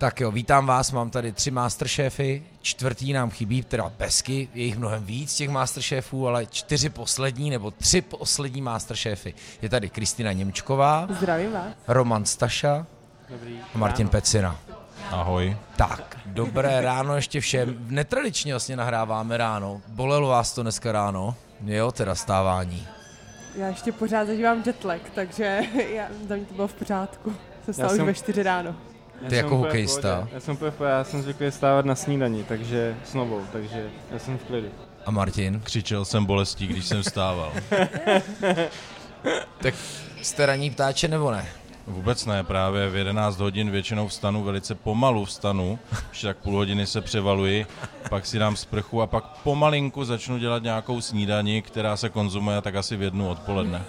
Tak jo, vítám vás, mám tady 3 masterchefy, 4. nám chybí, teda Besky, je jich mnohem víc těch masterchefů, ale 4 poslední nebo 3 poslední masterchefy. Je tady Kristina Němčková. Zdravím vás. Roman Staša. Dobrý. A Martin Pecina. Ahoj. Tak, dobré ráno ještě všem. Netradičně vlastně nahráváme ráno. Bolelo vás to dneska ráno? Jo, teda stávání. Já ještě pořád zažívám jetlag, takže za mě to bylo v pořádku. Se stalo už ve 4 ráno. Ty jako hokejista. Já jsem zvyklý stávat na snídani, takže s novou, takže já jsem v klidu. A Martin? Křičel jsem bolestí, když jsem vstával. Tak jste ranní ptáče nebo ne? Vůbec ne, právě v 11 hodin většinou vstanu, velice pomalu vstanu, už tak půl hodiny se převaluji, pak si dám sprchu a pak pomalinku začnu dělat nějakou snídani, která se konzumuje tak asi v 1 odpoledne.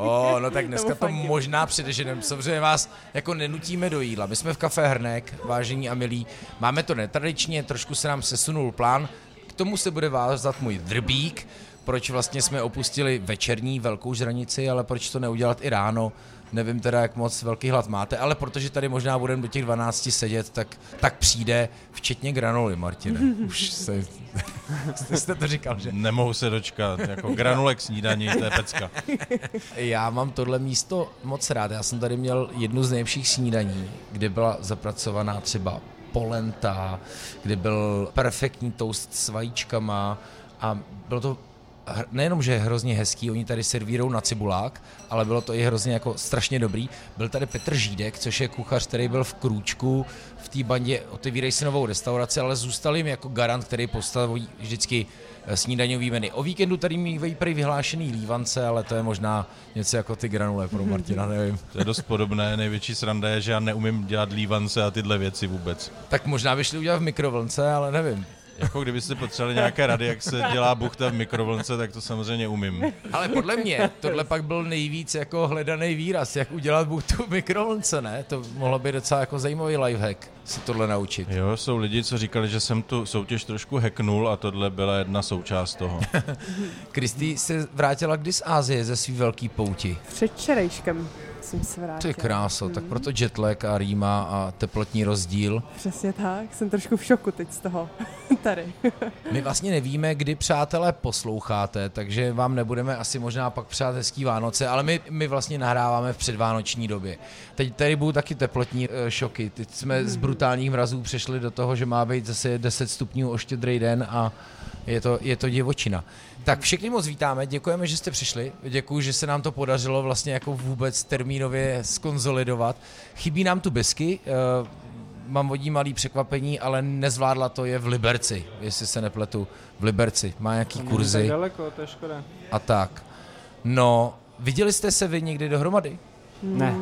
Oh, no tak dneska to možná předeženem. Samozřejmě vás jako nenutíme do jídla. My jsme v Café Hrnek, vážení a milí. Máme to netradičně, trošku se nám sesunul plán. K tomu se bude vázat můj drbík, proč vlastně jsme opustili večerní velkou žranici, ale proč to neudělat i ráno. Nevím teda, jak moc velký hlad máte, ale protože tady možná budeme do těch 12 sedět, tak přijde včetně granoly, Martine. Už jste to říkal, že? Nemohu se dočkat, jako granulek snídaní, to je pecka. Já mám tohle místo moc rád, já jsem tady měl jednu z nejlepších snídaní, kde byla zapracovaná třeba polenta, kde byl perfektní toast s vajíčkama a bylo to nejenom, že je hrozně hezký, oni tady servírou na cibulák, ale bylo to i hrozně jako strašně dobrý. Byl tady Petr Žídek, což je kuchař, který byl v Krůčku, v té bandě od té Výrejsinovou restauraci, ale zůstal jim jako garant, který postaví vždycky snídaňový menu. O víkendu tady mývají prý vyhlášený lívance, ale to je možná něco jako ty granule pro Martina, nevím. To je dost podobné, největší sranda je, že já neumím dělat lívance a tyhle věci vůbec. Tak možná by šli udělat v mikrovlnce, ale nevím. Jako kdybyste potřebovali nějaké rady, jak se dělá buchta v mikrovlnce, tak to samozřejmě umím. Ale podle mě tohle pak byl nejvíc jako hledaný výraz, jak udělat buchtu v mikrovlnce, ne? To mohlo být docela jako zajímavý lifehack se tohle naučit. Jo, jsou lidi, co říkali, že jsem tu soutěž trošku hacknul a tohle byla jedna součást toho. Kristý se vrátila kdy z Ázie ze svý velký pouti? Předčerejškem jsem se vrátila. To je kráso, tak proto jetlag a rýma a teplotní rozdíl. Přesně tak, jsem trošku v šoku teď z toho. Tady. My vlastně nevíme, kdy, přátelé, posloucháte, takže vám nebudeme asi možná pak přát hezký Vánoce, ale my vlastně nahráváme v předvánoční době. Teď tady budou taky teplotní šoky. Teď jsme z brutálních mrazů přešli do toho, že má být zase 10 stupňů o štědrý den a je to divočina. Tak všichni moc vítáme, děkujeme, že jste přišli, děkuji, že se nám to podařilo vlastně jako vůbec termínově skonzolidovat. Chybí nám tu Besky, mám od ní malý překvapení, ale nezvládla to, je v Liberci, jestli se nepletu, v Liberci, má nějaký kurzy. Tak daleko, to je škoda. A tak. No, viděli jste se vy někdy dohromady? Ne.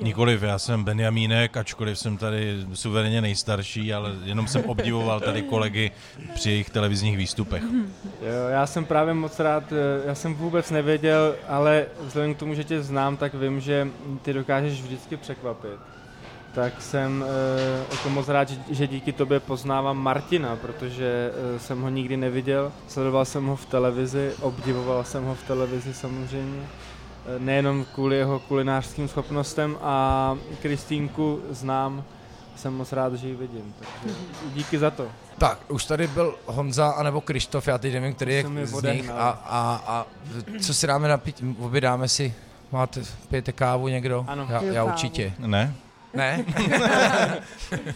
Nikoliv, já jsem Benjamínek, ačkoliv jsem tady suverénně nejstarší, ale jenom jsem obdivoval tady kolegy při jejich televizních výstupech. Jo, já jsem právě moc rád, já jsem vůbec nevěděl, ale vzhledem k tomu, že tě znám, tak vím, že ty dokážeš vždycky překvapit. Tak jsem o tom moc rád, že díky tobě poznávám Martina, protože jsem ho nikdy neviděl, sledoval jsem ho v televizi, obdivoval jsem ho v televizi samozřejmě. Nejenom kvůli jeho kulinářským schopnostem a Kristínku znám, jsem moc rád, že ji vidím, takže díky za to. Tak, už tady byl Honza anebo Krištof, já teď nevím, který je z nich a co si dáme napít, obědáme si, pijete kávu někdo? Ano. Já určitě. Ne? Ne?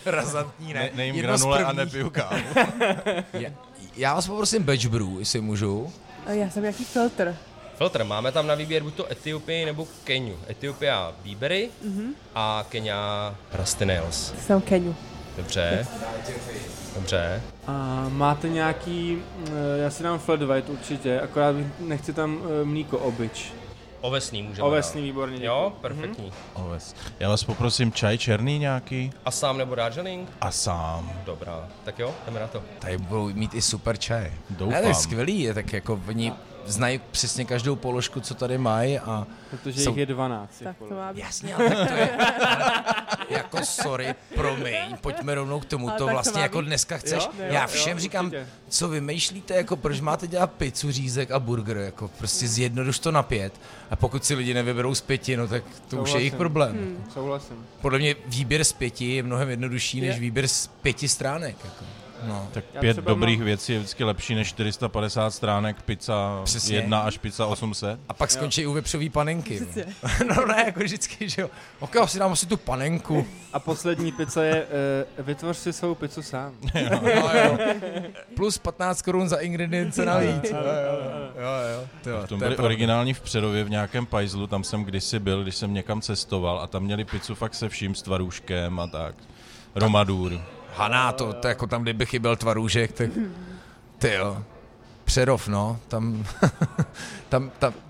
Razantní ne. Nejím granule a nepiju kávu. Já vás poprosím batch brew, jestli můžu. Já jsem nějaký filtr. Máme tam na výběr buď to Etiopii nebo Keňu. Etiopia Bíbery a Keňa Rusty Nails. Jsem Keňu. Dobře. A máte nějaký, já si dám flat white určitě, akorát nechci tam mlíko obyč. Ovesný můžeme. Ovesný, výborně. Děkuji. Jo, perfektní. Oves. Já vás poprosím čaj černý nějaký. Assam nebo Darjeeling? Assam. Dobrá, tak jo, jdeme na to. Tady budou mít i super čaj. Doufám. Ale skvělý je, tak jako oni znají přesně každou položku, co tady mají. A protože jich je 12. Tak to má být. Jasně, ale tak to je. Jako sorry, promiň, pojďme rovnou k tomu, to vlastně jako dneska chceš. Jo? Já všem říkám, určitě. Co vymýšlíte, jako proč máte dělat pizzu, řízek a burger, jako prostě zjednoduš to na 5. A pokud si lidi nevyberou z 5, no tak to souhlasím. Už je jejich problém. Souhlasím. Podle mě výběr z 5 je mnohem jednodušší než výběr z 5 stránek. Jako. No. Tak 5 dobrých věcí je vždycky lepší než 450 stránek, pizza 1 až pizza 800. A pak skončí u vepřový panenky. No ne, jako vždycky, že jo. Ok, si dám asi tu panenku. A poslední pizza je, vytvoř si svou pizzu sám. Jo. No, jo. Plus 15 korun za ingredience navíc. Jo. V tom byli originální v Přerově v nějakém pajzlu, tam jsem kdysi byl, když jsem někam cestoval a tam měli pizzu fakt se vším, s tvarůžkem a tak. Romadur. Haná, to jako tam, kdyby chyběl tvarůžek, tak tyjo, Přerov, no, tam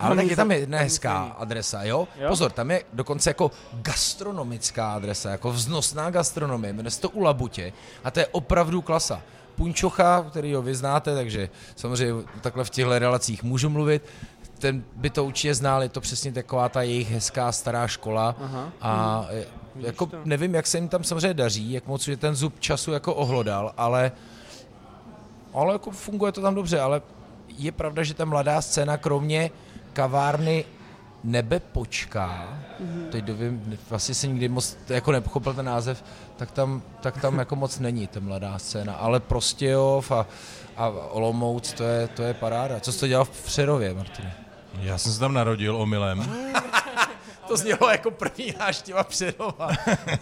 ale taky tam je jedna hezká adresa, jo? Pozor, tam je dokonce jako gastronomická adresa, jako vznosná gastronomie, jmenuje se to U Labutě a to je opravdu klasa. Punčocha, který ho vy znáte, takže samozřejmě takhle v těchto relacích můžu mluvit, ten by to určitě znal, je to přesně taková ta jejich hezká stará škola. Aha. A jako nevím, jak se jim tam samozřejmě daří, jak moc je ten zub času jako ohlodal, ale jako funguje to tam dobře, ale je pravda, že ta mladá scéna, kromě kavárny Nebe počká, teď dovím, vlastně se nikdy moc jako nepochopil ten název, tak tam jako moc není ta mladá scéna, ale Prostějov a Olomouc, to je paráda. Co jsi to dělal v Přerově, Martine? Já jsem se tam narodil omylem. To znělo jako první návštěva Přerova.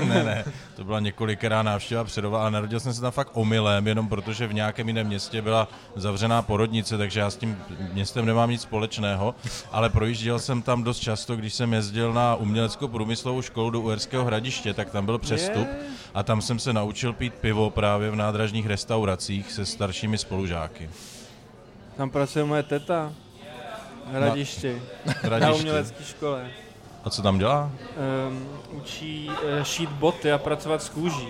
ne, to byla několikrát návštěva Přerova, ale narodil jsem se tam fakt omylem, jenom protože v nějakém jiném městě byla zavřená porodnice, takže já s tím městem nemám nic společného, ale projížděl jsem tam dost často, když jsem jezdil na uměleckou průmyslovou školu do Uherského Hradiště, tak tam byl přestup a tam jsem se naučil pít pivo právě v nádražních restauracích se staršími spolužáky. Tam pracuje moje teta v Hradišti, na umělecké škole. A co tam dělá? Učí šít boty a pracovat s kůží.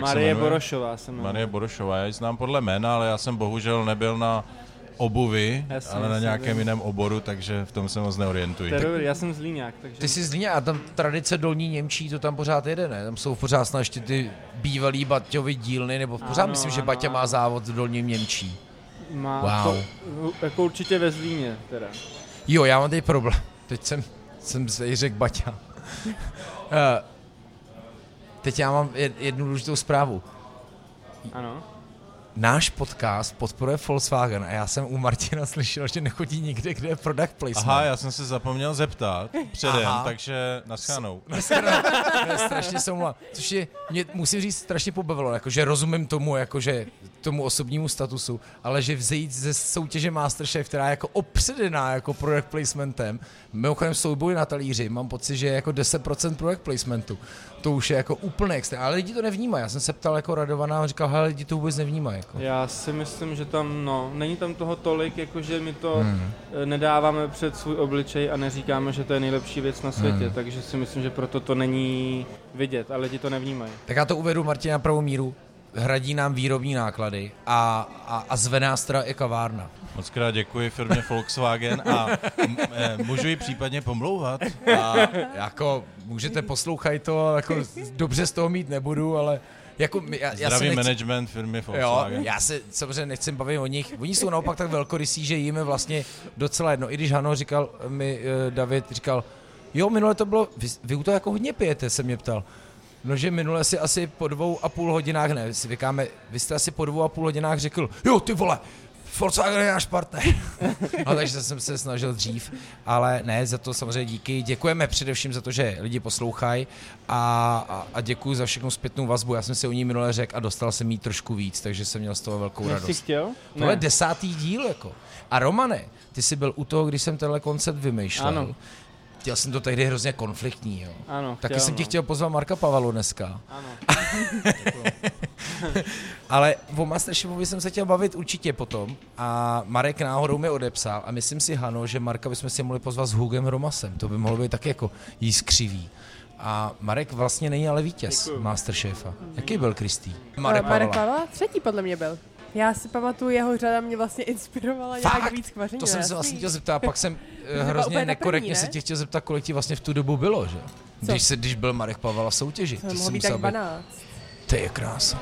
Marie Borošová se jmenuje. Marie Borošová, já ji znám podle jména, ale já jsem bohužel nebyl na obuvi, ale na nějakém jiném oboru, takže v tom se moc neorientuji. Já jsem Zlíňák. Takže... Ty jsi Zlíňák a tam tradice Dolní Němčí, to tam pořád jede, ne? Tam jsou pořád snad ještě ty bývalý Baťovy dílny, nebo pořád ano, myslím, že Baťa má závod v Dolním Němčí. Má to, jako určitě ve Zlíně teda. Jo, já mám tady problém. Teď jsem se řekl Baťa. Teď já mám jednu důležitou zprávu. Ano. Náš podcast podporuje Volkswagen a já jsem u Martina slyšel, že nechodí nikde, kde je product placement. Aha, já jsem se zapomněl zeptat předem, takže naschánou. Strašně se omlouvám. Což je, mě musím říct, strašně pobavilo, jakože rozumím tomu, jakože tomu osobnímu statusu, ale že vzejít ze soutěže MasterChef, která je jako opředená jako product placementem, mimochodem souboj na talíři, mám pocit, že je jako 10% product placementu. To už je jako úplně extrém, ale lidi to nevnímají. Já jsem se ptal jako Radovana a říkal, hele, lidi to vůbec nevnímají. Jako. Já si myslím, že tam, není tam toho tolik, jakože my to nedáváme před svůj obličej a neříkáme, že to je nejlepší věc na světě, takže si myslím, že proto to není vidět, ale lidi to nevnímají. Tak já to uvedu, Martin, na pravou míru. Hradí nám výrobní náklady a zve nás teda i kavárna. Mockrát děkuji firmě Volkswagen a můžu ji případně pomlouvat. A jako můžete, poslouchaj to, jako dobře z toho mít nebudu, ale jako... Zdravý management firmy Volkswagen. Jo, já se samozřejmě nechci bavit o nich. Oni jsou naopak tak velkorysí, že jim je vlastně docela jedno. I když Hano říkal, David říkal, jo, minule to bylo, vy to jako hodně pijete, se mě ptal. No, že minule si asi po 2,5 hodinách, ne, si říkáme, vy jste asi po 2,5 hodinách řekl, jo, ty vole, Volkswagen je náš partner. No, takže jsem se snažil dřív, ale ne, za to samozřejmě díky. Děkujeme především za to, že lidi poslouchají a děkuji za všechnu zpětnou vazbu. Já jsem si o ní minule řekl a dostal jsem jí trošku víc, takže jsem měl z toho velkou radost. Tohle je 10. díl, jako. A Romane, ty jsi byl u toho, když jsem tenhle koncept vymýšlel. Ano. Chtěl jsem to tehdy hrozně konfliktní, jo. Ano, taky jsem ti chtěl pozvat Marka Pavalu dneska. Ano. Ale o MasterChefovi jsem se chtěl bavit určitě potom a Marek náhodou mě odepsal a myslím si, Hano, že Marka bychom si mohli pozvat s Hugem Romasem, to by mohlo být taky jako jiskřivý. A Marek vlastně není ale vítěz MasterChefa. Jaký byl, Kristý? Marek Pavala. 3. podle mě byl. Já si pamatuju, jeho řada mě vlastně inspirovala nějak víc k vaření. To jsem se vlastně chtěl zeptat, pak jsem hrozně nekorektně se tě chtěl zeptat, kolik ti vlastně v tu dobu bylo, že? Když byl Marek Pavala v soutěži. To mohlo být tak 12. To je krása.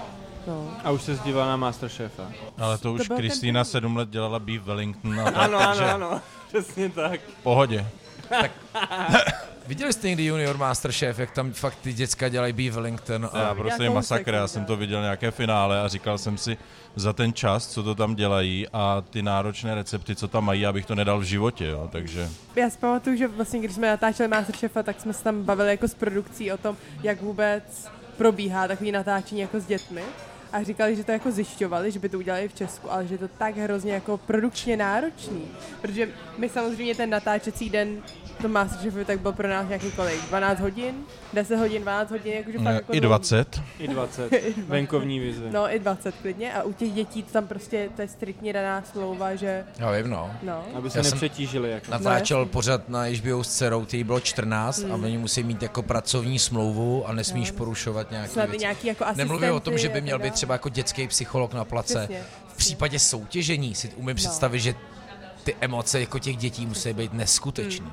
No. A už se zdívala na MasterChefa. Ale to už Kristina 7 let dělala Beef Wellington. A tak, ano, přesně tak. Pohodě. Tak, viděli jste někdy Junior MasterChef, jak tam fakt ty děcka dělají Beef Wellington? A já prostě masakra, já jsem to viděl nějaké finále a říkal jsem si za ten čas, co to tam dělají a ty náročné recepty, co tam mají, abych to nedal v životě, jo, takže... Já si pamatuju, že vlastně, když jsme natáčeli MasterChefa, tak jsme se tam bavili jako s produkcí o tom, jak vůbec probíhá takový natáčení jako s dětmi. A říkali, že to jako zjišťovali, že by to udělali v Česku, ale že je to tak hrozně jako produkčně náročný. Protože my samozřejmě ten natáčecí den, to MasterChefu, tak byl pro nás nějaký kolik? 12 hodin? 10 hodin, 12 hodin? Jakože fakt jako I 20. I 20. Venkovní vize. No, i 20 klidně. A u těch dětí to tam prostě, to je striktně daná smlouva, že... Já vím, no. Aby se nepřetížili. Jako. Natáčel pořád na HBO s dcerou, který bylo 14 a oni musí mít jako pracovní smlouvu a nesmíš porušovat nějaké věci. Nějaký jako nemluví o tom, že by měl být třeba jako dětský psycholog na place. Přesně. V případě soutěžení si umím představit, že ty emoce jako těch dětí musí být neskutečné.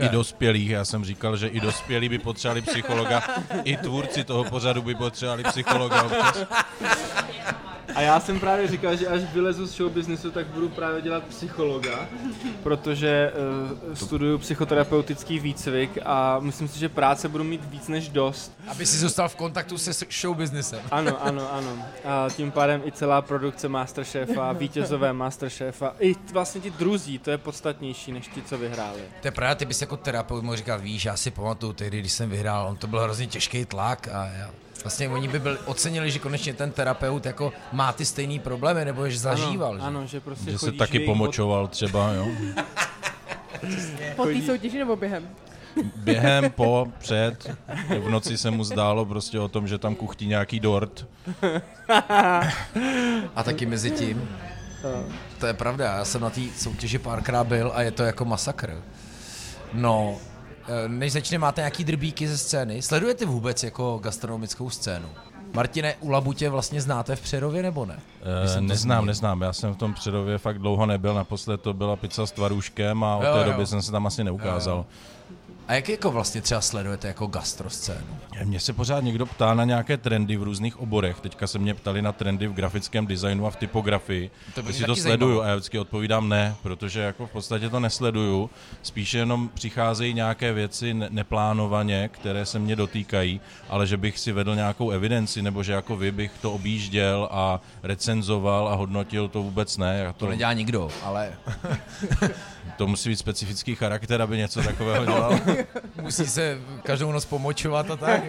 I dospělých, já jsem říkal, že i dospělí by potřebovali psychologa, i tvůrci toho pořadu by potřebovali psychologa občas. A já jsem právě říkal, že až vylezu z showbiznesu, tak budu právě dělat psychologa, protože studuju psychoterapeutický výcvik a myslím si, že práce budu mít víc než dost. Aby si zůstal v kontaktu se showbiznesem. Ano. A tím pádem i celá produkce MasterChefa, vítězové MasterChefa, i vlastně ti druzí, to je podstatnější než ti, co vyhráli. To je právě, ty bys jako terapeut mohl říkat, víš, já si pamatuju tehdy, když jsem vyhrál, on to byl hrozně těžký tlak a já... Vlastně oni by ocenili, že konečně ten terapeut jako má ty stejný problémy, nebo že zažíval. Ano, že prostě že se taky pomočoval třeba, jo. Po té soutěži nebo během? Během, po, před. V noci se mu zdálo prostě o tom, že tam kuchtí nějaký dort. A taky mezi tím. To je pravda, já jsem na té soutěži párkrát byl a je to jako masakr. No... Než začne, máte nějaký drbíky ze scény. Sledujete vůbec jako gastronomickou scénu? Martine, u Labutě vlastně znáte v Přerově, nebo ne? Neznám. Já jsem v tom Přerově fakt dlouho nebyl. Naposled to byla pizza s tvarůžkem a od té doby jsem se tam asi neukázal. A jak jako vlastně třeba sledujete jako gastroscénu? Mně se pořád někdo ptá na nějaké trendy v různých oborech. Teďka se mě ptali na trendy v grafickém designu a v typografii. Jestli to sleduju a já vždycky odpovídám ne, protože jako v podstatě to nesleduju. Spíše jenom přicházejí nějaké věci neplánovaně, které se mě dotýkají, ale že bych si vedl nějakou evidenci nebo že jako vy bych to objížděl a recenzoval a hodnotil, to vůbec ne. To nedělá nikdo, ale... To musí být specifický charakter, aby něco takového dělal. Musí se každou noc pomočovat a tak.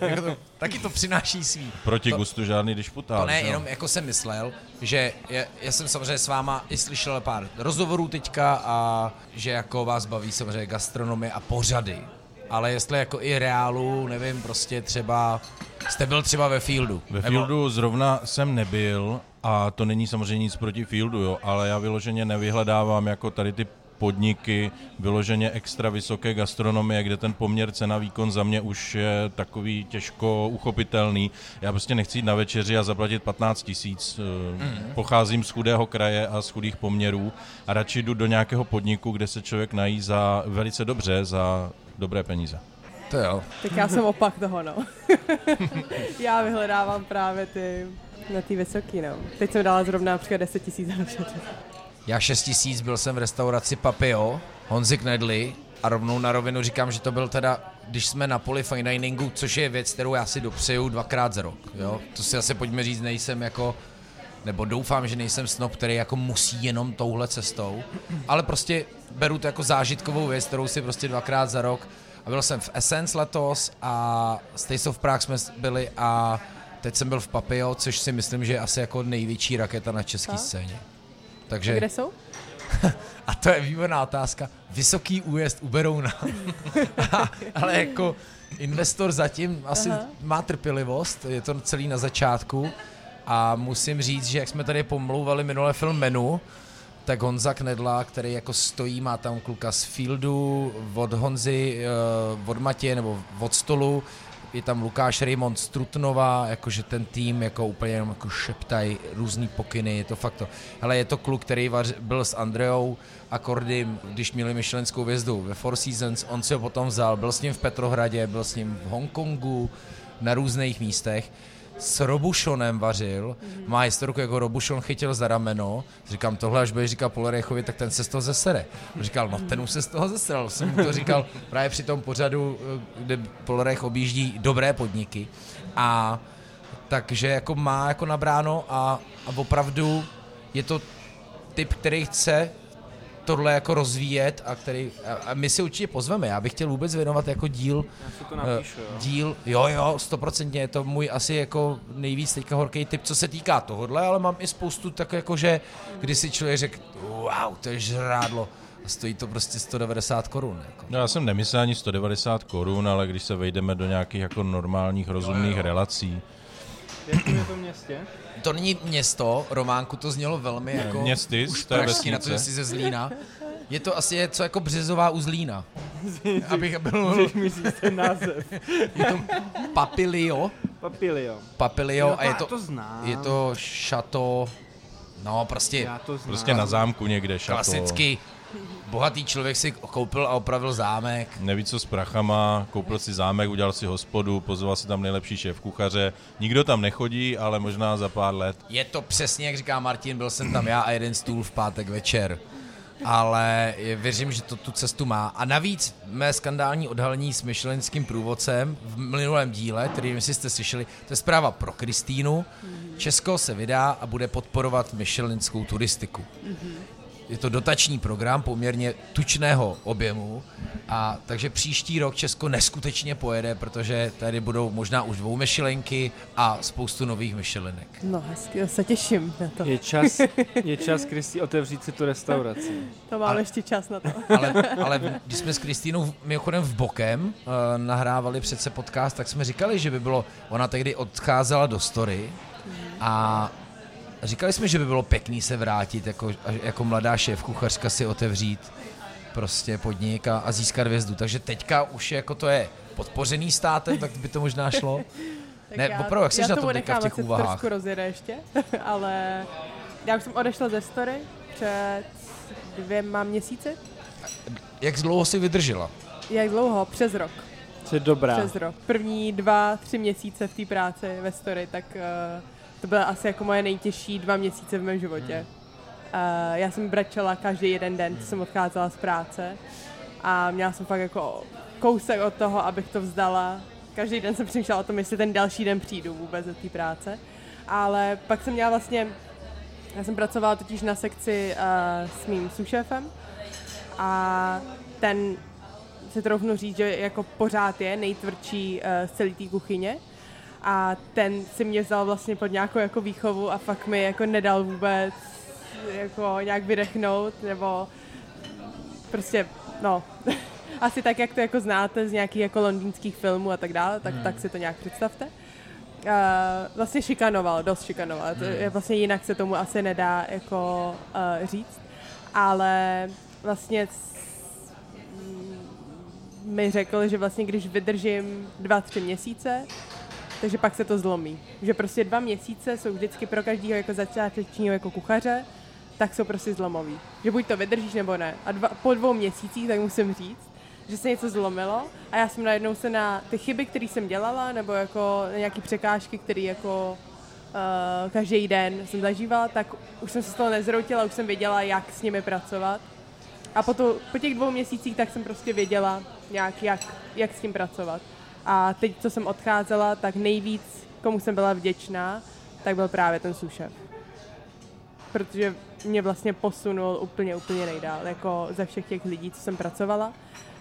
Jako to, taky to přináší svý. Proti gustu žádný disputát. To ne, jenom jako jsem myslel, že já jsem samozřejmě s váma i slyšel pár rozhovorů teďka a že jako vás baví samozřejmě gastronomie a pořady. Ale jestli jako i reálu, nevím, prostě třeba, jste byl třeba ve Fieldu. Ve Fieldu zrovna jsem nebyl a to není samozřejmě nic proti Fieldu, jo, ale já vyloženě nevyhledávám jako tady ty podniky, vyloženě extra vysoké gastronomie, kde ten poměr cena výkon za mě už je takový těžko uchopitelný. Já prostě nechci jít na večeři a zaplatit 15 000. Pocházím z chudého kraje a z chudých poměrů a radši jdu do nějakého podniku, kde se člověk nají za velice dobře, za dobré peníze. To jo. Tak já jsem opak toho, no. Já vyhledávám právě ty na ty vysoký, no. Teď jsem dala zrovna například 10 000 na večeři. Já 6 000, byl jsem v restauraci Papio, Honzi Knedli a rovnou na rovinu říkám, že to byl teda, když jsme na poli fine diningu, což je věc, kterou já si dopřeju 2krát za rok, jo. To si asi pojďme říct, nejsem jako, nebo doufám, že nejsem snob, který jako musí jenom touhle cestou, ale prostě beru to jako zážitkovou věc, kterou si prostě 2krát za rok a byl jsem v Essence letos a z Taste of Prague jsme byli a teď jsem byl v Papio, což si myslím, že je asi jako největší raketa na české scéně. Takže... A kde jsou? A to je výborná otázka. Vysoký Újezd u Berouna. Ale jako investor zatím asi má trpělivost, je to celý na začátku. A musím říct, že jak jsme tady pomlouvali minulé film Menu, tak Honza Knedla, který jako stojí, má tam kluka z Fieldu, od Honzy, od Matěje nebo od Stolu, je tam Lukáš Raymond z Trutnova, jakože ten tým jako úplně jenom jako šeptají různý pokyny, je to fakt to. Hele, je to kluk, který byl s Andreou a Kordym, když měli michelinskou hvězdu ve Four Seasons, on si ho potom vzal, byl s ním v Petrohradě, byl s ním v Hongkongu, na různých místech. S Robušonem vařil, má historiku, jako Robušon chytil za rameno, říkám, tohle až budeš říkat Polarechovi, tak ten se z toho zesere. Říkal, no ten už se z toho zeseral, jsem mu to říkal právě při tom pořadu, kde Polarech objíždí dobré podniky, a takže jako má jako nabráno a opravdu je to typ, který chce tohle jako rozvíjet a který, a my si určitě pozveme, já bych chtěl vůbec věnovat jako díl, napíšu, jo. díl, 100% je to můj asi jako nejvíc teďka horkej tip, co se týká tohodle, ale mám i spoustu tak jako, že když si člověk řekl, wow, to je žrádlo, a stojí to prostě 190 korun. Jako. No, já jsem nemyslel ani 190 korun, ale když se vejdeme do nějakých jako normálních, rozumných relací. Jaký je to městě? To není město, Románku, to znělo velmi jako... Městy, to je vesnice. Na to, že jsi ze Zlína. Je to asi něco jako Březová u Zlína. Abych byl... Myslíš ten název. Je to Papilio. Papilio. A to znám. Je to šato... No, prostě... Prostě na zámku někde šato. Klasicky. Bohatý člověk si koupil a opravil zámek. Neví co s prachama, koupil si zámek, udělal si hospodu, pozval si tam nejlepší šéf kuchaře. Nikdo tam nechodí, ale možná za pár let. Je to přesně, jak říká Martin, byl jsem tam já a jeden stůl v pátek večer. Ale věřím, že to tu cestu má. A navíc mé skandální odhalení s michelinským průvodcem v minulém díle, který my si jste slyšeli, to je zpráva pro Kristínu. Česko se vydá a bude podporovat michelinskou turistiku. Je to dotační program poměrně tučného objemu, a takže příští rok Česko neskutečně pojede, protože tady budou možná už 2 Michelinky a spoustu nových Michelinek. No hezky, se těším na to. Je čas Kristý, otevřít si tu restauraci. To máme ještě čas na to. Ale když jsme s Kristínou mimochodem v bokem nahrávali přece podcast, tak jsme říkali, že by bylo, ona tehdy odcházela do Story a říkali jsme, že by bylo pěkný se vrátit jako mladá šéfkuchařka si otevřít prostě podnik a získat hvězdu. Takže teďka už jako to je podpořený státem, tak by to možná šlo. Ne, opravdu, jak jsi na tom teďka v těch úvahách? Já to trošku rozjede ještě, ale já už jsem odešla ze Story před 2 měsíci. Jak dlouho jsi vydržela? Jak dlouho? Přes rok. Jsi dobrá. Přes rok. První 2-3 měsíce v té práci ve Story, tak... To byla asi jako moje nejtěžší 2 měsíce v mém životě. Já jsem bračela každý jeden den, co jsem odcházela z práce. A měla jsem fakt jako kousek od toho, abych to vzdala. Každý den jsem přemýšlela o tom, jestli ten další den přijdu vůbec do té práce. Ale pak jsem měla vlastně... Já jsem pracovala totiž na sekci s mým soušéfem. A ten, se troufnu říct, že jako pořád je nejtvrdší z celé té kuchyně. A ten si mě vzal vlastně pod nějakou jako výchovu a fakt mi jako nedal vůbec jako nějak vydechnout, nebo prostě, no, asi tak, jak to jako znáte z nějakých jako londýnských filmů a tak dále, tak si to nějak představte. Vlastně šikanoval, dost šikanoval, vlastně jinak se tomu asi nedá jako říct, ale vlastně mi řekl, že vlastně když vydržím 2-3 měsíce, takže pak se to zlomí. Že prostě 2 měsíce jsou vždycky pro každého jako začátečního jako kuchaře, tak jsou prostě zlomový. Že buď to vydržíš, nebo ne. A po 2 měsících, tak musím říct, že se něco zlomilo a já jsem najednou se na ty chyby, které jsem dělala, nebo jako na nějaké překážky, které jako každý den jsem zažívala, tak už jsem se z toho nezroutila, už jsem věděla, jak s nimi pracovat. A po těch 2 měsících, tak jsem prostě věděla, jak s tím pracovat. A teď, co jsem odcházela, tak nejvíc, komu jsem byla vděčná, tak byl právě ten sušef. Protože mě vlastně posunul úplně nejdál, jako ze všech těch lidí, co jsem pracovala.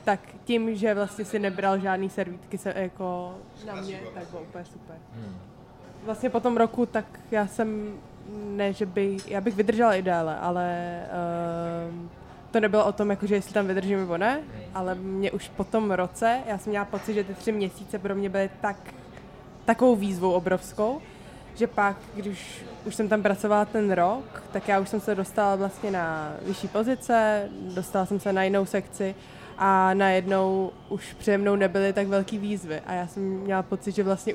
Tak tím, že vlastně si nebral žádný servítky jako na mě, tak bylo úplně super. Vlastně po tom roku, tak já jsem, já bych vydržela i déle, ale to nebylo o tom, jakože jestli tam vydržím nebo ne, ale mě už po tom roce, já jsem měla pocit, že ty 3 měsíce pro mě byly takovou výzvou obrovskou, že pak, když už jsem tam pracovala ten rok, tak já už jsem se dostala vlastně na vyšší pozice, dostala jsem se na jinou sekci a najednou už přede mnou nebyly tak velký výzvy a já jsem měla pocit, že vlastně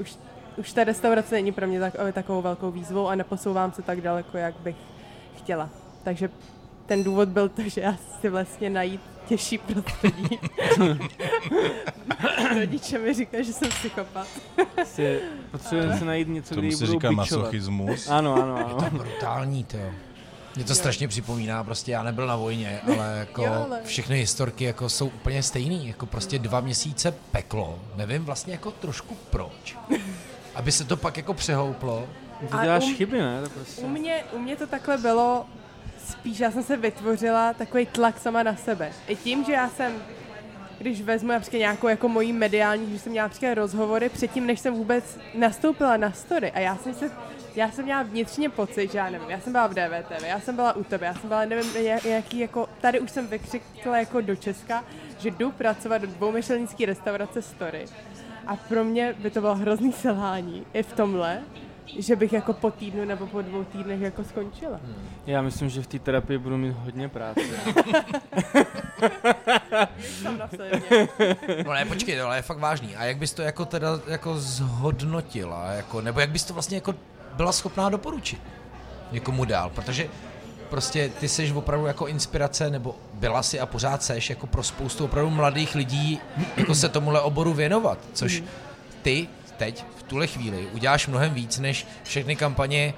už ta restaurace není pro mě takovou velkou výzvou a neposouvám se tak daleko, jak bych chtěla. Takže ten důvod byl to, že já si vlastně najít těžší prostředí. Rodiče mi říkají, že jsem psychopat. Potřebujeme se najít něco, kdy ji budou bičovat. Masochismus. Ano. To je brutální, to je. Mě to strašně připomíná, prostě já nebyl na vojně, ale jako všechny historky jako jsou úplně stejný, jako prostě 2 měsíce peklo, nevím vlastně jako trošku proč, aby se to pak jako přehouplo. Ty děláš chyby, ne? To prostě. U mě to takhle bylo, spíš já jsem se vytvořila takový tlak sama na sebe. I tím, že já jsem, když vezmu například nějakou jako mojí mediální, že jsem měla například rozhovory předtím, než jsem vůbec nastoupila na Story a já jsem měla vnitřně pocit, že já nevím, já jsem byla v DVTV, já jsem byla u tebe, já jsem byla, nevím, nějaký jako, tady už jsem vykřikla jako do Česka, že jdu pracovat do 2 michelinské restaurace Story. A pro mě by to bylo hrozný selhání i v tomhle, že bych jako po týdnu nebo po 2 týdnech jako skončila. Já myslím, že v té terapii budu mít hodně práce. No ne, počkej, ale je fakt vážný. A jak bys to jako teda jako zhodnotila, jako, nebo jak bys to vlastně jako byla schopná doporučit někomu dál, protože prostě ty jsi opravdu jako inspirace, nebo byla jsi a pořád seš jako pro spoustu opravdu mladých lidí jako se tomuhle oboru věnovat, což ty teď v tuhle chvíli uděláš mnohem víc než všechny kampaně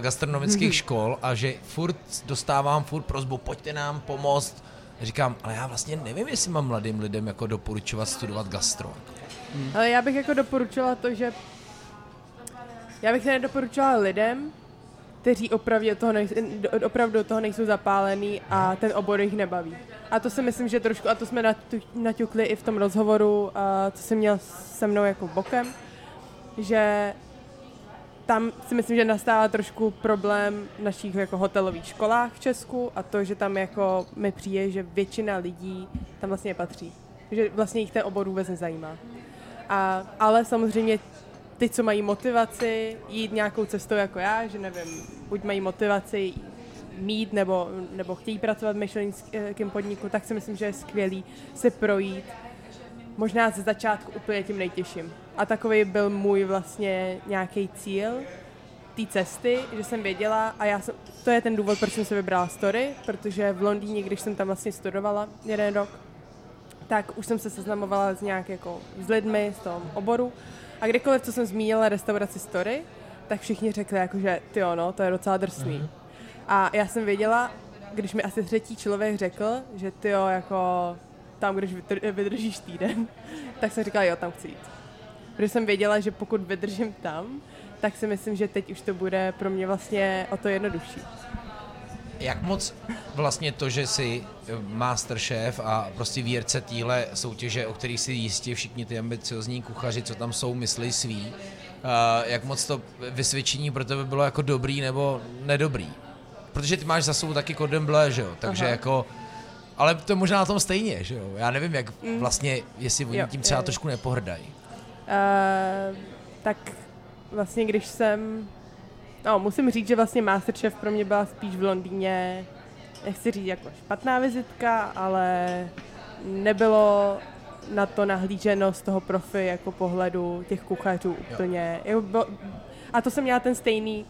gastronomických škol a že furt dostávám prosbu, pojďte nám pomoct. Říkám, ale já vlastně nevím, jestli mám mladým lidem jako doporučovat studovat gastro. Ale já bych jako doporučila to, že já bych se nedoporučila lidem, kteří opravdu do toho nejsou zapálení a ten obor jich nebaví. A to si myslím, že trošku, a to jsme naťukli i v tom rozhovoru, co jsem měl se mnou jako bokem, že tam si myslím, že nastává trošku problém v našich jako hotelových školách v Česku a to, že tam jako mi přijde, že většina lidí tam vlastně patří. Že vlastně jich ten obor vůbec nezajímá. Ale samozřejmě ty, co mají motivaci jít nějakou cestou jako já, že nevím, buď mají motivaci mít nebo chtějí pracovat v michelinském podniku, tak si myslím, že je skvělý se projít možná ze začátku úplně tím nejtěžším. A takový byl můj vlastně nějaký cíl té cesty, že jsem věděla to je ten důvod, proč jsem se vybrala Story, protože v Londýně, když jsem tam vlastně studovala 1 rok, tak už jsem se seznamovala s lidmi z toho oboru. A kdykoliv, co jsem zmínila restauraci Story, tak všichni řekli, že tyjo, no, to je docela drsný. Mm-hmm. A já jsem věděla, když mi asi 3. člověk řekl, že tyjo, jako tam, když vydržíš týden, tak jsem říkala, jo, tam chci jít. Protože jsem věděla, že pokud vydržím tam, tak si myslím, že teď už to bude pro mě vlastně o to jednodušší. Jak moc vlastně to, že jsi masterchef a prostě výherce téhle soutěže, o kterých si jistí všichni ty ambiciozní kuchaři, co tam jsou, myslí svý, jak moc to vysvědčení pro tebe bylo jako dobrý nebo nedobrý? Protože ty máš za sebou taky Cordon Bleu, že jo? Takže jako, ale to je možná na tom stejně, že jo? Já nevím, jak vlastně, jestli oni tím třeba trošku nepohrdají. Tak vlastně, když jsem... No, musím říct, že vlastně Masterchef pro mě byla spíš v Londýně, nechci říct jako špatná vizitka, ale nebylo na to nahlíženo z toho profi jako pohledu těch kuchařů úplně. A to jsem měla ten stejně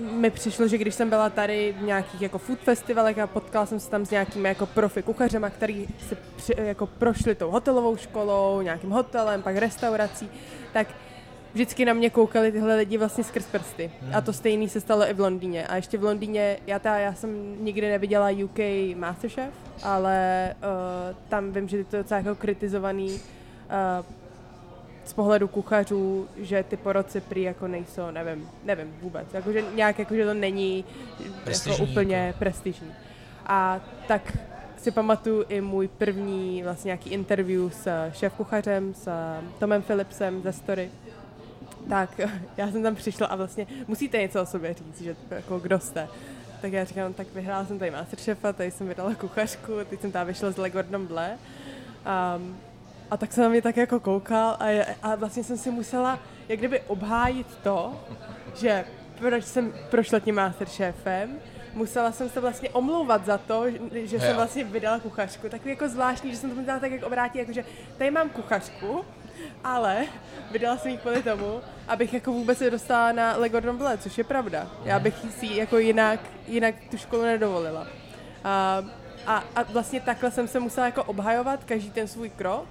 mi přišlo, že když jsem byla tady v nějakých jako food festivalech a potkala jsem se tam s nějakými jako profi kuchařema, který se jako prošli tou hotelovou školou, nějakým hotelem, pak restaurací, tak vždycky na mě koukali tyhle lidi vlastně skrz prsty. A to stejný se stalo i v Londýně. A ještě v Londýně, já jsem nikdy neviděla UK Masterchef, ale tam vím, že to je docela jako kritizovaný z pohledu kuchařů, že ty porodci prý jako nejsou, nevím vůbec, jakože nějak, jakože to není jako úplně prestižní. A tak si pamatuju i můj první vlastně nějaký interview s šéfkuchařem, s Tomem Philipsem ze Story. Tak já jsem tam přišla a vlastně musíte něco o sobě říct, že jako kdo jste. Tak já říkám, tak vyhrála jsem tady Masterchefa, tady jsem vydala kuchařku, teď jsem tam vyšla z Le Cordon Bleu. A tak se na mě tak jako koukal a vlastně jsem si musela jak kdyby obhájit to, že proč jsem prošla tím Masterchefem, musela jsem se vlastně omlouvat za to, že jsem vlastně vydala kuchařku. Takový jako zvláštní, že jsem to musela tak jak obrátit, jakože tady mám kuchařku, ale vydala jsem ji kvůli tomu, abych jako vůbec se dostala na Le Cordon Bleu, což je pravda. Já bych si jako jinak tu školu nedovolila. A vlastně takhle jsem se musela jako obhajovat každý ten svůj krok,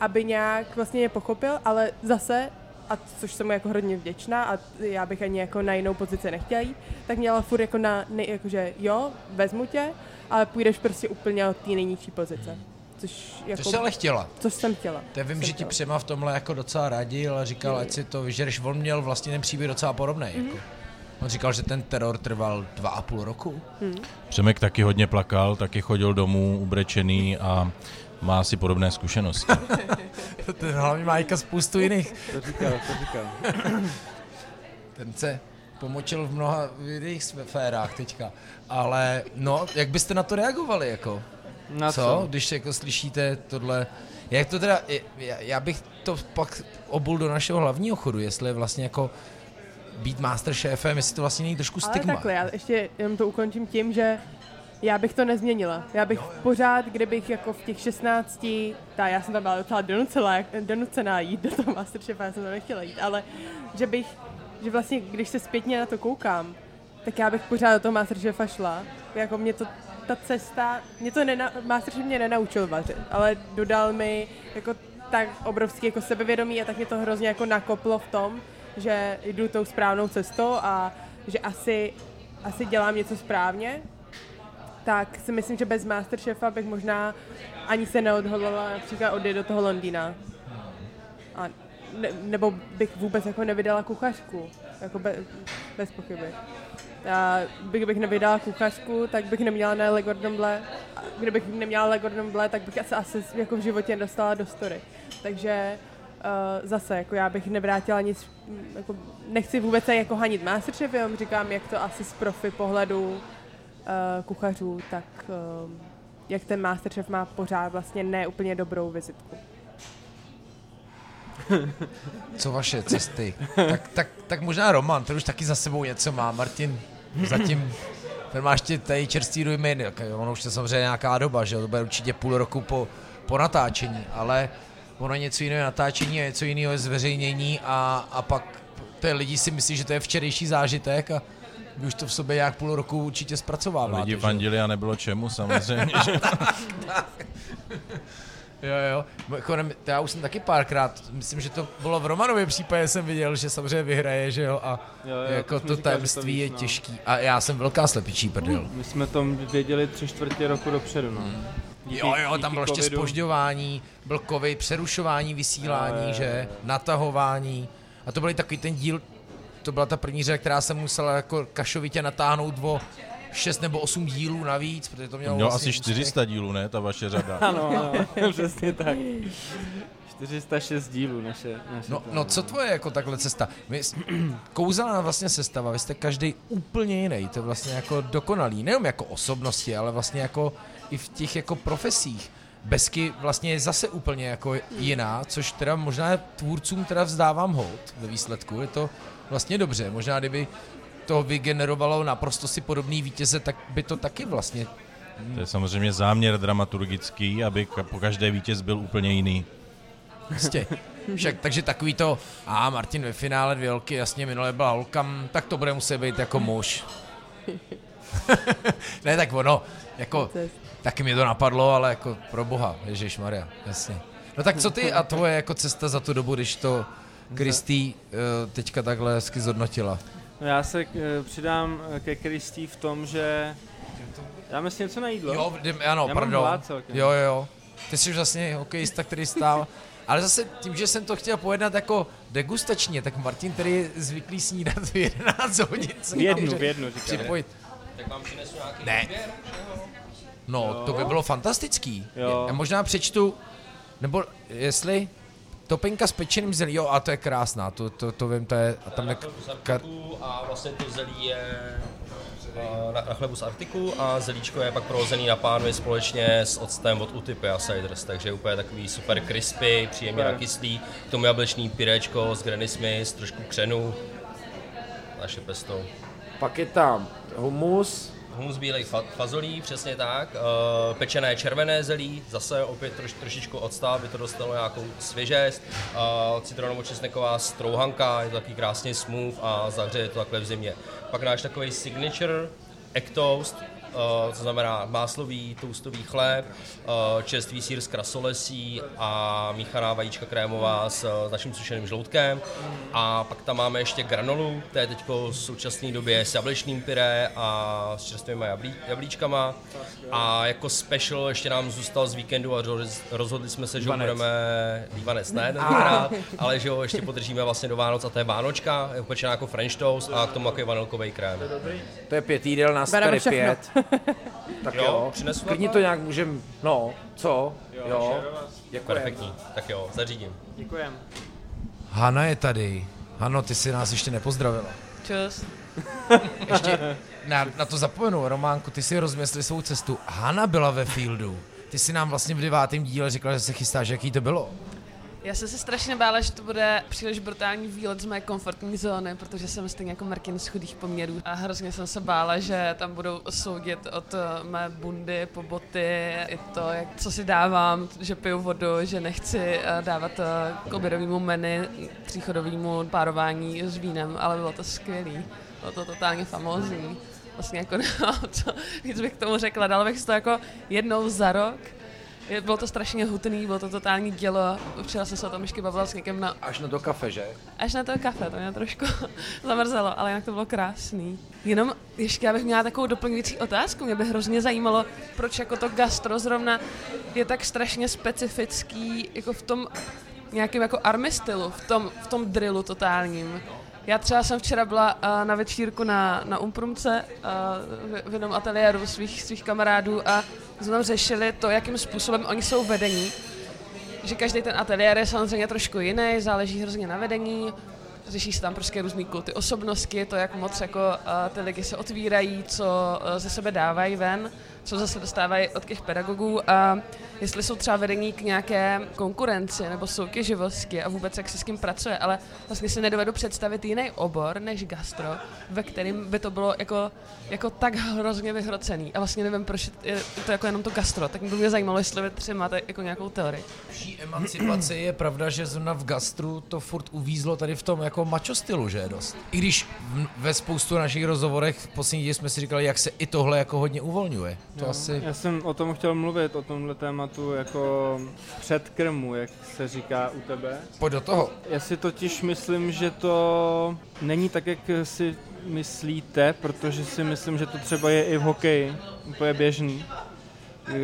aby nějak vlastně mě pochopil, ale zase, a což jsem mu jako hodně vděčná a já bych ani jako na jinou pozici nechtěla jít, tak měla furt jako jakože jo, vezmu tě, ale půjdeš prostě úplně od té nejnižší pozice. Což jako, to jsi ale chtěla. Což jsem chtěla. To vím, že ti Přema v tomhle jako docela radil a říkal, ať si to vyžereš. On měl vlastně ten příběh docela podobný. Mm-hmm. Jako. On říkal, že ten teror trval 2,5 roku. Mm-hmm. Přemek taky hodně plakal, taky chodil domů ubrečený a má si podobné zkušenosti. Ten hlavně má jako spoustu jiných. To říkal. Ten se pomočil v mnoha jiných sférách teďka. Ale no, jak byste na to reagovali jako? Na co? Když jako slyšíte tohle, jak to teda, já bych to pak obul do našeho hlavního chodu, jestli vlastně jako být masterchefem, jestli to vlastně není trošku stigma. Ale takhle, já ještě jenom to ukončím tím, že já bych to nezměnila. Já bych pořád, kdybych jako v těch 16, já jsem tam byla docela donucená jít do toho masterchefa, já jsem tam nechtěla jít, ale že vlastně, když se zpětně na to koukám, tak já bych pořád do toho masterchefa šla. Jako mě to ta cesta, Masterchef mě nenaučil vařit, ale dodal mi jako tak obrovský jako sebevědomí a tak mě to hrozně jako nakoplo v tom, že jdu tou správnou cestou a že asi dělám něco správně, tak si myslím, že bez Masterchefa bych možná ani se neodhodlala například odjet do toho Londýna. A nebo bych vůbec jako nevydala kuchařku, jako bez pochyby. Kdybych nevydala kuchařku, tak bych neměla na Le Cordon Bleu. Kdybych neměla Le Cordon Bleu, tak bych asi jako v životě dostala do Story. Takže zase, jako já bych nevrátila nic, jako nechci vůbec se jako hanit Masterchefem, říkám, jak to asi z profi pohledu kuchařů, tak jak ten Masterchef má pořád vlastně ne úplně dobrou vizitku. Co vaše cesty? Tak možná Roman, ten už taky za sebou něco má. Martin, zatím ten má ještě tady čerstvý dojmy. Ono už je samozřejmě nějaká doba, že to bude určitě půl roku po natáčení, ale ono něco jiného je natáčení a něco jiného je zveřejnění a pak ty lidi si myslí, že to je včerejší zážitek a vy už to v sobě nějak půl roku určitě zpracováváte. Lidi fandili a nebylo čemu samozřejmě. Jo. Já už jsem taky párkrát, myslím, že to bylo v Romanově případě, jsem viděl, že samozřejmě vyhraje, že jo, a jo, jako to tajemství je těžký. A já jsem velká slepičí prdel. My jsme to věděli 3/4 roku dopředu, no. Díky tam bylo ještě zpožďování, byl covid, přerušování vysílání, že, natahování. A to byl takový ten díl, to byla ta první řada, která jsem musela jako kašovitě natáhnout 6 nebo 8 dílů navíc, protože to mělo vlastně asi 400 dílů, ne, ta vaše řada. Ano, přesně tak. 406 dílů naše no, co tvoje jako takhle cesta? Kouzelná vlastně sestava, vy jste každý úplně jiný, to je vlastně jako dokonalý, nejenom jako osobnosti, ale vlastně jako i v těch jako profesích. Besky vlastně je zase úplně jako jiná, což teda možná tvůrcům teda vzdávám hold ve výsledku, je to vlastně dobře, možná kdyby to vygenerovalo naprosto si podobný vítěze, tak by to taky vlastně... To je samozřejmě záměr dramaturgický, aby po každé vítěz byl úplně jiný. Vlastně. Však, takže takový to, Martin ve finále 2 holky, jasně minule byla holka, tak to bude muset být jako muž. Ne, tak ono, jako, taky mě to napadlo, ale jako pro boha, ježišmarja, jasně. No tak co ty a tvoje jako cesta za tu dobu, když to Kristý teďka takhle hezky zhodnotila? Já se přidám ke Kristý v tom, že dáme si něco na jídlo. Jo, ty jsi vlastně hokejista, který stál, ale zase tím, že jsem to chtěl pojednat jako degustačně, tak Martin, který je zvyklý snídat v 11 hodin. V jednu, říkám. Tak vám přinesu nějaký výběr? No, to by bylo fantastický. Já možná přečtu, nebo jestli... Topinka s pečeným zelí, a to je krásná, to vím, to je... Tam na chlebu z Artiku a vlastně to zelí je na chlebu z Artiku a zelíčko je pak prohozený na pánvi společně s octem od Utipy a Ciders, takže je úplně takový super crispy, příjemně nakyslý, k tomu jablečný pyrečko s Granny Smith, trošku křenu, naše pesto. Pak je tam humus, humus bílej fazolí, přesně tak, pečené červené zelí, zase opět trošičku octa, by to dostalo nějakou svěžest, citronovo-česneková strouhanka, je to takový krásně smooth a zahřeje to takhle v zimě. Pak náš takový signature egg toast, co znamená máslový toastový chléb, čerstvý sýr z krasolesí a míchaná vajíčka krémová s naším sušeným žloutkem. A pak tam máme ještě granolu, to je teď v současné době s jablečným pyré a s čerstvými jablíčkama. A jako special ještě nám zůstal z víkendu a rozhodli jsme se, že ho budeme lívanec, ne tentokrát, ale že ho ještě podržíme vlastně do Vánoc, a to je vánočka, je upečená jako french toast a k tomu jako vanilkový krém. To je 5 jídel, nás tady 5. Tak jo, klidně to nějak můžem, no, co? Jo. Děkujem. Perfektní, tak jo, zařídím. Děkujem. Hana je tady. Hano, ty si nás ještě nepozdravila. Čus. Ještě na to zapomenu, Románku, ty si rozmyslí svou cestu. Hana byla ve Fieldu. Ty si nám vlastně v 9. díle řekla, že se chystáš, jaký to bylo? Já jsem se strašně bála, že to bude příliš brutální výlet z mé komfortní zóny, protože jsem stejně jako Martin z chudých poměrů a hrozně jsem se bála, že tam budou soudit od mé bundy po boty, i to, co si dávám, že piju vodu, že nechci dávat k obědovému menu, tříchodovému párování s vínem, ale bylo to skvělý, bylo to totálně famózní. Vlastně jako víc bych k tomu řekla, dala bych si to jako jednou za rok. Bylo to strašně hutný, bylo to totální dělo. Včera jsem se o tom ještě bavila s někým na... Až na to kafe, že? Až na to kafe, to mě trošku zamrzelo, ale jinak to bylo krásný. Jenom ještě já bych měla takovou doplňující otázku, mě by hrozně zajímalo, proč jako to gastro zrovna je tak strašně specifický, jako v tom nějakém jako army stylu, v tom drillu totálním. Já třeba jsem včera byla na večírku na Umprumce v jednom ateliéru svých kamarádů a jsme tam řešili to, jakým způsobem oni jsou vedení. Že každý ten ateliér je samozřejmě trošku jiný, záleží hrozně na vedení, řeší se tam prostě různý kulty osobnosti, to, jak moc jako ty lidi se otvírají, co ze sebe dávají ven, co zase dostávají od těch pedagogů a jestli jsou třeba vedení k nějaké konkurenci nebo soutěživosti a vůbec jak se s tím pracuje, ale vlastně si nedovedu představit jiný obor než gastro, ve kterém by to bylo jako tak hrozně vyhrocený a vlastně nevím, proč je to jako jenom to gastro, tak by mě zajímalo, jestli vy třeba máte jako nějakou teorii. Vší emancipace je pravda, že zrovna v gastru to furt uvízlo tady v tom jako macho stylu, že je dost. I když ve spoustu našich rozhovorech v poslední jsme si říkali, jak se i tohle jako hodně uvolňuje. No, asi... Já jsem o tom chtěl mluvit, o tomhle tématu jako předkrmu, jak se říká u tebe. Pojď do toho. Já si totiž myslím, že to není tak, jak si myslíte, protože si myslím, že to třeba je i v hokeji, úplně běžný,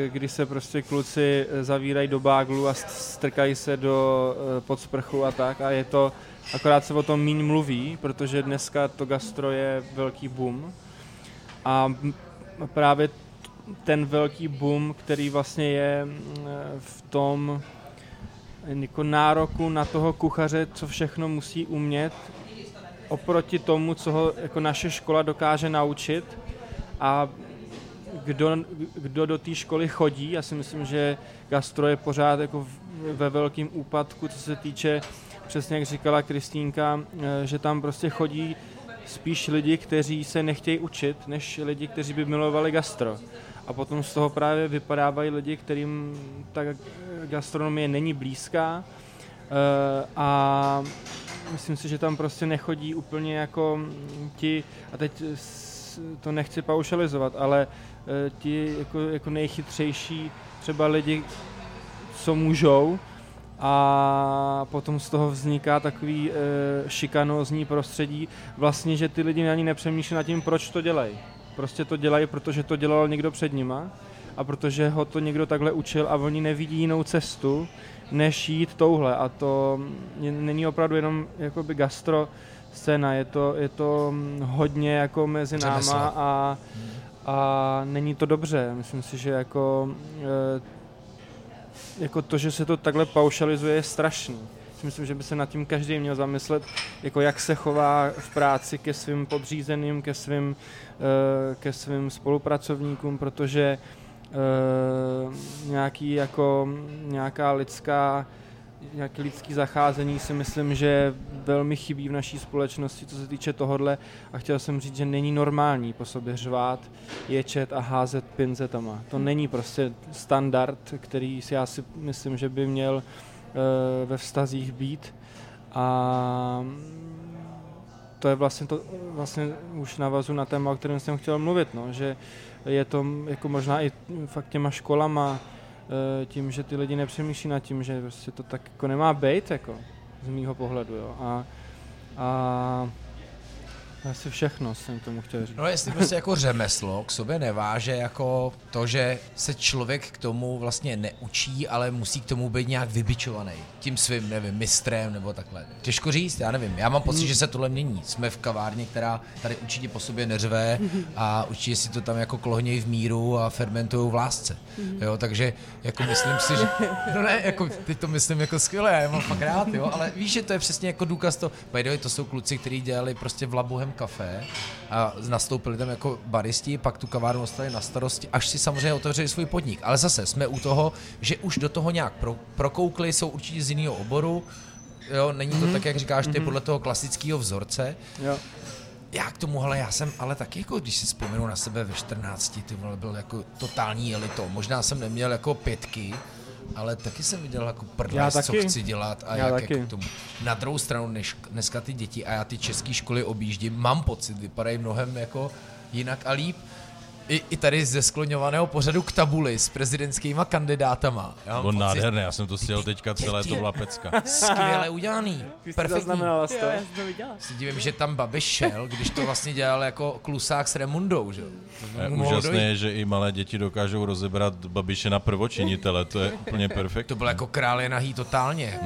kdy se prostě kluci zavírají do báglu a strkají se do pod sprchu a tak a je to, akorát se o tom míň mluví, protože dneska to gastro je velký boom a právě ten velký boom, který vlastně je v tom jako nároku na toho kuchaře, co všechno musí umět, oproti tomu, co ho jako naše škola dokáže naučit a kdo do té školy chodí. Já si myslím, že gastro je pořád jako ve velkém úpadku, co se týče, přesně jak říkala Kristýnka, že tam prostě chodí spíš lidi, kteří se nechtějí učit, než lidi, kteří by milovali gastro. A potom z toho právě vypadávají lidi, kterým ta gastronomie není blízká a myslím si, že tam prostě nechodí úplně jako ti, a teď to nechci paušalizovat, ale ti jako nejchytřejší třeba lidi, co můžou, a potom z toho vzniká takový šikanózní prostředí, vlastně, že ty lidi ani nepřemýšlí nad tím, proč to dělají. Prostě to dělají, protože to dělal někdo před nima a protože ho to někdo takhle učil a oni nevidí jinou cestu, než jít touhle. A to není opravdu jenom jakoby gastro scéna, je to hodně jako mezi náma a není to dobře. Myslím si, že jako to, že se to takhle paušalizuje, je strašný. Myslím, že by se nad tím každý měl zamyslet, jako jak se chová v práci ke svým podřízeným, ke svým spolupracovníkům, protože nějaká lidská nějaké lidské zacházení si myslím, že velmi chybí v naší společnosti, co se týče tohodle, a chtěl jsem říct, že není normální po sobě řvát, ječet a házet pinzetama. To není prostě standard, který si já si myslím, že by měl ve vztazích být, a to je vlastně to, vlastně už navazu na téma, o kterém jsem chtěl mluvit, no, že je to jako možná i fakt těma školama, tím, že ty lidi nepřemýšlí nad tím, že prostě to tak jako nemá být, jako z mýho pohledu, jo, a asi všechno jsem tomu chtěl říct. No jestli prostě jako řemeslo k sobě neváže jako to, že se člověk k tomu vlastně neučí, ale musí k tomu být nějak vybičovaný tím svým, nevím, mistrem nebo takhle. Těžko říct, já nevím, já mám pocit, že se tohle mění. Jsme v kavárně, která tady určitě po sobě neřve a určitě si to tam jako klohnějí v míru a fermentujou v lásce. Jo, takže jako myslím si, že... No ne, jako teď to myslím jako skvěle, já mám fakt rád, jo, ale víš, že to je přesně jako důkaz to. By to jsou kluci, kteří dělali prostě v Labuhem kafe a nastoupili tam jako baristi, pak tu kavárnu dostali na starosti, až si samozřejmě otevřeli svůj podnik. Ale zase jsme u toho, že už do toho nějak prokoukli, jsou určitě z jiného oboru, jo, není to tak, jak říkáš ty, podle toho klasického vzorce. Jo. Já k tomu, hele, já jsem, ale taky jako, když si vzpomenu na sebe ve 14, ty vole, byl jako totální elito, možná jsem neměl jako 5, ale taky jsem viděl jako prdlás, co chci dělat a jak k tomu. Na druhou stranu dneska ty děti, a já ty české školy objíždím, mám pocit, vypadají mnohem jako jinak a líp. I tady ze skloňovaného pořadu k tabuli s prezidentskýma kandidátama. On nádherný, já jsem to sjel teďka celé, to byla pecka. Skvěle udělaný, perfektní. Si divím, že tam Babiš šel, když to vlastně dělal jako klusák s Remundou. Že? Úžasné je, že i malé děti dokážou rozebrat Babiše na prvočinitele, to je úplně perfektní. To byl jako Král je nahý totálně.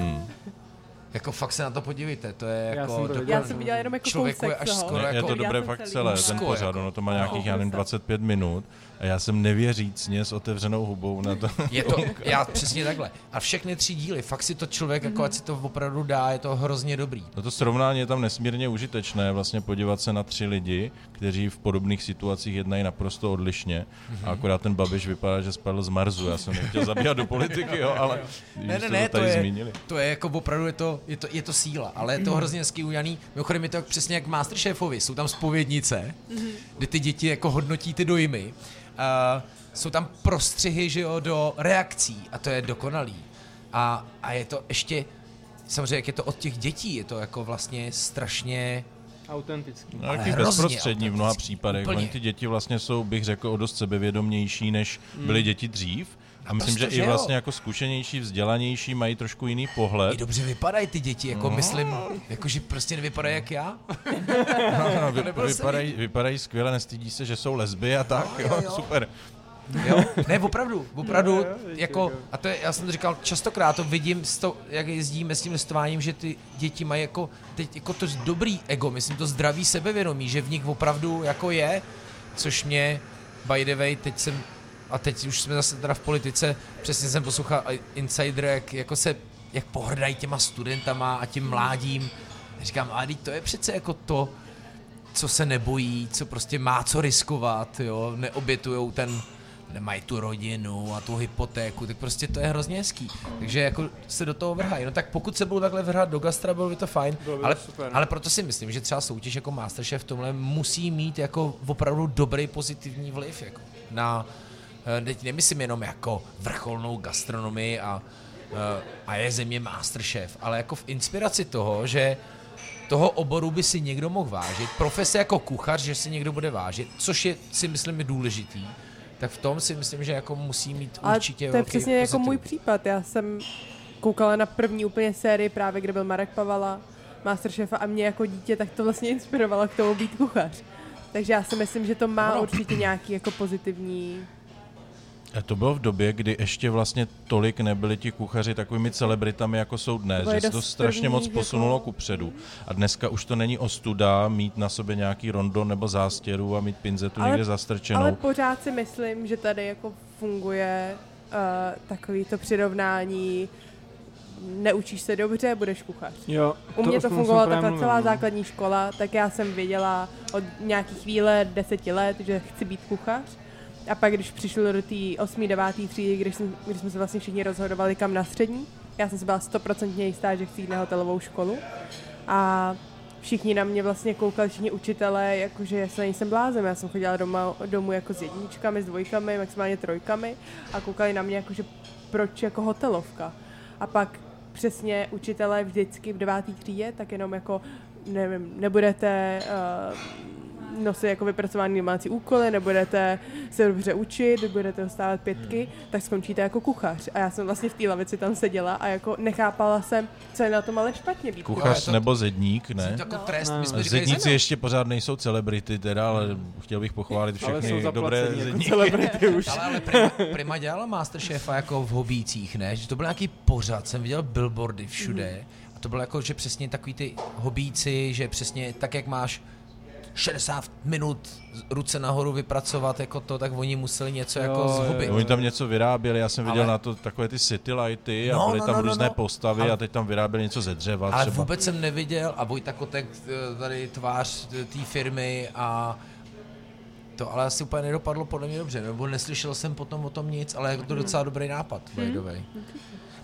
Jako fakt se na to podívejte, to je jako... Já jsem viděla jenom jako člověku je až skoro jako... Je to dobré fakt celé, ten pořád, jako, ono to má nějakých, já nevím, 25 minut a já jsem nevěřícně s otevřenou hubou na to... Je to, já přesně takhle. A všechny 3 díly, fakt si to člověk, jako ať si to opravdu dá, je to hrozně dobrý. Toto srovnání je tam nesmírně užitečné, vlastně podívat se na 3 lidi, kteří v podobných situacích jednají naprosto odlišně, a akorát ten Babiš vypadá, že spadl z Marsu, já jsem nechtěl zabíhat do politiky, jo, ale... Ne, to je jako opravdu je to síla, ale je to hrozně hezky udělaný. Mimochodem je to přesně jak Masterchefovi, jsou tam zpovědnice, kde ty děti jako hodnotí ty dojmy. Jsou tam prostřihy, že jo, do reakcí a to je dokonalý. A je to ještě, samozřejmě jak je to od těch dětí, je to jako vlastně strašně... Autentický. No, taky bezprostřední v mnoha případech. Oni ty děti vlastně jsou, bych řekl, o dost sebevědomější, než byly děti dřív. A myslím, prostě, že i vlastně jako zkušenější, vzdělanější, mají trošku jiný pohled. I dobře vypadají ty děti, jako myslím, jakože prostě nevypadají jak já. Vypadají skvěle, nestydí se, že jsou lesby a tak, jo, super. Jo? Ne, opravdu, jako, a to je, já jsem to říkal, častokrát to vidím, jak jezdíme s tím listováním, že ty děti mají jako, teď jako to dobrý ego, myslím, to zdravý sebevědomí, že v nich opravdu jako je, což mě, by the way, teď už jsme zase teda v politice, přesně jsem poslouchal Insider, jak pohrdají těma studentama a tím mládím. A říkám, ale to je přece jako to, co se nebojí, co prostě má co riskovat, jo, neobětujou nemají tu rodinu a tu hypotéku, tak prostě to je hrozně hezký. Takže jako se do toho vrhají. No tak pokud se budou takhle vrhat do gastra, bylo by to fajn, ale proto si myslím, že třeba soutěž jako MasterChef v tomhle musí mít jako opravdu dobrý pozitivní vliv, jako na... Teď nemyslím jenom jako vrcholnou gastronomii a je země MasterChef, ale jako v inspiraci toho, že toho oboru by si někdo mohl vážit, profese jako kuchař, že si někdo bude vážit, což je, si myslím, je důležitý, tak v tom si myslím, že jako musí mít určitě velký... to je přesně pozitiv. Jako můj případ, já jsem koukala na první úplně sérii právě, kde byl Marek Pavala, MasterChefa, a mě jako dítě tak to vlastně inspirovalo k tomu být kuchař. Takže já si myslím, že to má určitě nějaký jako pozitivní... A to bylo v době, kdy ještě vlastně tolik nebyli ti kuchaři takovými celebritami, jako jsou dnes, že se to strašně moc posunulo kupředu. A dneska už to není ostuda mít na sobě nějaký rondo nebo zástěru a mít pinzetu někde zastrčenou. Ale pořád si myslím, že tady jako funguje takový to přirovnání, neučíš se dobře, budeš kuchař. Jo, u mě to fungovalo takhle celá základní škola, tak já jsem věděla od nějakých chvíle, 10 let, že chci být kuchař. A pak, když přišlo do té 8. 9. třídy, když jsme se vlastně všichni rozhodovali, kam na střední, Já jsem si byla 100% jistá, že chci jít na hotelovou školu a všichni na mě vlastně koukali, všichni učitelé, jakože já se nejsem blázen, já jsem chodila domů jako s jedničkami, s dvojkami, maximálně trojkami a koukali na mě, jakože proč jako hotelovka. A pak přesně učitelé vždycky v 9. třídě, tak jenom jako nevím, nebudete nosit jako vypracovaný domácí úkoly, nebudete se dobře učit, budete dostávat 5, tak skončíte jako kuchař. A já jsem vlastně v té lavici tam seděla a jako nechápala jsem, co je na tom ale špatně být. Kuchař nebo zedník, ne? Jako trest, no. Zedníci ještě pořád nejsou celebrity, teda, ale chtěl bych pochválit všechny dobré zedníky. Celebrity už. Ale Prima dělala Masterchefa jako v Hobících, ne? Že to byl nějaký pořad, jsem viděl billboardy všude. A to bylo jako, že přesně takový ty Hobíci, že přesně tak, jak máš 60 minut ruce nahoru vypracovat jako to, tak oni museli něco jako zhubit. Oni tam něco vyráběli, já jsem viděl na to takové ty city lighty a byly tam různé postavy a teď tam vyráběli něco ze dřeva. Ale třeba. Vůbec jsem neviděl a Vojta Kotek tady tvář té firmy a to ale asi úplně nedopadlo podle mě dobře, nebo neslyšel jsem potom o tom nic, ale je to docela dobrý nápad.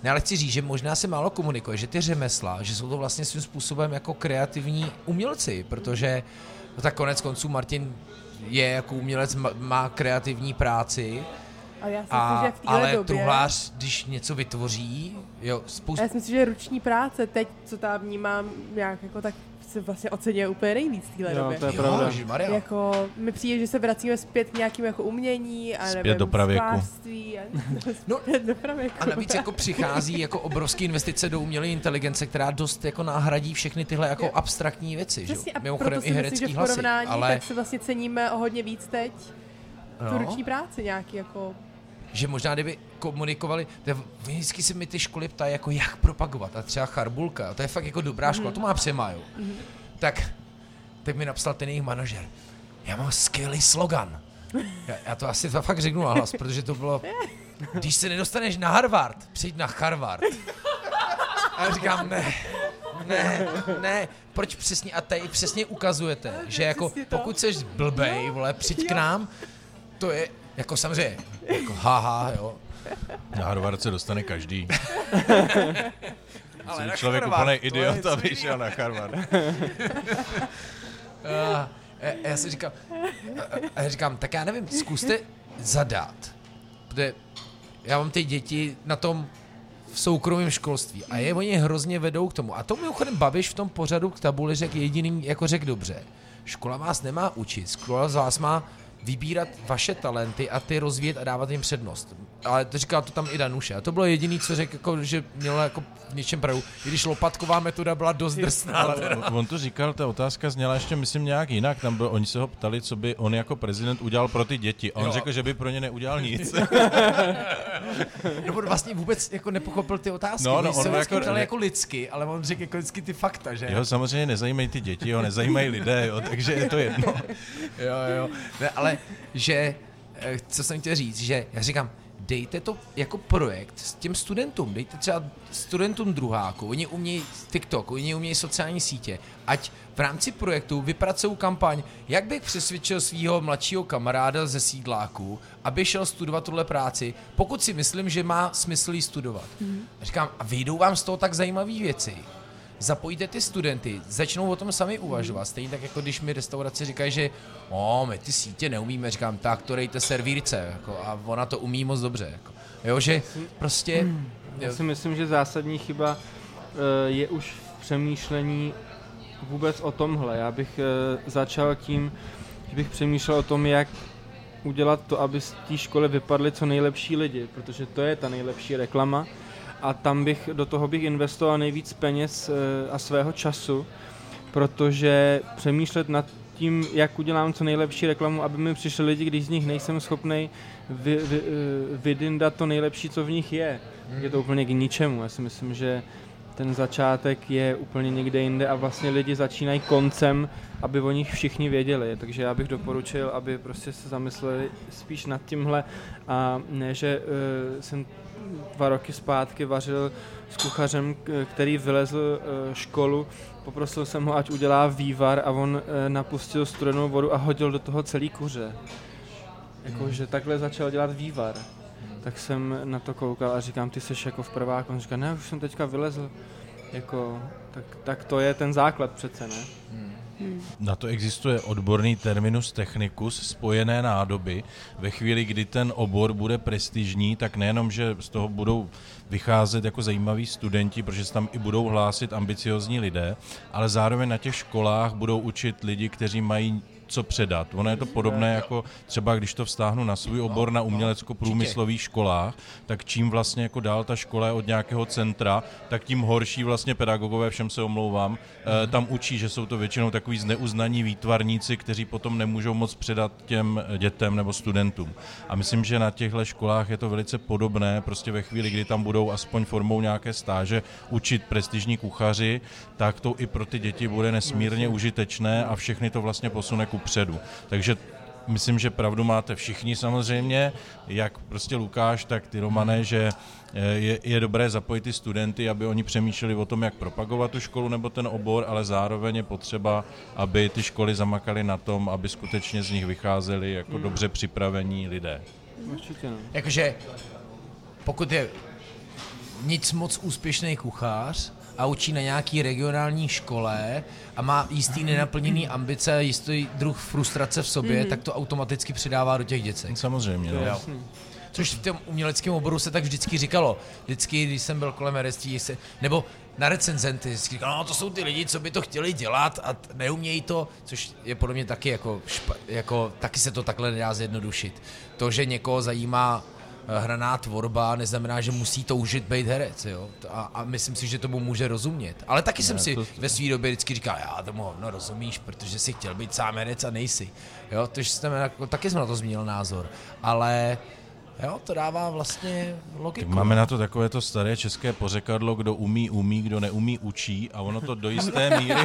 Ne, ale chci říct, že možná se málo komunikuje, že ty řemesla, že jsou to vlastně svým způsobem jako kreativní umělci, protože no tak konec konců Martin je jako umělec, má kreativní práci, ale truhlář, když něco vytvoří, jo, spoustu... Já si myslím, že ruční práce, teď, co tam vnímám nějak jako tak se vlastně oceňuje úplně nejvíc v téhle době. To je pravda. Jako, mi přijde, že se vracíme zpět k nějakému jako umění a zpět do pravěku. A navíc jako přichází jako obrovské investice do umělé inteligence, která dost jako náhradí všechny tyhle jako abstraktní věci. Přesně, a mimochodem i herecký hlasy. Tak se vlastně ceníme o hodně víc teď tu ruční práci nějaký jako... Že možná, kdyby komunikovali, vždycky se mi ty školy ptají, jako jak propagovat, a třeba Charbulka, to je fakt jako dobrá škola, to má Přema, jo. Tak mi napsal ten jejich manažer, já mám skvělý slogan. Já to asi fakt řeknu nahlas, protože to bylo, když se nedostaneš na Harvard, přijď na Charvard. A já říkám, ne, proč přesně, a tady přesně ukazujete, že jako pokud seš blbej, vole, přijď k nám, to je, jako samozřejmě, jako haha, jo. Na Harvard se dostane každý. Ale na člověk úplnej idiot, aby šel na Harvard. Já říkám, tak já nevím, zkuste zadat. Protože já mám ty děti na tom v soukromém školství a oni hrozně vedou k tomu. A to mimochodem Babiš v tom pořadu k tabuli řekl jediným, jako řekl dobře. Škola vás nemá učit, škola z vás má vybírat vaše talenty a ty rozvíjet a dávat jim přednost. Ale to říkala to tam i Danuše. A to bylo jediný, co řekl, jako, že mělo jako v něčem pravdu. I když lopatková metoda byla dost drsná. On to říkal, ta otázka zněla ještě, myslím, nějak jinak. Tam byl, oni se ho ptali, co by on jako prezident udělal pro ty děti. A on řekl, že by pro ně neudělal nic. Nebo vlastně vůbec jako nepochopil ty otázky. No, on se jako ptali jako lidsky, ale on řekl jako lidsky ty fakta, že? Jo, samozřejmě nezajímají ty děti, jo, nezajímají lidé, jo, takže je to jedno. Jo. Ne, ale že, co jsem chtěl říct, že já říkám, dejte to jako projekt s těm studentům, dejte třeba studentům druháku, oni umějí TikTok, oni umějí sociální sítě, ať v rámci projektu vypracují kampaň, jak bych přesvědčil svýho mladšího kamaráda ze sídláku, aby šel studovat tuhle práci, pokud si myslím, že má smysl jí studovat. A říkám, a vyjdou vám z toho tak zajímavé věci. Zapojíte ty studenty, začnou o tom sami uvažovat. Stejně tak, jako když mi restaurace říkají, že my ty sítě neumíme, říkám, tak to dejte servírce jako, a ona to umí moc dobře. Jako. Jo, že prostě... Já si myslím, že zásadní chyba je už v přemýšlení vůbec o tomhle. Já bych začal tím, že bych přemýšlel o tom, jak udělat to, aby z té školy vypadly co nejlepší lidi, protože to je ta nejlepší reklama. A tam do toho bych investoval nejvíc peněz a svého času, protože přemýšlet nad tím, jak udělám co nejlepší reklamu, aby mi přišli lidi, když z nich nejsem schopnej vydindat to nejlepší, co v nich je. Je to úplně k ničemu. Já si myslím, že ten začátek je úplně někde jinde a vlastně lidi začínají koncem, aby o nich všichni věděli. Takže já bych doporučil, aby prostě se zamysleli spíš nad tímhle a ne, že jsem 2 roky zpátky vařil s kuchařem, který vylezl školu. Poprosil jsem ho, ať udělá vývar a on napustil studenou vodu a hodil do toho celý kuře. Jakože takhle začal dělat vývar. tak jsem na to koukal a říkám, ty seš jako v prváku. On říká, ne, už jsem teďka vylezl. Jako, tak to je ten základ přece, ne? Na to existuje odborný terminus technicus, spojené nádoby. Ve chvíli, kdy ten obor bude prestižní, tak nejenom, že z toho budou vycházet jako zajímaví studenti, protože se tam i budou hlásit ambiciozní lidé, ale zároveň na těch školách budou učit lidi, kteří mají co předat. Ono je to podobné jako třeba, když to vztáhnu na svůj obor na umělecko-průmyslových školách, tak čím vlastně jako dál ta škola je od nějakého centra, tak tím horší vlastně pedagogové, všem se omlouvám, tam učí, že jsou to většinou takový zneuznaní výtvarníci, kteří potom nemůžou moc předat těm dětem nebo studentům. A myslím, že na těchto školách je to velice podobné, prostě ve chvíli, kdy tam budou aspoň formou nějaké stáže učit prestižní kuchaři, tak to i pro ty děti bude nesmírně užitečné a všechny to vlastně posune kupředu. Takže myslím, že pravdu máte všichni samozřejmě, jak prostě Lukáš, tak ty, Romane, že je dobré zapojit ty studenty, aby oni přemýšleli o tom, jak propagovat tu školu nebo ten obor, ale zároveň je potřeba, aby ty školy zamakaly na tom, aby skutečně z nich vycházeli jako dobře připravení lidé. Určitě, no. Jakože pokud je nic moc úspěšný kuchař a učí na nějaký regionální škole a má jistý nenaplněný ambice, jistý druh frustrace v sobě, tak to automaticky předává do těch děcek. Samozřejmě, no. Jo. Což v tom uměleckém oboru se tak vždycky říkalo. Vždycky, když jsem byl kolem herestí, nebo na recenzenty, říkalo, no to jsou ty lidi, co by to chtěli dělat a neumějí to, což je podle mě taky jako taky se to takhle nedá zjednodušit. To, že někoho zajímá hraná tvorba, neznamená, že musí toužit být herec, jo? A myslím si, že tomu může rozumět. Ale taky jsem si ve své době vždycky říkal, já tomu hovno rozumíš, protože jsi chtěl být sám herec a nejsi. Jo? Taky jsem na to změnil názor. Ale jo, to dává vlastně logiku. Tak máme na to takové to staré české pořekadlo, kdo umí, kdo neumí, učí a ono to do jisté míry...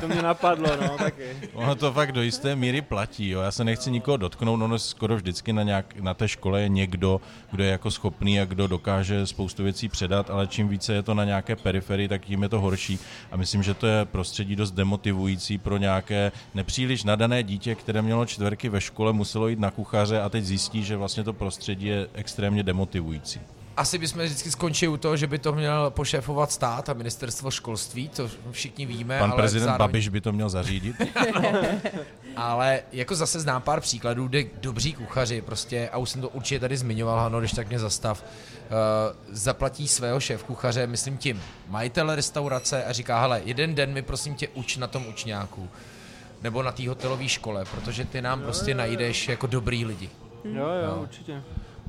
To mě napadlo, no, taky. Ono to fakt do jisté míry platí, jo. Já se nechci nikoho dotknout, ono skoro vždycky na té škole je někdo, kdo je jako schopný a kdo dokáže spoustu věcí předat, ale čím více je to na nějaké periferii, tak tím je to horší. A myslím, že to je prostředí dost demotivující pro nějaké nepříliš nadané dítě, které mělo čtverky ve škole, muselo jít na kuchaře a teď zjistí, že vlastně to prostředí je extrémně demotivující. Asi bychom vždycky skončili u toho, že by to měl pošéfovat stát a ministerstvo školství, to všichni víme. Pan prezident zároveň... Babiš by to měl zařídit. No. Ale jako zase znám pár příkladů, kde dobří kuchaři prostě, a už jsem to určitě tady zmiňoval, Hano, když tak mě zastav, zaplatí svého šéfkuchaře, myslím tím majitel restaurace a říká, hele, jeden den mi prosím tě uč na tom učňáku, nebo na té hotelové škole, protože ty nám prostě najdeš jako dobrý lidi. Jo, určitě.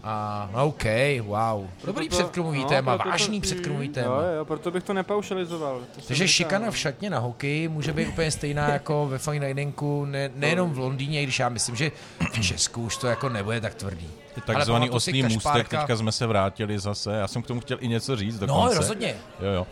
A OK, wow. Dobrý předkrumový téma, vážný předkrumový téma. Jo, proto bych to nepaušalizoval. Takže šikana v šatně na hokeji může být úplně stejná jako ve fine diningu, nejenom v Londýně, když já myslím, že v Česku už to jako nebude tak tvrdý. Takzvaný oslý můstek, teďka jsme se vrátili zase, já jsem k tomu chtěl i něco říct dokonce. No, rozhodně. Jo.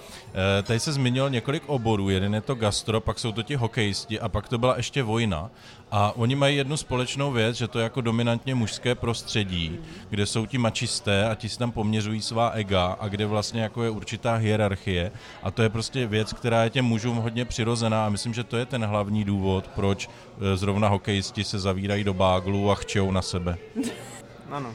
Tady se zmínilo několik oborů, jeden je to gastro, pak jsou to ti hokejisti a pak to byla ještě vojna. A oni mají jednu společnou věc, že to je jako dominantně mužské prostředí, kde jsou ti mačisté a ti si tam poměřují svá ega a kde vlastně jako je určitá hierarchie a to je prostě věc, která je těm mužům hodně přirozená a myslím, že to je ten hlavní důvod, proč zrovna hokejisti se zavírají do báglu a chčou na sebe. Ano.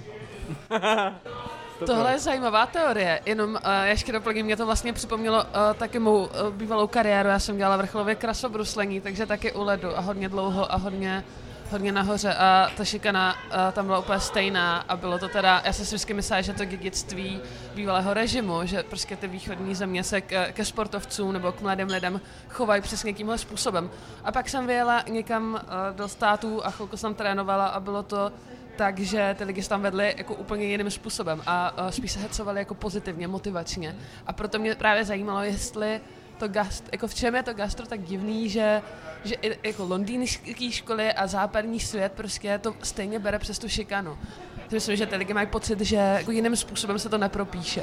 Tohle je zajímavá teorie, jenom ještě doplním, mě to vlastně připomnělo taky mou bývalou kariéru, já jsem dělala vrcholově krasobruslení, takže taky u ledu a hodně dlouho a hodně nahoře a ta šikana tam byla úplně stejná a bylo to teda, já jsem si vždycky myslela, že to dědictví bývalého režimu, že prostě ty východní země se ke sportovcům nebo k mladým lidem chovají přesně tímhle způsobem. A pak jsem vyjela někam do států a chvilku jsem trénovala a bylo to takže ty lidi se tam vedli jako úplně jiným způsobem a spíš se hecovali jako pozitivně, motivačně. A proto mě právě zajímalo, jestli to jako v čem je to gastro tak divný, že jako londýnské školy a západní svět prostě to stejně bere přes tu šikanu. Myslím, že ty lidi mají pocit, že jako jiným způsobem se to nepropíše.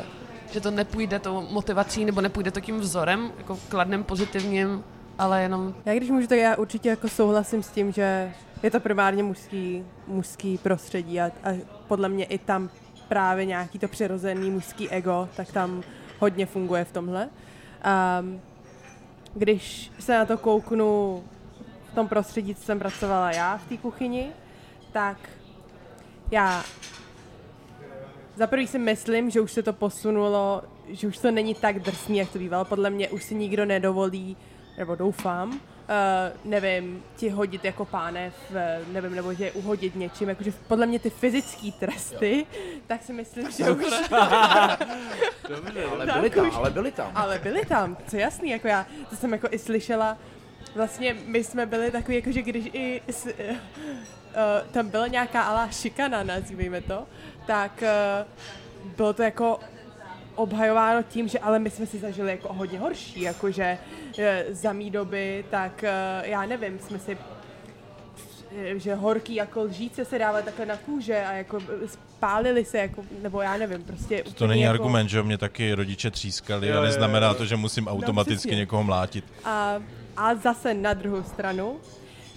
Že to nepůjde tou motivací nebo nepůjde to tím vzorem, jako kladným, pozitivním, ale jenom... Já když můžu, tak já určitě jako souhlasím s tím, že je to primárně mužský prostředí a podle mě i tam právě nějaký to přirozený mužský ego, tak tam hodně funguje v tomhle. Když se na to kouknu v tom prostředí, co jsem pracovala já v té kuchyni, tak já Za prvý si myslím, že už se to posunulo, že už to není tak drsný, jak to bývalo. Podle mě už si nikdo nedovolí, nebo doufám, nevím, ti hodit jako pánev, nevím, nebo že uhodit něčím, jakože podle mě ty fyzické tresty, jo. Tak si myslím, že už... Dobře, ale byli tam, co jasný, jako já, to jsem jako i slyšela, vlastně my jsme byli takový, jakože když i tam byla nějaká ala šikana, nazývejme to, tak bylo to jako obhajováno tím, že ale my jsme si zažili jako hodně horší, jakože za mý doby, tak já nevím, jsme si, že horký jako lžíce se dávaly takhle na kůže a jako spálili se, jako, nebo já nevím, prostě... To není jako... argument, že mě taky rodiče třískali, ale znamená to, že musím automaticky někoho mlátit. A zase na druhou stranu,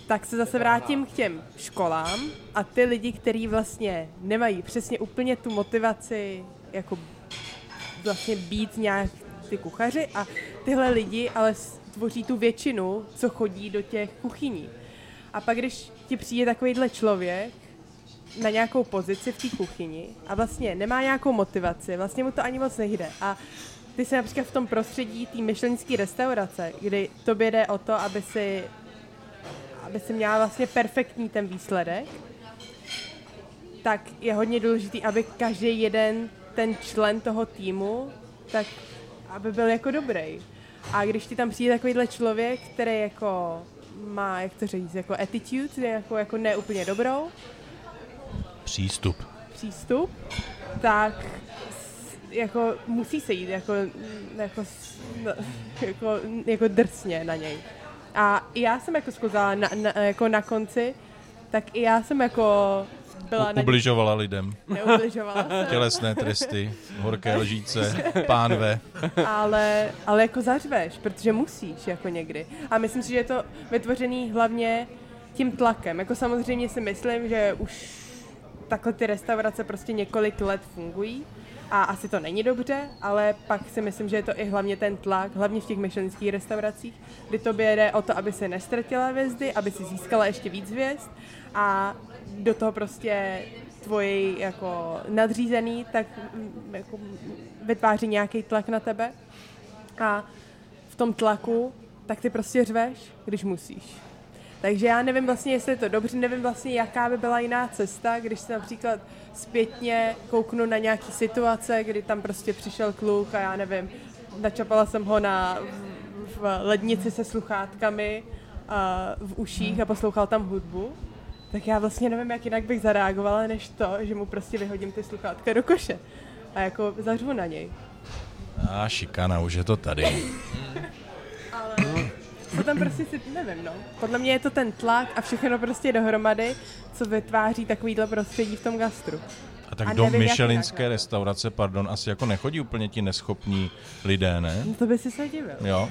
tak se zase vrátím k těm školám a ty lidi, kteří vlastně nemají přesně úplně tu motivaci, jako vlastně být nějak ty kuchaři a tyhle lidi ale tvoří tu většinu, co chodí do těch kuchyní. A pak, když ti přijde takovýhle člověk na nějakou pozici v té kuchyni a vlastně nemá nějakou motivaci, vlastně mu to ani moc nejde. A ty se například v tom prostředí té michelinské restaurace, kdy tobě jde o to, aby si měla vlastně perfektní ten výsledek, tak je hodně důležitý, aby každý jeden ten člen toho týmu, tak aby byl jako dobrý. A když ti tam přijde takovýhle člověk, který jako má, jak to říct, jako attitude, jako ne úplně dobrou. Přístup, tak jako musí se jít jako drsně na něj. A já jsem jako zkozala jako na konci, tak i já jsem jako byla... Ubližovala lidem. Neubližovala jsem. Tělesné tresty, horké lžíce, pánve. Ale jako zařveš, protože musíš jako někdy. A myslím si, že je to vytvořený hlavně tím tlakem. Jako samozřejmě si myslím, že už takhle ty restaurace prostě několik let fungují a asi to není dobře, ale pak si myslím, že je to i hlavně ten tlak, hlavně v těch michelinských restauracích, kdy tobě jde o to, aby se nestratila hvězdy, aby si získala ještě víc hvězd a do toho prostě tvoji jako nadřízený, tak jako vytváří nějaký tlak na tebe a v tom tlaku tak ty prostě řveš, když musíš. Takže já nevím vlastně, jestli je to dobře, nevím vlastně, jaká by byla jiná cesta, když se například zpětně kouknu na nějaký situace, kdy tam prostě přišel kluk a já nevím, načapala jsem ho v lednici se sluchátkami v uších a poslouchal tam hudbu. Tak já vlastně nevím, jak jinak bych zareagovala, než to, že mu prostě vyhodím ty sluchátka do koše a jako zařvu na něj. A šikana, už je to tady. Ale to tam prostě si, nevím, no. Podle mě je to ten tlak a všechno prostě dohromady, co vytváří takovýhle prostředí v tom gastru. A tak do michelinské restaurace, pardon, asi jako nechodí úplně ti neschopní lidé, ne? No to by si se divil. Jo.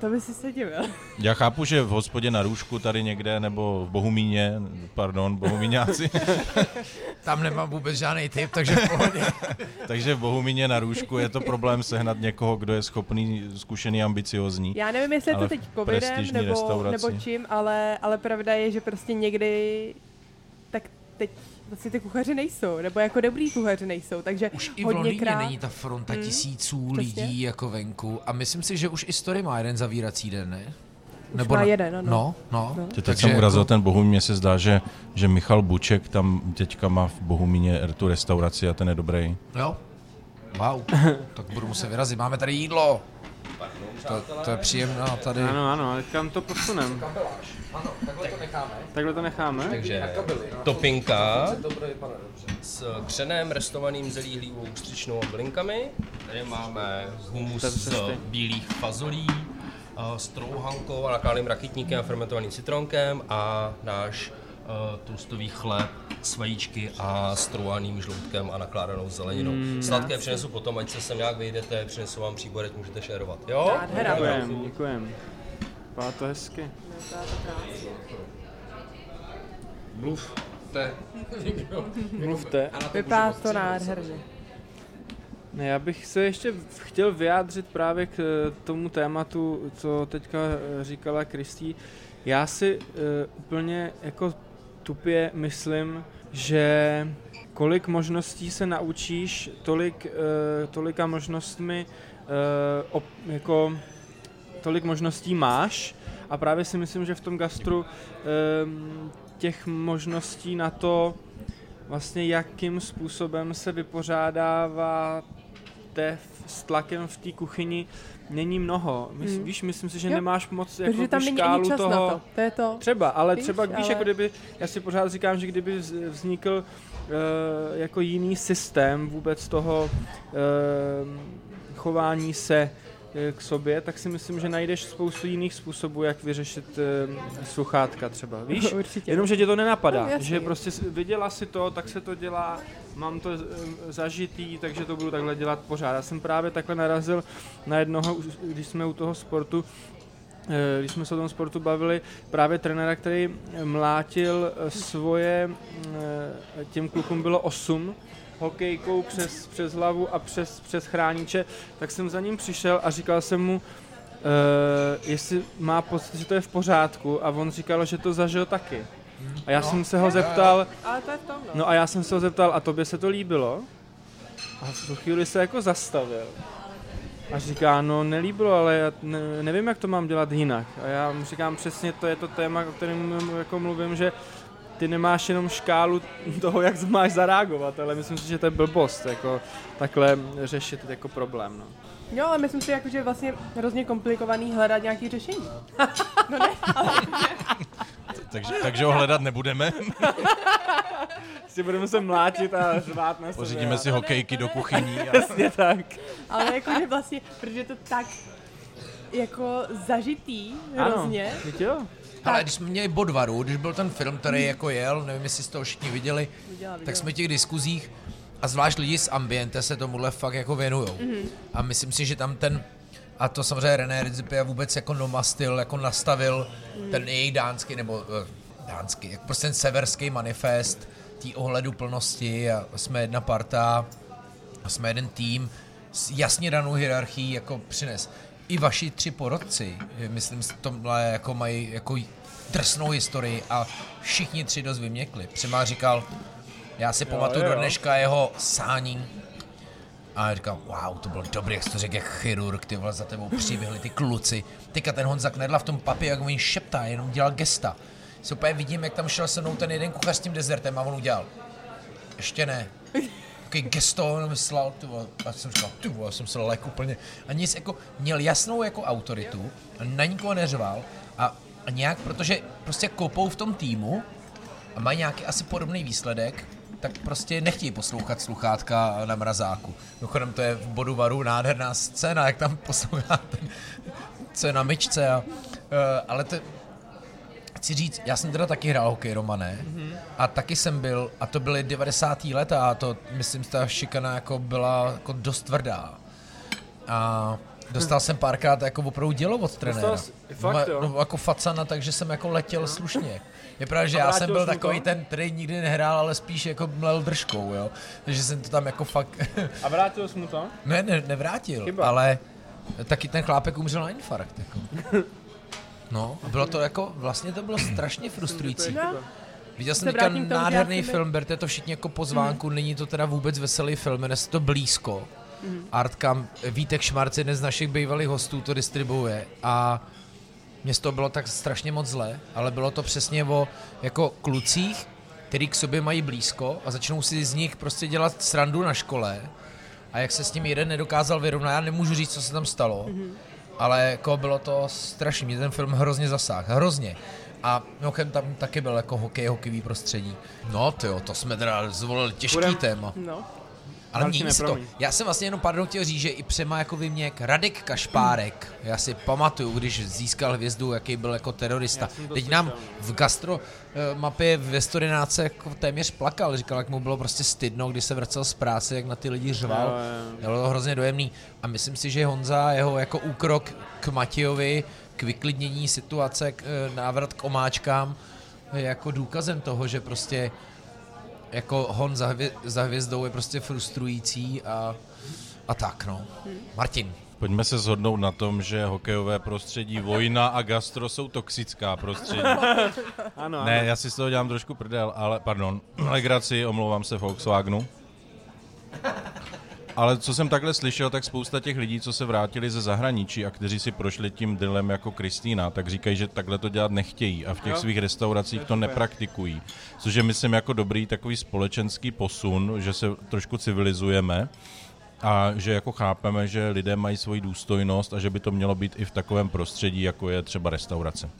To by si se divil. Já chápu, že v hospodě na Růžku tady někde, nebo v Bohumíně, pardon, Bohumíňáci. Tam nemám vůbec žádný tip, takže v pohodě. Takže v Bohumíně na Růžku je to problém sehnat někoho, kdo je schopný, zkušený, ambiciozní. Já nevím, jestli je to teď covidem nebo čím, ale pravda je, že prostě někdy tak teď vlastně ty kuchaři nejsou, nebo jako dobrý kuchaři nejsou, takže už i v Londýně není ta fronta tisíců lidí jako venku a myslím si, že už i Story má jeden zavírací den, ne? Už nebo má jeden, ano. No. Teď jsem urazil ten Bohumín, mně se zdá, že Michal Buček tam teďka má v Bohumíně tu restauraci a ten je dobrý. Jo, wow, tak budu muset vyrazit, máme tady jídlo. To je příjemná tady. Ano, kam to posunem. Ano, takhle to necháme. Takže topinka s křenem, restovaným zelí, hlívou, ústřičnou a bylinkami. Tady máme humus z bílých fazolí, strouhankou a nakálým rakitníkem a fermentovaným citronkem a náš tlustový chléb s vajíčky a strouhaným žloutkem a nakládanou zeleninou. Sladké přinesu potom, ať se sem nějak vejdete, přinesu vám příbor, ať můžete šerovat. Jo? Děkujeme. Vypadá to hezky. Mluvte. Vypadá to nádherně. Já bych se ještě chtěl vyjádřit právě k tomu tématu, co teďka říkala Kristý. Já si úplně jako tupě myslím, že kolik možností se naučíš, tolika možnostmi jako tolik možností máš, a právě si myslím, že v tom gastru těch možností na to, vlastně jakým způsobem se vypořádáváte s tlakem v té kuchyni, není mnoho. Víš, myslím si, že nemáš moc jako tam škálu toho. To je to. Třeba, ale víš, třeba když ale... jako kdyby, já si pořád říkám, že kdyby vznikl jako jiný systém vůbec toho chování se k sobě, tak si myslím, že najdeš spoustu jiných způsobů, jak vyřešit sluchátka třeba, víš? Určitě. Jenom, že tě to nenapadá, no, že prostě viděla si to, tak se to dělá, mám to zažitý, takže to budu takhle dělat pořád. Já jsem právě takhle narazil na jednoho, když jsme u toho sportu, když jsme se o tom sportu bavili, právě trenéra, který mlátil svoje, těm klukům bylo 8, hokejkou přes hlavu a přes chrániče, tak jsem za ním přišel a říkal jsem mu, jestli má pocit, že to je v pořádku, a on říkal, že to zažil taky. A já jsem se ho zeptal, a tobě se to líbilo? A v tu chvíli se jako zastavil. A říká, no nelíbilo, ale já nevím, jak to mám dělat jinak. A já mu říkám, přesně to je to téma, o kterém jako mluvím, že ty nemáš jenom škálu toho, jak máš zareagovat, ale myslím si, že to je blbost, jako takhle řešit jako problém, no. Jo, ale myslím si, jako, že je vlastně hrozně komplikovaný hledat nějaký řešení. No ne, ale... Takže ho hledat nebudeme. Si budeme se mlátit a řvát na sebe. Pořídíme si hokejky do kuchyní. Jasně tak. Ale jako, že vlastně, protože to tak jako zažitý hrozně. Ano, ale když jsme měli Bodvaru, když byl ten film, který jako jel, nevím, jestli jste ho všichni viděli, tak jsme v těch diskuzích, a zvlášť lidi z ambiente se tomuhle fakt jako věnujou. Mm-hmm. A myslím si, že tam ten, a to samozřejmě René Rizipia vůbec jako nomastil, jako nastavil ten jejich dánský, nebo dánský, jako prostě ten severský manifest, tý ohledu plnosti, a jsme jedna parta, a jsme jeden tým, s jasně danou hierarchií jako přines. I vaši 3 porodci, myslím, tomhle jako mají jako drsnou historii a všichni 3 dost vyměkli. Přemá říkal, já si pamatuju do dneška jeho sání, a říkal, wow, to bylo dobrý, jak jsi to řekl, jak chirurg, ty vole, za tebou přiběhli ty kluci. Teďka ten Honza Knedla v tom Papě, jak oni šeptá, jenom dělal gesta. Si úplně vidím, jak tam šel se mnou ten jeden kuchař s tím dezertem, a on udělal, ještě ne. Takový gesto, on myslel, a jsem říkal, já jsem se lek úplně, a nic, jako měl jasnou jako autoritu, na nikoho neřval, a nějak, protože prostě kopou v tom týmu a mají nějaký asi podobný výsledek, tak prostě nechtějí poslouchat sluchátka na mrazáku. Dochodem to je v bodu varu nádherná scéna, jak tam posloucháte, co je na myčce, ale to chci říct, já jsem teda taky hrál hokej, Romane, a taky jsem byl, a to byly 90. leta, a to, myslím, ta šikana jako byla jako dost tvrdá. A dostal jsem párkrát jako opravdu dělo od trenéra. Jako facana, takže jsem jako letěl slušně. Je pravda, že já jsem byl takový ten, který nikdy nehrál, ale spíš jako mlel držkou, jo. Takže jsem to tam jako fakt... A vrátil jsi mu to? Ne, nevrátil, chyba. Ale taky ten chlápek umřel na infarkt, jako. No, bylo to jako, vlastně to bylo strašně frustrující. Viděl jsem teďka nádherný film, berte to všichni jako pozvánku, není to teda vůbec veselý film, jmenuje se to Blízko. Artkam, Vítek Šmarc, jeden z našich bývalých hostů, to distribuuje, a mě z toho bylo tak strašně moc zle, ale bylo to přesně o jako klucích, který k sobě mají blízko a začnou si z nich prostě dělat srandu na škole, a jak se s tím jeden nedokázal vyrovnat, já nemůžu říct, co se tam stalo, ale jako bylo to strašný, mě ten film hrozně zasáhl, hrozně. A mimochodem tam taky byl jako hokejový prostředí. No tyjo, to jsme teda zvolili těžký téma. No. Ale mění se to. Já jsem vlastně jenom chtěl říct, že i Přema jako vyměk Radek Kašpárek. Já si pamatuju, když získal hvězdu, jaký byl jako terorista. Teď nám v gastro mapě ve 111 jako téměř plakal. Říkal, jak mu bylo prostě stydno, když se vracel z práce, jak na ty lidi řval. Bylo to hrozně dojemný. A myslím si, že Honza, jeho jako úkrok k Matějovi, k vyklidnění situace, k návrat k omáčkám, je jako důkazem toho, že prostě jako hon za hvězdou je prostě frustrující a tak, no. Martin. Pojďme se shodnout na tom, že hokejové prostředí, vojna a gastro jsou toxická prostředí. Ano, ne, ano. Já si z toho dělám trošku prdel, ale pardon, legraci, omlouvám se Volkswagenu. Ale co jsem takhle slyšel, tak spousta těch lidí, co se vrátili ze zahraničí a kteří si prošli tím dilem jako Kristina, tak říkají, že takhle to dělat nechtějí a v těch svých restauracích to nepraktikují. Což je, myslím, jako dobrý takový společenský posun, že se trošku civilizujeme a že jako chápeme, že lidé mají svoji důstojnost a že by to mělo být i v takovém prostředí, jako je třeba restaurace.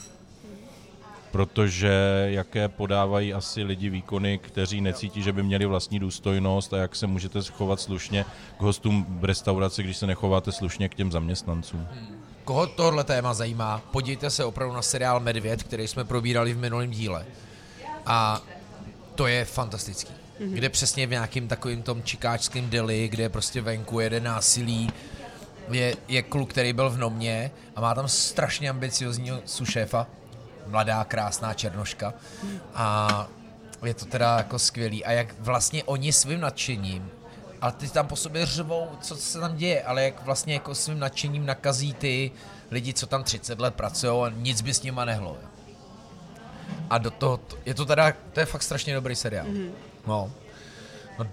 Protože jaké podávají asi lidi výkony, kteří necítí, že by měli vlastní důstojnost a jak se můžete chovat slušně k hostům v restauraci, když se nechováte slušně k těm zaměstnancům. Koho tohle téma zajímá, podívejte se opravdu na seriál Medvěd, který jsme probírali v minulém díle. A to je fantastický. Kde přesně v nějakým takovým tom čikáčském deli, kde prostě venku jede násilí, je kluk, který byl v Nomě a má tam strašně ambiciozního sušéfa. Mladá, krásná černoška a je to teda jako skvělý a jak vlastně oni svým nadšením, ale ty tam po sobě řvou, co se tam děje, ale jak vlastně jako svým nadšením nakazí ty lidi, co tam 30 let pracujou a nic by s nima nehlo. A do toho, je to teda, to je fakt strašně dobrý seriál. No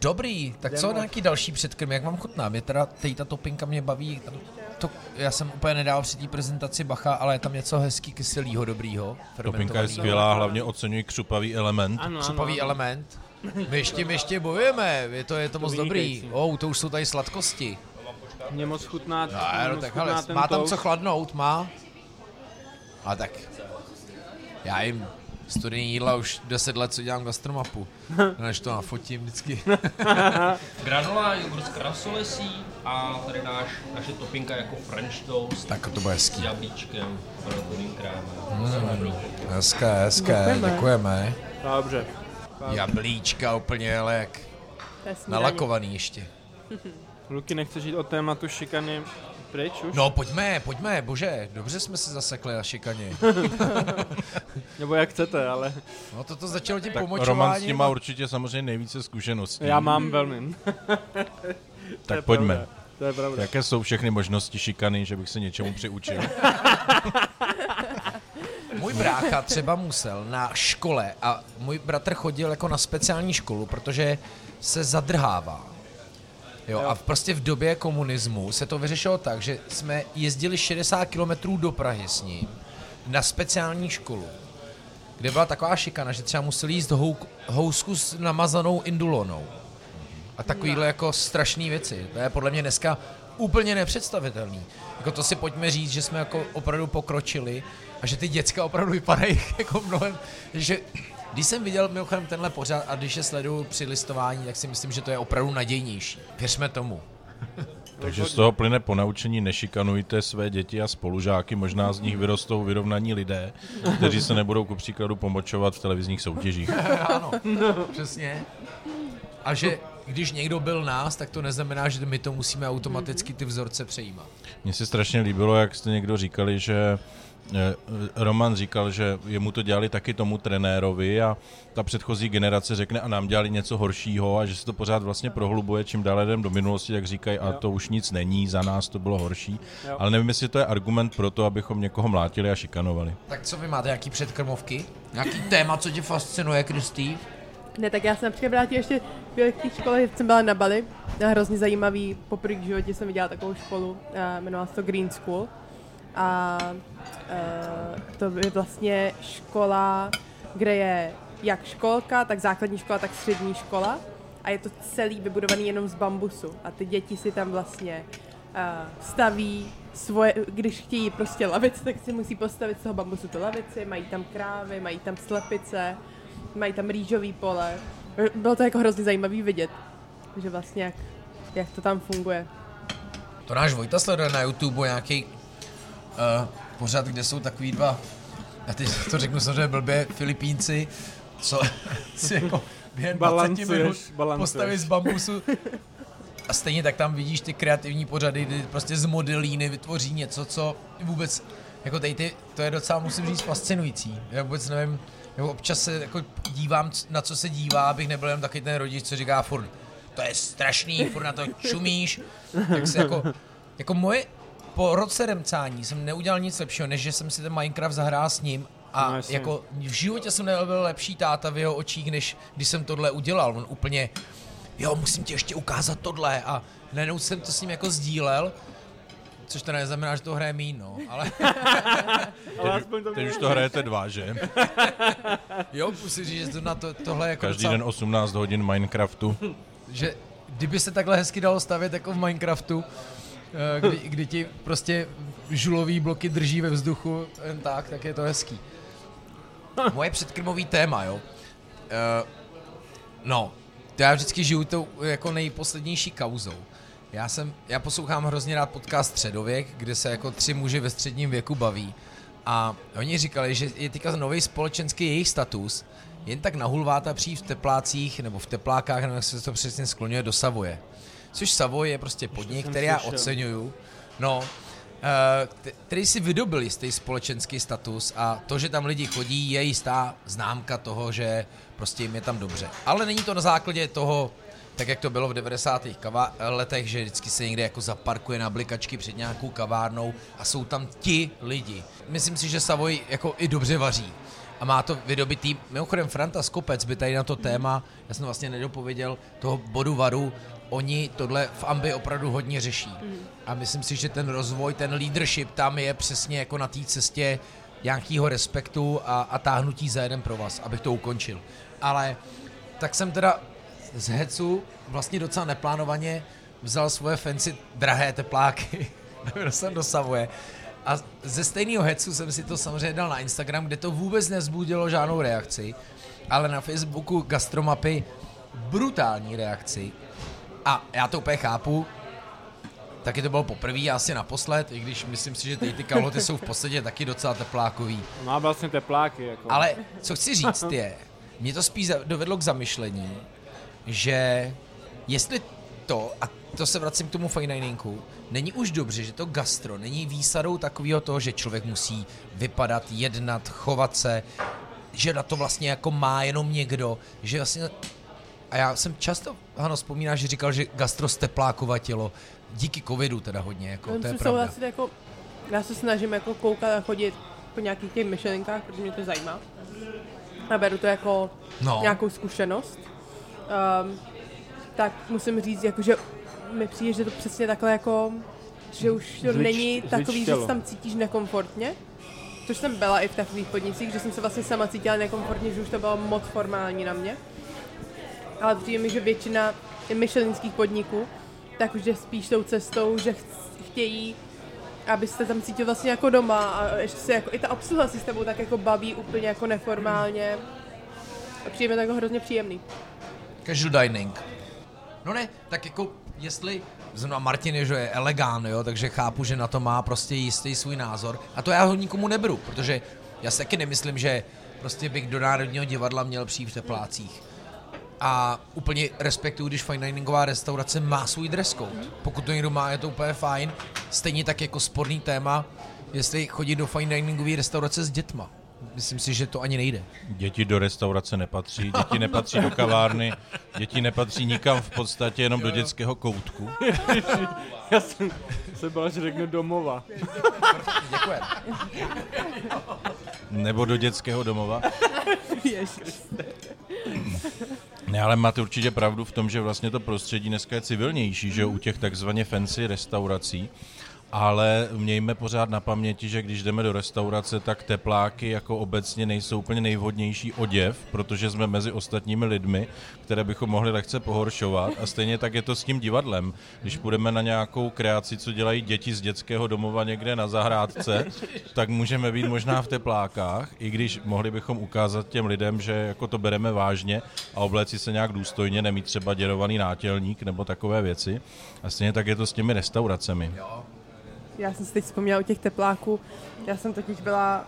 dobrý, tak co nějaký další předkrm, jak vám chutná, mě teda ta topinka mě baví, já jsem úplně nedal při té prezentaci bacha, ale je tam něco hezký, kyselýho, dobrýho. Topinka je skvělá, hlavně oceňuji křupavý element. Ano, křupavý element. My ještě bojujeme, je to moc dobrý. To už jsou tady sladkosti. Mě moc chutná. Má tam co chladnout, má? A tak. Já jim studijní jídla už 10 let, co dělám gastromapu. Než to nafotím vždycky. Granola, jogurt s krasolesí a tady naše topinka jako french toast. Tak to bude hezký. S jablíčkem, bramborovým krémem. Hezké, děkujeme. Dobře. Jablíčka úplně, ale jak nalakovaný ještě. Luky, nechceš jít od tématu šikany pryč už? No pojďme, bože, dobře jsme se zasekli na šikaně. Nebo jak chcete, ale... No toto začalo tím pomočováním. Roman s tím má určitě samozřejmě nejvíce zkušeností. Já mám velmi. Tak pojďme. To je pravda. Jaké jsou všechny možnosti šikany, že bych se něčemu přiučil? Můj brácha třeba musel na škole a můj bratr chodil jako na speciální školu, protože se zadrhává. Jo, a prostě v době komunismu se to vyřešilo tak, že jsme jezdili 60 kilometrů do Prahy s ním na speciální školu, kde byla taková šikana, že třeba museli jíst housku s namazanou indulonou a takovýhle jako strašný věci. To je podle mě dneska úplně nepředstavitelný. Jako to si pojďme říct, že jsme jako opravdu pokročili a že ty děcka opravdu vypadají jako mnohem, že... Když jsem viděl mimochodem tenhle pořad a když je sleduju při listování, tak si myslím, že to je opravdu nadějnější. Věřme tomu. Takže z toho plyne ponaučení, nešikanujte své děti a spolužáky, možná z nich vyrostou vyrovnaní lidé, kteří se nebudou ku příkladu pomočovat v televizních soutěžích. Ano, přesně. A že když někdo byl nás, tak to neznamená, že my to musíme automaticky ty vzorce přejímat. Mně se strašně líbilo, jak jste někdo říkali, že Roman říkal, že jemu to dělali taky tomu trenérovi a ta předchozí generace řekne a nám dělali něco horšího a že se to pořád vlastně prohlubuje, čím dále jdem do minulosti, tak říkají a to už nic není, za nás to bylo horší, ale nevím, jestli to je argument pro to, abychom někoho mlátili a šikanovali. Tak co vy máte, jaký předkrmovky? Jaký téma, co tě fascinuje, Kristý? Ne, tak já jsem například vrátila ještě v škole, jsem byla na Bali, hrozně zajímavý, poprvé v životě jsem viděla takovou školu, jmenovala se to Green School. A to je vlastně škola, kde je jak školka, tak základní škola, tak střední škola a je to celý vybudovaný jenom z bambusu a ty děti si tam vlastně staví svoje, když chtějí prostě lavici, tak si musí postavit z toho bambusu tu lavici, mají tam krávy, mají tam slepice, mají tam rýžový pole. Bylo to jako hrozně zajímavý vidět, že vlastně jak to tam funguje. To náš Vojta sleduje na YouTube nějaký pořád, kde jsou takový dva, já teď to řeknu samozřejmě blbě, Filipínci, co si jako během 20 minut postaví z bambusu a stejně tak tam vidíš ty kreativní pořady, kdy prostě z modelíny vytvoří něco, co vůbec, jako tady to je docela, musím říct, fascinující. Já vůbec nevím, jako občas se jako dívám, na co se dívá, abych nebyl jen taky ten rodič, co říká furt, to je strašný, furt na to čumíš, tak se jako moje po roce remcání jsem neudělal nic lepšího, než že jsem si ten Minecraft zahrál s ním. A no, jako v životě jsem nebyl lepší táta v jeho očích, než když jsem tohle udělal. On úplně, jo, musím ti ještě ukázat tohle. A najednou jsem to s ním jako sdílel. Což to neznamená, že to hraje míň, no, ale... Teď už to hrajete dva, že? Jo, musím říct, že to na to, tohle jako... Každý den 18 hodin Minecraftu. Že kdyby se takhle hezky dalo stavět jako v Minecraftu, kdy ti prostě žulový bloky drží ve vzduchu jen tak, tak je to hezký. Moje předkrmový téma, jo. No, to já vždycky žiju tou jako nejposlednější kauzou. Já poslouchám hrozně rád podcast Středověk, kde se jako tři muži ve středním věku baví. A oni říkali, že je teďka nový společenský jejich status, jen tak nahulváta přijít v teplácích nebo v teplákách, nebo jak se to přesně skloňuje, do Savoje. Což Savoy je prostě podnik, který já oceňuju. No, který si vydobili jistý společenský status a to, že tam lidi chodí, je jistá známka toho, že prostě jim je tam dobře. Ale není to na základě toho, tak jak to bylo v 90. letech, že vždycky se někde jako zaparkuje na blikačky před nějakou kavárnou a jsou tam ti lidi. Myslím si, že Savoy jako i dobře vaří a má to vydobitý. Mimochodem Franta Skopec by tady na to téma, já jsem vlastně nedopověděl, toho bodu varu, oni tohle v Ambi opravdu hodně řeší. A myslím si, že ten rozvoj, ten leadership tam je přesně jako na té cestě nějakého respektu a táhnutí za jeden pro vás, abych to ukončil. Ale tak jsem teda z hecu vlastně docela neplánovaně vzal svoje fancy drahé tepláky do Savoye a ze stejného hecu jsem si to samozřejmě dal na Instagram, kde to vůbec nevzbudilo žádnou reakci, ale na Facebooku Gastromapy brutální reakci a já to úplně chápu, taky to bylo poprvé, asi naposled, i když myslím si, že ty kalhoty jsou v podstatě taky docela teplákový. Má vlastně tepláky. Jako. Ale co chci říct je, mě to spíš dovedlo k zamyšlení, že jestli to, a to se vracím k tomu fine diningu, není už dobře, že to gastro není výsadou takového toho, že člověk musí vypadat, jednat, chovat se, že na to vlastně jako má jenom někdo, že vlastně, a já jsem často, Hano, vzpomíná, že říkal, že gastro steplákovatilo, díky covidu teda hodně, jako, to je pravda. Jako, já se snažím jako koukat a chodit po nějakých těch myšlenkách, protože mě to zajímá a beru to jako nějakou zkušenost. Tak musím říct, jako, že mi přijde, že to přesně takhle jako, že už to není takový, že se tam cítíš nekomfortně, což jsem byla i v takových podnicích, že jsem se vlastně sama cítila nekomfortně, že už to bylo moc formální na mě, ale přijde mi, že většina michelinských podniků, tak už jde spíš tou cestou, že chtějí, abyste tam cítil vlastně jako doma a ještě se jako, i ta obsluha si s tebou tak jako baví úplně jako neformálně a přijde mi to jako hrozně příjemný. Casual dining. No ne, tak jako jestli, znamená Martin je, že je elegán, jo, takže chápu, že na to má prostě jistý svůj názor. A to já ho nikomu neberu, protože já si taky nemyslím, že prostě bych do Národního divadla měl přijít v teplácích. A úplně respektuju, když fine diningová restaurace má svůj dress code. Pokud to někdo má, je to úplně fajn. Stejně tak jako sporný téma, jestli chodí do fine diningové restaurace s dětma. Myslím si, že to ani nejde. Děti do restaurace nepatří, děti nepatří do kavárny, děti nepatří nikam v podstatě, jenom do dětského koutku. Já jsem se bál, že řeknu domova. Děkuji. Nebo do dětského domova. Ne, ale máte určitě pravdu v tom, že vlastně to prostředí dneska je civilnější, že u těch takzvaně fancy restaurací. Ale mějme pořád na paměti, že když jdeme do restaurace, tak tepláky jako obecně nejsou úplně nejvhodnější oděv, protože jsme mezi ostatními lidmi, které bychom mohli lehce pohoršovat. A stejně tak je to s tím divadlem. Když půjdeme na nějakou kreaci, co dělají děti z dětského domova někde na zahrádce, tak můžeme být možná v teplákách, i když mohli bychom ukázat těm lidem, že jako to bereme vážně a obléci se nějak důstojně, nemít třeba děrovaný nátělník nebo takové věci. A stejně tak je to s těmi restauracemi. Já jsem si teď vzpomněla o těch tepláků. Já jsem totiž byla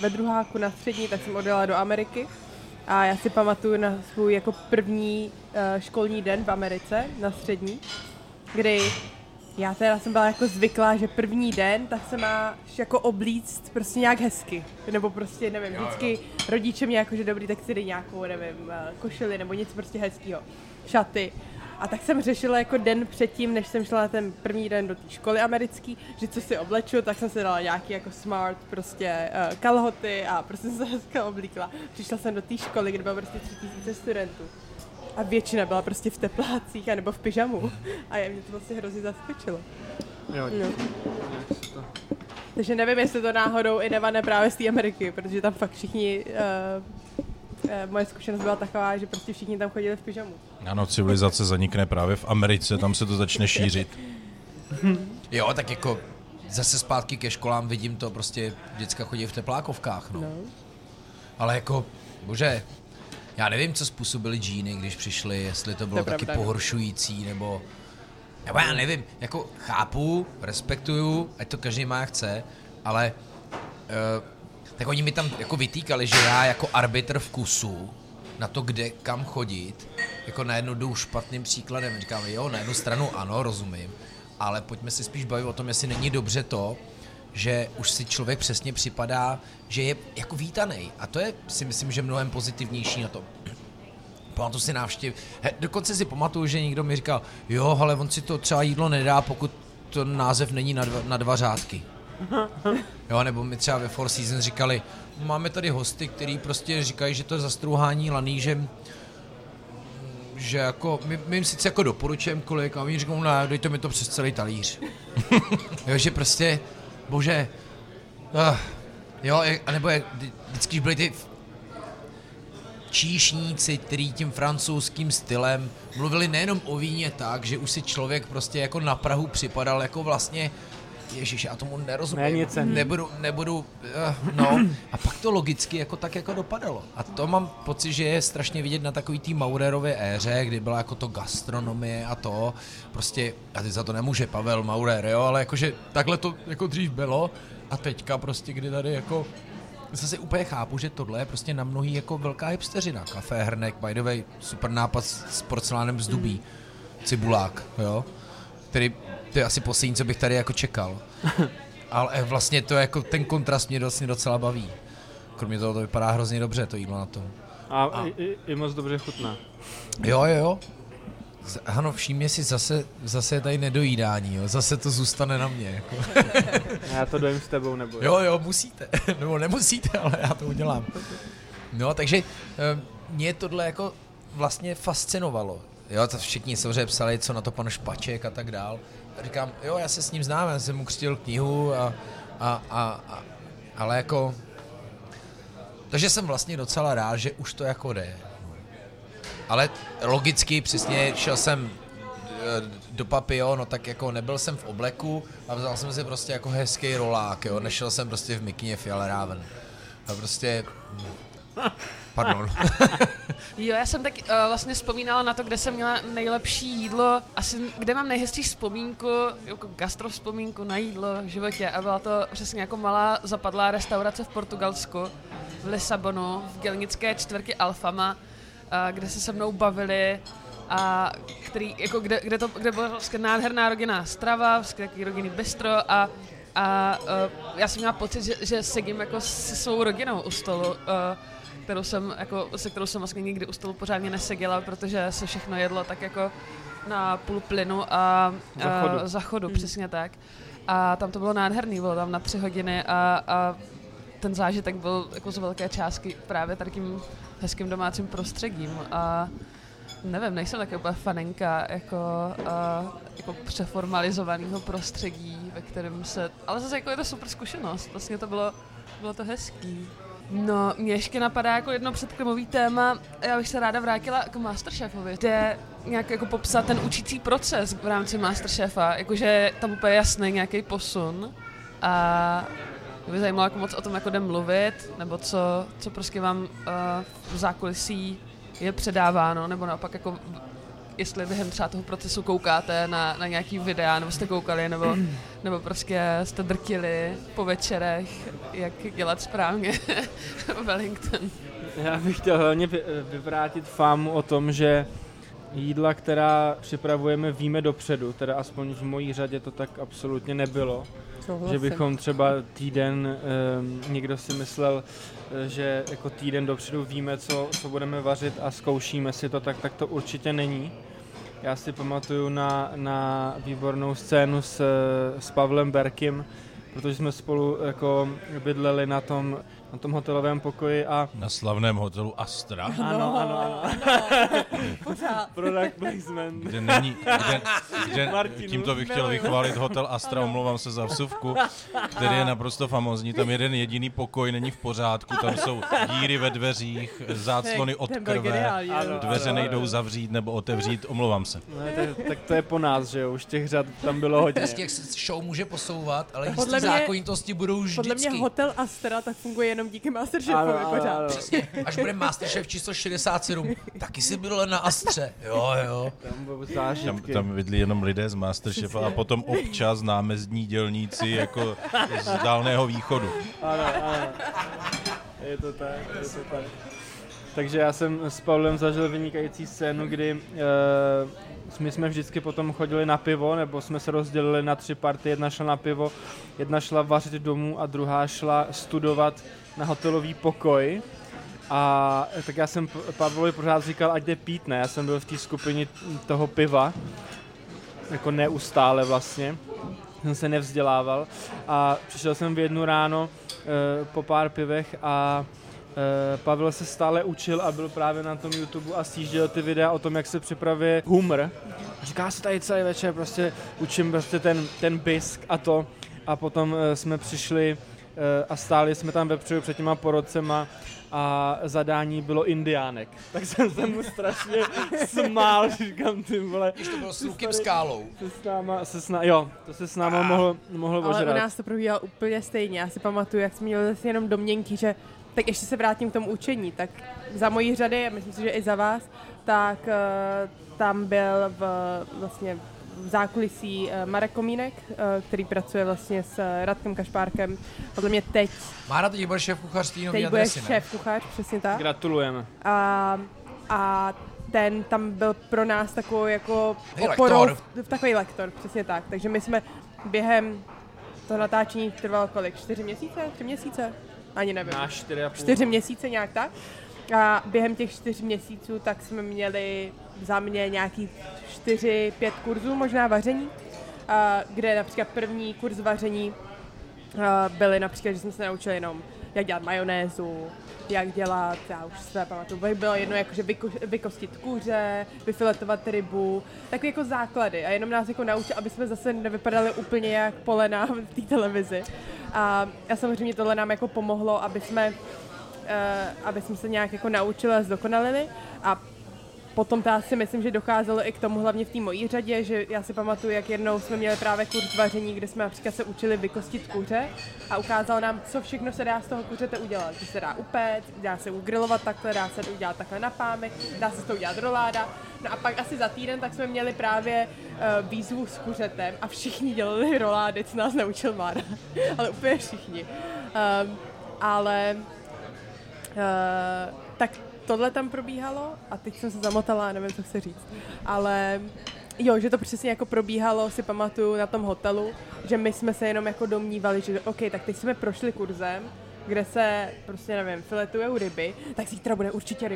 ve druháku na střední, tak jsem odjela do Ameriky. A já si pamatuju na svůj jako první školní den v Americe na střední, kdy já teda jsem byla jako zvyklá, že první den, tak se máš jako oblíct prostě nějak hezky. Nebo prostě, nevím, vždycky rodiče mě jako, že dobrý, tak si dej nějakou, nevím, košili nebo něco prostě hezkýho, šaty. A tak jsem řešila jako den předtím, než jsem šla ten první den do té školy americký, že co si obleču, tak jsem si dala nějaký jako smart prostě kalhoty a prostě jsem se hezka oblíkla. Přišla jsem do té školy, kde bylo prostě 3000 studentů. A většina byla prostě v teplácích anebo v pyžamu. A mě to vlastně hrozně zaskočilo. Jo, no. Takže nevím, jestli to náhodou i nevadne právě z té Ameriky, protože tam fakt všichni... Moje zkušenost byla taková, že prostě všichni tam chodili v pyžamu. Ano, civilizace zanikne právě v Americe, tam se to začne šířit. Jo, tak jako zase zpátky ke školám vidím to, prostě děcka chodí v teplákovkách, no. Ale jako, bože, já nevím, co způsobili džíny, když přišli, jestli to bylo to taky pravda, pohoršující, nebo já nevím, jako chápu, respektuju, ať to každý má chce, ale... Tak oni mi tam jako vytýkali, že já jako arbitr vkusu na to, kde kam chodit, jako najednou jdu špatným příkladem. Říkám, jo, na jednu stranu ano, rozumím, ale pojďme si spíš bavit o tom, jestli není dobře to, že už si člověk přesně připadá, že je jako vítanej. A to je, si myslím, že mnohem pozitivnější na to. Pamatuju si návštěv. Dokonce si pamatuju, že někdo mi říkal, jo, ale on si to třeba jídlo nedá, pokud to název není na dva řádky. Jo, nebo mi třeba ve Four Seasons říkali, máme tady hosty, který prostě říkají, že to je zastrouhání laný, že jako, my jim sice jako doporučujeme kolik, a oni říkají, ne, dejte mi to přes celý talíř. Jo, že prostě, bože, jo, anebo je, vždycky byli ty číšníci, který tím francouzským stylem mluvili nejenom o víně tak, že už si člověk prostě jako na prahu připadal jako vlastně, ježiš, já tomu nerozumím, nebudu, a pak to logicky jako tak jako dopadalo. A to mám pocit, že je strašně vidět na takový té Maurerově éře, kdy byla jako to gastronomie a to, prostě, a teď za to nemůže Pavel Maurer, jo, ale jakože takhle to jako dřív bylo a teďka prostě, kdy tady jako, zase úplně chápu, že tohle je prostě na mnohý jako velká hipsteřina, kafé, hrnek, by the way, super nápad s porcelánem z Dubí, cibulák, jo, který... To je asi poslední, co bych tady jako čekal. Ale vlastně to jako ten kontrast mě docela baví. Kromě toho to vypadá hrozně dobře, to jídlo na tom. A je moc dobře chutná. Jo. Ano, všimně si zase je tady nedojídání, jo. Zase to zůstane na mě. Jako. Já to dojím s tebou, nebo... Jo, musíte. Nebo nemusíte, ale já to udělám. No, takže mě tohle jako vlastně fascinovalo. Jo, to všichni samozřejmě psali, co na to pan Špaček a tak dál. Říkám, jo, já se s ním znám, já jsem mu křtil knihu a ale jako... Takže jsem vlastně docela rád, že už to jako jde. Ale logicky přesně šel jsem do Papio, no tak jako nebyl jsem v obleku a vzal jsem si prostě jako hezký rolák, jo. Nešel jsem prostě v mikině Fialeráven. A prostě... Pardon. Jo, já jsem tak vlastně vzpomínala na to, kde jsem měla nejlepší jídlo, asi kde mám nejhezčí vzpomínku, jako gastrovzpomínku na jídlo v životě, a byla to přesně jako malá zapadlá restaurace v Portugalsku, v Lisabonu, v gelnické čtvrti Alfama, kde se se mnou bavili a který, jako kde byla vlastně nádherná rodinná strava, vlastně takový rodinný bistro a já jsem měla pocit, že sedím jako se svou rodinou u stolu, se kterou jsem vlastně nikdy u stolu pořádně neseděla, protože se všechno jedlo tak jako na půl plynu a za chodu přesně tak. A tam to bylo nádherný, bylo tam na 3 hodiny a ten zážitek byl jako z velké částky právě takým hezkým domácím prostředím a nevím, nejsem taky úplně fanenka jako přeformalizovaného prostředí, ve kterém se, ale zase jako je to super zkušenost, vlastně to bylo to hezký. No, mě ještě napadá jako jedno předkromový téma, já bych se ráda vrátila k Masterchefovi, kde nějak jako popsat ten učící proces v rámci Masterchefa, jakože tam úplně jasný nějaký posun a mě by zajímalo, jak moc o tom jako jde mluvit, nebo co prostě vám v zákulisí je předáváno, nebo naopak jako jestli během třeba toho procesu koukáte na nějaký videa, nebo jste koukali, nebo prostě jste drtili po večerech, jak dělat správně Wellington. Já bych chtěl hlavně vyvrátit fámu o tom, že jídla, která připravujeme, víme dopředu, teda aspoň v mojí řadě to tak absolutně nebylo. Že bychom třeba týden, někdo si myslel, že jako týden dopředu víme, co budeme vařit a zkoušíme si to, tak to určitě není. Já si pamatuju na výbornou scénu s Pavlem Berkym, protože jsme spolu jako bydleli na tom hotelovém pokoji a... Na slavném hotelu Astra? Ano. Pořád. Product placement. Kde není, tímto bych chtěl vychválit hotel Astra, omlouvám se za vsuvku, který je naprosto famózní. Tam jeden jediný pokoj není v pořádku, tam jsou díry ve dveřích, záclony od krve, dveře nejdou zavřít nebo otevřít, omlouvám se. Tak to je po nás, že jo, už těch řad tam bylo hodně. Z těch show může posouvat, ale jistý zákonitosti budou vždycky. Podle mě hotel Astra tak funguje jenom díky Masterchefovi pořád. Přesně, až bude Masterchef číslo 67, taky jsi byl na Astře. Jo. Tam bydlí jenom lidé z Masterchefa a potom občas námezdní dělníci jako z Dálného východu. Ano. Je to tak. Takže já jsem s Pavlem zažil vynikající scénu, kdy my jsme vždycky potom chodili na pivo, nebo jsme se rozdělili na tři party, jedna šla na pivo, jedna šla vařit domů a druhá šla studovat na hotelový pokoj. A tak já jsem Pavlovi pořád říkal, ať jde pít, ne? Já jsem byl v té skupině toho piva, jako neustále vlastně, jsem se nevzdělával. A přišel jsem v jednu ráno po pár pivech a Pavel se stále učil a byl právě na tom YouTube a sjížděl ty videa o tom, jak se připravuje humr. Říká se tady celý večer, prostě učím prostě ten bisk a to. A potom jsme přišli a stáli jsme tam vepředu před těma porodcema a zadání bylo indiánek. Tak jsem se mu strašně smál, říkám, ty vole. Když to bylo s rukým skálou. To se s náma mohl ožrat. Ale u nás to probíhalo úplně stejně. Já si pamatuju, jak jsme měli zase jenom domněnky, že tak ještě se vrátím k tomu učení, tak za mojí řady, a myslím si, že i za vás, tak tam byl v zákulisí Marek Komínek, který pracuje vlastně s Radkem Kašpárkem. Podle mě teď. Mára, teď bude šéf-kuchař z té nový adresy, ne? Teď bude šéf-kuchař, přesně tak. Gratulujeme. A ten tam byl pro nás takovou jako oporou. Takový lektor, přesně tak. Takže my jsme během toho natáčení trvalo kolik? 4 měsíce? 3 měsíce? Ani nevím. 4 měsíce nějak tak. A během těch 4 měsíců tak jsme měli za mě nějakých 4-5 kurzů možná vaření, kde například první kurz vaření byly například, že jsme se naučili jenom jak dělat majonézu, jak dělat, já už se pamatuju, bylo jedno jakože vykostit kuře, vyfiletovat rybu, takové jako základy a jenom nás jako naučili, aby jsme zase nevypadali úplně jak polena v té televizi. A samozřejmě tohle nám jako pomohlo, aby jsme se nějak jako naučili a zdokonalili. A potom já si myslím, že docházelo i k tomu hlavně v té mojí řadě, že já si pamatuju, jak jednou jsme měli právě kurz vaření, kde jsme například se učili vykostit kuře a ukázalo nám, co všechno se dá z toho kuřete udělat. Že se dá upéct, dá se ugrilovat takhle, dá se udělat takhle na pámek, dá se to udělat roláda. No a pak asi za týden tak jsme měli právě výzvu s kuřetem a všichni dělali rolády, co nás naučil Mára. Ale úplně všichni. Tak tohle tam probíhalo a teď jsem se zamotala, nevím, co chci říct. Ale jo, že to přesně jako probíhalo, si pamatuju na tom hotelu, že my jsme se jenom jako domnívali, že OK, tak teď jsme prošli kurzem, kde se prostě, nevím, filetujou ryby, tak zítra bude určitě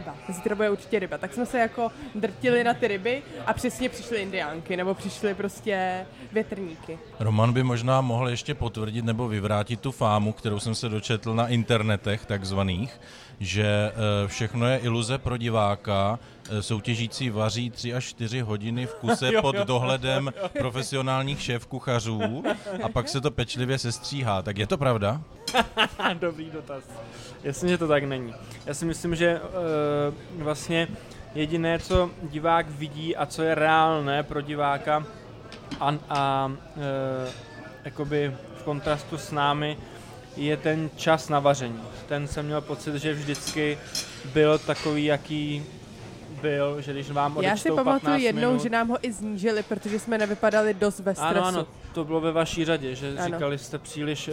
ryba. Tak jsme se jako drtili na ty ryby a přesně přišly indiánky, nebo přišly prostě větrníky. Roman by možná mohl ještě potvrdit nebo vyvrátit tu fámu, kterou jsem se dočetl na internetech takzvaných, že všechno je iluze pro diváka, soutěžící vaří 3 až 4 hodiny v kuse pod dohledem profesionálních šéfkuchařů a pak se to pečlivě sestříhá. Tak je to pravda? Dobrý dotaz. Jasně, že to tak není. Já si myslím, že vlastně jediné, co divák vidí a co je reálné pro diváka jakoby v kontrastu s námi, je ten čas na vaření. Ten jsem měl pocit, že vždycky byl takový, jaký byl, že když vám odečtou 15 minut... Já si pamatuju jednou, že nám ho i znížili, protože jsme nevypadali dost ve stresu. Ano, to bylo ve vaší řadě, že ano. Říkali jste příliš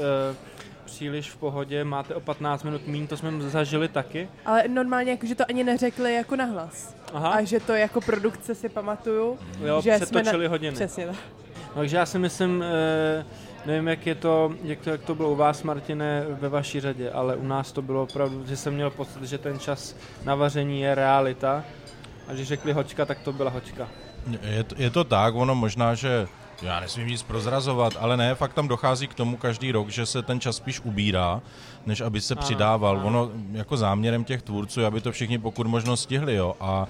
v pohodě, máte o 15 minut míň, to jsme zažili taky. Ale normálně, jako, že to ani neřekli jako nahlas. Aha. A že to jako produkce si pamatuju, jo, že jsme... točili hodiny. Přesně. Takže já si myslím... Nevím, jak to bylo u vás, Martine, ve vaší řadě, ale u nás to bylo opravdu, že jsem měl pocit, že ten čas na vaření je realita a že řekli hočka, tak to byla hočka. Je to tak, ono možná, že já nesmím nic prozrazovat, ale ne, fakt tam dochází k tomu každý rok, že se ten čas spíš ubírá, než aby se přidával. Ono jako záměrem těch tvůrců, aby to všichni pokud možno stihli, jo, a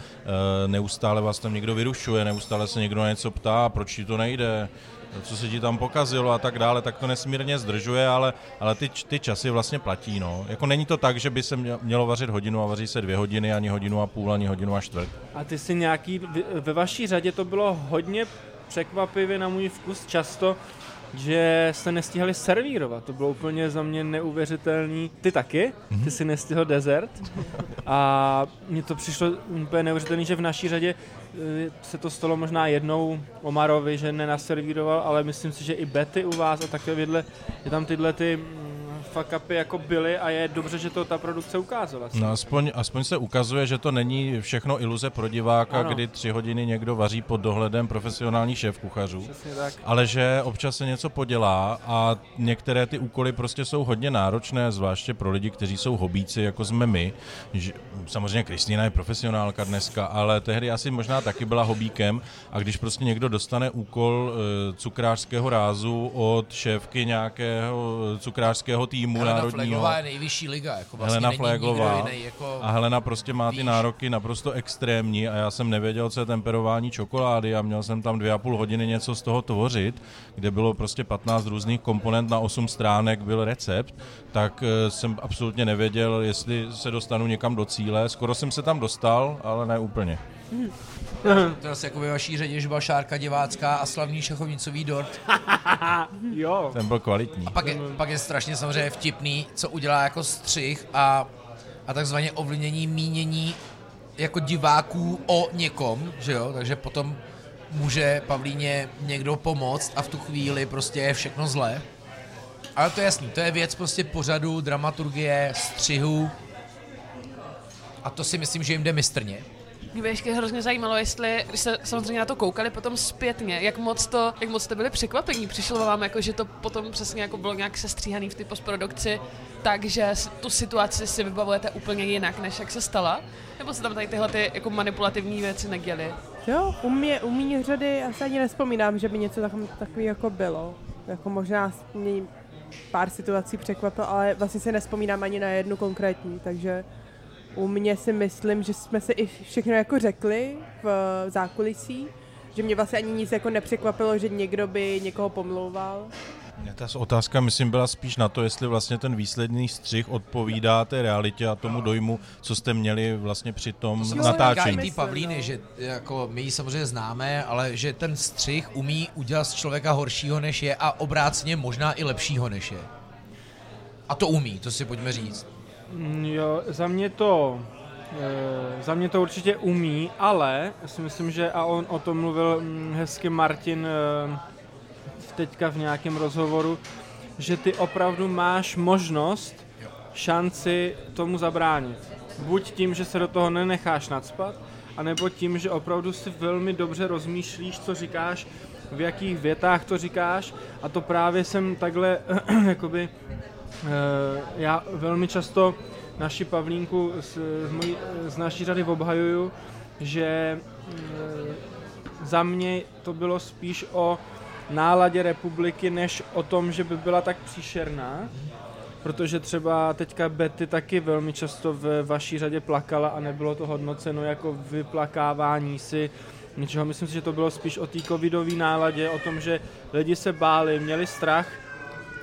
neustále vás tam někdo vyrušuje, neustále se někdo na něco ptá, proč ti to nejde, co se ti tam pokazilo a tak dále, tak to nesmírně zdržuje, ale ty časy vlastně platí, no. Jako není to tak, že by se mělo vařit hodinu a vaří se 2 hodiny, ani 1.5 hodiny, ani 1.15 hodiny. A ty si nějaký, ve vaší řadě to bylo hodně překvapivě na můj vkus často, že se nestíhali servírovat. To bylo úplně za mě neuvěřitelný. Ty taky? Ty si nestihl dezert. A mně to přišlo úplně neuvěřitelný, že v naší řadě se to stalo možná jednou Omarovi, že nenaservíroval, ale myslím si, že i Betty u vás a takovéhle, že tam tyhle ty fuck-upy jako byly a je dobře, že to ta produkce ukázala. No aspoň se ukazuje, že to není všechno iluze pro diváka, ano, kdy 3 hodiny někdo vaří pod dohledem profesionálních šéfkuchařů, ale že občas se něco podělá a některé ty úkoly prostě jsou hodně náročné, zvláště pro lidi, kteří jsou hobíci, jako jsme my. Samozřejmě Kristina je profesionálka dneska, ale tehdy asi možná taky byla hobíkem, a když prostě někdo dostane úkol cukrářského rázu od šéfky nějakého cukrářského týmu Helena národního. Helena Fleglová je nejvyšší liga. Jako vlastně Helena Fleglová jako... a Helena prostě má ty nároky naprosto extrémní a já jsem nevěděl, co je temperování čokolády a měl jsem tam 2,5 hodiny něco z toho tvořit, kde bylo prostě 15 různých komponent, na 8 stránek byl recept, tak jsem absolutně nevěděl, jestli se dostanu někam do cíle. Skoro jsem se tam dostal, ale ne úplně. To je asi jako ve vaší řadě, že byla šárka divácká a slavný šachovnicový dort. Jo. Ten byl kvalitní. A pak je strašně samozřejmě vtipný, co udělá jako střih a takzvaně ovlivnění mínění jako diváků o někom, že jo, takže potom může Pavlíně někdo pomoct a v tu chvíli prostě je všechno zlé. Ale to je jasný, to je věc prostě pořadu, dramaturgie, střihu a to si myslím, že jim jde mistrně. Mě by ještě hrozně zajímalo, jestli jste samozřejmě na to koukali potom zpětně, jak moc to byli překvapení. Přišlo vám jako, že to potom přesně jako bylo nějak sestříhaný v té postprodukci, takže tu situaci si vybavujete úplně jinak, než jak se stala? Nebo se tam tady tyhle ty jako manipulativní věci neděly? Jo, u mých řady asi ani nespomínám, že by něco takový jako bylo. Jako možná mě pár situací překvapilo, ale vlastně si nespomínám ani na jednu konkrétní, takže... U mě si myslím, že jsme se i všechno jako řekli v zákulisí, že mě vlastně ani nic jako nepřekvapilo, že někdo by někoho pomlouval. Ta otázka, myslím, byla spíš na to, jestli vlastně ten výsledný střih odpovídá té realitě a tomu dojmu, co jste měli vlastně při tom to natáčení. Myslím, Pavlíny, že jako my ji samozřejmě známe, ale že ten střih umí udělat z člověka horšího, než je a obráceně možná i lepšího, než je. A to umí, to si pojďme říct. Jo, za mě to určitě umí, ale já si myslím, že a on o tom mluvil hezky Martin teďka v nějakém rozhovoru, že ty opravdu máš možnost, šanci tomu zabránit. Buď tím, že se do toho nenecháš nacpat, anebo tím, že opravdu si velmi dobře rozmýšlíš, co říkáš, v jakých větách to říkáš a to právě jsem takhle jakoby... Já velmi často naši Pavlínku z naší řady obhajuju, že za mě to bylo spíš o náladě republiky, než o tom, že by byla tak příšerná, protože třeba teďka Betty taky velmi často v vaší řadě plakala a nebylo to hodnoceno jako vyplakávání si něčeho. Myslím si, že to bylo spíš o té covidové náladě, o tom, že lidi se báli, měli strach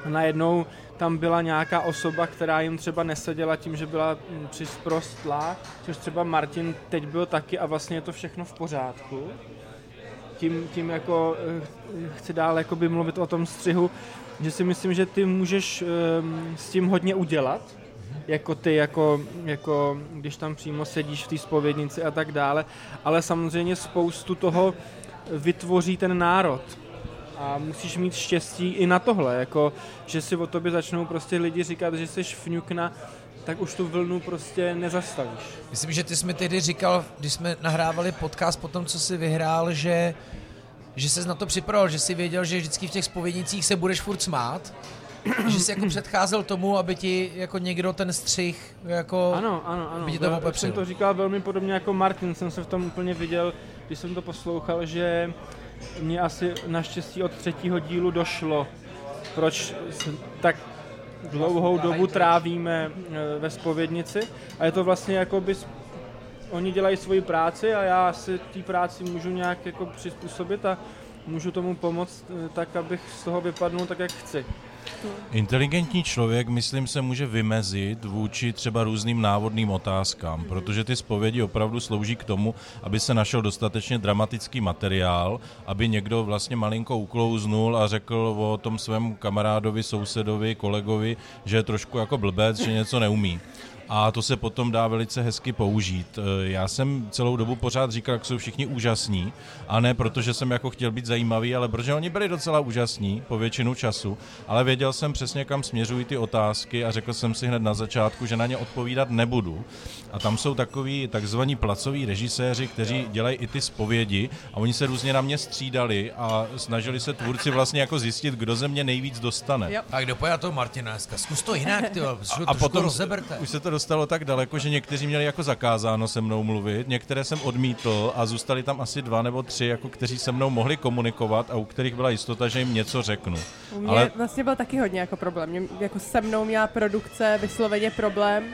a najednou tam byla nějaká osoba, která jim třeba neseděla tím, že byla přisprostlá, což třeba Martin teď byl taky a vlastně je to všechno v pořádku. Tím jako chci dál jakoby mluvit o tom střihu, že si myslím, že ty můžeš s tím hodně udělat, jako ty, jako když tam přímo sedíš v té zpovědnici a tak dále, ale samozřejmě spoustu toho vytvoří ten národ. A musíš mít štěstí i na tohle, jako, že si o tobě začnou prostě lidi říkat, že jsi fňukna, tak už tu vlnu prostě nezastavíš. Myslím, že ty jsi mi tehdy říkal, když jsme nahrávali podcast po tom, co jsi vyhrál, že jsi na to připravil, že jsi věděl, že vždycky v těch zpovědnicích se budeš furt smát, že jsi jako předcházel tomu, aby ti jako někdo ten střih jako... Ano, ano, ano. Jsem to říkal velmi podobně jako Martin, jsem se v tom úplně viděl, když jsem to poslouchal, že mě asi naštěstí od 3. dílu došlo, proč tak dlouhou dobu trávíme ve spovědnici, a je to vlastně jakoby oni dělají svoji práci a já si té práci můžu nějak jako přizpůsobit a můžu tomu pomoct tak, abych z toho vypadnul tak, jak chci. Inteligentní člověk, myslím, se může vymezit vůči třeba různým návodným otázkám, protože ty zpovědi opravdu slouží k tomu, aby se našel dostatečně dramatický materiál, aby někdo vlastně malinko uklouznul a řekl o tom svém kamarádovi, sousedovi, kolegovi, že je trošku jako blbec, že něco neumí. A to se potom dá velice hezky použít. Já jsem celou dobu pořád říkal, jak jsou všichni úžasní, a ne protože jsem jako chtěl být zajímavý, ale protože oni byli docela úžasní po většinu času, ale věděl jsem přesně, kam směřují ty otázky a řekl jsem si hned na začátku, že na ně odpovídat nebudu. A tam jsou takoví takzvaní placoví režiséři, kteří dělají i ty zpovědi a oni se různě na mě střídali a snažili se tvůrci vlastně jako zjistit, kdo ze mě nejvíc dostane. Jo. A kdo pojá toho Martina dneska? Zkus to jinak, tyjo, a potom rozeberte. Už se to dostalo tak daleko, že někteří měli jako zakázáno se mnou mluvit, některé jsem odmítl a zůstali tam asi 2 nebo 3, jako kteří se mnou mohli komunikovat a u kterých byla jistota, že jim něco řeknu. U mě ale vlastně byl taky hodně jako problém. Mě, jako se mnou měla produkce vysloveně problém.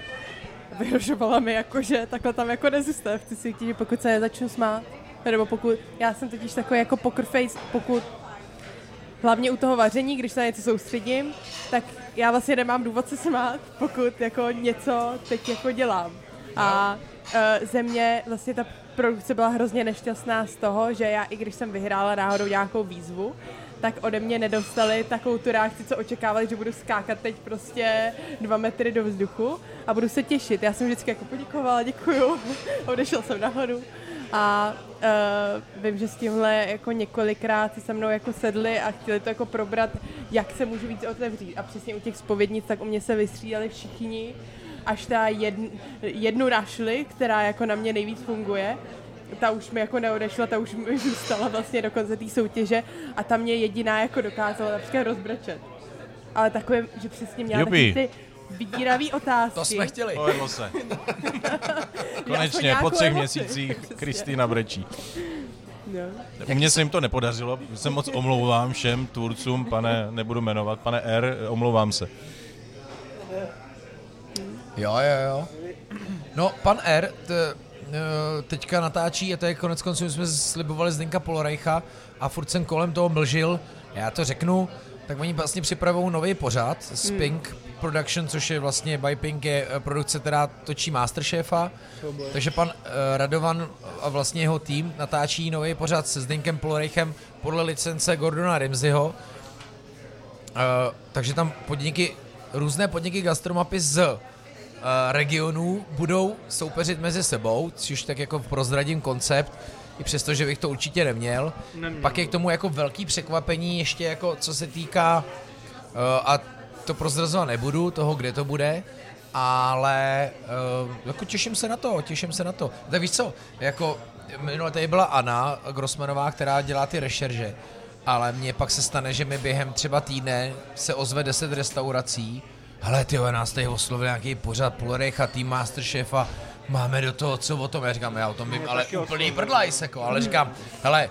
Vyrožovala mi jako, že takhle tam jako nezůstane v ty sítí, pokud se nezačnu smát. Nebo pokud, já jsem totiž takový jako poker face, pokud hlavně u toho vaření, když se na něco soustředím, tak já vlastně nemám důvod se smát, pokud jako něco teď jako dělám. A ze mě vlastně ta produkce byla hrozně nešťastná z toho, že já, i když jsem vyhrála náhodou nějakou výzvu, tak ode mě nedostali takovou tu reakci, co očekávali, že budu skákat teď prostě 2 metry do vzduchu a budu se těšit. Já jsem vždycky jako poděkovala, děkuju, odešel jsem nahoru. A vím, že s tímhle jako několikrát se mnou jako sedli a chtěli to jako probrat, jak se můžu víc otevřít. A přesně u těch zpovědnic tak u mě se vystřídali všichni, až ta jednu našli, která jako na mě nejvíc funguje. Ta už mi jako neodešla, ta už mi zůstala vlastně do konce té soutěže a ta mě jediná jako dokázala například rozbrečet. Ale takové, že přesně měla taky ty vydíravý otázky. To jsme chtěli. Povedlo se. Konečně, po 3 měsících Kristýna brečí. No. U mě se jim to nepodařilo, se moc omlouvám všem tvůrcům, pane, nebudu jmenovat, pane R, omlouvám se. Jo. No, pan R, teďka natáčí a to je konec konců, jsme slibovali Zdenka Polorejcha a furt jsem kolem toho mlžil, já to řeknu, tak oni vlastně připravují nový pořad z Pink Production, což je vlastně by Pink, je produkce, která točí Masterchefa, takže pan Radovan a vlastně jeho tým natáčí nový pořad se Zdenkem Polorejchem podle licence Gordona Ramsayho, takže tam podniky, různé podniky gastromapy z regionů budou soupeřit mezi sebou, což tak jako prozradím koncept, i přesto, že bych to určitě neměl. Pak je k tomu jako velký překvapení ještě jako co se týká, a to prozrazovat nebudu, toho, kde to bude, ale jako těším se na to. Tak víš co, jako minule tady byla Anna Grossmanová, která dělá ty rešerže, ale mně pak se stane, že mi během třeba týdne se ozve 10 restaurací, hele tyjo, nás tady oslovil nějaký pořád Polorejch a tým Masterchef a máme do toho, co o tom, já říkám, já o tom vím, ale úplný prdlajs, jako, ale říkám, hele,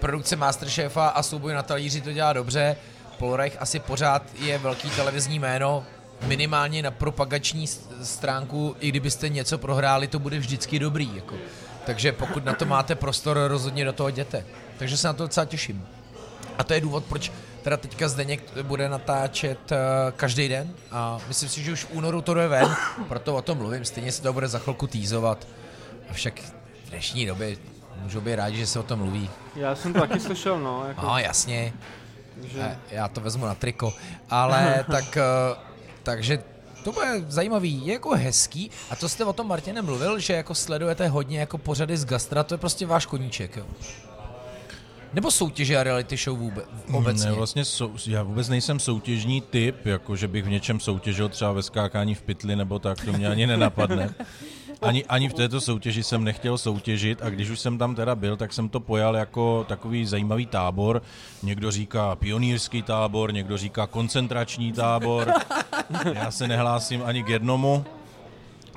produkce Masterchefa a souboj na talíři to dělá dobře, Polorejch asi pořád je velký televizní jméno, minimálně na propagační stránku, i kdybyste něco prohráli, to bude vždycky dobrý, jako, takže pokud na to máte prostor, rozhodně do toho jděte, takže se na to docela těším. A to je důvod, proč teda teďka Zdeněk bude natáčet každý den a myslím si, že už v únoru to jde ven, proto o tom mluvím, stejně se to bude za chvilku týzovat. Avšak v dnešní době můžu být rádi, že se o tom mluví. Já jsem to taky slyšel, no. Jako jasně, že já to vezmu na triko, ale takže to bude zajímavý, je jako hezký a to jste o tom, Martine, mluvil, že jako sledujete hodně jako pořady z gastra, to je prostě váš koníček, jo. Nebo soutěže a reality show obecně? Ne, vlastně já vůbec nejsem soutěžní typ, jako že bych v něčem soutěžil třeba ve skákání v pytli nebo tak, to mě ani nenapadne. Ani v této soutěži jsem nechtěl soutěžit a když už jsem tam teda byl, tak jsem to pojal jako takový zajímavý tábor. Někdo říká pionýrský tábor, někdo říká koncentrační tábor. Já se nehlásím ani k jednomu.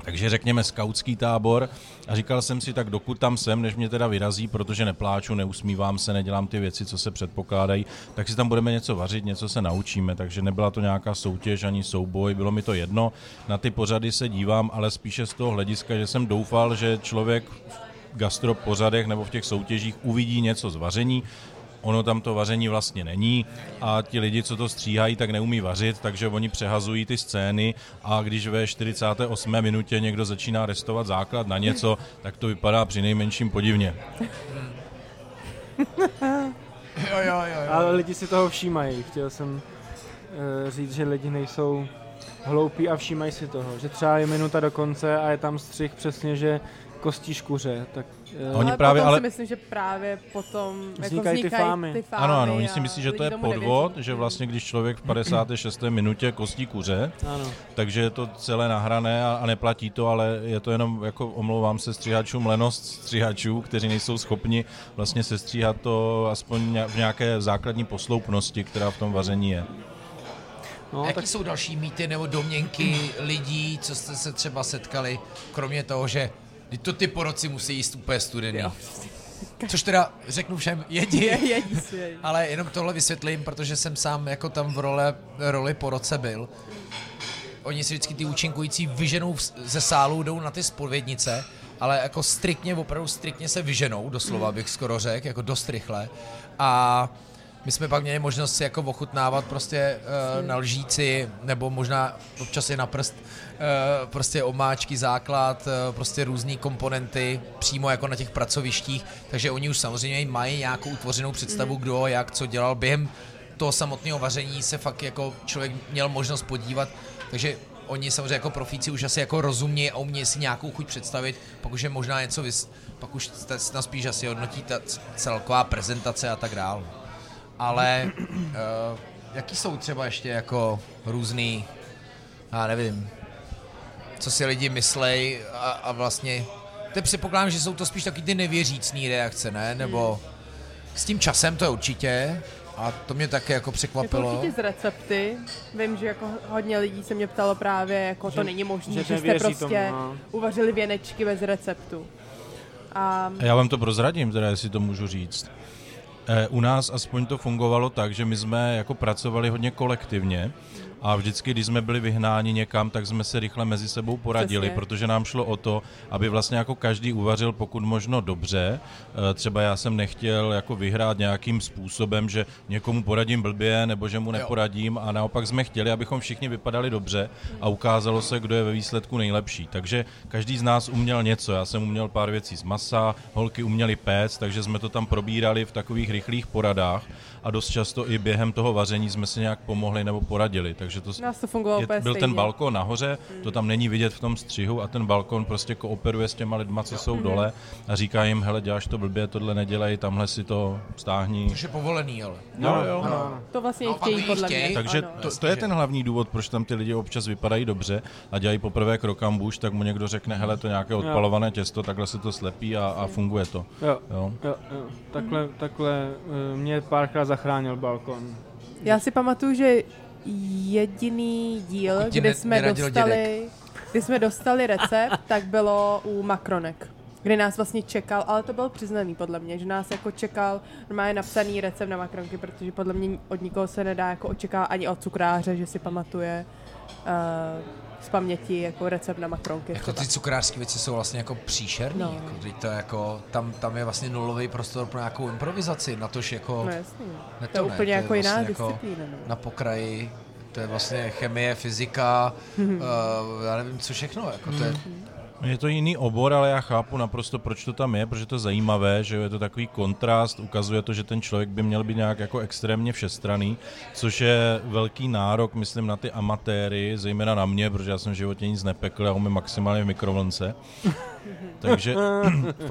Takže řekněme skautský tábor a říkal jsem si, tak dokud tam jsem, než mě teda vyrazí, protože nepláču, neusmívám se, nedělám ty věci, co se předpokládají, tak si tam budeme něco vařit, něco se naučíme, takže nebyla to nějaká soutěž ani souboj, bylo mi to jedno. Na ty pořady se dívám, ale spíše z toho hlediska, že jsem doufal, že člověk v gastropořadech nebo v těch soutěžích uvidí něco z vaření. Ono tam to vaření vlastně není a ti lidi, co to stříhají, tak neumí vařit, takže oni přehazují ty scény a když ve 48. minutě někdo začíná restovat základ na něco, tak to vypadá přinejmenším podivně. Jo. Ale lidi si toho všímají. Chtěl jsem říct, že lidi nejsou hloupí a všímají si toho. Že třeba je minuta do konce a je tam střih přesně, že kostí škuře, tak... Ale si myslím, že právě potom vznikají ty fámy. Ano, oni si myslí, že to je podvod, nevěří. Že vlastně když člověk v 56. minutě kostí kuře, ano. Takže je to celé nahrané a neplatí to, ale je to jenom, jako omlouvám se stříhačům, lenost stříhačů, kteří nejsou schopni vlastně sestříhat to aspoň v nějaké základní posloupnosti, která v tom vaření je. No, jaký tak... jsou další mýty nebo domněnky lidí, co jste se třeba setkali, kromě toho, že to ty poroci musí jíst úplně studený. Což teda řeknu všem, jedí. Ale jenom tohle vysvětlím, protože jsem sám jako tam v roli poroce byl. Oni si vždycky ty účinkující vyženou ze sálu, jdou na ty spovědnice, ale jako opravdu striktně se vyženou, doslova bych skoro řekl, jako dost rychle. A my jsme pak měli možnost si jako ochutnávat prostě na lžíci, nebo možná občas i na prst, prostě omáčky, základ, prostě různý komponenty přímo jako na těch pracovištích, takže oni už samozřejmě mají nějakou utvořenou představu, kdo, jak, co dělal. Během toho samotného vaření se fakt jako člověk měl možnost podívat, takže oni samozřejmě jako profíci už asi jako rozumějí a umějí si nějakou chuť představit, pokud je možná něco, pak už nás spíš asi hodnotí ta celková prezentace a tak dále. Ale jaký jsou třeba ještě jako různý, já nevím, co si lidi myslej a vlastně, teď předpokládám, že jsou to spíš taky ty nevěřícný reakce, ne? Nebo s tím časem to je určitě a to mě také jako překvapilo. Jako určitě z recepty, vím, že jako hodně lidí se mě ptalo právě, jako to není možné, že jste prostě tomu, uvařili věnečky bez receptu. A já vám to prozradím, teda jestli to můžu říct. U nás aspoň to fungovalo tak, že my jsme jako pracovali hodně kolektivně a vždycky, když jsme byli vyhnáni někam, tak jsme se rychle mezi sebou poradili, protože nám šlo o to, aby vlastně jako každý uvařil pokud možno dobře. Třeba já jsem nechtěl jako vyhrát nějakým způsobem, že někomu poradím blbě nebo že mu neporadím a naopak jsme chtěli, abychom všichni vypadali dobře a ukázalo se, kdo je ve výsledku nejlepší. Takže každý z nás uměl něco. Já jsem uměl pár věcí z masa, holky uměly péct, takže jsme to tam probírali v takových rychlých poradách a dost často i během toho vaření jsme si nějak pomohli nebo poradili. Takže byl ten balkon nahoře, to tam není vidět v tom střihu a ten balkon prostě kooperuje s těma lidma, co jsou dole a říká jim, hele, děláš to blbě, tohle nedělej, tamhle si to stáhni. Což je povolený, ale. No. To vlastně chtějí podle mě. Takže to je ten hlavní důvod, proč tam ty lidi občas vypadají dobře a dělají poprvé krokambuš, tak mu někdo řekne, hele, to nějaké odpalované těsto, takhle se to slepí a funguje to. Jo. Takhle mě párkrát zachránil balkon. Já si pamatuju, že jediný díl, kdy jsme dostali recept, tak bylo u makronek, kdy nás vlastně čekal, ale to byl přiznaný podle mě, že nás jako čekal normálně napsaný recept na makronky, protože podle mě od nikoho se nedá jako očekávat ani od cukráře, že si pamatuje z paměti jako recept na makronky. Jako ty cukrářské věci jsou vlastně jako příšerný, jako, to jako, tam je vlastně nulový prostor pro nějakou improvizaci, na tož jako... No jasný, to je úplně jako jiná vlastně disciplína. Jako na pokraji, to je vlastně chemie, fyzika, já nevím co všechno, jako to je... Je to jiný obor, ale já chápu naprosto, proč to tam je, protože to je zajímavé, že je to takový kontrast, ukazuje to, že ten člověk by měl být nějak jako extrémně všestranný, což je velký nárok, myslím, na ty amatéry, zejména na mě, protože já jsem v životě nic nepekl, já umím maximálně v mikrovlnce. Takže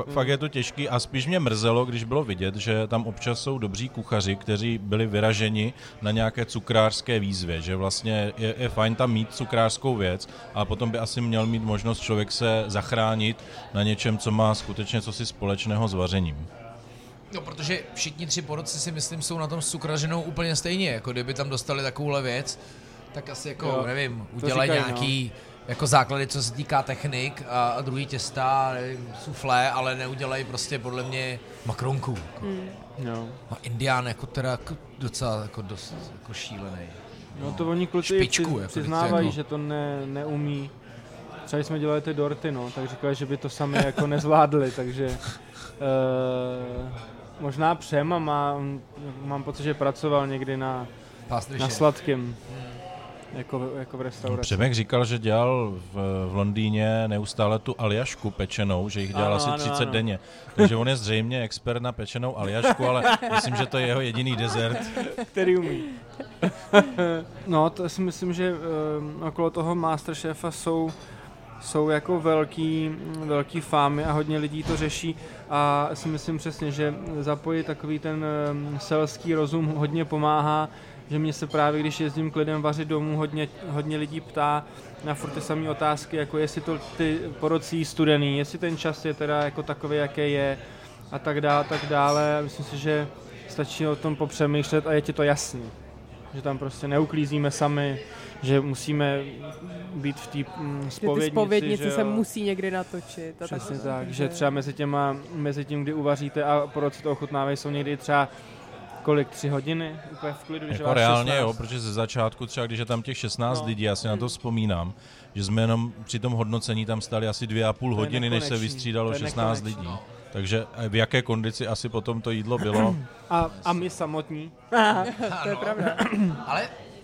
fakt je to těžký a spíš mě mrzelo, když bylo vidět, že tam občas jsou dobří kuchaři, kteří byli vyraženi na nějaké cukrářské výzvě, že vlastně je fajn tam mít cukrářskou věc, ale potom by asi měl mít možnost člověk se zachránit na něčem, co má skutečně cosi společného s vařením. No, protože všichni tři porodci si myslím jsou na tom s cukrařinou úplně stejně, jako kdyby tam dostali takovouhle věc, tak asi jako, nevím, udělají nějaký... jako základy, co se týká technik a druhý těsta, suflé, ale neudělají prostě podle mě makronku. Jako. No. A Indián jako teda jako docela jako dost jako šílený. No to oni kluci špičku, přiznávají, jako, že to neumí. Třeba jsme dělali ty dorty, no, tak říkali, že by to sami jako nezvládli, takže možná Přema mám pocit, že pracoval někdy na sladkém. Jako v restauraci. Přemek říkal, že dělal v Londýně neustále tu aljašku pečenou, že jich dělal asi 30 denně. Takže on je zřejmě expert na pečenou aljašku, ale myslím, že to je jeho jediný dezert. Který umí. No, to si myslím, že okolo toho MasterChefa jsou jako velký fámy a hodně lidí to řeší a si myslím přesně, že zapojit takový ten selský rozum hodně pomáhá, že mě se právě, když jezdím k lidem vařit domů, hodně lidí ptá na furt ty samé otázky, jako jestli to ty porocí studený, jestli ten čas je teda jako takový, jaký je a tak dále, Myslím si, že stačí o tom popřemýšlet a je ti to jasný. Že tam prostě neuklízíme sami, že musíme být v té spovědnici. Ty spovědnice se musí někdy natočit. Přesně tak, že třeba mezi tím, kdy uvaříte a poroci to ochutnávají, jsou někdy třeba kolik, 3 hodiny? Úplně v klidu, jako reálně 16. Jo, protože ze začátku třeba, když je tam těch 16 lidí, já si na to vzpomínám, že jsme jenom při tom hodnocení tam stali asi 2,5 hodiny, než se vystřídalo 16 lidí. Takže v jaké kondici asi potom to jídlo bylo? A my samotní. To je pravda.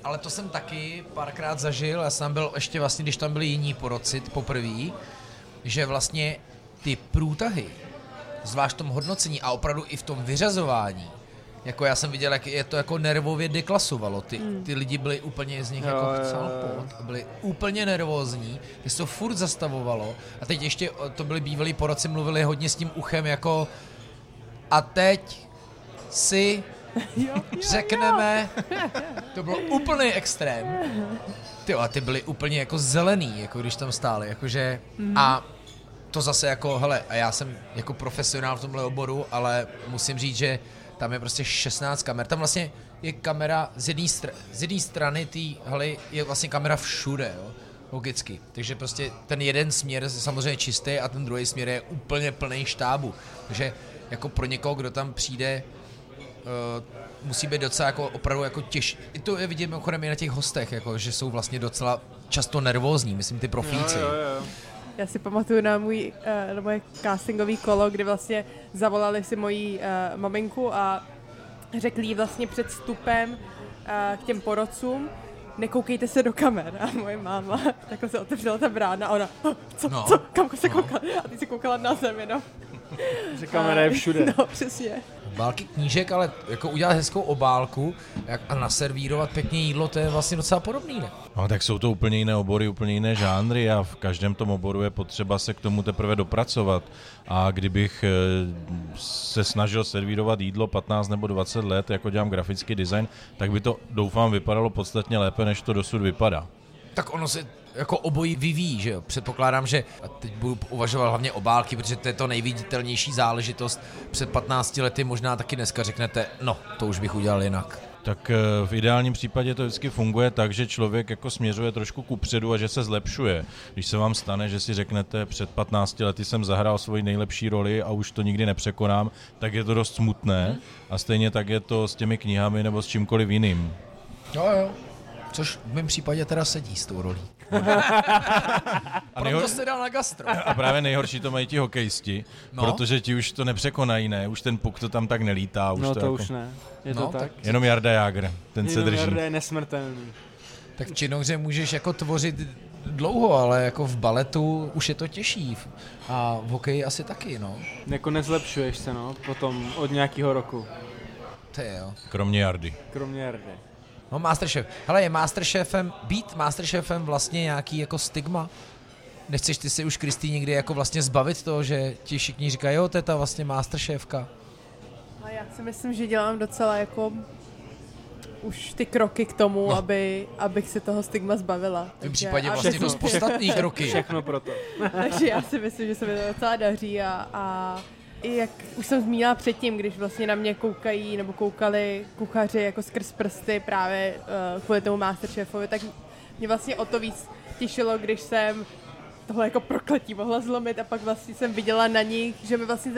Ale to jsem taky párkrát zažil, já jsem byl ještě vlastně, když tam byli jiní poroci poprvé, že vlastně ty průtahy, zvlášť v tom hodnocení a opravdu i v tom vyřazování, jako já jsem viděl, jak je to jako nervově deklasovalo, ty lidi byli úplně z nich jako chcel pot, byli úplně nervózní, že se to furt zastavovalo a teď ještě to byli bývalí poroci, mluvili hodně s tím uchem jako a teď si řekneme, to bylo úplný extrém, a ty byli úplně jako zelený, jako když tam stáli, jakože a to zase jako, hele, a já jsem jako profesionál v tomhle oboru, ale musím říct, že tam je prostě 16 kamer, tam vlastně je kamera z jedné strany té haly, je vlastně kamera všude, jo? Logicky, takže prostě ten jeden směr je samozřejmě čistý a ten druhý směr je úplně plný štábu, takže jako pro někoho, kdo tam přijde, musí být docela jako opravdu jako těžší. I to je vidět mimochodem i na těch hostech, jako, že jsou vlastně docela často nervózní, myslím ty profíci. Jo. Já si pamatuju na moje castingové kolo, kdy vlastně zavolali si moji maminku a řekli jí vlastně před vstupem k těm porodcům, nekoukejte se do kamer. A moje máma takhle se otevřela ta brána a ona, co, kam se koukala? A ty si koukala na zem jenom. Že kamera je všude. No, přesně. Obálky knížek, ale jako udělat hezkou obálku a naservírovat pěkně jídlo, to je vlastně docela podobný, ne? No, tak jsou to úplně jiné obory, úplně jiné žánry a v každém tom oboru je potřeba se k tomu teprve dopracovat. A kdybych se snažil servírovat jídlo 15 nebo 20 let, jako dělám grafický design, tak by to, doufám, vypadalo podstatně lépe, než to dosud vypadá. Tak ono se jako obojí vyvíjí, že jo? Předpokládám, že a teď budu uvažovat hlavně obálky, protože to je to nejviditelnější záležitost. Před 15 lety možná taky dneska řeknete, no, to už bych udělal jinak. Tak v ideálním případě to vždycky funguje tak, že člověk jako směřuje trošku kupředu a že se zlepšuje. Když se vám stane, že si řeknete, před 15 lety jsem zahrál svoji nejlepší roli a už to nikdy nepřekonám, tak je to dost smutné a stejně tak je to s těmi knihami nebo s čímkoliv jiným. Jo. Což v mém případě teda sedí s tou rolí. Proto se dal na gastro. A právě nejhorší to mají ti hokejisti, protože ti už to nepřekonají, ne? Už ten puk to tam tak nelítá. Už no to jako... už ne, je to tak. Jenom Jarda Jágr, ten se drží. Jarda je nesmrtelný. Tak v činohře můžeš jako tvořit dlouho, ale jako v baletu už je to těžší. A v hokeji asi taky, no. Jako nezlepšuješ se, no, potom od nějakého roku. To je jo. Kromě Jardy. No MasterChef. Hele, je MasterChefem, být MasterChefem vlastně nějaký jako stigma? Nechceš ty si už, Kristý, někdy jako vlastně zbavit toho, že ti všichni říkají, jo, to je ta vlastně MasterChefka? A já si myslím, že dělám docela jako už ty kroky k tomu, abych se toho stigma zbavila. V tom případě vlastně dost podstatný kroky. Všechno proto. Takže já si myslím, že se mi to docela daří a i jak už jsem zmínila předtím, když vlastně na mě koukali kuchaři jako skrz prsty právě kvůli tomu MasterChefovi, tak mě vlastně o to víc těšilo, když jsem tohle jako prokletí mohla zlomit a pak vlastně jsem viděla na nich, že mi vlastně,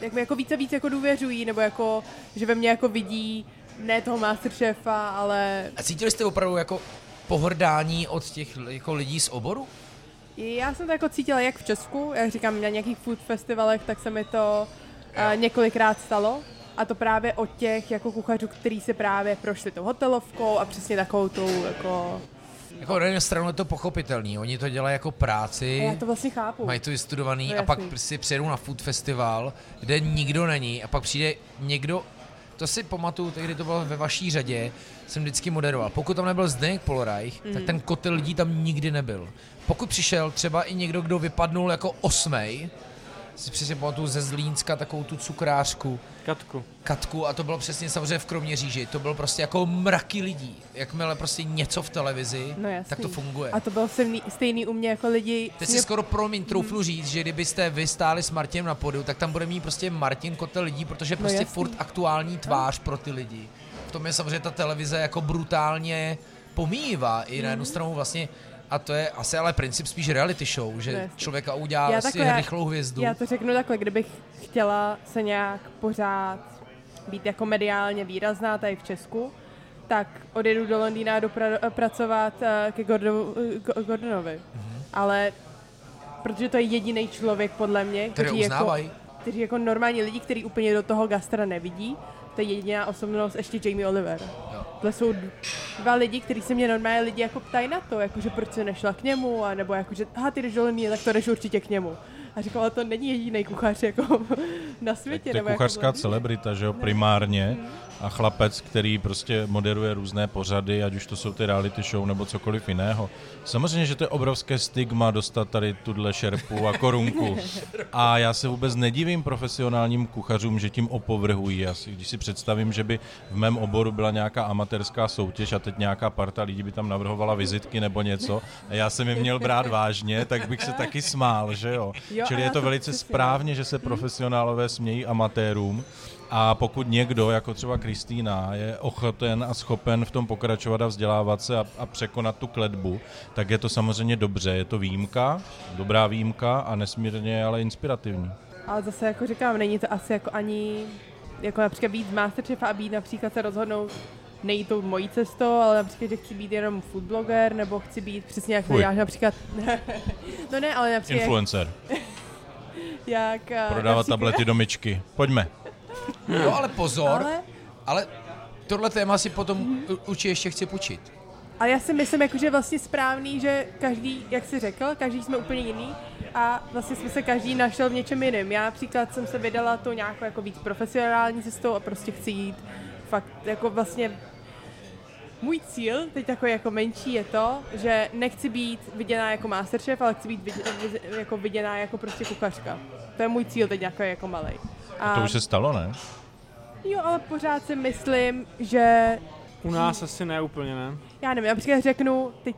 jak mi jako víc a víc jako důvěřují, nebo jako, že ve mně jako vidí ne toho masterchefa, ale... A cítili jste opravdu jako pohrdání od těch jako lidí z oboru? Já jsem to jako cítila jak v Česku, jak říkám, na nějakých food festivalech, tak se mi to několikrát stalo. A to právě od těch jako kuchařů, kteří se právě prošli tou hotelovkou a přesně takovou tou jako... Jako na jednu stranu je to pochopitelný, oni to dělají jako práci. A já to vlastně chápu. Mají to vystudovaný a pak si přijedou na food festival, kde nikdo není a pak přijde někdo... To si pamatuju, tehdy to bylo ve vaší řadě, jsem vždycky moderoval. Pokud tam nebyl Zdeněk Polorajch, tak ten kotel lidí tam nikdy nebyl. Pokud přišel třeba i někdo, kdo vypadnul jako osmej, si přesně pamatuju ze Zlínska takovou tu cukrářku. Katku a to bylo přesně samozřejmě v Kroměříži. To bylo prostě jako mraky lidí. Jakmile prostě něco v televizi, no tak to funguje. A to bylo stejný u mě jako lidi. Teď si skoro troufnu říct, že kdybyste vy stáli s Martinem na podu, tak tam bude mít prostě Martin kotel lidí, protože prostě furt aktuální tvář pro ty lidi. V tom je samozřejmě ta televize jako brutálně pomíjivá i na jednu stranu vlastně. A to je asi ale princip spíš reality show, že člověka udělá vlastně rychlou hvězdu. Já to řeknu takhle, kdybych chtěla se nějak pořád být jako mediálně výrazná tady v Česku, tak odjedu do Londýna a jdu pracovat ke Gordonovi. Ale protože to je jediný člověk podle mě, kteří jako normální lidi, kteří úplně do toho gastra nevidí, to je jediná osobnost, ještě Jamie Oliver. To jsou dva lidi, kteří se mě normálně lidi jako ptají na to, jakože proč se nešla k němu, a nebo jakože ty jdeš do Londýna, tak to jdeš určitě k němu. A říkala, ale to není jediný kuchař jako na světě. To je kuchařská jako celebrita, že jo, primárně. A chlapec, který prostě moderuje různé pořady, ať už to jsou ty reality show nebo cokoliv jiného. Samozřejmě, že to je obrovské stigma dostat tady tuhle šerpu a korunku. A já se vůbec nedivím profesionálním kuchařům, že tím opovrhují. Když si představím, že by v mém oboru byla nějaká amatérská soutěž a teď nějaká parta lidí by tam navrhovala vizitky nebo něco a já jsem je měl brát vážně, tak bych se taky smál, že jo? Čili je to velice správně, že se profesionálové smějí amatérům. A pokud někdo, jako třeba Kristýna, je ochoten a schopen v tom pokračovat a vzdělávat se a překonat tu kletbu, tak je to samozřejmě dobře. Je to výjimka, dobrá výjimka a nesmírně ale inspirativní. Ale zase, jako říkám, není to asi jako ani, jako například být masterchefa a být například se rozhodnout, nejít tou mojí cestou, ale například, že chci být jenom foodbloger, nebo chci být přesně jak já, například, no ne, ale například... Influencer. Jak prodávat například... tablety do myčky. Pojďme. No ale pozor, ale tohle téma si potom určitě ještě chci půjčit. Ale já si myslím, jakože je vlastně správný, že každý, jak jsi řekl, každý jsme úplně jiný a vlastně jsme se každý našel v něčem jiném. Já například jsem se vydala tou nějakou jako víc profesionální cestou a prostě chci jít fakt jako vlastně... Můj cíl, teď takový jako menší, je to, že nechci být viděná jako masterchef, ale chci být viděná jako prostě kuchařka. To je můj cíl teď takový jako malej. A to už se stalo, ne? Jo, ale pořád si myslím, že... U nás asi ne úplně, ne? Já nevím, například řeknu, teď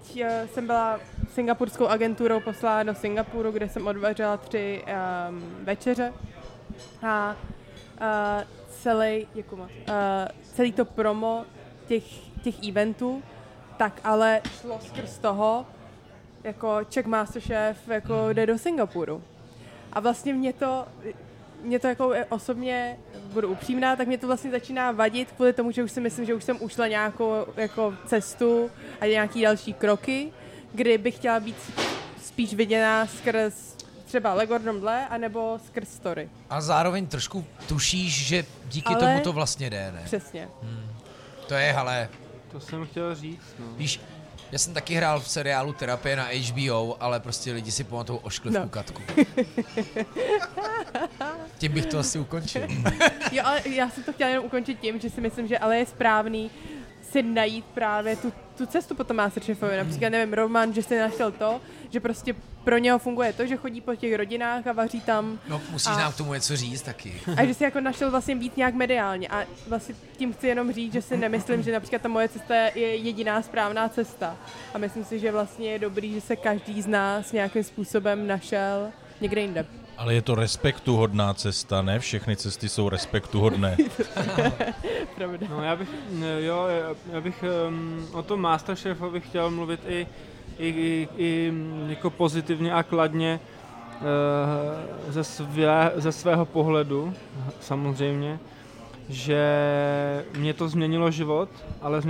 jsem byla singapurskou agenturou poslána do Singapuru, kde jsem odvařila 3 večeře a celý to promo těch eventů, tak ale šlo skrz toho, jako Czech Masterchef jako jde do Singapuru. A vlastně mě to jako osobně, budu upřímná, tak mě to vlastně začíná vadit kvůli tomu, že už si myslím, že už jsem ušla nějakou jako cestu a nějaký další kroky, kdy bych chtěla být spíš viděná skrz třeba Le Cordon Bleu, anebo skrz Story. A zároveň trošku tušíš, že díky tomu to vlastně jde, ne? Přesně. To je, hele. To jsem chtěl říct, no. Víš, já jsem taky hrál v seriálu Terapie na HBO, ale prostě lidi si pamatují ošklivku Katku. Tím bych to asi ukončil. Jo, ale já jsem to chtěla jenom ukončit tím, že si myslím, že ale je správný si najít právě tu cestu potom masterchefovi. Například, nevím, Roman, že si našel to, že prostě pro něho funguje to, že chodí po těch rodinách a vaří tam. No, musíš nám k tomu něco říct taky. A že si jako našel vlastně být nějak mediálně. A vlastně tím chci jenom říct, že si nemyslím, že například ta moje cesta je jediná správná cesta. A myslím si, že vlastně je dobrý, že se každý z nás nějakým způsobem našel někde jinde. Ale je to respektuhodná cesta, ne? Všechny cesty jsou respektuhodné. Pravda. No, já bych o tom MasterChefovi chtěl mluvit i jako pozitivně a kladně ze svého pohledu, samozřejmě, že mě to změnilo život, ale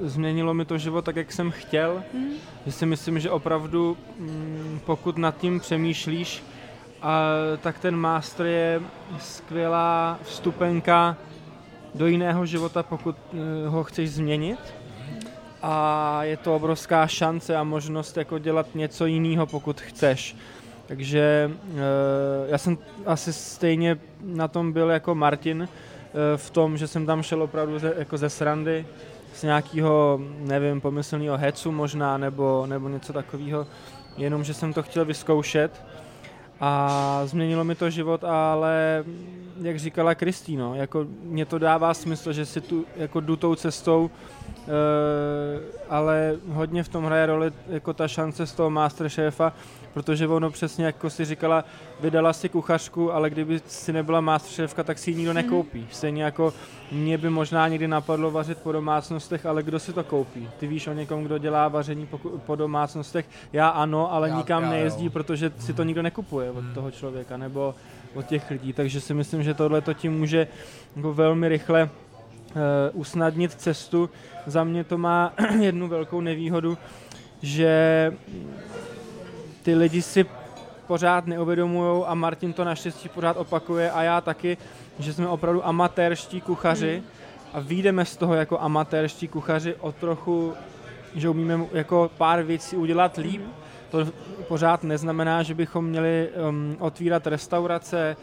změnilo mi to život tak, jak jsem chtěl. Že si myslím, že opravdu, pokud nad tím přemýšlíš, tak ten master je skvělá vstupenka do jiného života, pokud ho chceš změnit. A je to obrovská šance a možnost jako dělat něco jiného, pokud chceš. Takže já jsem asi stejně na tom byl jako Martin, v tom, že jsem tam šel opravdu jako ze srandy, z nějakého, nevím, pomyslného hecu možná, nebo něco takového, jenom že jsem to chtěl vyzkoušet a změnilo mi to život, ale jak říkala Kristýno, jako mě to dává smysl, že si tu jako jdu tou cestou, ale hodně v tom hraje roli jako ta šance z toho MasterChefa, protože ono přesně, jako si říkala, vydala si kuchařku, ale kdyby si nebyla MasterChefka, tak si ji nikdo nekoupí. Stejně jako mě by možná někdy napadlo vařit po domácnostech, ale kdo si to koupí? Ty víš o někom, kdo dělá vaření po domácnostech? Já ano, ale nikam nejezdí, protože si to nikdo nekupuje od toho člověka nebo od těch lidí. Takže si myslím, že tohle to ti může jako velmi rychle usnadnit cestu. Za mě to má jednu velkou nevýhodu, že ty lidi si pořád neuvědomujou, a Martin to naštěstí pořád opakuje a já taky, že jsme opravdu amatérští kuchaři a vyjdeme z toho jako amatérští kuchaři o trochu, že umíme jako pár věcí udělat líp. To pořád neznamená, že bychom měli otvírat restaurace,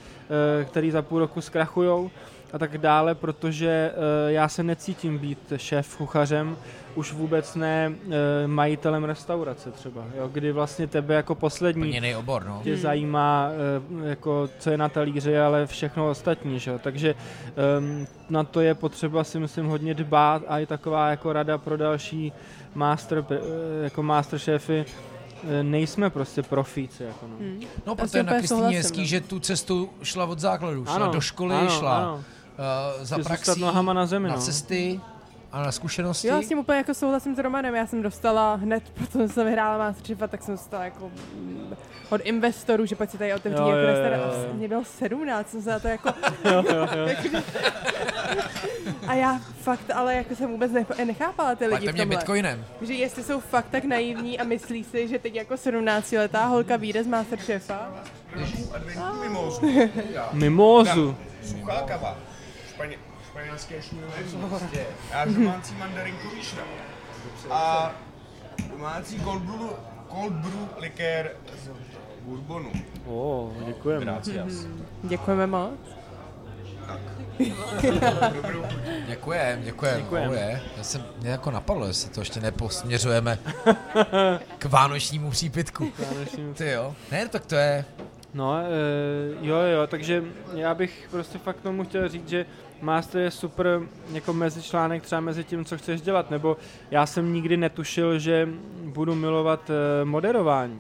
které za půl roku zkrachujou a tak dále, protože já se necítím být šéf-kuchařem, už vůbec ne majitelem restaurace třeba, jo, kdy vlastně tebe jako poslední obor, no, tě zajímá, jako, co je na talíři, ale všechno ostatní, že jo, takže na to je potřeba, si myslím, hodně dbát, a i taková jako rada pro další MasterChefy, nejsme prostě profíci. Jako no. No, protože na Kristýně je hezký, že tu cestu šla od základu, šla do školy, šla za praxí, na cesty a na zkušenosti. Jo, s tím úplně jako souhlasím s Romanem, já jsem dostala hned, protože jsem vyhrála MasterChefa, tak jsem dostala jako od investorů, že pojď si tady otevřít jako restauraci. Mě bylo 17, jsem se na to jako... A já fakt, ale jako jsem vůbec nechápala ty lidi v tomhle. Bitcoinem. Že jestli jsou fakt tak naivní a myslí si, že teď jako 17-letá holka vyjde z MasterChefa. Mimozu. Mimozu. Suchá kava. Španělské šňůvy v prostě. Já domácí mandarinkový šrap. A domácí cold brew likér z bourbonu. O, děkujeme. Děkujeme moc. Děkujem. Mě jako napadlo, jestli to ještě neposměřujeme k vánočnímu přípitku. Ty jo, ne, tak to je... No, takže já bych prostě fakt tomu chtěl říct, že Master je super jako mezičlánek třeba mezi tím, co chceš dělat, nebo já jsem nikdy netušil, že budu milovat moderování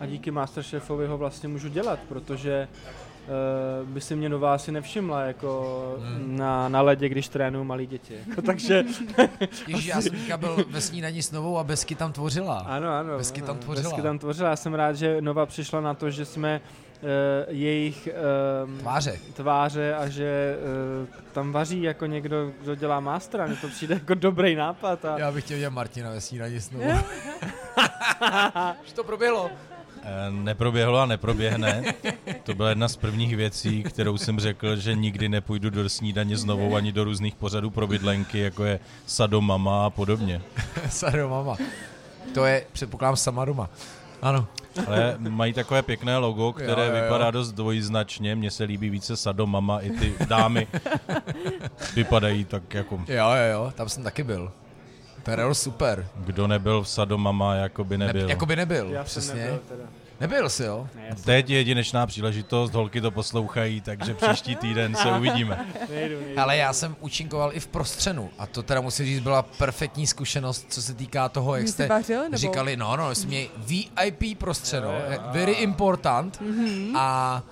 a díky MasterChefovi ho vlastně můžu dělat, protože by si mě nová asi nevšimla jako na ledě, když trénuju malý děti. Jako, takže... Ježíš, já jsem říkal, byl ve snídani s Novou a Besky tam tvořila. Ano. Besky tam tvořila. Já jsem rád, že Nova přišla na to, že jsme jejich tváře a že tam vaří jako někdo, kdo dělá mastera. Mně to přijde jako dobrý nápad. A... Já bych chtěl dělat Martina ve snídani s Novou. Už to proběhlo. Neproběhlo a neproběhne. To byla jedna z prvních věcí, kterou jsem řekl, že nikdy nepůjdu do snídaně znovu ani do různých pořadů pro bydlenky, jako je Sadomama a podobně. Sadomama. To je, předpokládám, sama doma. Ano. Ale mají takové pěkné logo, které vypadá dost dvojznačně. Mně se líbí více Sadomama, i ty dámy vypadají tak jako... Jo, tam jsem taky byl. Perel super. Kdo nebyl v Sadomama, jako by nebyl. Já přesně. Nebyl teda. Nebyl jsi, jo? Teď je jedinečná příležitost, holky to poslouchají, takže příští týden se uvidíme. Ale já jsem účinkoval i v Prostřenu a to teda musím říct, byla perfektní zkušenost, co se týká toho, jak jste říkali, no, jsme měli VIP Prostřeno, very important a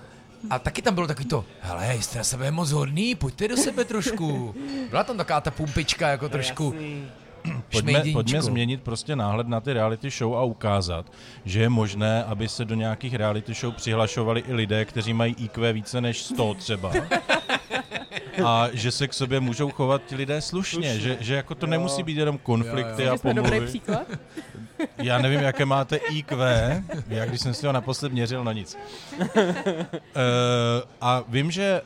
taky tam bylo takový to, hele, jste na sebe moc hodný, pojďte do sebe trošku. Byla tam taková ta pumpička, jako trošku... Pojďme změnit prostě náhled na ty reality show a ukázat, že je možné, aby se do nějakých reality show přihlašovali i lidé, kteří mají IQ více než 100 třeba. A že se k sobě můžou chovat ti lidé slušně, že jako to nemusí být jenom konflikty a pomluvy. Já nevím, jaké máte IQ, já když jsem si ho naposled měřil, no nic. A vím, že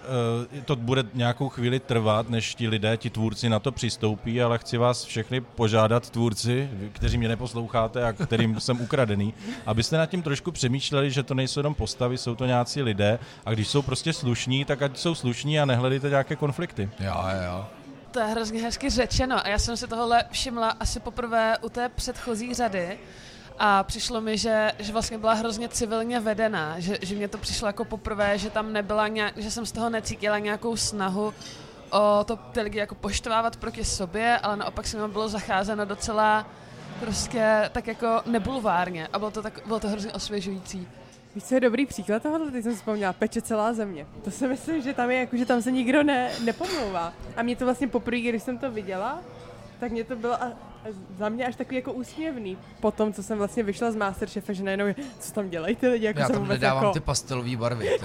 to bude nějakou chvíli trvat, než ti lidé, ti tvůrci na to přistoupí, ale chci vás všechny požádat, tvůrci, kteří mě neposloucháte a kterým jsem ukradený, abyste nad tím trošku přemýšleli, že to nejsou jenom postavy, jsou to nějací lidé a když jsou prostě slušní, tak ať jsou slušní a nehledejte nějaké konflikty. Jo. To je hrozně hezky řečeno a já jsem si tohle všimla asi poprvé u té předchozí řady a přišlo mi, že vlastně byla hrozně civilně vedená, že mě to přišlo jako poprvé, že tam nebyla že jsem z toho necítila nějakou snahu o to ty lidi jako poštvávat proti sobě, ale naopak se mi bylo zacházeno docela prostě tak jako nebulvárně a bylo to hrozně osvěžující. Víš, co je dobrý příklad tohohle, teď jsem vzpomněla, peče celá země. To si myslím, že tam je jako, že tam se nikdo nepomlouvá. A mě to vlastně poprvé, když jsem to viděla, tak mě to bylo za mě až takový jako úsměvný. Potom, co jsem vlastně vyšla z Masterchefa, že najednou, co tam dělají ty lidi? Jako já tam nedávám jako... ty pastelové barvy.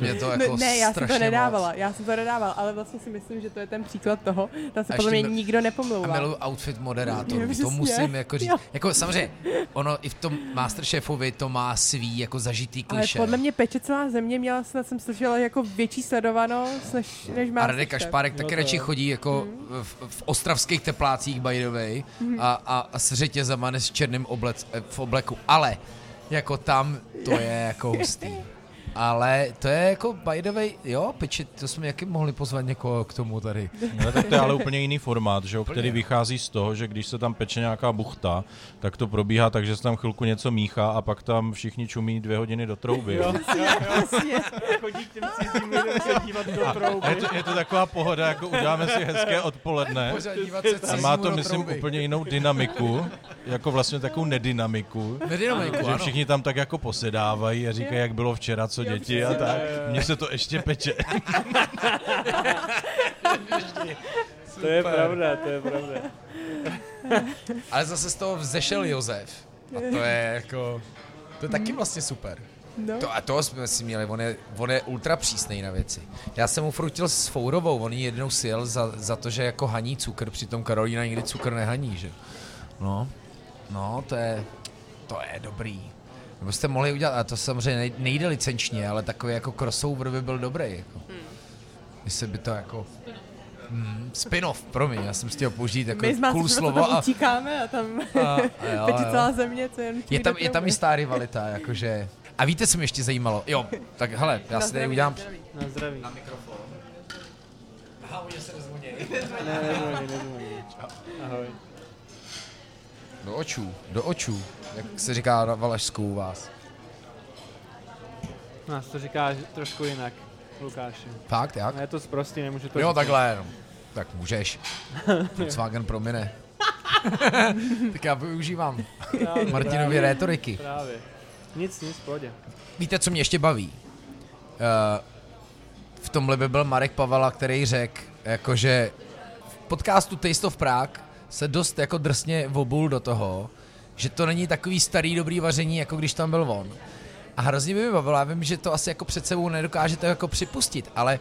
Mě to jako ne, já jsem to nedávala, ale vlastně si myslím, že to je ten příklad toho, tam se podle mě nikdo nepomlouvá. A miluji outfit moderátorů, to musím jako říct. Jako samozřejmě, ono i v tom Masterchefovi to má svý jako zažitý klišé. Ale podle mě peče celá země měla, snad jsem slyšela, jako větší sledovanost než Masterchef. A Radek Kašpárek taky radši chodí jako v ostravských teplácích by the way. A s řetězama, ne s černým v obleku, ale jako tam to je jako hustý. Ale to je jako, by the way, jo, peči, to jsme jaký mohli pozvat někoho k tomu tady. No, tak to je ale úplně jiný formát, že, který vychází z toho, že když se tam peče nějaká buchta, tak to probíhá tak, že se tam chvilku něco míchá a pak tam všichni čumí 2 hodiny do trouby. Jo. Chodí k těm cizím lidem se dívat do trouby. Je to taková pohoda, jako uděláme si hezké odpoledne a má to, myslím, úplně jinou dynamiku, jako vlastně takovou nedynamiku. Že všichni tam tak jako posedávají a říkají, jak bylo včera, co děti a tak. Mně se to ještě peče. To je pravda. Ale zase z toho vzešel Josef. A to je jako... To je taky vlastně super. No. To, a toho jsme si měli, on je ultra přísnej na věci. Já jsem mu frutil s Fourovou, on ji jednou si jel za to, že jako haní cukr, přitom Karolína nikdy cukr nehaní, že? No, to je dobrý. Nebo jste mohli udělat, a to samozřejmě nejde licenčně, ale takový jako crossover by byl dobrý. Jako. Jestli by to jako... spin-off, promiň, já jsem chtěl použít jako cool slovo. My tam utíkáme a tam peče celá země. Co je tam i stá rivalita, jakože... A víte, co mě ještě zajímalo? Jo, tak hele, já si tady udělám... Na zdraví. Na mikrofon. Aha, mě se nezvonějí. Ne, ahoj. Do očů, jak se říká na Valašsku u vás. Nás to říká trošku jinak, Lukáši. Fakt, jak? Je to zprostý, nemůžu to říct. Jo, takhle, no. Tak můžeš. Volkswagen promine. Tak já využívám Martinovy rétoriky. Právě. Nic, pojde. Víte, co mě ještě baví? V tomhle by byl Marek Pavala, který řekl, jakože v podcastu Taste of Prague se dost jako drsně vobul do toho, že to není takový starý dobrý vaření, jako když tam byl on. A hrozně by mi bavilo, já vím, že to asi jako před sebou nedokážete jako připustit, ale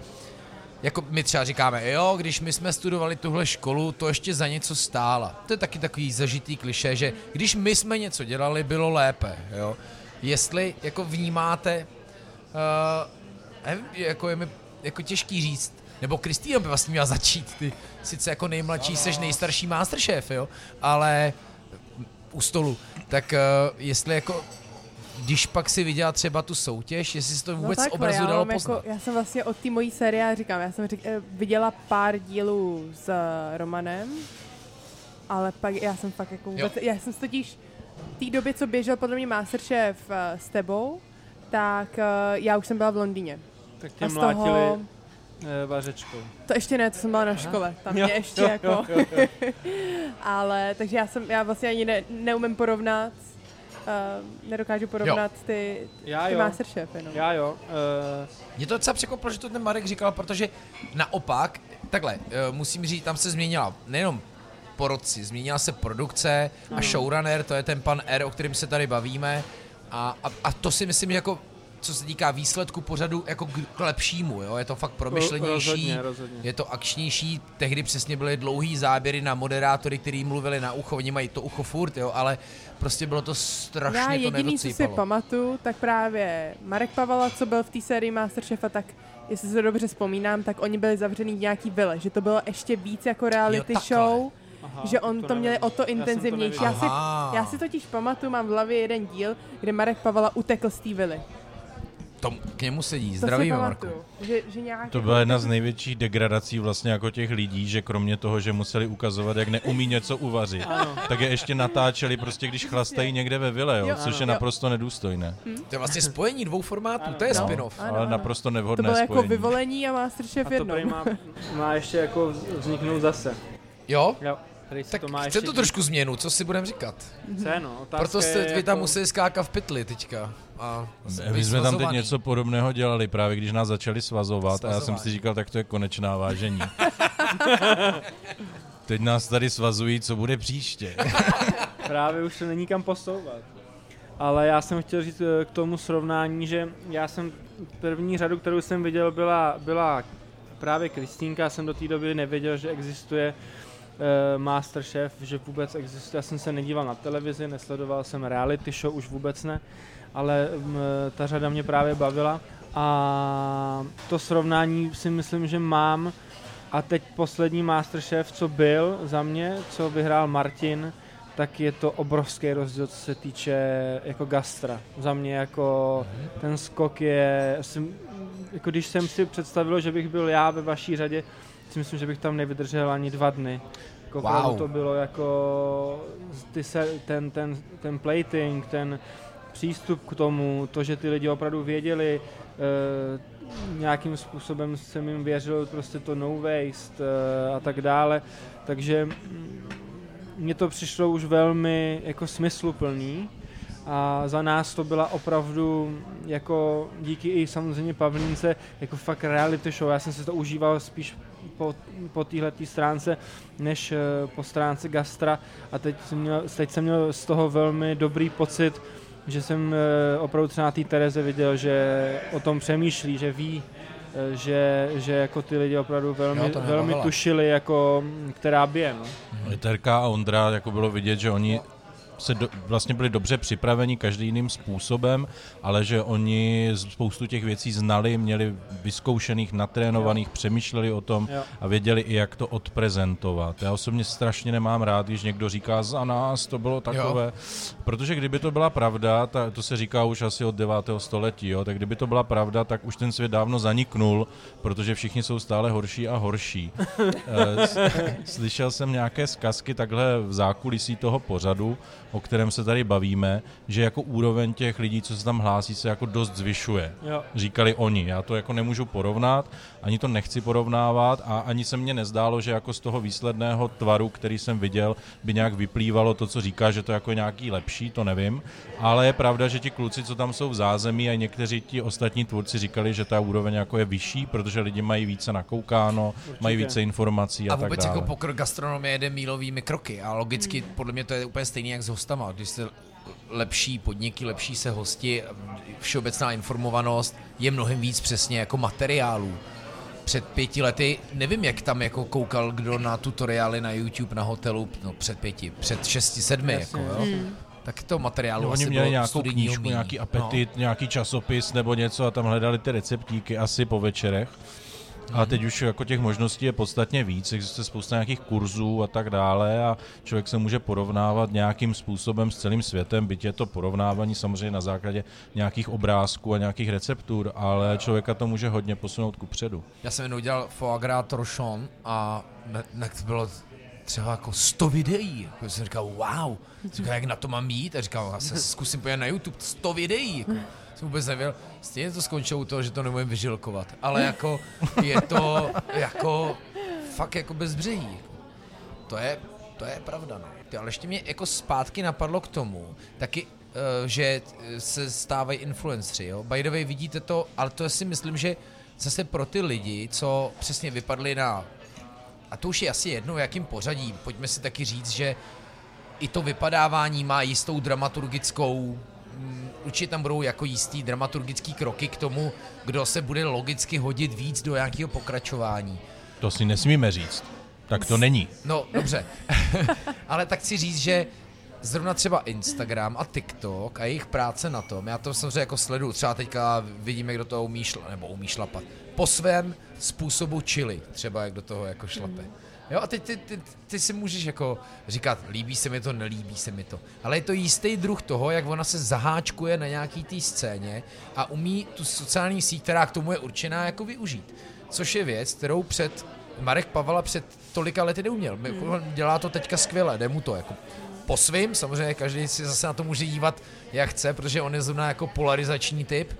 jako my třeba říkáme, jo, když my jsme studovali tuhle školu, to ještě za něco stála. To je taky takový zažitý klišé, že když my jsme něco dělali, bylo lépe, jo. Jestli jako vnímáte, nevím, jako je mi jako těžký říct, nebo Kristina by vlastně měla začít, ty sice jako nejmladší, seš nejstarší Masterchef, jo, ale u stolu, tak jestli jako, když pak si viděla třeba tu soutěž, jestli si to vůbec z obrazu dalo poznat. Jako, já jsem vlastně od té mojí série, říkám, viděla pár dílů s Romanem, ale pak já jsem fakt jako vůbec, já jsem totiž v té době, co běžel podle mě MasterChef s tebou, tak já už jsem byla v Londýně. Tak tě mlátili toho... vařečkou. To ještě ne, to jsem byla na škole. Tam mě ještě jo. Ale takže já vlastně ani neumím porovnat, nedokážu porovnat ty MasterChefy. No. Mě to docela překvapilo, že to ten Marek říkal, protože naopak, takhle, musím říct, tam se změnila nejenom porci, změnila se produkce a showrunner, to je ten pan R, o kterém se tady bavíme a to si myslím, že jako co se týká výsledku pořadu, jako k lepšímu, jo? Je to fakt promyšlenější, rozhodně. Je to akčnější, tehdy přesně byly dlouhý záběry na moderátory, kteří mluvili na ucho, oni mají to ucho furt, jo? Ale prostě bylo to strašně, to nedocípalo. Já jediný, co si pamatuju, tak právě Marek Pavala, co byl v té sérii MasterChefa, tak jestli se dobře vzpomínám, tak oni byli zavřený v nějaký vile, že to bylo ještě víc jako reality show. Aha, že on to měl o to intenzivnější. Já si totiž pamatuju, mám v hlavě jeden díl, kde Marek Pavala utekl z té vily. K němu sedí, zdravíme, Marku. To byla jedna z největších degradací vlastně jako těch lidí, že kromě toho, že museli ukazovat, jak neumí něco uvařit, tak je ještě natáčeli prostě, když chlastají někde ve vile, což je naprosto nedůstojné. To je vlastně spojení dvou formátů, to je spin-off. Ale naprosto nevhodné spojení. To bylo jako Vyvolení a MasterChef jednou. A to má ještě jako vzniknout zase. Jo. Tak chce to trošku změnu, co si budeme říkat? Proto jste vy tam museli skákat v pytli teďka. My jsme tam teď něco podobného dělali, právě když nás začali svazovat a já jsem si říkal, tak to je konečná, vážení. Teď nás tady svazují, co bude příště. Právě už to není kam posouvat. Ale já jsem chtěl říct k tomu srovnání, že já jsem první řadu, kterou jsem viděl, byla právě Kristýnka, jsem do té doby nevěděl, že existuje MasterChef, že vůbec existuje. Já jsem se nedíval na televizi, nesledoval jsem reality show, už vůbec ne, ale ta řada mě právě bavila a to srovnání si myslím, že mám. A teď poslední MasterChef, co byl za mě, co vyhrál Martin, tak je to obrovský rozdíl, co se týče jako gastra. Za mě jako ten skok je, jako když jsem si představil, že bych byl já ve vaší řadě, si myslím, že bych tam nevydržel ani 2 dny. Jako to bylo jako ten plating, ten přístup k tomu, to, že ty lidi opravdu věděli, nějakým způsobem jsem jim věřil, prostě to no waste a tak dále, takže mně to přišlo už velmi jako smysluplný a za nás to byla opravdu jako díky i samozřejmě Pavlínce jako fakt reality show, já jsem si to užíval spíš po téhletý stránce, než po stránce gastra a teď jsem měl z toho velmi dobrý pocit, že jsem opravdu třeba na té Tereze viděl, že o tom přemýšlí, že ví, že jako ty lidi opravdu velmi tušili, jako, která bije. No. Terka a Ondra, jako bylo vidět, že oni vlastně byli dobře připraveni každý jiným způsobem, ale že oni spoustu těch věcí znali, měli vyzkoušených, natrénovaných, přemýšleli o tom a věděli i, jak to odprezentovat. Já osobně strašně nemám rád, když někdo říká za nás, to bylo takové, protože kdyby to byla pravda, to se říká už asi od 9. století, tak kdyby to byla pravda, tak už ten svět dávno zaniknul, protože všichni jsou stále horší a horší. Slyšel jsem nějaké zkazky takhle v zákulisí toho pořadu, o kterém se tady bavíme, že jako úroveň těch lidí, co se tam hlásí, se jako dost zvyšuje. Říkali oni. Já to jako nemůžu porovnat, ani to nechci porovnávat a ani se mně nezdálo, že jako z toho výsledného tvaru, který jsem viděl, by nějak vyplývalo to, co říká, že to jako nějaký lepší, to nevím. Ale je pravda, že ti kluci, co tam jsou v zázemí a někteří ti ostatní tvůrci říkali, že ta úroveň jako je vyšší, protože lidi mají více nakoukáno, mají více informací a tak dále. A vůbec jako pokrok gastronomie jede mílovými kroky a logicky podle mě to je úplně stejný jak s hostama, když se lepší podniky, lepší se hosti, všeobecná informovanost je mnohem víc přesně jako materiálů. Před 5 lety, nevím, jak tam jako koukal kdo na tutoriály na YouTube na hotelu, no před 6, 7 jako, jo. Tak to materiálu asi bylo studijního. Oni měli nějakou knížku, nějaký apetit, nějaký časopis nebo něco a tam hledali ty receptíky asi po večerech. A teď už jako těch možností je podstatně víc, existuje spousta nějakých kurzů a tak dále a člověk se může porovnávat nějakým způsobem s celým světem, byť je to porovnávání samozřejmě na základě nějakých obrázků a nějakých receptur, ale člověka to může hodně posunout kupředu. Já jsem jenom udělal foie gras torchon a bylo třeba jako 100 videí. Jako jsem říkal, wow. Říkal, jak na to mám jít? A říkal, já se zkusím pojít na YouTube, 100 videí. Jako, jsem vůbec nevěděl. Stejně to skončilo u toho, že to nemůžeme vyžilkovat. Ale jako je to jako fakt jako bezbřehý. Jako. To je pravda, no. Ale ještě mě jako zpátky napadlo k tomu, taky, že se stávají influenceri, jo. By the way, vidíte to, ale to si myslím, že zase pro ty lidi, co přesně vypadli na, a to už je asi jedno, jakým pořadím, pojďme si taky říct, že i to vypadávání má jistou dramaturgickou, určitě tam budou jako jistý dramaturgický kroky k tomu, kdo se bude logicky hodit víc do nějakého pokračování. To si nesmíme říct. Tak to není. No, dobře. Ale tak chci říct, že zrovna třeba Instagram a TikTok a jejich práce na tom, já to samozřejmě jako sleduju, třeba teďka vidíme, kdo toho umí šlapat. Po svém způsobu chili, třeba jak do toho jako šlape. Jo, a ty si můžeš jako říkat, líbí se mi to, nelíbí se mi to. Ale je to jistý druh toho, jak ona se zaháčkuje na nějaký té scéně a umí tu sociální síť, která k tomu je určená, jako využít. Což je věc, kterou před Marek Pavala před tolika lety neuměl. Dělá to teďka skvěle, jde mu to jako po svým, samozřejmě každý si zase na to může dívat jak chce, protože on je zrovna jako polarizační typ,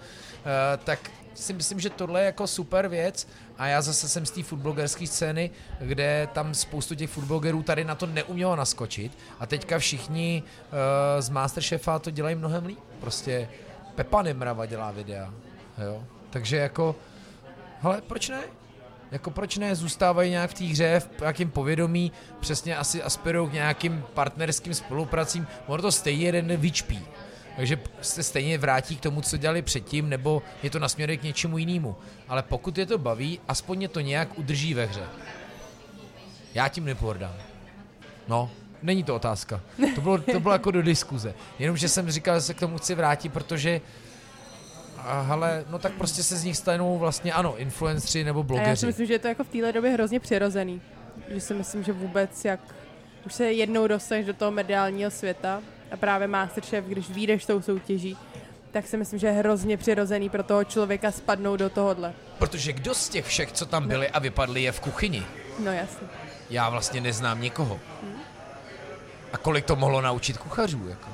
tak si myslím, že tohle je jako super věc a já zase jsem z té foodblogerské scény, kde tam spoustu těch foodblogerů tady na to neumělo naskočit a teďka všichni z Masterchefa to dělají mnohem líp. Prostě Pepa Nemrava dělá videa, jo? Takže jako, hele, proč ne? Jako proč ne, zůstávají nějak v té hře, v nějakém povědomí, přesně asi aspirují k nějakým partnerským spolupracím, ono to stejně jeden den vyčpí, takže se stejně vrátí k tomu, co dělali předtím, nebo je to nasměruje k něčemu jinému, ale pokud je to baví, aspoň je to nějak udrží ve hře. Já tím nepohrdám. No, není to otázka, to bylo jako do diskuze, jenomže jsem říkal, že se k tomu chci vrátit, protože ale no tak prostě se z nich stanou vlastně ano, influenceri nebo blogeři. A já si myslím, že je to jako v téhle době hrozně přirozený. Že si myslím, že vůbec jak už se jednou dostaneš do toho mediálního světa a právě Masterchef, když vyjdeš tou soutěží, tak si myslím, že je hrozně přirozený pro toho člověka spadnout do tohohle. Protože kdo z těch všech, co tam byli a vypadli, je v kuchyni? No jasně. Já vlastně neznám nikoho. A kolik to mohlo naučit kuchařů, jako?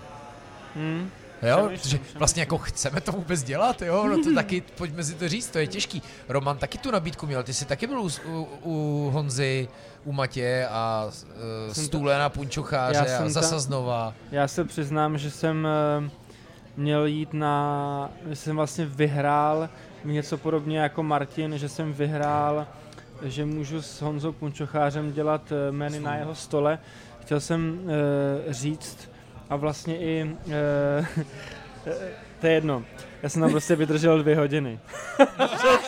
Jo, protože vlastně jako chceme to vůbec dělat, jo, no to taky, pojďme si to říct, to je těžký. Roman taky tu nabídku měl, ty jsi taky byl u Honzy, u Matěje a Stůle na punčocháře a zasa znova. Já se přiznám, že jsem měl jít na, že jsem vlastně vyhrál něco podobně jako Martin, že jsem vyhrál, že můžu s Honzou punčochářem dělat menu na jeho stole. Chtěl jsem říct, a vlastně i, to je jedno, já jsem tam prostě vydržel 2 hodiny. Šel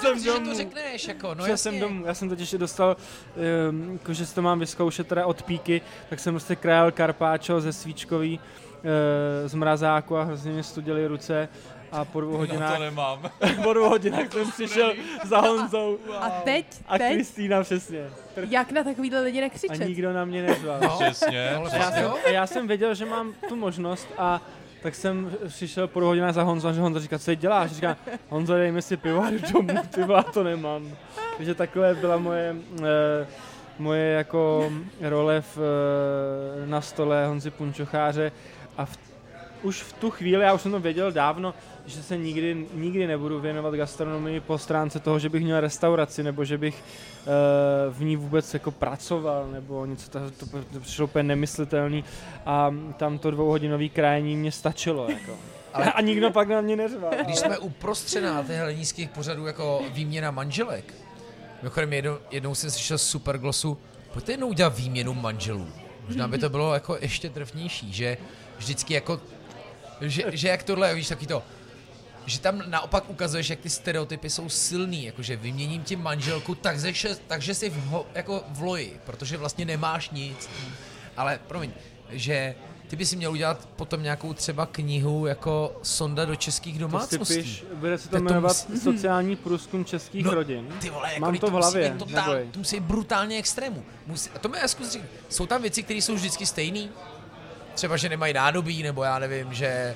jsem domů. To řekneš, jako, no jasně. Jsem domů, já jsem totiž dostal, že si to mám vyzkoušet teda od Píky, tak jsem prostě krájel karpáčo ze svíčkový, z mrazáku a hrozně mě studěly ruce. A po 2 hodinách, no to nemám. Po 2 hodinách jsem přišel za Honzou a teď? Kristýna, přesně. Jak na takovýhle lidi nekřičet? A nikdo na mě nezval. No. Přesně. Já jsem věděl, že mám tu možnost a tak jsem přišel po 2 hodinách za Honzou a Honza říká, co děláš? Říkám, Honzo, dej mi si pivo a jdu domů, já to nemám. Takže takové byla moje jako role na stole Honzy punčocháře a už v tu chvíli, já už jsem to věděl dávno, že se nikdy nebudu věnovat gastronomii po stránce toho, že bych měl restauraci, nebo že bych v ní vůbec jako pracoval, nebo něco, to přišlo úplně nemyslitelný a tam to 2hodinové krájení mě stačilo, jako. Ale a nikdo pak na mě neřval. Když jsme uprostřed nízkých pořadů jako výměna manželek, mimochodem jednou jsem slyšel super glosu, pojďte jednou udělat výměnu manželů. Možná by to bylo jako ještě trefnější, že vždycky jako že jak tohle, víš, taky to, že tam naopak ukazuješ, jak ty stereotypy jsou silný, jakože vyměním ti manželku, takže jsi jako v loji, protože vlastně nemáš nic, ale promiň, že ty bys si měl udělat potom nějakou třeba knihu jako sonda do českých domácností. Bude se to jmenovat sociální průzkum českých rodin. Ty vole, jako mám to v hlavě. To musí být brutálně extrému. A to mě zkus říct, jsou tam věci, které jsou vždycky stejný? Třeba, že nemají nádobí, nebo já nevím, že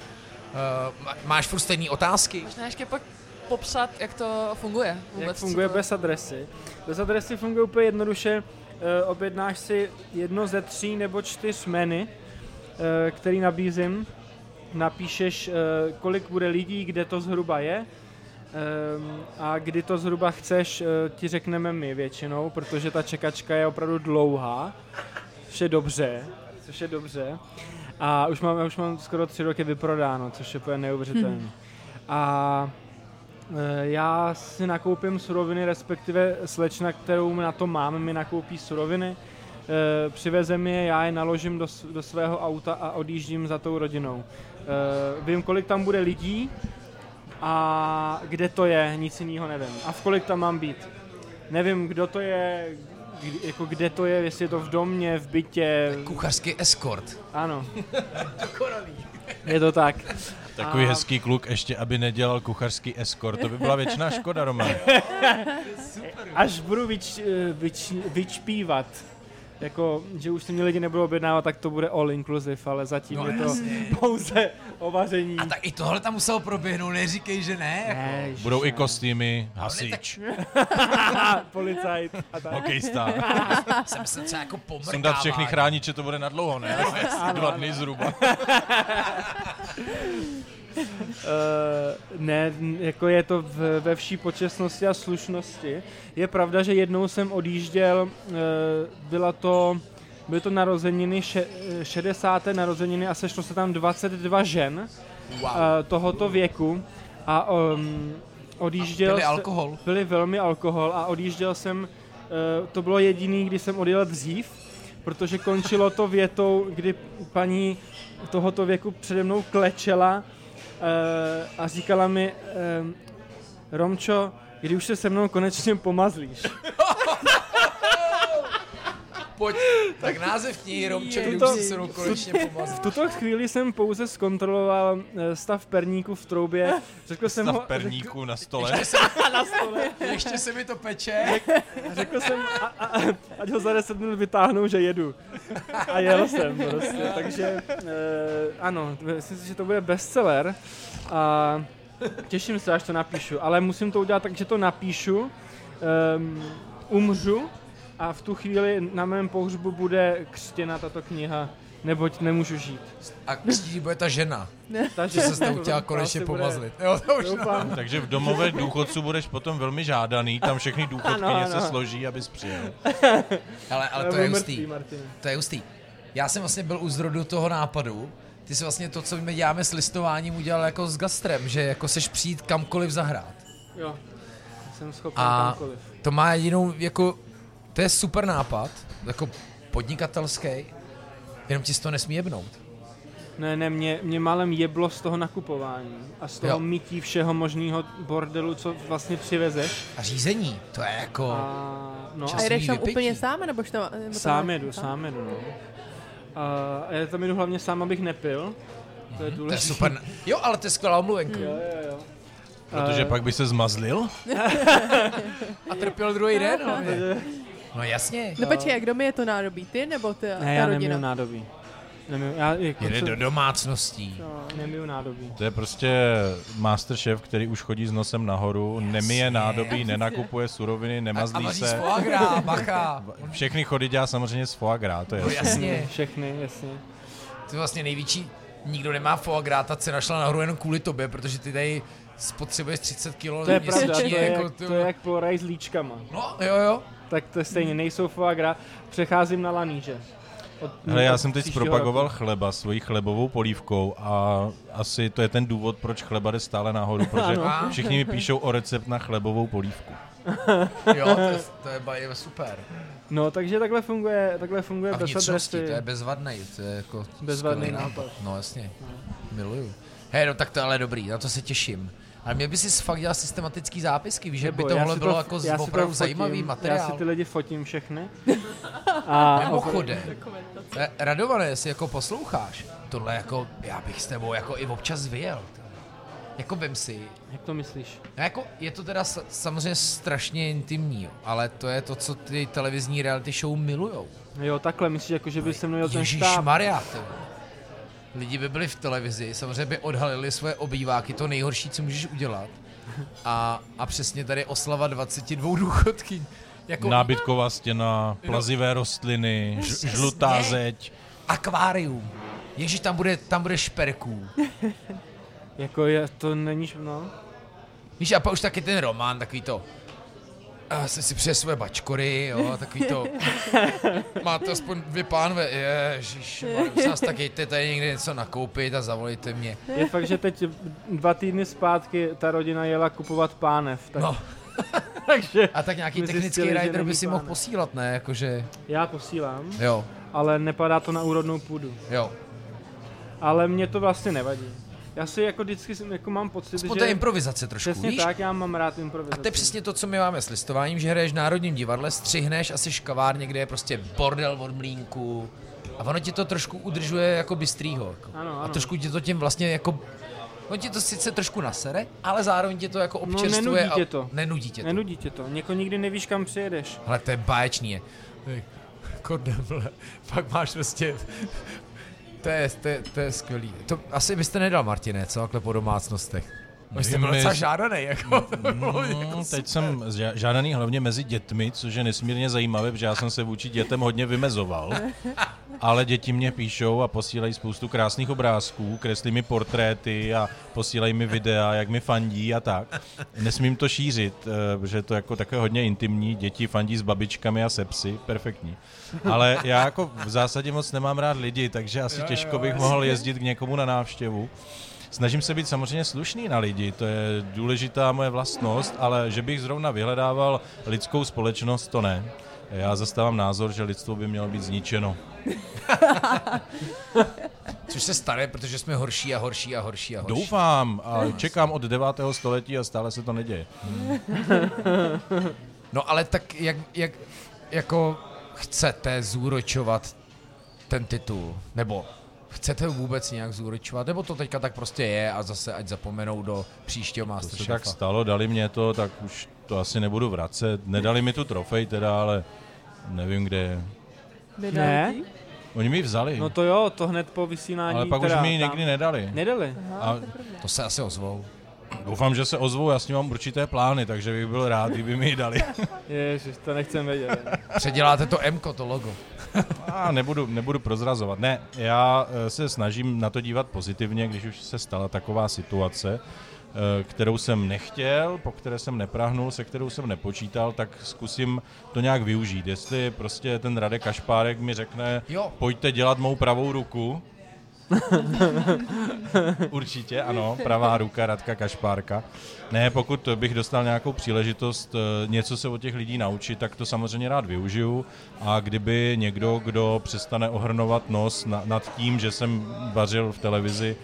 máš furt stejný otázky. Možná ještě pak popsat, jak to funguje vůbec. Jak funguje bez adresy. Bez adresy funguje úplně jednoduše. objednáš si jedno ze 3 nebo 4 menu, který nabízím. Napíšeš, kolik bude lidí, kde to zhruba je a kdy to zhruba chceš, ti řekneme my většinou, protože ta čekačka je opravdu dlouhá, což je dobře. A už mám skoro 3 roky vyprodáno, což je neuvěřitelné. A já si nakoupím suroviny, respektive slečna, kterou na to mám, mi nakoupí suroviny, přiveze mi je, já je naložím do svého auta a odjíždím za tou rodinou. Vím, kolik tam bude lidí a kde to je, nic jiného nevím. A v kolik tam mám být. Nevím, kdo to je, jako kde to je, jestli je to v domě, v bytě. Kuchařský eskort. Ano. Dokonalý. Je to tak. Takový hezký kluk ještě, aby nedělal kuchařský eskort. To by byla věčná škoda, Roman. Až budu vyčpívat. Jako, že už se mě lidi nebudou objednávat, tak to bude all inclusive, ale zatím je to pouze o vaření. A tak i tohle tam muselo proběhnout, neříkej, že ne. Ne jako. Budou ne. I kostýmy, hasič. Policajt a tak. Hokejista. Jsem se třeba jako pomrkává. Sundat všechny chrániče, to bude nadlouho, ne? 2 dny zhruba. Ne, jako je to ve vší počestnosti a slušnosti. Je pravda, že jednou jsem odjížděl, byly to narozeniny, 60. narozeniny a sešlo se tam 22 žen tohoto věku a odjížděl... Byli velmi alkohol a odjížděl jsem, to bylo jediný, kdy jsem odjel dřív, protože končilo to větou, kdy paní tohoto věku přede mnou klečela a říkala mi, Romčo, kdy už se se mnou konečně pomazlíš? Pojď, tak název knihy, Romčo, kdy už se se mnou konečně pomazlíš. V tuto chvíli jsem pouze zkontroloval stav perníku v troubě. Stav perníku na stole? Ještě se mi to peče. Řekl jsem, ať ho za 10 minut vytáhnou, že jedu. A jel jsem prostě, takže ano, myslím si, že to bude bestseller a těším se, až to napíšu, ale musím to udělat tak, že to napíšu, umřu a v tu chvíli na mém pohřbu bude křtěna tato kniha, neboť nemůžu žít. A křtí bude ta žena, že se s tou chtěla konečně pomazlit. Jo, to už no. Takže v domově důchodců budeš potom velmi žádaný, tam všechny důchodkyně se složí, abys přijel. Ale to je hustý. To je hustý. Já jsem vlastně byl u zrodu toho nápadu, ty jsi vlastně to, co my děláme s listováním, udělal jako s gastrem, že jako seš přijít kamkoliv zahrát. Jo, jsem schopen kamkoliv. A to má jedinou, jako, to je super nápad, jako podnikatelský. Jenom ti z toho nesmí jebnout. Ne, mě málem jeblo z toho nakupování a z toho mytí všeho možného bordelu, co vlastně přivezeš. A řízení, to je jako časový vypětí. A jdeš tam úplně sám, nebo tam... Sám jedu, no. A já tam jdu hlavně sám, abych nepil. To je důležité. To je super. Jo, ale to je skvělá omluvenka. Jo. Protože pak by se zmazlil. A trpěl druhý den, No jasně. No počkej, jak doma je to nádobí? Ty nebo ta rodina? Ne, já nemiju nádobí. Jde do domácností. No, nemiju nádobí. To je prostě MasterChef, který už chodí s nosem nahoru, jasně, nemije nádobí, nenakupuje suroviny, nemazlí se. A vaří z foie gras, bacha. Všechny chody dělá samozřejmě z foie gras, to je jasný. No jasně. Všechny, jasně. To je vlastně největší, nikdo nemá foie gras, ta cena šla nahoru jenom kvůli tobě, protože ty tady spotřebuješ 30 kg měsíčně. To je pravda, jako to je jak ploraj s líčkama. No, jo. Tak to stejně, nejsou foie gras, přecházím na laníže. Hele, já jsem teď propagoval chleba svojí chlebovou polívkou a asi to je ten důvod, proč chleba jde stále nahoru, protože všichni mi píšou o recept na chlebovou polívku. Jo, to je super. No, takže takhle funguje bez adresy. To je bezvadnej, to je jako bezvadný nápad. No jasně, miluju. Hej, no tak to je ale dobrý, na to se těším. Ale mě by si fakt dělal systematický zápisky, víš, že by tohle bylo jako opravdu zajímavý materiál. Já si ty lidi fotím všechny. Mimochodem, Radované, jestli jako posloucháš, tohle jako, já bych s tebou jako i občas vyjel. Jako vem si. Jak to myslíš? Jako, je to teda samozřejmě strašně intimní, ale to je to, co ty televizní reality show milujou. Jo, takhle, myslíš, jako, že by se mnou jel ten štáb? Ježišmarja, lidi by byli v televizi, samozřejmě by odhalili svoje obýváky, to nejhorší, co můžeš udělat. A přesně tady oslava 22 důchodkyň. Jako... Nábytková stěna, plazivé rostliny, žlutá zeď. Akvárium. Ježiš, tam bude šperků. Jako je, to není špatno. Víš, a pak už taky ten román, takový to... A jsem si přes své bačkory, jo, takový to... Máte aspoň dvě pánve, ježiš, nás tak jděte tady někde něco nakoupit a zavolejte mě. Je fakt, že teď 2 týdny zpátky ta rodina jela kupovat pánev. Tak... No. Takže a tak nějaký technický rider by si mohl posílat, ne? Jakože... Já posílám, jo. Ale nepadá to na úrodnou půdu. Jo. Ale mě to vlastně nevadí. Já si jako vždycky jako mám pocit, aspoň že... improvizace trošku, přesně víš? Přesně tak, já mám rád improvizaci. A to je přesně to, co my máme s listováním, že hraješ v Národním divadle, střihneš asi škavárně, kde je prostě bordel od mlýnku a ono ti to trošku udržuje jako bystrýho. Jako. Ano. A trošku ti to tím vlastně jako... On ti to sice trošku nasere, ale zároveň tě to jako občerstvuje. No, nenudí tě to. Něko nikdy nevíš, kam přijedeš. Ale to je báječný. Kordemle, pak máš prostě... To je skvělý. To asi byste nedal, Martine, co? Takhle po domácnostech. Vy jste byl docela žádaný, jako. Jako teď jsem žádaný hlavně mezi dětmi, což je nesmírně zajímavé, protože já jsem se vůči dětem hodně vymezoval. Ale děti mě píšou a posílají spoustu krásných obrázků, kreslí mi portréty a posílají mi videa, jak mi fandí a tak. Nesmím to šířit, protože to je jako takové hodně intimní, děti fandí s babičkami a se psy, perfektní. Ale já jako v zásadě moc nemám rád lidi, takže asi těžko bych mohl jezdit k někomu na návštěvu. Snažím se být samozřejmě slušný na lidi, to je důležitá moje vlastnost, ale že bych zrovna vyhledával lidskou společnost, to ne. Já zastávám názor, že lidstvo by mělo být zničeno. Což se stane, protože jsme horší a horší. Doufám a čekám od 9. století a stále se to neděje. No ale tak jak jako chcete zúročovat ten titul, nebo... Chcete vůbec nějak zúročovat? Nebo to teďka tak prostě je a zase ať zapomenou do příštího MasterChefa? To se tak stalo, dali mě to, tak už to asi nebudu vracet. Nedali mi tu trofej teda, ale nevím, kde je. Ne? Oni mi ji vzali. No to jo, to hned po vysílání. Ale pak už mi ji nikdy nedali. Nedali? Aha, to se asi ozvou. Doufám, že se ozvou, já s ním mám určité plány, takže bych byl rád, kdyby mi ji dali. Ježiš, to nechcem vědět. Předěláte to M-ko, to logo. A nebudu prozrazovat. Ne, já se snažím na to dívat pozitivně, když už se stala taková situace, kterou jsem nechtěl, po které jsem neprahnul, se kterou jsem nepočítal, tak zkusím to nějak využít. Jestli prostě ten Radek Kašpárek mi řekne, jo, pojďte dělat mou pravou ruku, určitě, ano, pravá ruka Radka Kašpárka. Ne, pokud bych dostal nějakou příležitost něco se od těch lidí naučit, tak to samozřejmě rád využiju. A kdyby někdo, kdo přestane ohrnovat nos nad tím, že jsem vařil v televizi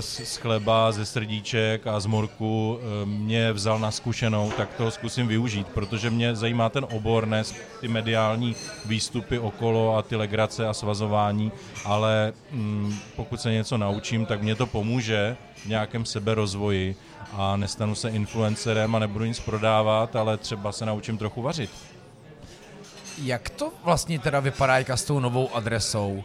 z chleba, ze srdíček a z morku, mě vzal na zkušenou, tak toho zkusím využít, protože mě zajímá ten obor, ne ty mediální výstupy okolo a ty legrace a svazování, ale pokud se něco naučím, tak mě to pomůže v nějakém seberozvoji a nestanu se influencerem a nebudu nic prodávat, ale třeba se naučím trochu vařit. Jak to vlastně teda vypadá s tou novou adresou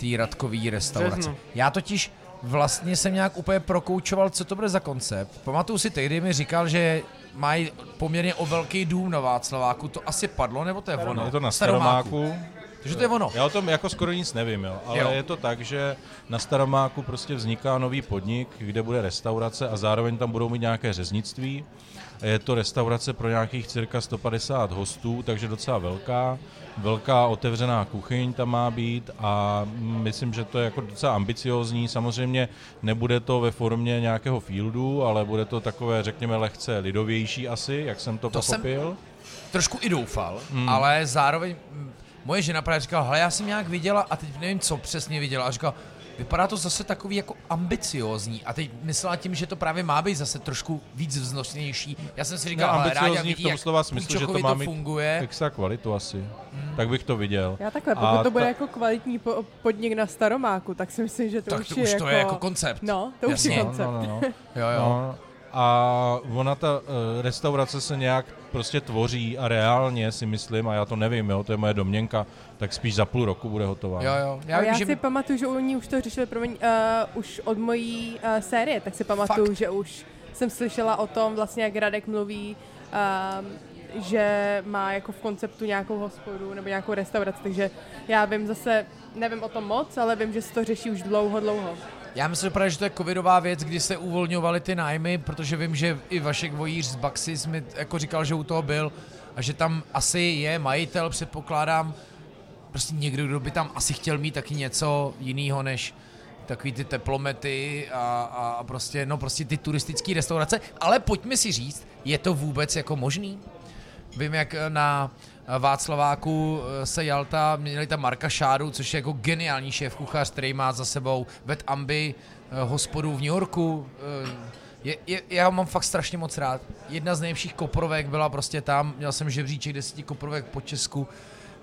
té Radkový restaurace? Já totiž vlastně jsem nějak úplně prokoučoval, co to bude za koncept. Pamatuju si tehdy, mi říkal, že mají poměrně o velký dům na Václaváku. To asi padlo, nebo to je ono? Je to na Staromáku. Takže to je ono. Já o tom jako skoro nic nevím, jo. Ale jo, je to tak, že na Staromáku prostě vzniká nový podnik, kde bude restaurace a zároveň tam budou mít nějaké řeznictví. Je to restaurace pro nějakých cirka 150 hostů, takže docela velká. Velká otevřená kuchyň tam má být a myslím, že to je jako docela ambiciózní. Samozřejmě nebude to ve formě nějakého Fieldu, ale bude to takové, řekněme, lehce lidovější asi, jak jsem to pochopil. Trošku i doufal, ale zároveň moje žena právě říkala, hele, já jsem nějak viděla a teď nevím, co přesně viděla a říkala, vypadá to zase takový jako ambiciózní a teď myslela tím, že to právě má být zase trošku víc vznosnější. Já jsem si říkal, no, ráda vidí, jak půjčokově to funguje. Extra kvalitu asi, tak bych to viděl. Já takhle, pokud to bude jako kvalitní podnik na Staromáku, tak si myslím, že to tak už je jako... Tak to už je jako koncept. No, to jasně, už je koncept. No. Jo. A ona ta restaurace se nějak prostě tvoří a reálně si myslím, a já to nevím, jo, to je moje domněnka, tak spíš za půl roku bude hotová. Jo. Já si pamatuju, že oni už to řešili už od mojí série, tak si pamatuju, že už jsem slyšela o tom, vlastně jak Radek mluví že má jako v konceptu nějakou hospodu nebo nějakou restauraci, takže já vím zase, nevím o tom moc, ale vím, že se to řeší už dlouho. Já myslím, že to je covidová věc, kdy se uvolňovaly ty nájmy, protože vím, že i Vašek Vojíř z Baxis mi jako říkal, že u toho byl a že tam asi je majitel, předpokládám, prostě někdo, kdo by tam asi chtěl mít taky něco jiného než takový ty teplomety a prostě, no prostě ty turistické restaurace. Ale pojďme si říct, je to vůbec jako možný? Vím, jak na Václaváku se Jalta, měli tam Marka Šádu, což je jako geniální šéf-kuchař, který má za sebou Wet Ambi, hospodu v New Yorku. Já mám fakt strašně moc rád. Jedna z nejlepších koprovek byla prostě tam, měl jsem žebříček 10 koprovek po Česku,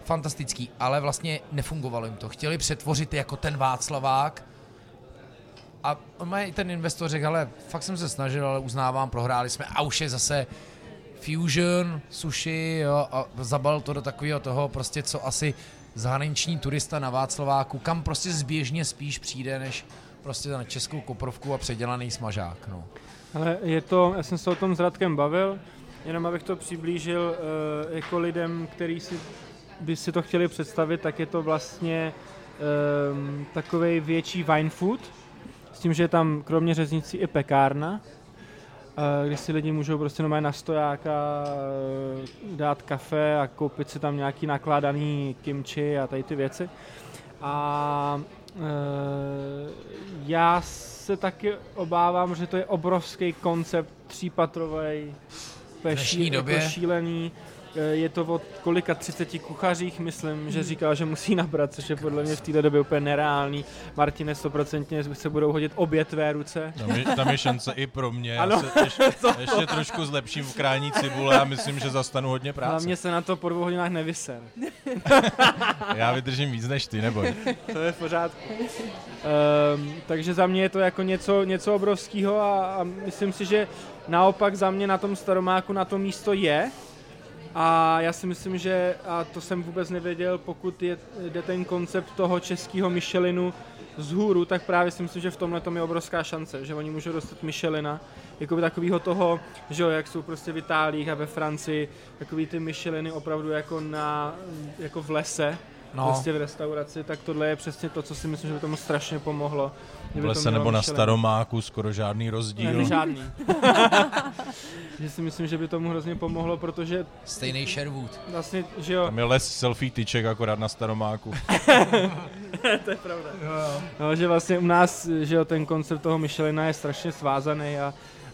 fantastický, ale vlastně nefungovalo jim to. Chtěli přetvořit jako ten Václavák a ten investor řekl, hele, fakt jsem se snažil, ale uznávám, prohráli jsme a už je zase fusion, sushi, jo, a zabal to do takového toho, prostě co asi zahraniční turista na Václaváku, kam prostě zběžně spíš přijde, než prostě na českou koprovku a předělaný smažák, no. Ale je to, já jsem se o tom s Radkem bavil, jenom abych to přiblížil jako lidem, který si by si to chtěli představit, tak je to vlastně takovej větší wine food, s tím, že je tam kromě řeznicí i pekárna, kdy si lidi můžou prostě normálně na stojáka dát kafe a koupit si tam nějaký nakládaný kimchi a tady ty věci. A já se taky obávám, že to je obrovský koncept, 3patrovej, šílený. Je to od kolika 30 kuchařích, myslím, že říkal, že musí nabrat, což je podle mě v této době úplně nereálný. Martine, 100% se budou hodit obě tvé ruce. Tam je šance i pro mě. Ano. Já se ještě trošku zlepším v krání cibule a myslím, že zastanu hodně práce. Hlavně se na to po 2 hodinách nevyser. Já vydržím víc než ty, neboj. To je v pořádku. Takže za mě je to jako něco obrovského a myslím si, že naopak za mě na tom Staromáku na to místo je. A já si myslím, že, a to jsem vůbec nevěděl, pokud jde ten koncept toho českého Michelinu z hůru, tak právě si myslím, že v tomhle tom je obrovská šance, že oni můžou dostat Michelina, jakoby takovýho toho, že jo, jak jsou prostě v Itálii a ve Francii, takový ty Micheliny opravdu jako jako v lese, prostě v restauraci, tak tohle je přesně to, co si myslím, že by tomu strašně pomohlo. V lese nebo na Staromáku, skoro žádný rozdíl. Ne, žádný. Že si myslím, že by tomu hrozně pomohlo, protože... Stejný Sherwood. Vlastně, že jo. Tam je les selfie tyček akorát na Staromáku. To je pravda. No, že vlastně u nás, že jo, ten koncept toho Michelina je strašně svázaný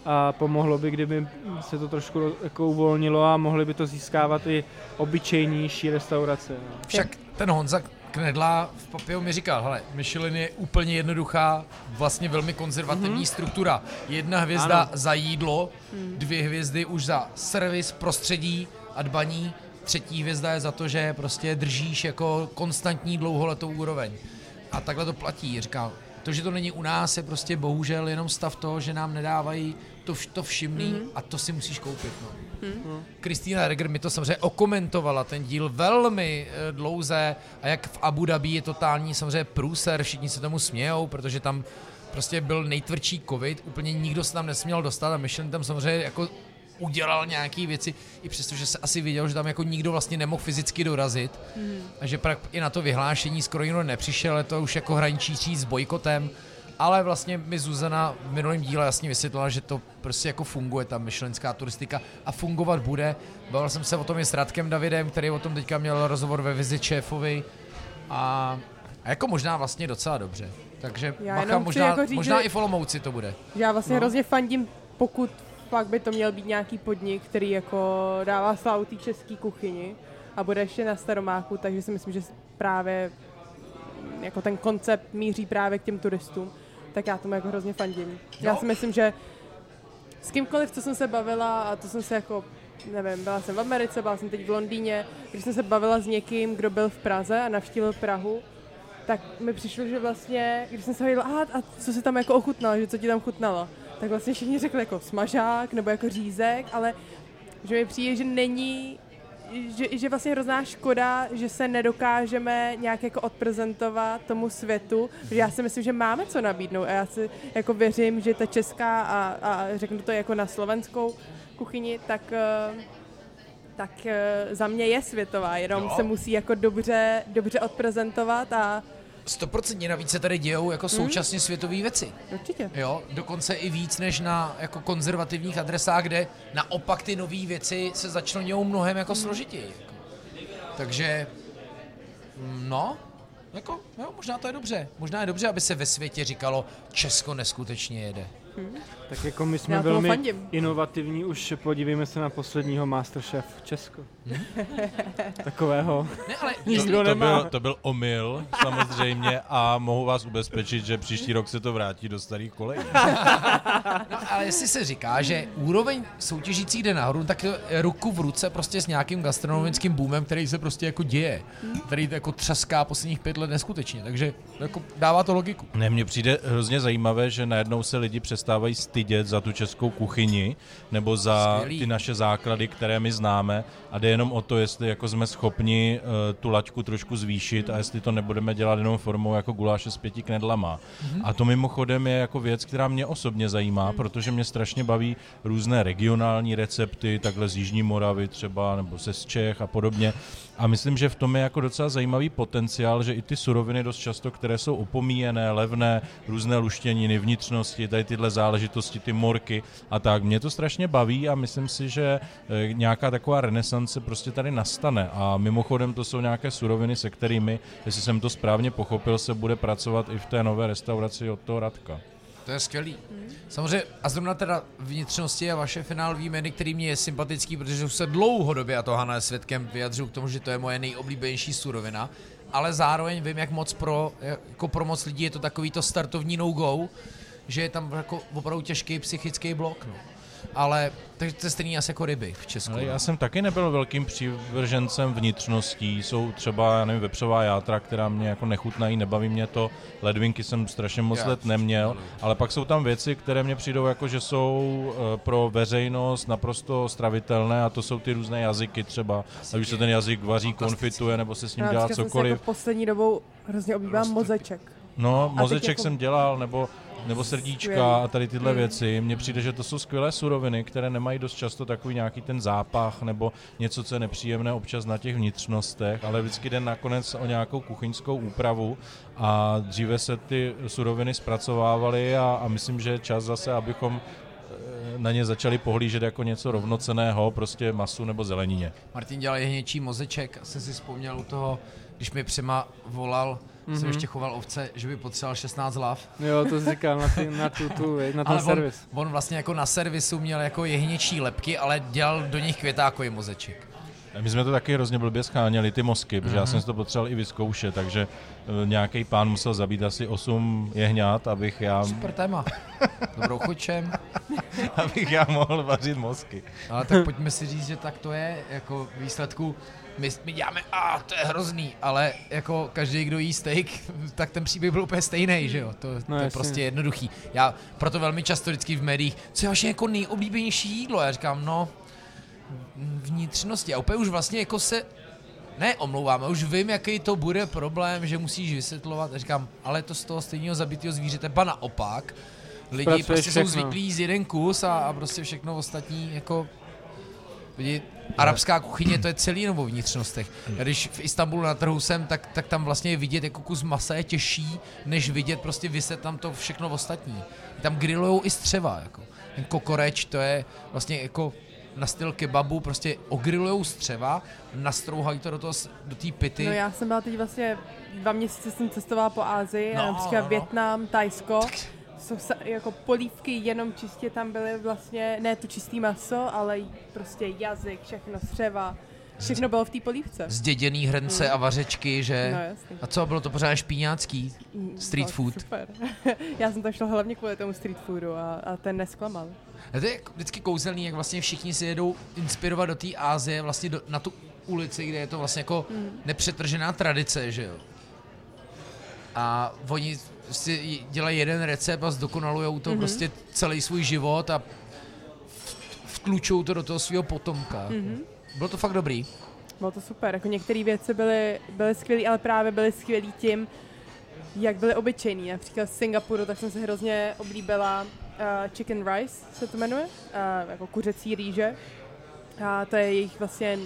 a pomohlo by, kdyby se to trošku jako uvolnilo a mohli by to získávat i obyčejnější restaurace. No. Však ten Honza Knedla v Papiu mi říkal, hele, Michelin je úplně jednoduchá, vlastně velmi konzervativní struktura. 1 hvězda ano. Za jídlo, 2 hvězdy už za servis, prostředí a dbaní, 3. hvězda je za to, že prostě držíš jako konstantní dlouholetou úroveň. A takhle to platí, říkal. To, že to není u nás, je prostě bohužel jenom stav toho, že nám nedávají to všimný a to si musíš koupit. No. Kristýna Reger mi to samozřejmě okomentovala, ten díl velmi dlouze a jak v Abu Dhabi je totální samozřejmě průser, všichni se tomu smějou, protože tam prostě byl nejtvrdší covid, úplně nikdo se tam nesměl dostat a Michelin tam samozřejmě jako udělal nějaké věci, i přesto, že se asi viděl, že tam jako nikdo vlastně nemohl fyzicky dorazit a že i na to vyhlášení skoro nikdo nepřišel, ale to už jako hraničící s bojkotem, ale vlastně mi Zuzana v minulém díle jasně vysvětlila, že to prostě jako funguje ta michelinská turistika a fungovat bude. Bavil jsem se o tom i s Radkem Davidem, který o tom teďka měl rozhovor ve Vizi šéfovi a jako možná vlastně docela dobře, takže macha, možná i v Olomouci to bude. Já vlastně hrozně fandím, pokud pak by to měl být nějaký podnik, který jako dává slávu té české kuchyni a bude ještě na Staromáku, takže si myslím, že právě jako ten koncept míří právě k těm turistům, tak já tomu jako hrozně fandím. No. Já si myslím, že s kýmkoliv, co jsem se bavila, a to jsem se jako, nevím, byla jsem v Americe, byla jsem teď v Londýně, když jsem se bavila s někým, kdo byl v Praze a navštívil Prahu, tak mi přišlo, že vlastně, když jsem se hodila, a co si tam jako ochutnala, že co ti tam chutnalo, tak vlastně všichni řekli jako smažák nebo jako řízek, ale že mi přijde, že není, že vlastně hrozná škoda, že se nedokážeme nějak jako odprezentovat tomu světu, protože já si myslím, že máme co nabídnout a já si jako věřím, že ta česká a řeknu to jako na slovenskou kuchyni, tak Tak za mě je světová, jenom se musí jako dobře odprezentovat a 100% navíc se tady dějou jako současně světové věci. Určitě. Jo, dokonce i víc než na jako konzervativních adresách, kde naopak ty nové věci se začnou dějou mnohem jako složitěji. Takže jako, jo, možná to je dobře. Možná je dobře, aby se ve světě říkalo, Česko neskutečně jede. Tak jako my jsme velmi inovativní, už podívejme se na posledního MasterChef Česko. Takového. Ne, ale to byl omyl, samozřejmě, a mohu vás ubezpečit, že příští rok se to vrátí do starých kolejí. No, ale jestli se říká, že úroveň soutěžících jde nahoru, tak ruku v ruce prostě s nějakým gastronomickým boomem, který se prostě jako děje, který jako třaská posledních 5 let neskutečně, takže jako dává to logiku. Ne, mně přijde hrozně zajímavé, že najednou se lidi přestávají stydět za tu českou kuchyni nebo za ty naše základy, které my známe, a jde jenom o to, jestli jako jsme schopni tu laťku trošku zvýšit a jestli to nebudeme dělat jenom formou jako guláše s 5 knedlama. A to mimochodem je jako věc, která mě osobně zajímá, protože mě strašně baví různé regionální recepty, takhle z Jižní Moravy třeba nebo z Čech a podobně. A myslím, že v tom je jako docela zajímavý potenciál, že i ty suroviny dost často, které jsou opomíjené, levné, různé luštěniny, vnitřnosti, tady tyhle záležitosti, ty morky a tak. Mě to strašně baví a myslím si, že nějaká taková renesance prostě tady nastane. A mimochodem to jsou nějaké suroviny, se kterými, jestli jsem to správně pochopil, se bude pracovat i v té nové restauraci od toho Radka. To je skvělý. Samozřejmě a zrovna teda vnitřnosti a vaše finálový menu, který mě je sympatický, protože už se dlouhodobě, a to Hana je svědkem, vyjadřuju k tomu, že to je moje nejoblíbenější surovina, ale zároveň vím, jak moc pro moc lidí je to takový to startovní no-go, že je tam jako opravdu těžký psychický blok, no. Ale takže to je stejný asi jako ryby v Česku. Ale já jsem taky nebyl velkým přívržencem vnitřností. Jsou třeba, já nevím, vepřová játra, která mě jako nechutnají, nebaví mě to. Ledvinky jsem strašně moc let neměl, ale pak jsou tam věci, které mě přijdou jako, že jsou pro veřejnost naprosto stravitelné, a to jsou ty různé jazyky třeba. Ať už se ten jazyk vaří, konfituje nebo se s ním dělá cokoliv. Jako poslední dobou hrozně obývám mozeček. No, mozeček jako jsem dělal, nebo srdíčka a tady tyhle věci. Mně přijde, že to jsou skvělé suroviny, které nemají dost často takový nějaký ten zápach nebo něco, co je nepříjemné občas na těch vnitřnostech, ale vždycky jde nakonec o nějakou kuchyňskou úpravu a dříve se ty suroviny zpracovávaly a myslím, že je čas zase, abychom na ně začali pohlížet jako něco rovnocenného, prostě masu nebo zelenině. Martin dělal jehněčí mozeček a jsem si vzpomněl u toho, když mi Přema volal, jsem ještě choval ovce, že by potřeboval 16 lav. Jo, to říkám na ten servis. On vlastně jako na servisu měl jako jehněčí lepky, ale dělal do nich květákový mozeček. My jsme to taky hrozně blbě scháněli, ty mozky, protože já jsem si to potřeboval i vyzkoušet, takže nějaký pán musel zabít asi 8 jehňat, abych já... Super téma. Dobrou chučem. Abych já mohl vařit mozky. Ale tak pojďme si říct, že tak to je, jako výsledku... My děláme, to je hrozný, ale jako každý, kdo jí steak, tak ten příběh byl úplně stejný, že jo, to je prostě jednoduchý. Já proto velmi často vždycky v médiích, co je vaše jako nejoblíbenější jídlo, já říkám, vnitřnosti, a úplně už vlastně jako se neomlouvám, já už vím, jaký to bude problém, že musíš vysvětlovat, a říkám, ale to z toho stejného zabitého zvířete, ba naopak, lidi pracuješ prostě všechno. Jsou zvyklí z jeden kus a prostě všechno ostatní jako... Arabská kuchyně, to je celý jenom o vnitřnostech. Já když v Istanbulu na trhu jsem, tak tam vlastně je vidět, jako kus masa je těžší, než vidět prostě vyset tam to všechno ostatní. Tam grillujou i střeva, jako. Ten kokoreč, to je vlastně jako na styl kebabu, prostě ogrilujou střeva, nastrouhají to do té pity. No já jsem byla teď vlastně 2 měsíce jsem cestovala po Asii, například Vietnam, Thajsko. Jsou jako polívky, jenom čistě tam byly vlastně, ne to čistý maso, ale prostě jazyk, všechno střeva, všechno bylo v té polívce. Zděděný hrnce a vařečky, že? No jasný. A co, bylo to pořád špíňácký street food? Super. Já jsem tam šla hlavně kvůli tomu street foodu a ten nesklamal. A to je vždycky kouzelný, jak vlastně všichni si jedou inspirovat do té Asie, vlastně na tu ulici, kde je to vlastně jako nepřetržená tradice, že jo? A oni si dělají jeden recept a zdokonalujou to prostě celý svůj život a vtlučou to do toho svého potomka. Bylo to fakt dobrý. Bylo to super, jako některé věci byly skvělý, ale právě byly skvělý tím, jak byly obyčejný. Například v Singapuru, tak jsem se hrozně oblíbila chicken rice, se to jmenuje, jako kuřecí rýže. A to je jejich vlastně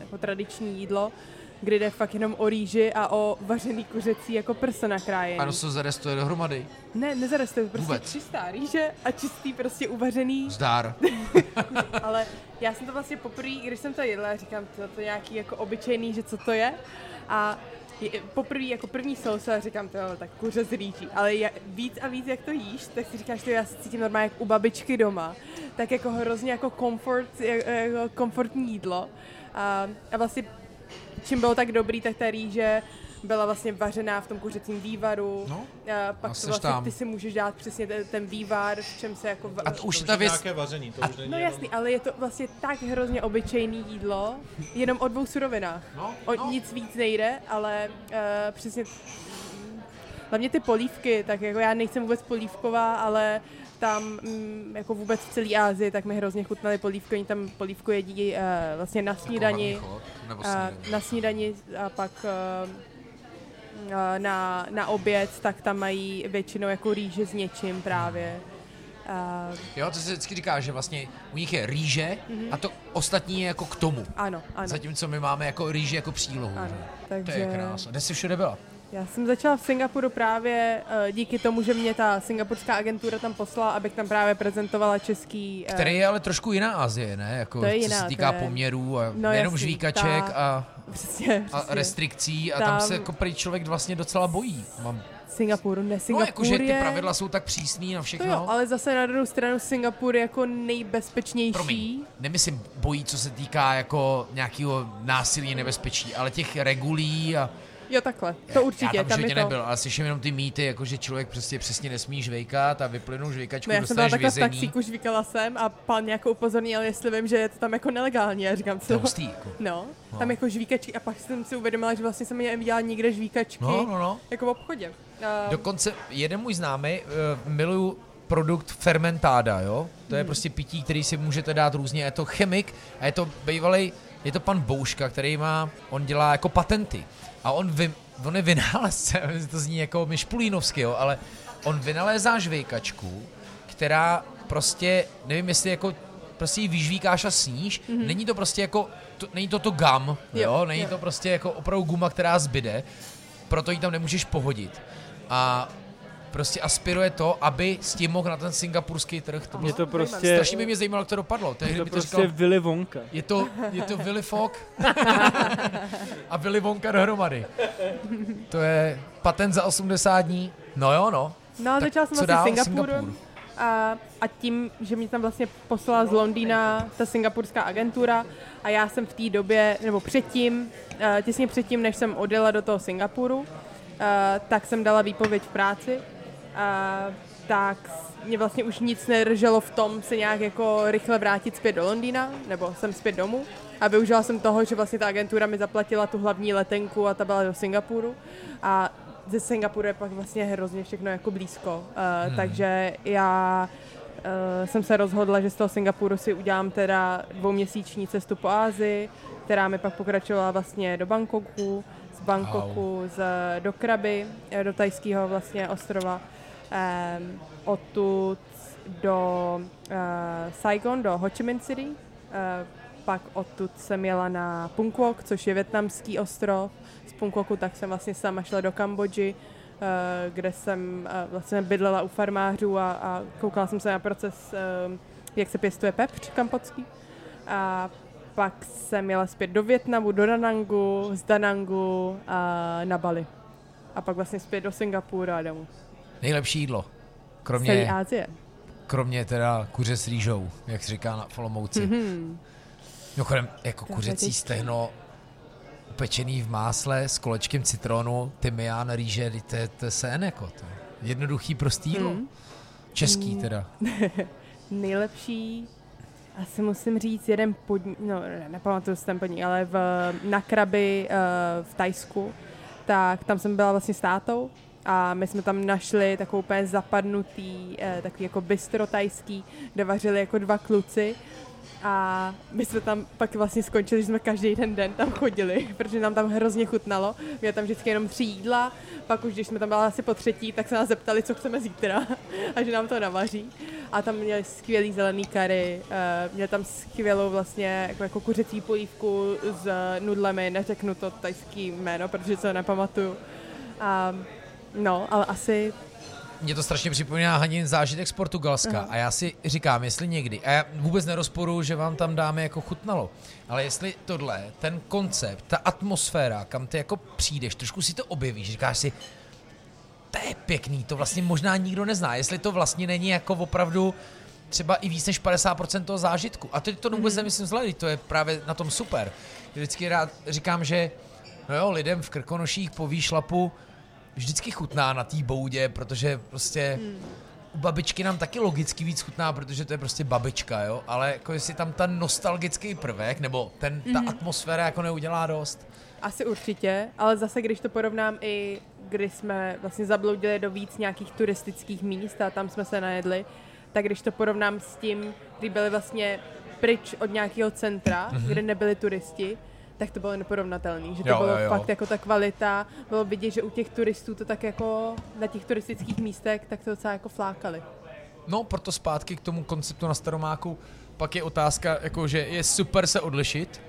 jako tradiční jídlo, kdy jde fakt jenom o rýži a o vařený kuřecí jako prsa nakrájený. Ano, to zarestuje dohromady? Ne, nezarestuje, prostě vůbec. Čistá rýže a čistý prostě uvařený. Zdár. Ale já jsem to vlastně poprvé, když jsem to jedla, říkám, to je nějaký jako obyčejný, že co to je. A poprvé jako první sousa říkám, to tak kuře z rýží, ale víc a víc, jak to jíš, tak si říkáš, že já se cítím normálně jak u babičky doma, tak jako hrozně jako komfortní jídlo. A vlastně čím bylo tak dobrý, tak ta rýže byla vlastně vařená v tom kuřecím vývaru. No, a pak to vlastně tam. Ty si můžeš dát přesně ten vývar, v čem se jako... A to už je nějaké vaření. To už není no jenom... jasný, ale je to vlastně tak hrozně obyčejný jídlo, jenom o dvou surovinách. Nic víc nejde, ale přesně... Hlavně ty polívky, tak jako já nejsem vůbec polívková, ale tam jako vůbec v celé Asii, tak mi hrozně chutnaly polívky, oni tam polívku jedí vlastně na snídani. Na snídani a pak... Na oběd, tak tam mají většinou jako rýže s něčím právě. Jo, to se vždycky říká, že vlastně u nich je rýže a to ostatní je jako k tomu. Ano. Zatímco my máme jako rýže jako přílohu. Ano, takže... To je krásné. Kde jsi všude byla? Já jsem začala v Singapuru právě díky tomu, že mě ta singapurská agentura tam poslala, abych tam právě prezentovala český... Který je ale trošku jiná Asie, ne? Jako, to je jiná, co se týká poměrů a no, nejenom žvíkaček a restrikcí a tam se jako prý člověk vlastně docela bojí. Singapur jakože ty pravidla jsou tak přísný na všechno. Jo, ale zase na druhou stranu Singapur je jako nejbezpečnější. Promiň, nemyslím bojí, co se týká jako nějakého násilí nebezpečí, ale těch regulí a... Jo, takhle, to určitě. Já tam určitě nebyl, ale slyším jenom ty mýty, jakože člověk prostě přesně nesmí žvejkat a vyplynou žvejkačku, dostaneš vězení. Já jsem takhle v taxíku žvíkala jsem a pan jako upozornil, jestli vím, že je to tam jako nelegální. Já říkám, co? Hustý, jako. No, tam jako žvíkačky a pak jsem si uvědomila, že vlastně jsem neviděla nikde žvíkačky jako v obchodě. Dokonce jeden můj známý, miluju produkt fermentáda, jo? To je prostě pití, který si můžete dát různě. Je to chemik a je to bývalej, je to pan Bouška, který má, on dělá jako patenty. A on je vynálezce, to zní jako Špulínovský, jo, ale on vynalézá žvejkačku, která prostě, nevím jestli jako, prostě ji vyžvíkáš a sníš, není to prostě jako, není to gum, jo, není to prostě jako opravdu guma, která zbyde, proto ji tam nemůžeš pohodit. A prostě aspiruje to, aby s tím mohl na ten singapurský trh. To bylo to prostě, strašně by mě zajímalo, jak to dopadlo. Tehdy to prostě říkal, Willy Wonka. Je to Willy Fogg a Willy Wonka dohromady. To je patent za 80 dní. No. No a začala jsem vlastně Singapurem a tím, že mě tam vlastně poslala z Londýna ta singapurská agentura a já jsem v té době, nebo předtím, těsně předtím, než jsem odjela do toho Singapuru, tak jsem dala výpověď v práci. Tak mě vlastně už nic nedrželo v tom se nějak jako rychle vrátit zpět do Londýna, nebo jsem zpět domů. A využila jsem toho, že vlastně ta agentura mi zaplatila tu hlavní letenku a ta byla do Singapuru. A ze Singapuru je pak vlastně hrozně všechno jako blízko. Takže já jsem se rozhodla, že z toho Singapuru si udělám teda 2měsíční cestu po Asii, která mi pak pokračovala vlastně do Bangkoku, do Krabi, do tajského vlastně ostrova, odtud do Saigon, do Ho Chi Minh City, pak odtud jsem jela na Punkuok, což je vietnamský ostrov. Z Punkuoku tak jsem vlastně sama šla do Kambodži, kde jsem vlastně bydlela u farmářů a koukala jsem se na proces, jak se pěstuje pepř kambodský. Pak jsem jela zpět do Vietnamu, do Danangu, z Danangu a na Bali. A pak vlastně zpět do Singapuru a domů. Nejlepší jídlo? Kromě celé Asie. Kromě teda kuře s rýžou, jak se říká na Olomouci. Mimochodem, jako kuřecí stehno upečený v másle s kolečkem citronu, tymián, rýže, to je sen jako to. Jednoduchý, prostý jídlo. Český teda. Nejlepší... Asi musím říct jeden podnik, nepamatuju si ten podnik, ale na Krabi v Tajsku, tak tam jsem byla vlastně s tátou a my jsme tam našli takovou úplně zapadnutý, takový jako bistro tajský, kde vařili jako dva kluci A my jsme tam pak vlastně skončili, že jsme každý ten den tam chodili, protože nám tam hrozně chutnalo. Měli tam vždycky jenom 3 jídla, pak už když jsme tam byla asi po 3, tak se nás zeptali, co chceme zítra a že nám to navaří. A tam měli skvělý zelený curry, měli tam skvělou vlastně jako kuřecí polívku s nudlemi, neřeknu to tajský jméno, protože to nepamatuju. A, no, ale asi... Mě to strašně připomíná Hanin zážitek z Portugalska. Aha. A já si říkám, jestli někdy, a já vůbec nerozporuju, že vám tam dáme jako chutnalo, ale jestli tohle, ten koncept, ta atmosféra, kam ty jako přijdeš, trošku si to objevíš, říkáš si, to je pěkný, to vlastně možná nikdo nezná, jestli to vlastně není jako opravdu třeba i víc než 50% toho zážitku. A teď to vůbec nemyslím zle, to je právě na tom super. Vždycky rád říkám, že no jo, lidem v Krkonoších po výšlapu vždycky chutná na té boudě, protože prostě u babičky nám taky logicky víc chutná, protože to je prostě babička, jo, ale jako jestli tam ten nostalgický prvek, nebo ten, ta atmosféra jako neudělá dost. Asi určitě, ale zase když to porovnám i, když jsme vlastně zabloudili do víc nějakých turistických míst a tam jsme se najedli, tak když to porovnám s tím, kdy byli vlastně pryč od nějakého centra, kde nebyli turisti, tak to bylo neporovnatelný, že to bylo fakt jako ta kvalita, bylo vidět, že u těch turistů to tak jako na těch turistických místech, tak to docela jako flákali. No, proto zpátky k tomu konceptu na Staromáku, pak je otázka, jako, že je super se odlišit,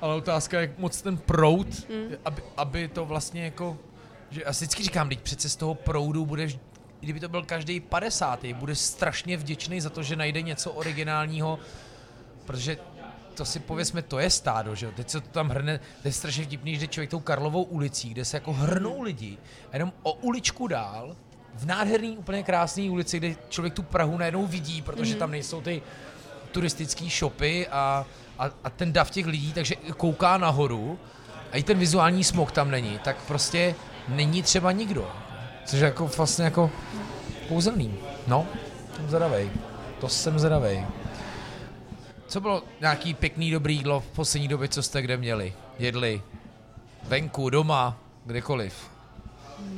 ale otázka, jak moc ten proud, aby to vlastně jako, že já si vždycky říkám, teď přece z toho proudu budeš, kdyby to byl každý 50, budeš strašně vděčný za to, že najde něco originálního, protože to si pověsme, to je stádo, že jo, teď se to tam hrne, to je strašně vtipný, že člověk tou Karlovou ulicí, kde se jako hrnou lidi a jenom o uličku dál, v nádherný, úplně krásný ulici, kde člověk tu Prahu najednou vidí, protože tam nejsou ty turistický shopy a ten dav těch lidí, takže kouká nahoru a i ten vizuální smog tam není, tak prostě není třeba nikdo, což je jako vlastně jako kouzelný, no, to jsem zradavej. Co bylo nějaký pěkný, dobrý jídlo v poslední době, co jste kde měli? Jedli? Venku, doma, kdekoliv?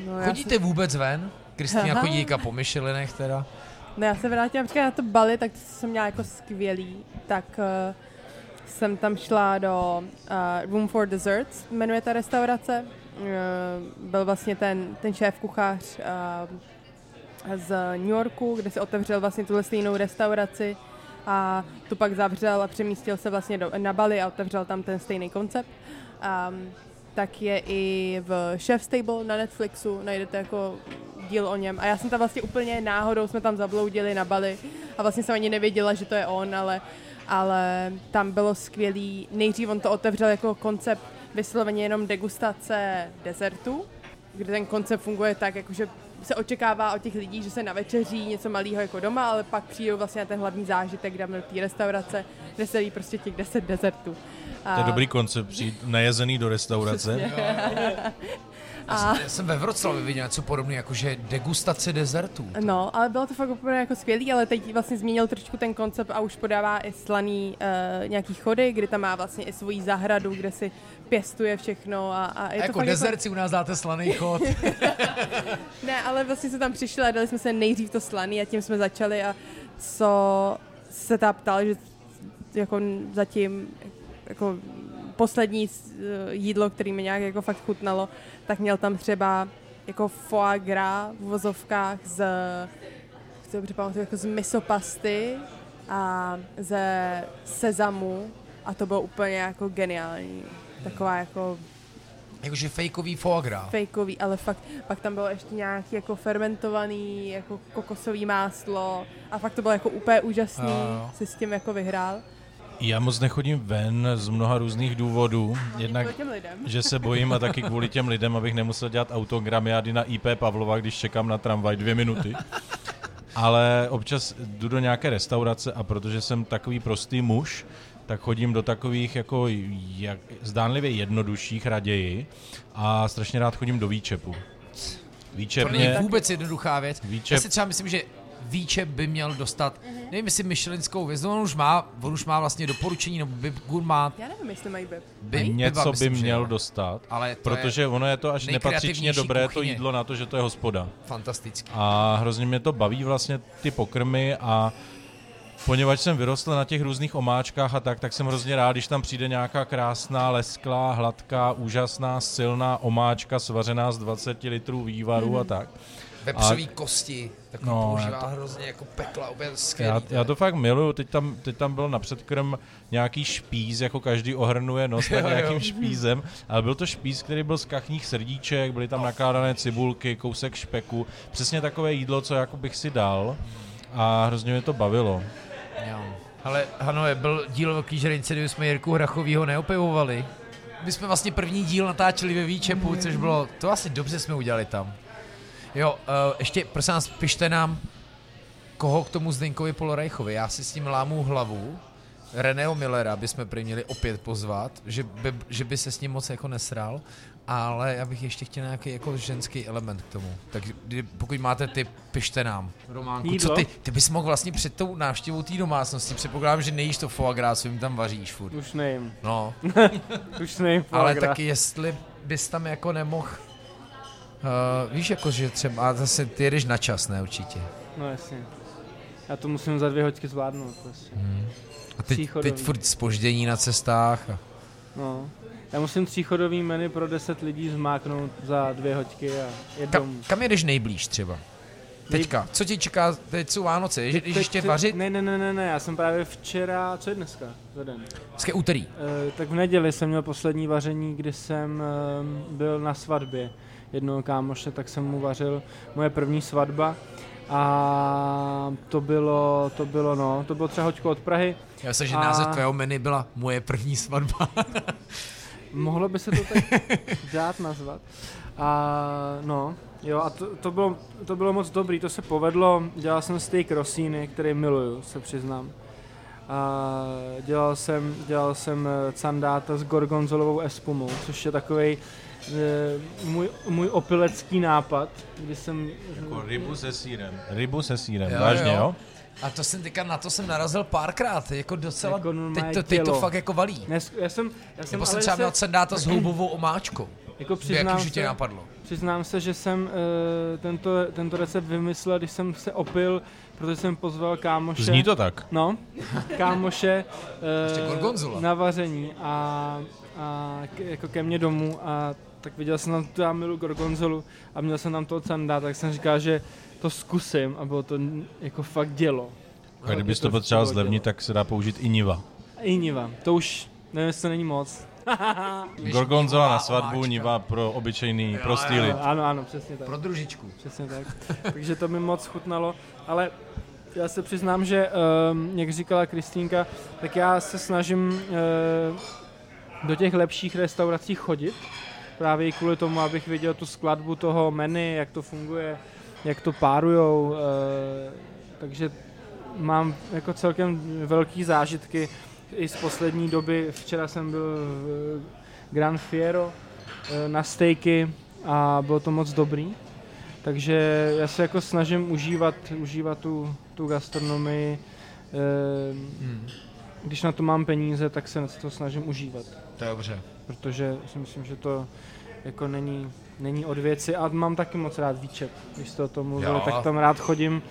No, chodíte vůbec ven? Kristina chodí po Michelinech teda. No já se vrátila na to Bali, tak to jsem měla jako skvělý. Tak jsem tam šla do Room for Desserts, jmenuje ta restaurace. Byl vlastně ten šéf kuchař z New Yorku, kde se otevřel vlastně tuhle stejnou restauraci. A tu pak zavřel a přemístil se vlastně na Bali a otevřel tam ten stejný koncept. Tak je i v Chef's Table na Netflixu, najdete jako díl o něm. A já jsem tam vlastně úplně náhodou, jsme tam zabloudili na Bali a vlastně jsem ani nevěděla, že to je on, ale tam bylo skvělý. Nejdřív on to otevřel jako koncept vysloveně jenom degustace desertu, kde ten koncept funguje tak, jakože se očekává od těch lidí, že se na večeří něco malého jako doma, ale pak přijdou vlastně na ten hlavní zážitek, dáme do té restaurace, kde se jí prostě těch 10 desertů. To je dobrý koncept, přijít najezený do restaurace. Já jsem ve Vroclavě viděl něco podobného, jakože degustace desertů. No, ale bylo to fakt úplně jako skvělý, ale teď vlastně změnil trošku ten koncept a už podává i slaný nějaký chody, kdy tam má vlastně i svoji zahradu, kde si pěstuje všechno. A je to jako desert si u nás dáte slaný chod. Ne, ale vlastně se tam přišli a dali jsme se nejdřív to slaný a tím jsme začali a co se ta ptal, že jako zatím jako poslední jídlo, který mi nějak jako fakt chutnalo, tak měl tam třeba jako foie gras v vozovkách z misopasty a ze sezamu a to bylo úplně jako geniální. Taková jako... Jakože fejkový foie gras. Fejkový, ale fakt, pak tam bylo ještě nějaký jako fermentovaný, jako kokosový máslo a fakt to bylo jako úplně úžasný, si s tím jako vyhrál. Já moc nechodím ven z mnoha různých důvodů, jednak, že se bojím a taky kvůli těm lidem, abych nemusel dělat autogramiády na IP Pavlova, když čekám na tramvaj 2 minuty. Ale občas jdu do nějaké restaurace a protože jsem takový prostý muž, tak chodím do takových jako zdánlivě jednodušších raději a strašně rád chodím do výčepu. To není vůbec jednoduchá věc. Výčep... Já si třeba myslím, že výčep by měl dostat, nevím, jestli michelinskou hvězdu, on už má vlastně doporučení, nebo Bib Gourmand. Já nevím, jestli mají Bib. Něco by měl dostat, protože ono je to až nepatřičně dobré kuchyně. To jídlo na to, že to je hospoda. Fantastický. A hrozně mě to baví vlastně ty pokrmy a poněvadž jsem vyrostl na těch různých omáčkách a tak, tak jsem hrozně rád, když tam přijde nějaká krásná, lesklá, hladká, úžasná, silná omáčka svařená z 20 litrů vývaru a tak. Vepřový kosti, tak no, používá to hrozně jako pekla, úplně skvělý. Já to fakt miluju, teď tam byl na předkrm nějaký špíz, jako každý ohrnuje nos tak nějakým špízem, ale byl to špíz, který byl z kachních srdíček, byly tam nakládané cibulky, kousek špeku, přesně takové jídlo, co jako bych si dal a hrozně mě to bavilo. Jo. Ale ano, byl díl Velký žrejce, kdy jsme Jirku Hrachovýho neopevovali. My jsme vlastně první díl natáčeli ve Výčepu, což bylo, to asi dobře jsme udělali tam. Jo, ještě, prosím vás, pište nám, koho k tomu Zdenkovi Polorajchovi. Já si s tím lámu hlavu. Reného Millera bychom prý měli opět pozvat, že by se s ním moc jako nesral, ale já bych ještě chtěl nějaký jako ženský element k tomu. Tak pokud máte tip, pište nám. Románku, co ty bys mohl vlastně před tou návštěvou té domácnosti, předpokládám, že nejíš to foie gras, jim tam vaříš furt. Už nejím. No. Už nejím foie gras. Ale taky jestli bys tam jako nemohl. Víš, jako, že třeba, a zase ty jedeš na čas, ne, určitě. No jasně. Já to musím za 2 hoďky zvládnout. Prostě. A teď furt zpoždění na cestách. A... No. Já musím 3chodový menu pro 10 lidí zmáknout za 2 hoďky a jet domů. Kam jedeš nejblíž třeba? Teďka. Co tě čeká? Teď jsou Vánoce. Jdeš ještě vařit? Ne. Já jsem právě včera... Co je dneska? Za den. Dneska je úterý. Tak v neděli jsem měl poslední vaření, kdy jsem byl na svatbě jednoho kámoše, tak jsem mu vařil moje první svatba a to bylo 3 hoďky od Prahy. Já myslím, že název tvého menu byla moje první svatba. Mohlo by se to tak dát nazvat. To bylo moc dobrý, to se povedlo, dělal jsem steak rosíny, který miluju, se přiznám. A dělal jsem candáta s gorgonzolovou espumou, což je takovej můj opilecký nápad, kdy jsem... Jako rybu se sýrem, vážně jo? A to jsem teďka, na to jsem narazil párkrát, jako docela, jako teď to fakt jako valí. Já jsem třeba měl candáta s houbovou omáčkou, jako jaký tě napadlo. Přiznám se, že jsem tento recept vymyslel, když jsem se opil, protože jsem pozval kámoše. Zní to tak? No, kámoše na vaření a jako ke mně domů a tak viděl jsem tam tu milu gorgonzolu a měl jsem tam toho candát, tak jsem říkal, že to zkusím a bylo to jako fakt dělo. A kdybys to potřeboval zlevnit, tak se dá použít i niva, to už nevím, jestli to není moc. Gorgonzola na svatbu, niva pro obyčejný, prostý lid. Ano, přesně tak. Pro družičku. Přesně tak, takže to mi moc chutnalo, ale... Já se přiznám, že, jak říkala Kristýnka, tak já se snažím do těch lepších restaurací chodit, právě i kvůli tomu, abych viděl tu skladbu toho menu, jak to funguje, jak to párujou, takže mám jako celkem velký zážitky i z poslední doby. Včera jsem byl v Gran Fiero na stejky a bylo to moc dobrý. Takže já se jako snažím užívat tu gastronomii, když na to mám peníze, tak se to snažím užívat. To je dobře. Protože si myslím, že to jako není od věci a mám taky moc rád Výčep, když jste o tom mluvili, jo. Tak tam rád chodím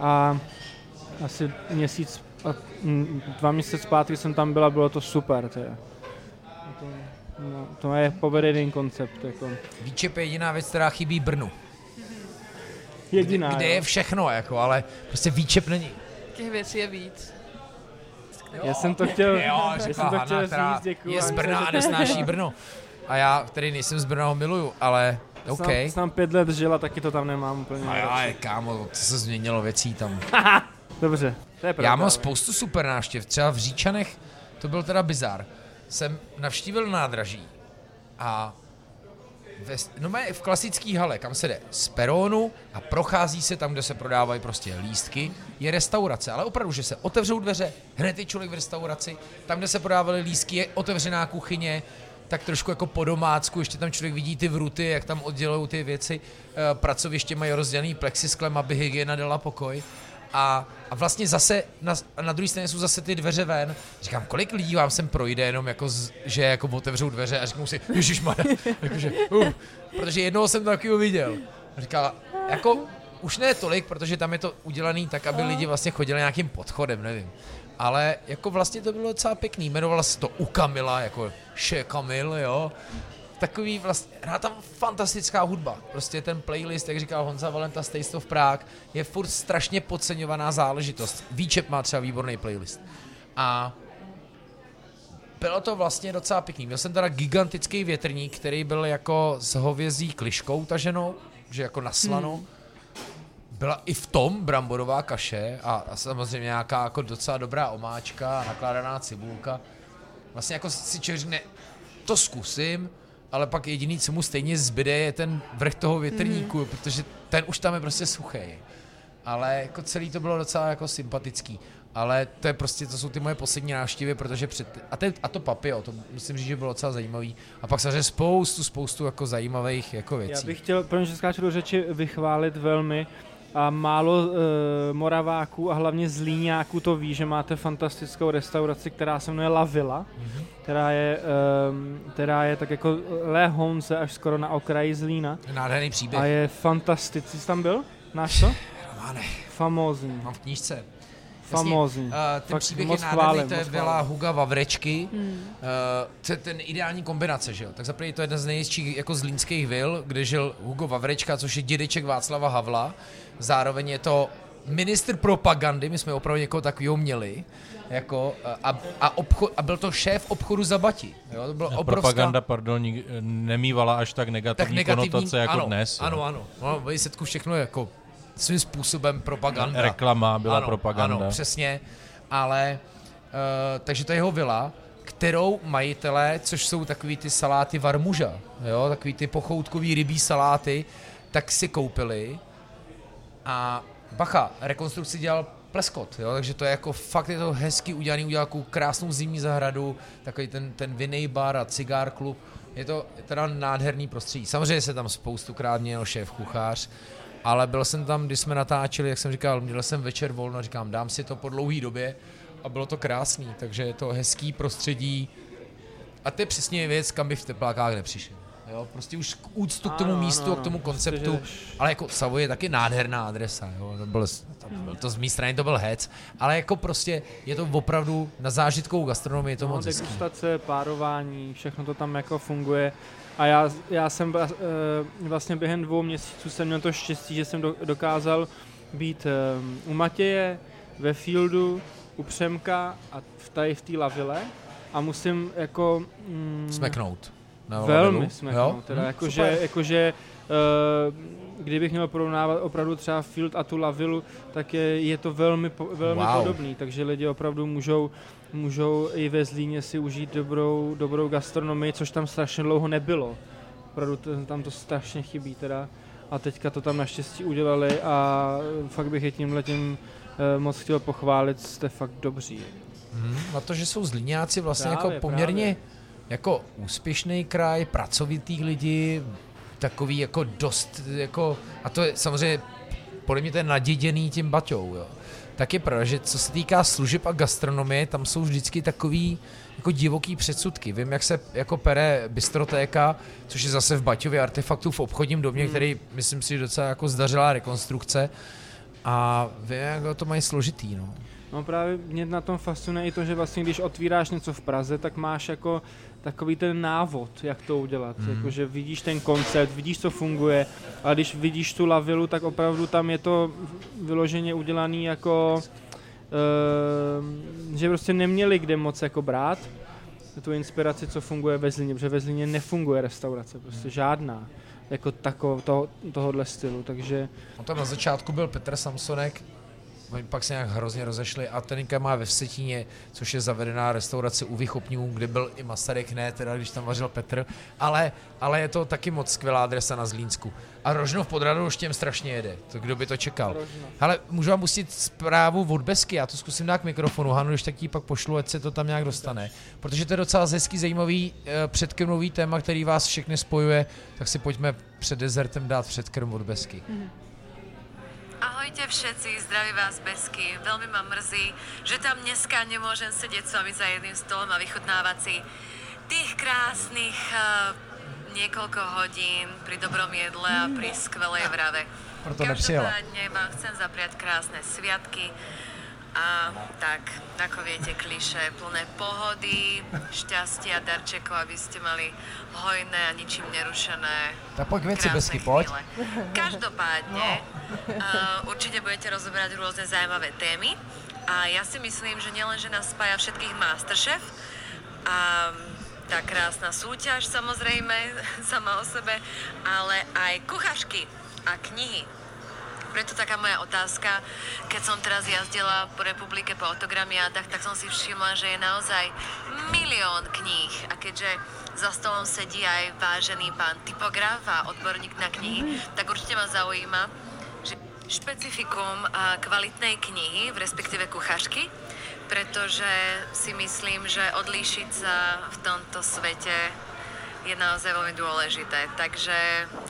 a asi 2 měsíce zpátky jsem tam byla, bylo to super teda. To je povedený koncept. Jako. Výčep je jediná věc, která chybí Brnu. Jediná, kde je všechno, jako, ale prostě Výčep není. Těch věcí je víc. Já jsem to chtěl říct, děkuji. Je z Brna a nesnáší Brno. A já, který nejsem z Brna, ho miluju, ale OK. Já jsem 5 let žila, taky to tam nemám úplně. Ale kámo, to se změnilo věcí tam. Dobře, to je pravda. Já mám spoustu super návštěv, třeba v Říčanech, to byl teda bizar. Jsem navštívil nádraží a v klasický hale, kam se jde z peronu a prochází se tam, kde se prodávají prostě lístky, je restaurace, ale opravdu, že se otevřou dveře, hned je člověk v restauraci, tam, kde se prodávaly lístky, je otevřená kuchyně, tak trošku jako po domácku, ještě tam člověk vidí ty vruty, jak tam oddělují ty věci, pracoviště mají rozdělený plexisklem, aby hygiena dala pokoj. A vlastně zase na druhé straně jsou zase ty dveře ven. Říkám, kolik lidí vám sem projde jenom jako, že jako otevřou dveře a říkám si, ježišmarja, jakože, protože jednoho jsem to taky uviděl. Říkala, jako Už ne tolik, protože tam je to udělané tak, aby lidi vlastně chodili nějakým podchodem, nevím. Ale jako vlastně to bylo docela pěkný. Jmenovala se to U Kamila, jako Chez Kamil, jo. Takový vlastně, hrá tam fantastická hudba. Prostě ten playlist, jak říkal Honza Valenta z Taste of Prague, je furt strašně podceňovaná záležitost. Výčep má třeba výborný playlist. A bylo to vlastně docela pěkný. Měl jsem teda gigantický větrník, který byl jako s hovězí kliškou taženou, že jako naslanou. Byla i v tom bramborová kaše a samozřejmě nějaká jako docela dobrá omáčka a nakládaná cibulka. Vlastně jako si člověk řekne, to zkusím, ale pak jediný, co mu stejně zbyde, je ten vrch toho větrníku, protože ten už tam je prostě suchý. Ale jako celý to bylo docela jako sympatický. Ale to je prostě, to jsou ty moje poslední návštěvy, protože a to Papio, to musím říct, že bylo docela zajímavý. A pak samozřejmě spoustu jako zajímavých jako věcí. Já bych chtěl, protože skáču do řeči, vychválit velmi a málo Moraváků a hlavně Zlíňáků to ví, že máte fantastickou restauraci, která se jmenuje La Villa, která je tak jako lehonce až skoro na okraji Zlína. Nádherný příběh. A je fantastický. Jsi tam byl? Náš to? Románe. Famózní. Mám v knížce. Famózní. Ten příběh je nádherný, to je Villa Huga Vavrečky. To je ten ideální kombinace, že jo? Tak zaprvé to je jedna z nejistších jako zlínských vil, kde žil Hugo Vavrečka, což je dědeček Václava Havla. Zároveň je to ministr propagandy, my jsme opravdu někoho takového měli, jako, a byl to šéf obchodu za Bati. Jo? To byla obrovská... Propaganda, pardon, nemývala až tak negativní konotace jako ano, dnes. Ano, výsledku všechno je jako svým způsobem propaganda. Reklama byla ano, propaganda. Ano, přesně, ale takže to je jeho vila, kterou majitelé, což jsou takový ty saláty varmuža, jo? Takový ty pochoutkový rybí saláty, tak si koupili. A bacha, rekonstrukci dělal Pleskot, jo, takže to je jako fakt je to hezky udělaný, udělal takovou krásnou zimní zahradu, takový ten vinej bar a cigár klub, je to teda nádherný prostředí. Samozřejmě se tam spoustukrát měl šéf kuchař, ale byl jsem tam, když jsme natáčeli, jak jsem říkal, měl jsem večer volno, říkám, dám si to po dlouhý době a bylo to krásný, takže je to hezký prostředí a to je přesně věc, kam bych v teplákách nepřišel. Jo, prostě už k úctu k tomu místu a k tomu konceptu, ale jako Savoy je taky nádherná adresa, jo, to z mý strany to byl hec, ale jako prostě je to opravdu na zážitkovou gastronomii, je to moc hezký. Degustace, párování, všechno to tam jako funguje a já jsem vlastně během 2 měsíců jsem měl to štěstí, že jsem dokázal být u Matěje, ve Fieldu, u Přemka a v té Lavile a musím jako... smeknout. Velmi smeknout, teda jakože kdybych měl porovnávat opravdu třeba Field a tu Lavilu, tak je to velmi podobný, takže lidi opravdu můžou i ve Zlíně si užít dobrou gastronomii, což tam strašně dlouho nebylo, opravdu tam to strašně chybí teda a teďka to tam naštěstí udělali a fakt bych je tímhletím moc chtěl pochválit, jste fakt dobří. Na to, že jsou Zlíňáci vlastně právě, jako poměrně jako úspěšný kraj, pracovitý lidi, takový jako dost, jako, a to je samozřejmě, podle mě to je naděděný tím Baťou, jo. Tak je pravda, že co se týká služeb a gastronomie, tam jsou vždycky takový jako divoký předsudky. Vím, jak se jako pere bistrotéka, což je zase v Baťově artefaktu v obchodním domě, který, myslím si, docela jako zdařila rekonstrukce a vím, jak to mají složitý, no. No právě mě na tom fascinuje i to, že vlastně když otvíráš něco v Praze, tak máš jako takový ten návod, jak to udělat, jakože vidíš ten koncept, vidíš, co funguje, ale když vidíš tu Lavilu, tak opravdu tam je to vyloženě udělaný jako, že prostě neměli kde moc jako brát tu inspiraci, co funguje ve Zlíně, protože ve Zlíně nefunguje restaurace, prostě žádná, jako tohohle stylu, takže... On tam na začátku byl Petr Samsonek, pak se nějak hrozně rozešli a teninka má ve Vsetíně, což je zavedená restaurace u Vychopňů, kde byl i Masaryk, ne teda, když tam vařil Petr, ale je to taky moc skvělá adresa na Zlínsku. A Rožnov pod Radouštěm strašně jede, to kdo by to čekal. Hele, můžu vám pustit zprávu od Besky, já to zkusím dát k mikrofonu, Hanu, když tak ji pak pošlu, ať se to tam nějak dostane. Protože to je docela hezký, zajímavý předkrmový téma, který vás všechny spojuje, tak si pojďme před dezertem dát předkrm od Besky. Ahojte všetci, zdraví vás Besky. Veľmi ma mrzí, že tam dneska nemôžem sedieť s vami za jedným stolom a vychutnávať si tých krásnych niekoľko hodín pri dobrom jedle a pri skvelej vrave. proto nepřijela. Každopádně vám chcem zapriať krásne sviatky a tak, ako viete, klišé, plné pohody, šťastia, darčekov, aby ste mali hojné a ničím nerušené krásne chvíle. Každopádně určite budete rozoberať rôzne zaujímavé témy a ja si myslím, že nielen, že nás spája všetkých MasterChef a tá krásna súťaž samozrejme sama o sebe, ale aj kuchařky a knihy. Preto taká moja otázka, keď som teraz jazdila po republike po autogramiádach, tak som si všimla, že je naozaj milión kníh a keďže za stolom sedí aj vážený pán typograf a odborník na knihy, tak určite ma zaujíma, že špecifikum kvalitnej knihy, respektíve kuchařky, pretože si myslím, že odlíšiť sa v tomto svete je naozaj veľmi dôležité. Takže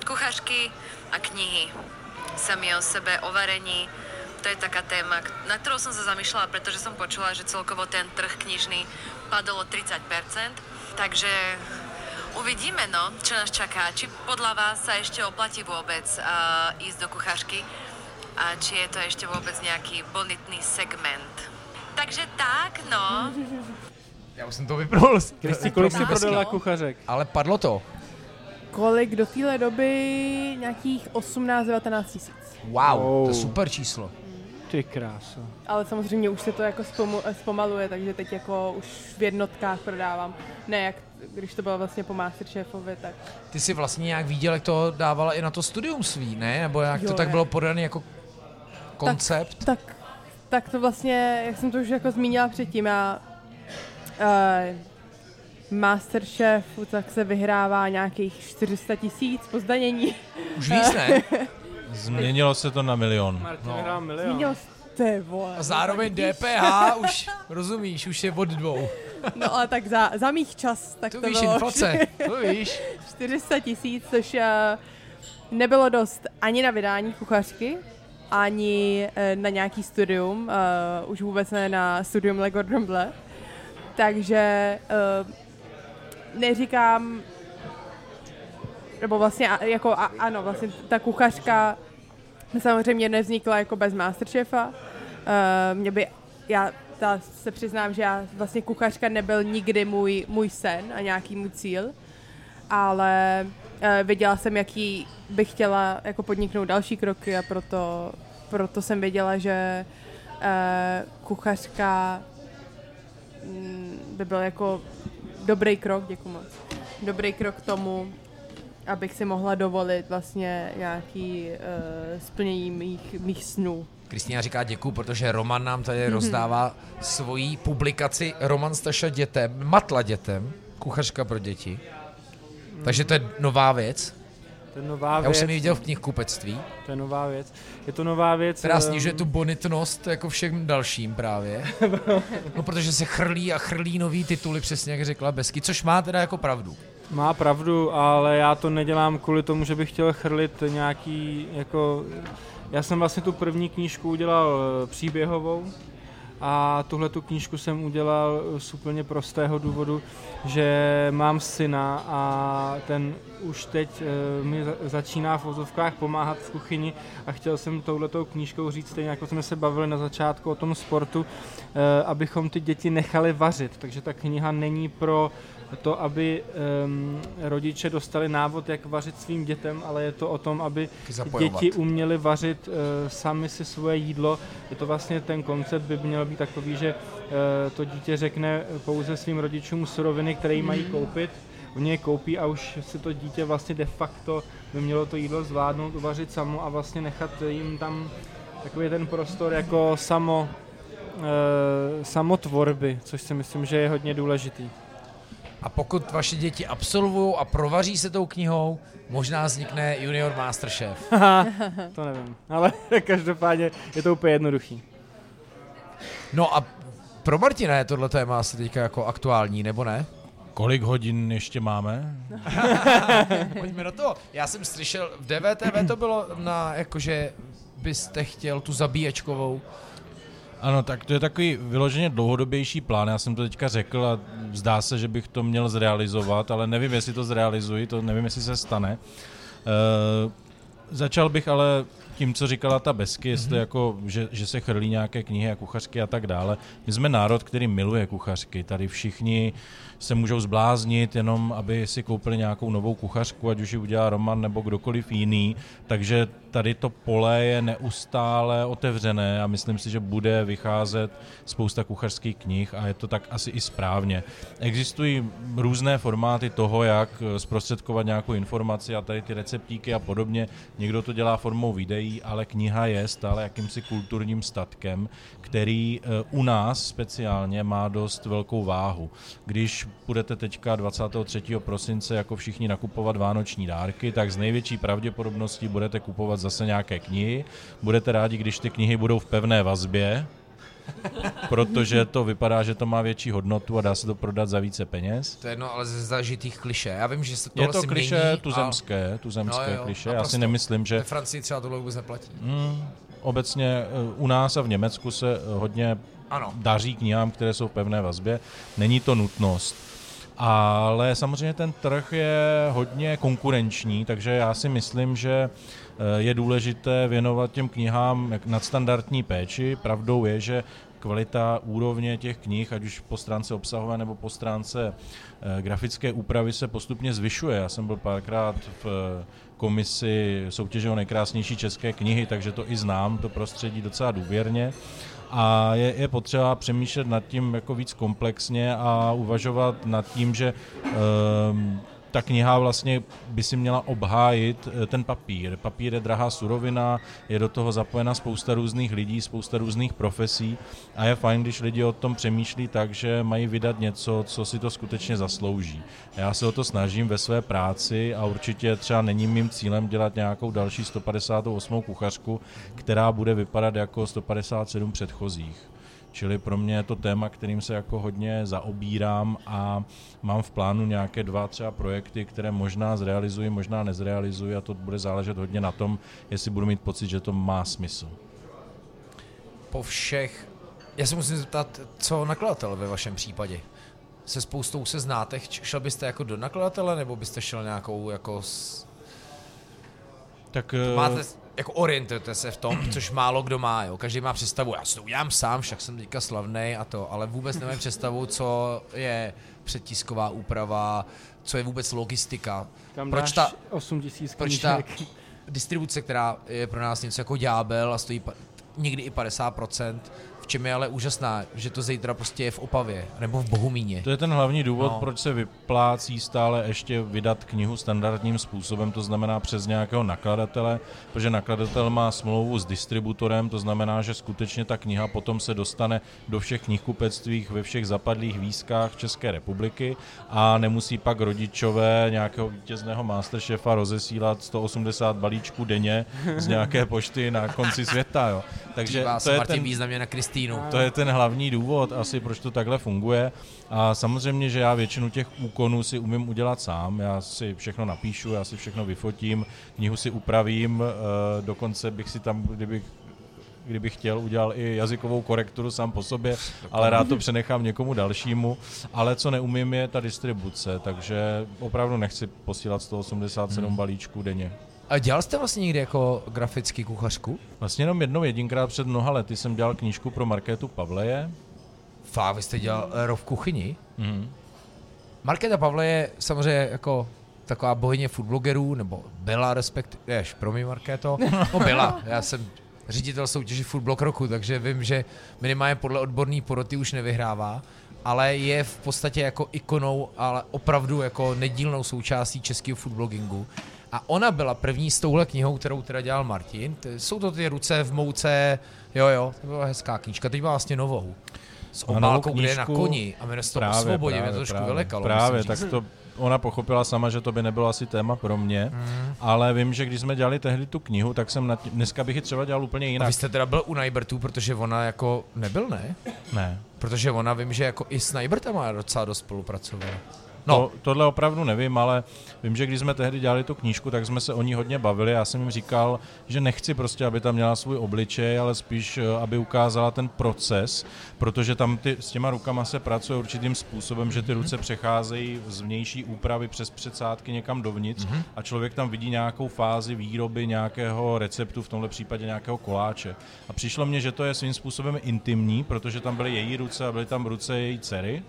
kuchařky a knihy, sami o sebe, o varení, to je taká téma, na ktorou som sa zamýšľala, pretože som počula, že celkovo ten trh knižný padol o 30%, takže uvidíme, no, čo nás čaká, či podľa vás sa ešte oplatí vôbec ísť do kuchařky a či je to ešte vôbec nejaký bonitný segment. Takže tak, no. Já už jsem to vyprodal. Kristi, kolik jsi prodala kuchařek? Ale padlo to. Kolik do téhle doby? Nějakých 18-19 000. Wow, to je super číslo. Ty krása. Ale samozřejmě už se to jako zpomaluje, takže teď jako už v jednotkách prodávám. Ne, jak když to bylo vlastně po MasterChefovi, tak... Ty jsi vlastně nějak viděl, jak to dávala i na to studium svý, ne? Nebo jak jo, to tak ne. Bylo podaný jako koncept? Tak to vlastně, jak jsem to už jako zmínila předtím, já MasterChefu tak se vyhrává nějakých 400 000 po zdanění. Už víc, ne? Změnilo se to na milion. Martin vyhrál milion. Změnilo se, vole. A zároveň DPH už, rozumíš, už je od 2. No ale tak za mých čas, tak to bylo... inflace, to víš. 400 000, což nebylo dost ani na vydání kuchařky, ani na nějaký studium, už vůbec ne na studium Le Cordon Bleu. Takže neříkám, nebo vlastně jako ano, vlastně ta kuchařka samozřejmě nevznikla jako bez MasterChefa. Já se přiznám, že já vlastně kuchařka nebyl nikdy můj sen a nějaký můj cíl, ale věděla jsem, jaký bych chtěla jako podniknout další kroky a proto jsem věděla, že kuchařka by byl jako dobrý krok, děkuji moc, dobrý krok k tomu, abych si mohla dovolit vlastně nějaký splnění mých snů. Kristina říká děkuju, protože Roman nám tady rozdává svoji publikaci Roman Staša dětem, Matla dětem, kuchařka pro děti. Takže to je nová věc. Já už jsem ji viděl v knihkupectví. To je nová věc. Která snižuje tu bonitnost jako všem dalším právě. No, protože se chrlí nový tituly, přesně jak řekla Besky, což má teda jako pravdu. Má pravdu, ale já to nedělám kvůli tomu, že bych chtěl chrlit nějaký jako... Já jsem vlastně tu první knížku udělal příběhovou a tuhle tu knížku jsem udělal z úplně prostého důvodu, že mám syna a ten už teď mi začíná v vozovkách pomáhat v kuchyni a chtěl jsem touhletou knížkou říct, stejně jako jsme se bavili na začátku o tom sportu, abychom ty děti nechali vařit, takže ta kniha není pro to, aby rodiče dostali návod, jak vařit svým dětem, ale je to o tom, aby děti uměly vařit sami si svoje jídlo. Je to vlastně ten koncept by měl být takový, že to dítě řekne pouze svým rodičům suroviny, které mají koupit, oni je koupí a už si to dítě vlastně de facto by mělo to jídlo zvládnout, uvařit samo a vlastně nechat jim tam takový ten prostor jako samotvorby, což si myslím, že je hodně důležitý. A pokud vaše děti absolvují a provaří se tou knihou, možná vznikne Junior MasterChef. To nevím, ale každopádně je to úplně jednoduchý. No a pro Martina je tohle téma asi teďka jako aktuální, nebo ne? Kolik hodin ještě máme? Pojďme do toho. Já jsem slyšel, v DVTV to bylo na, jakože byste chtěl tu zabíječkovou. Ano, tak to je takový vyloženě dlouhodobější plán, já jsem to teďka řekl a zdá se, že bych to měl zrealizovat, ale nevím, jestli to zrealizuji, to nevím, jestli se stane. Začal bych ale tím, co říkala ta Besky, jestli jako, že se chrlí nějaké knihy a kuchařky a tak dále. My jsme národ, který miluje kuchařky. Tady všichni se můžou zbláznit, jenom aby si koupili nějakou novou kuchařku, ať už ji udělá Roman nebo kdokoliv jiný. Takže tady to pole je neustále otevřené a myslím si, že bude vycházet spousta kuchařských knih a je to tak asi i správně. Existují různé formáty toho, jak zprostředkovat nějakou informaci a tady ty receptíky a podobně. Někdo to dělá formou videí, ale kniha je stále jakýmsi kulturním statkem, který u nás speciálně má dost velkou váhu. Když budete teďka 23. prosince jako všichni nakupovat vánoční dárky, tak z největší pravděpodobností budete kupovat zase nějaké knihy. Budete rádi, když ty knihy budou v pevné vazbě, protože to vypadá, že to má větší hodnotu a dá se to prodat za více peněz. To je jedno, ale ze zažitých klišé. Já vím, že se tohle je to klišé tuzemské no, klišé. Já si nemyslím, že... Ve Francii třeba tohle vůbec neplatí. Obecně u nás a v Německu se hodně daří knihám, které jsou v pevné vazbě. Není to nutnost. Ale samozřejmě ten trh je hodně konkurenční, takže já si myslím, že je důležité věnovat těm knihám nadstandardní péči. Pravdou je, že kvalita úrovně těch knih, ať už po stránce obsahové nebo po stránce grafické úpravy, se postupně zvyšuje. Já jsem byl párkrát v komisi soutěže o nejkrásnější české knihy, takže to i znám, to prostředí docela důvěrně. A je potřeba přemýšlet nad tím jako víc komplexně a uvažovat nad tím, že ta kniha vlastně by si měla obhájit ten papír. Papír je drahá surovina, je do toho zapojena spousta různých lidí, spousta různých profesí a je fajn, když lidi o tom přemýšlí tak, že mají vydat něco, co si to skutečně zaslouží. Já se o to snažím ve své práci a určitě třeba není mým cílem dělat nějakou další 158. kuchařku, která bude vypadat jako 157 předchozích. Čili pro mě je to téma, kterým se jako hodně zaobírám a mám v plánu nějaké 2 třeba projekty, které možná zrealizuji, možná nezrealizuji a to bude záležet hodně na tom, jestli budu mít pocit, že to má smysl. Já se musím zeptat, co nakladatel ve vašem případě? Se spoustou se znáte, šel byste jako do nakladatele nebo byste šel nějakou jako... Tak... Jako orientujete se v tom, což málo kdo má, jo. Každý má představu, já si to udělám sám, však jsem teďka slavnej a to, ale vůbec nemám představu, co je předtisková úprava, co je vůbec logistika. Tam proč ta 8000 distribuce, která je pro nás něco jako ďábel a stojí někdy i 50%, v čem je ale úžasná, že to zítra prostě je v Opavě, nebo v Bohumíně. To je ten hlavní důvod, proč se vyplácí stále ještě vydat knihu standardním způsobem, to znamená přes nějakého nakladatele, protože nakladatel má smlouvu s distributorem, to znamená, že skutečně ta kniha potom se dostane do všech knihkupectvích, ve všech zapadlých výzkách České republiky a nemusí pak rodičové nějakého vítězného masterchefa rozesílat 180 balíčků denně z nějaké pošty na konci světa, jo. Takže to je Martin významně na Kristýnu. To je ten hlavní důvod asi, proč to takhle funguje. A samozřejmě, že já většinu těch úkonů si umím udělat sám. Já si všechno napíšu, já si všechno vyfotím, knihu si upravím, dokonce bych si tam, kdybych chtěl, udělal i jazykovou korekturu sám po sobě, ale rád to přenechám někomu dalšímu. Ale co neumím, je ta distribuce, takže opravdu nechci posílat 187 balíčků denně. A dělal jste vlastně někdy jako grafický kuchařku? Vlastně jenom jedinkrát před mnoha lety jsem dělal knížku pro Markétu Pavleje. Fá, vy jste dělal rov kuchyni? Markéta Pavle je samozřejmě jako taková bohyně foodblogerů, nebo byla respektive, promiň Markéto, byla, já jsem ředitel soutěži Foodblog roku, takže vím, že minimálně podle odborné poroty už nevyhrává, ale je v podstatě jako ikonou, ale opravdu jako nedílnou součástí českého foodblogingu. A ona byla první s touhle knihou, kterou teda dělal Martin. Jsou to ty ruce v mouce, jo, to byla hezká knížka, teď má vlastně novou. S obálkou, kde je na koni a jmenuje se to O svobodě, mě to trošku vylekalo. Právě, tak to ona pochopila sama, že to by nebylo asi téma pro mě, ale vím, že když jsme dělali tehdy tu knihu, tak jsem dneska bych ji třeba dělal úplně jinak. A vy jste teda byl u Najbertů, protože ona jako nebyl, ne? Ne. Protože ona vím, že jako i s Najbertama docela dost spolupracovala. No. Tohle opravdu nevím, ale vím, že když jsme tehdy dělali tu knížku, tak jsme se o ní hodně bavili. Já jsem jim říkal, že nechci prostě, aby tam měla svůj obličej, ale spíš, aby ukázala ten proces, protože tam s těma rukama se pracuje určitým způsobem, že ty ruce přecházejí z vnější úpravy přes předsádky někam dovnitř a člověk tam vidí nějakou fázi výroby nějakého receptu, v tomhle případě nějakého koláče. A přišlo mně, že to je svým způsobem intimní, protože tam byly její ruce a byly tam ruce její dcery.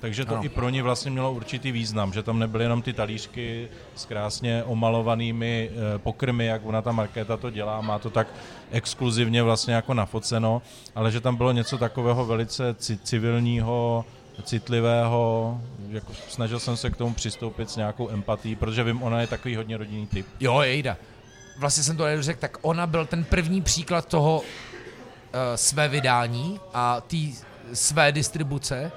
Takže to i pro ní vlastně mělo určitý význam, že tam nebyly jenom ty talířky s krásně omalovanými pokrmy, jak ona ta Markéta to dělá, má to tak exkluzivně vlastně jako nafoceno, ale že tam bylo něco takového velice civilního, citlivého, jako snažil jsem se k tomu přistoupit s nějakou empatií, protože vím, ona je takový hodně rodinný typ. Jo, jejda. Vlastně jsem to nedořekl, tak ona byl ten první příklad toho své vydání a té své distribuce.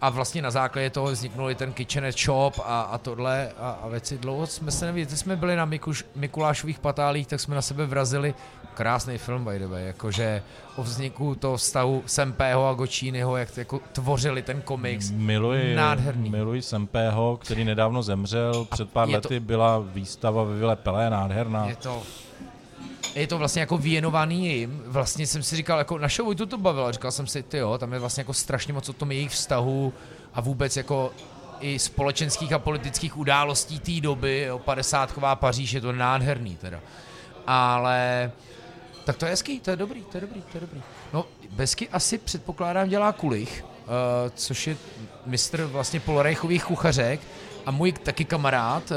A vlastně na základě toho vzniknul i ten kitchenette shop a tohle a věci. Dlouho jsme se nevěděli, když jsme byli na Mikulášových patálích, tak jsme na sebe vrazili krásný film, by the way, jakože o vzniku toho vztahu Sempého a Gocínyho, jak to jako tvořili ten komiks. Miluji Sempého, který nedávno zemřel, před pár lety byla výstava ve Vile Pelé, nádherná. Je to vlastně jako věnovaný jim. Vlastně jsem si říkal, jako naše Vojtu to bavilo. Říkal jsem si, tam je vlastně jako strašně moc o tom jejich vztahu a vůbec jako i společenských a politických událostí té doby, jo, 50. Paříž, je to nádherný teda. Ale tak to je hezký, to je dobrý. No, Besky asi předpokládám dělá kulich, což je mistr vlastně polorejchových kuchařek. A můj taky kamarád,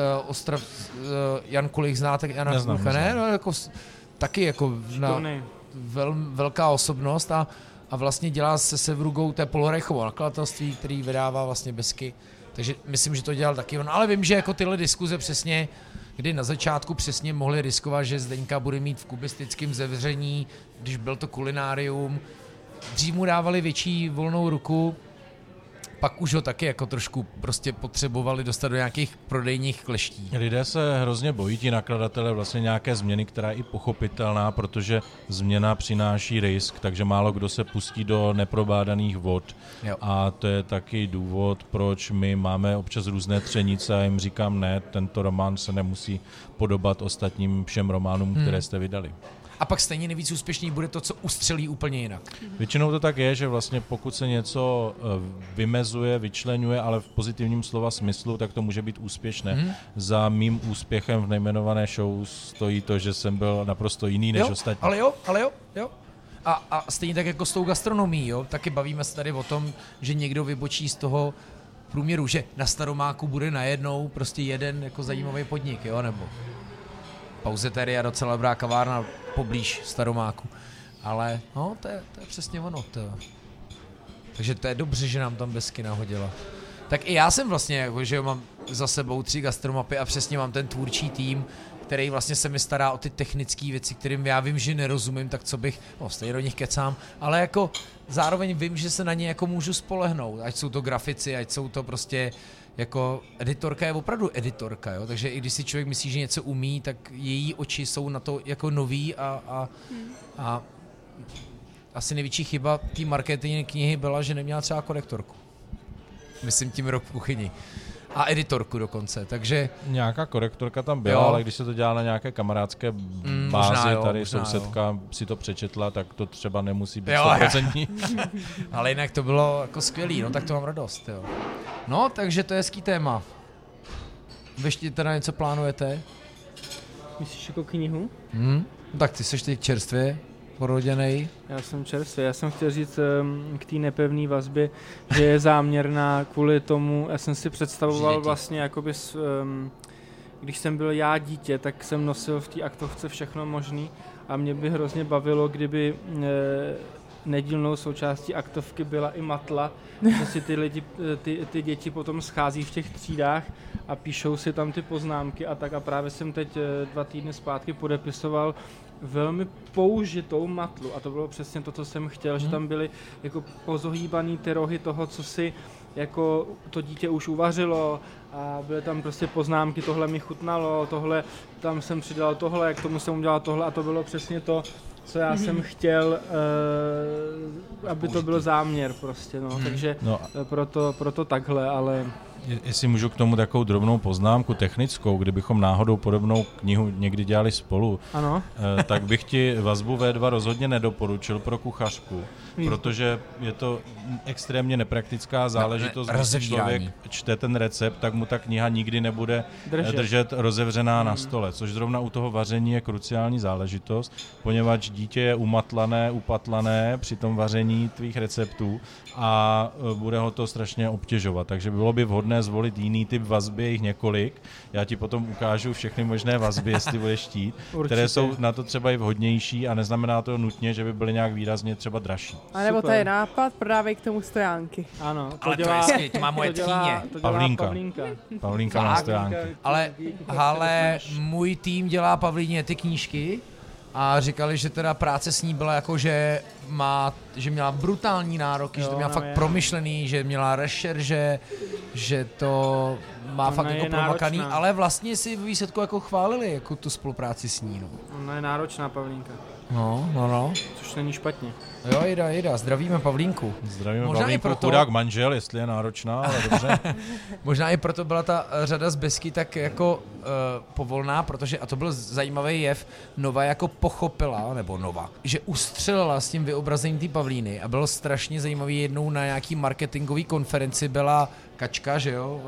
Jan Kulich, znáte Jana Kulicha, ne? No, jako, taky jako velká osobnost a vlastně dělá se Severugou té Polorechovo nakladatelství, který vydává vlastně Besky. Takže myslím, že to dělal taky on. Ale vím, že jako tyhle diskuze přesně, kdy na začátku přesně mohli riskovat, že Zdeňka bude mít v kubistickém zevření, když byl to kulinárium. Dřív mu dávali větší volnou ruku, pak už ho taky jako trošku prostě potřebovali dostat do nějakých prodejních kleští. Lidé se hrozně bojí, ti nakladatelé, vlastně nějaké změny, která je i pochopitelná, protože změna přináší risk, takže málo kdo se pustí do neprobádaných vod. Jo. A to je taky důvod, proč my máme občas různé třenice a jim říkám, ne, tento román se nemusí podobat ostatním všem románům, které jste vydali. A pak stejně nejvíc úspěšný bude to, co ustřelí úplně jinak. Většinou to tak je, že vlastně pokud se něco vymezuje, vyčleňuje, ale v pozitivním slova smyslu, tak to může být úspěšné. Za mým úspěchem v nejmenované show stojí to, že jsem byl naprosto jiný než ostatní. Ale jo. A stejně tak jako s tou gastronomií, jo, taky bavíme se tady o tom, že někdo vybočí z toho průměru, že na Staromáku bude najednou prostě jeden jako zajímavý podnik, jo, nebo Pauzeteria, docela dobrá kavárna poblíž Staromáku. Ale no, to je přesně ono. Takže to je dobře, že nám tam Besky nahodila. Tak i já jsem vlastně, jako, že mám za sebou 3 gastromapy a přesně mám ten tvůrčí tým, který vlastně se mi stará o ty technické věci, kterým já vím, že nerozumím, tak co bych, stejně do nich kecám, ale jako zároveň vím, že se na ně jako můžu spolehnout, ať jsou to grafici, ať jsou to prostě jako editorka je opravdu editorka, jo? Takže i když si člověk myslí, že něco umí, tak její oči jsou na to jako nový a asi největší chyba té marketingové knihy byla, že neměla třeba korektorku. Myslím tím rok v kuchyni. A editorku dokonce, takže... Nějaká korektorka tam byla, ale když se to dělá na nějaké kamarádské bázi, tady sousedka si to přečetla, tak to třeba nemusí být 100%. Ale jinak to bylo jako skvělý, no tak to mám radost, jo. No, takže to je hezký téma. Vy ještě teda něco plánujete? Myslíš jako knihu? No tak ty seš teď čerstvě poroděnej. Já jsem chtěl říct k té nepevné vazbě, že je záměrná kvůli tomu, já jsem si představoval vlastně jakoby, když jsem byl já dítě, tak jsem nosil v té aktovce všechno možný a mě by hrozně bavilo, kdyby nedílnou součástí aktovky byla i matla, že si ty děti potom schází v těch třídách a píšou si tam ty poznámky a tak a právě jsem teď 2 týdny zpátky podepisoval velmi použitou matlu a to bylo přesně to, co jsem chtěl, že tam byly jako pozohýbaný ty rohy toho, co si jako to dítě už uvařilo a byly tam prostě poznámky, tohle mi chutnalo, tohle, tam jsem přidal tohle, k tomu jsem udělal tohle a to bylo přesně to, co já jsem chtěl, aby to byl záměr prostě, no, takže proto takhle, ale... jestli můžu k tomu takovou drobnou poznámku technickou, kdybychom náhodou podobnou knihu někdy dělali spolu, ano. Tak bych ti vazbu V2 rozhodně nedoporučil pro kuchařku, protože je to extrémně nepraktická záležitost. Když člověk čte ten recept, tak mu ta kniha nikdy nebude držet rozevřená na stole, což zrovna u toho vaření je kruciální záležitost, poněvadž dítě je umatlané, upatlané při tom vaření tvých receptů a bude ho to strašně obtěžovat. Takže bylo by vhodné zvolit jiný typ vazby, jich několik. Já ti potom ukážu všechny možné vazby, jestli budeš chtít, které jsou na to třeba i vhodnější a neznamená to nutně, že by byly nějak výrazně třeba dražší. A nebo to je nápad, prodávej k tomu stojánky. Ano, to ale dělá, to, to má moje tchýně. Pavlínka na stojánky. Ale můj tým dělá Pavlíně ty knížky a říkali, že teda práce s ní byla jako, že měla brutální nároky, jo, že to měla fakt promyšlený, že měla rešerže, že to má ona fakt jako promakaný, náročná. Ale vlastně si výsledku jako chválili jako tu spolupráci s ní. No. Ona je náročná, Pavlínka. No. Což není špatně. Jo, jeda, zdravíme Pavlínku. Zdravíme možná Pavlínku, proto... chudák manžel, jestli je náročná, ale dobře. Možná i proto byla ta řada z Besky tak jako povolná, protože, a to byl zajímavý jev, Nova jako pochopila, nebo Nova, že ustřelila s tím vyobrazením té Pavlíny a bylo strašně zajímavý, jednou na nějaký marketingový konferenci byla Kačka, že jo,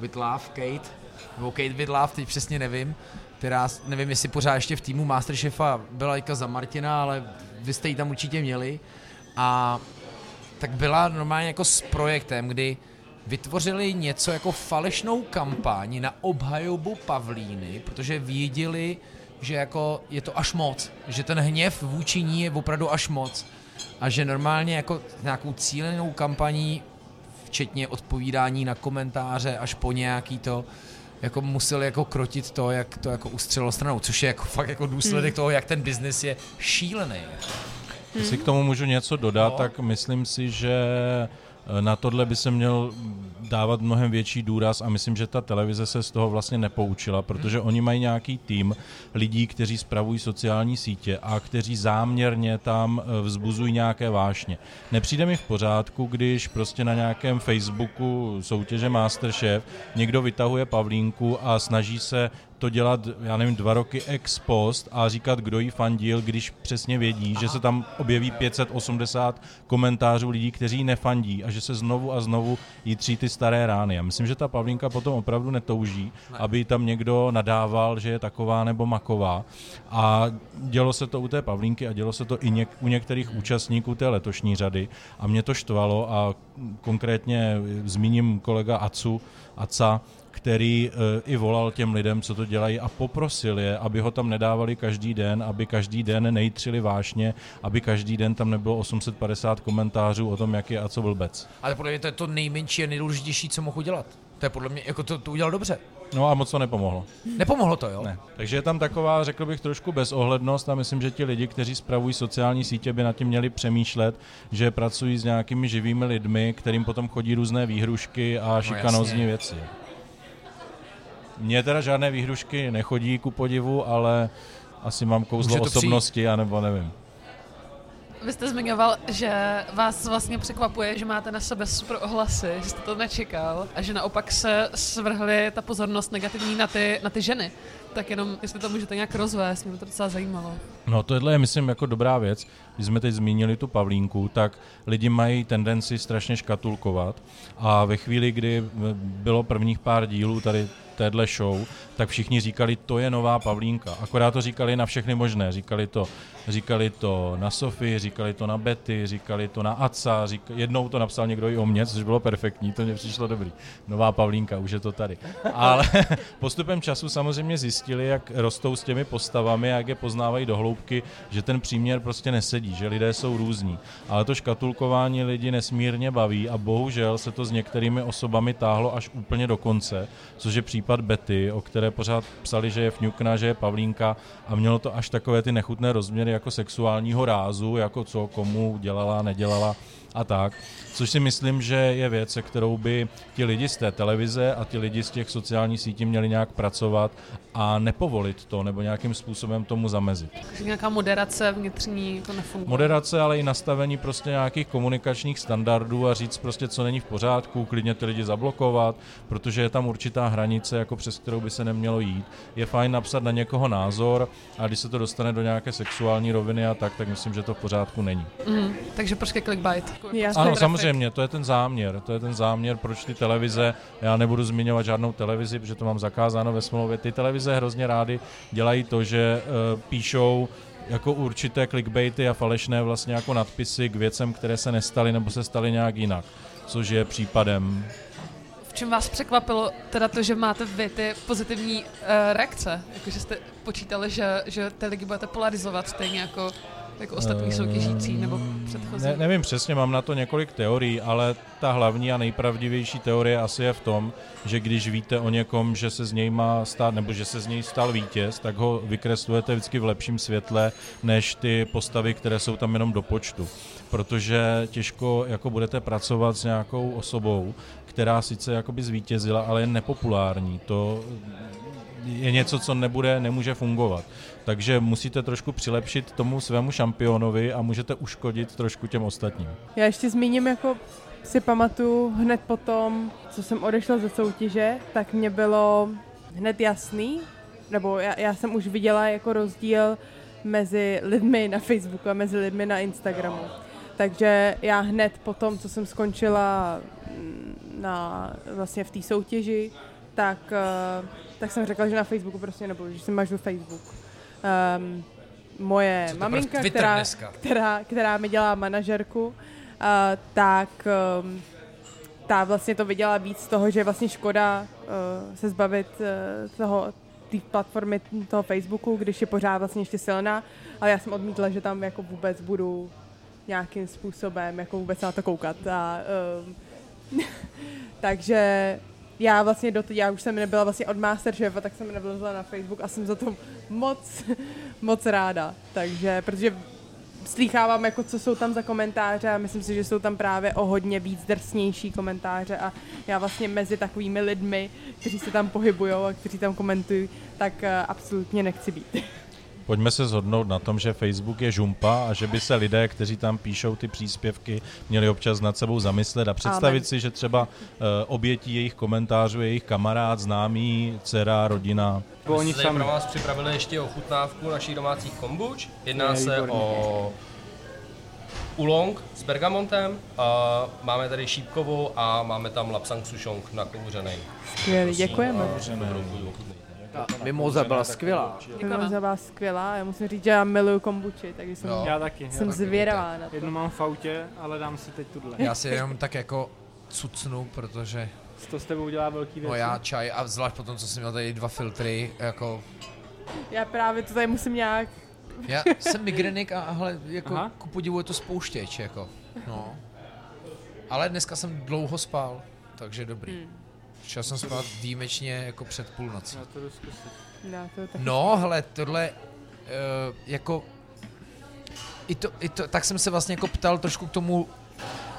Vidláv, Kate, nebo Kate Vidláv, teď přesně nevím, která, nevím, jestli pořád ještě v týmu Masterchefa byla jaka za Martina, ale vy jste ji tam určitě měli. A tak byla normálně jako s projektem, kdy vytvořili něco jako falešnou kampaň na obhajobu Pavlíny, protože věděli, že jako je to až moc, že ten hněv vůči ní je opravdu až moc a že normálně jako nějakou cílenou kampaní, včetně odpovídání na komentáře až po nějaký to, jako museli jako krotit to, jak to jako ustřelilo stranou, což je jako fakt jako důsledek toho, jak ten biznis je šílený. Jestli k tomu můžu něco dodat, tak myslím si, že na tohle by se měl dávat mnohem větší důraz a myslím, že ta televize se z toho vlastně nepoučila, protože oni mají nějaký tým lidí, kteří spravují sociální sítě a kteří záměrně tam vzbuzují nějaké vášně. Nepřijde mi v pořádku, když prostě na nějakém Facebooku soutěže MasterChef někdo vytahuje Pavlínku a snaží se to dělat, já nevím, 2 roky ex post a říkat, kdo jí fandil, když přesně vědí, že se tam objeví 580 komentářů lidí, kteří ji nefandí a že se znovu a znovu jitří ty staré rány. Já myslím, že ta Pavlínka potom opravdu netouží, aby tam někdo nadával, že je taková nebo maková. A dělo se to u té Pavlínky a dělo se to i u některých účastníků té letošní řady a mě to štvalo a konkrétně zmíním kolega Aca, který i volal těm lidem, co to dělají a poprosil je, aby ho tam nedávali každý den, aby každý den nejtřili vášně, aby každý den tam nebylo 850 komentářů o tom, jak je a co blbec. Ale podle mě to je to nejmenší a nejdůležitější, co mohu dělat. To je podle mě, jako to udělal dobře. No a moc to nepomohlo. Nepomohlo to, jo? Ne. Takže je tam taková, řekl bych, trošku bezohlednost a myslím, že ti lidi, kteří spravují sociální sítě, by nad tím měli přemýšlet, že pracují s nějakými živými lidmi, kterým potom chodí různé výhrušky a šikanózní věci. Mně teda žádné výhrušky nechodí ku podivu, ale asi mám kouzlo osobnosti, anebo nevím. Vy jste zmiňoval, že vás vlastně překvapuje, že máte na sebe super ohlasy, že jste to nečekal a že naopak se svrhly ta pozornost negativní na ty ženy. Tak jenom, jestli to můžete nějak rozvést, mě to docela zajímalo. No tohle je, myslím, jako dobrá věc. Když jsme teď zmínili tu Pavlínku, tak lidi mají tendenci strašně škatulkovat a ve chvíli, kdy bylo prvních pár dílů tady téhle show, tak všichni říkali, to je nová Pavlínka. Akorát to říkali na všechny možné. Říkali to na Sofii, říkali to na Betty, říkali to na Aca, jednou to napsal někdo i o mě, což bylo perfektní, to mě přišlo dobrý. Nová Pavlínka, už je to tady. Ale postupem času samozřejmě zjistili, jak rostou s těmi postavami, jak je poznávají do hloubky, že ten příměr prostě nesedí, že lidé jsou různí. Ale to škatulkování lidi nesmírně baví a bohužel se to s některými osobami táhlo až úplně do konce, což je případ Betty, o které pořád psali, že je fňukna, že je Pavlínka a mělo to až takové ty nechutné rozměry jako sexuálního rázu, jako co komu dělala, nedělala a tak. Což si myslím, že je věc, se kterou by ti lidi z té televize a ti lidi z těch sociálních sítí měli nějak pracovat a nepovolit to, nebo nějakým způsobem tomu zamezit. Nějaká moderace vnitřní, to nefunguje. Moderace, ale i nastavení prostě nějakých komunikačních standardů a říct prostě, co není v pořádku, klidně ty lidi zablokovat, protože je tam určitá hranice, jako přes kterou by se nemělo jít. Je fajn napsat na někoho názor a když se to dostane do nějaké sexuální roviny a tak myslím, že to v pořádku není. Takže proč clickbait? Ano, samozřejmě, to je ten záměr, proč ty televize, já nebudu zmiňovat žádnou televizi, protože to mám zakázáno ve smlouvě, ty televize hrozně rády dělají to, že píšou jako určité clickbaity a falešné vlastně jako nadpisy k věcem, které se nestaly nebo se staly nějak jinak, což je případem. V čem vás překvapilo teda to, že máte vy ty pozitivní reakce, jakože jste počítali, že ty lidi budete polarizovat stejně jako ostatní soutěžící nebo předchozí? Ne, nevím přesně, mám na to několik teorií, ale ta hlavní a nejpravdivější teorie asi je v tom, že když víte o někom, že se z něj má stát, nebo že se z něj stal vítěz, tak ho vykreslujete vždycky v lepším světle, než ty postavy, které jsou tam jenom do počtu. Protože těžko jako budete pracovat s nějakou osobou, která sice jakoby zvítězila, ale je nepopulární. To je něco, co nemůže fungovat. Takže musíte trošku přilepšit tomu svému šampionovi a můžete uškodit trošku těm ostatním. Já ještě zmíním, jako si pamatuju hned potom, co jsem odešla ze soutěže, tak mě bylo hned jasný, nebo já jsem už viděla jako rozdíl mezi lidmi na Facebooku a mezi lidmi na Instagramu. Takže já hned potom, co jsem skončila vlastně v té soutěži, tak jsem řekla, že na Facebooku prostě nebudu, že si mažu Facebook. Moje maminka, která mi dělá manažerku, ta vlastně to viděla víc z toho, že je vlastně škoda se zbavit té platformy toho Facebooku, když je pořád vlastně ještě silná, ale já jsem odmítla, že tam jako vůbec budu nějakým způsobem jako vůbec na to koukat. Takže já vlastně já už jsem nebyla vlastně od Masterchefa, tak jsem nevlezla na Facebook a jsem za to moc ráda. Takže, protože slýchávám, jako co jsou tam za komentáře a myslím si, že jsou tam právě o hodně víc drsnější komentáře a já vlastně mezi takovými lidmi, kteří se tam pohybujou a kteří tam komentují, tak absolutně nechci být. Pojďme se shodnout na tom, že Facebook je žumpa a že by se lidé, kteří tam píšou ty příspěvky, měli občas nad sebou zamyslet a představit si, že třeba obětí jejich komentářů, jejich kamarád, známý, dcera, rodina. My jsme pro vás připravili ještě ochutnávku našich domácích kombuč. Jedná se o oolong s bergamontem, a máme tady šípkovou a máme tam lapsang souchong na kouřenej. Skvělý, děkujeme. Mimoza byla skvělá. Mimoza byla skvělá, já musím říct, že já miluju kombuči, takže jsem, já taky, jsem zvědavá na to. Jednu mám v autě, ale dám si teď tudle. Já si jenom tak jako cucnu, protože to s tebou udělá velký věc. No já čaj a zvlášť potom, co jsem měl tady 2 filtry, jako já právě to tady musím nějak já jsem migrenik a hele, jako ku podivu je to spouštěč, jako no. Ale dneska jsem dlouho spal, takže dobrý. Šel jsem spát výjimečně jako před půlnocí. Já to jdu zkusit. No, hele, tohle jako i to, tak jsem se vlastně jako ptal trošku k tomu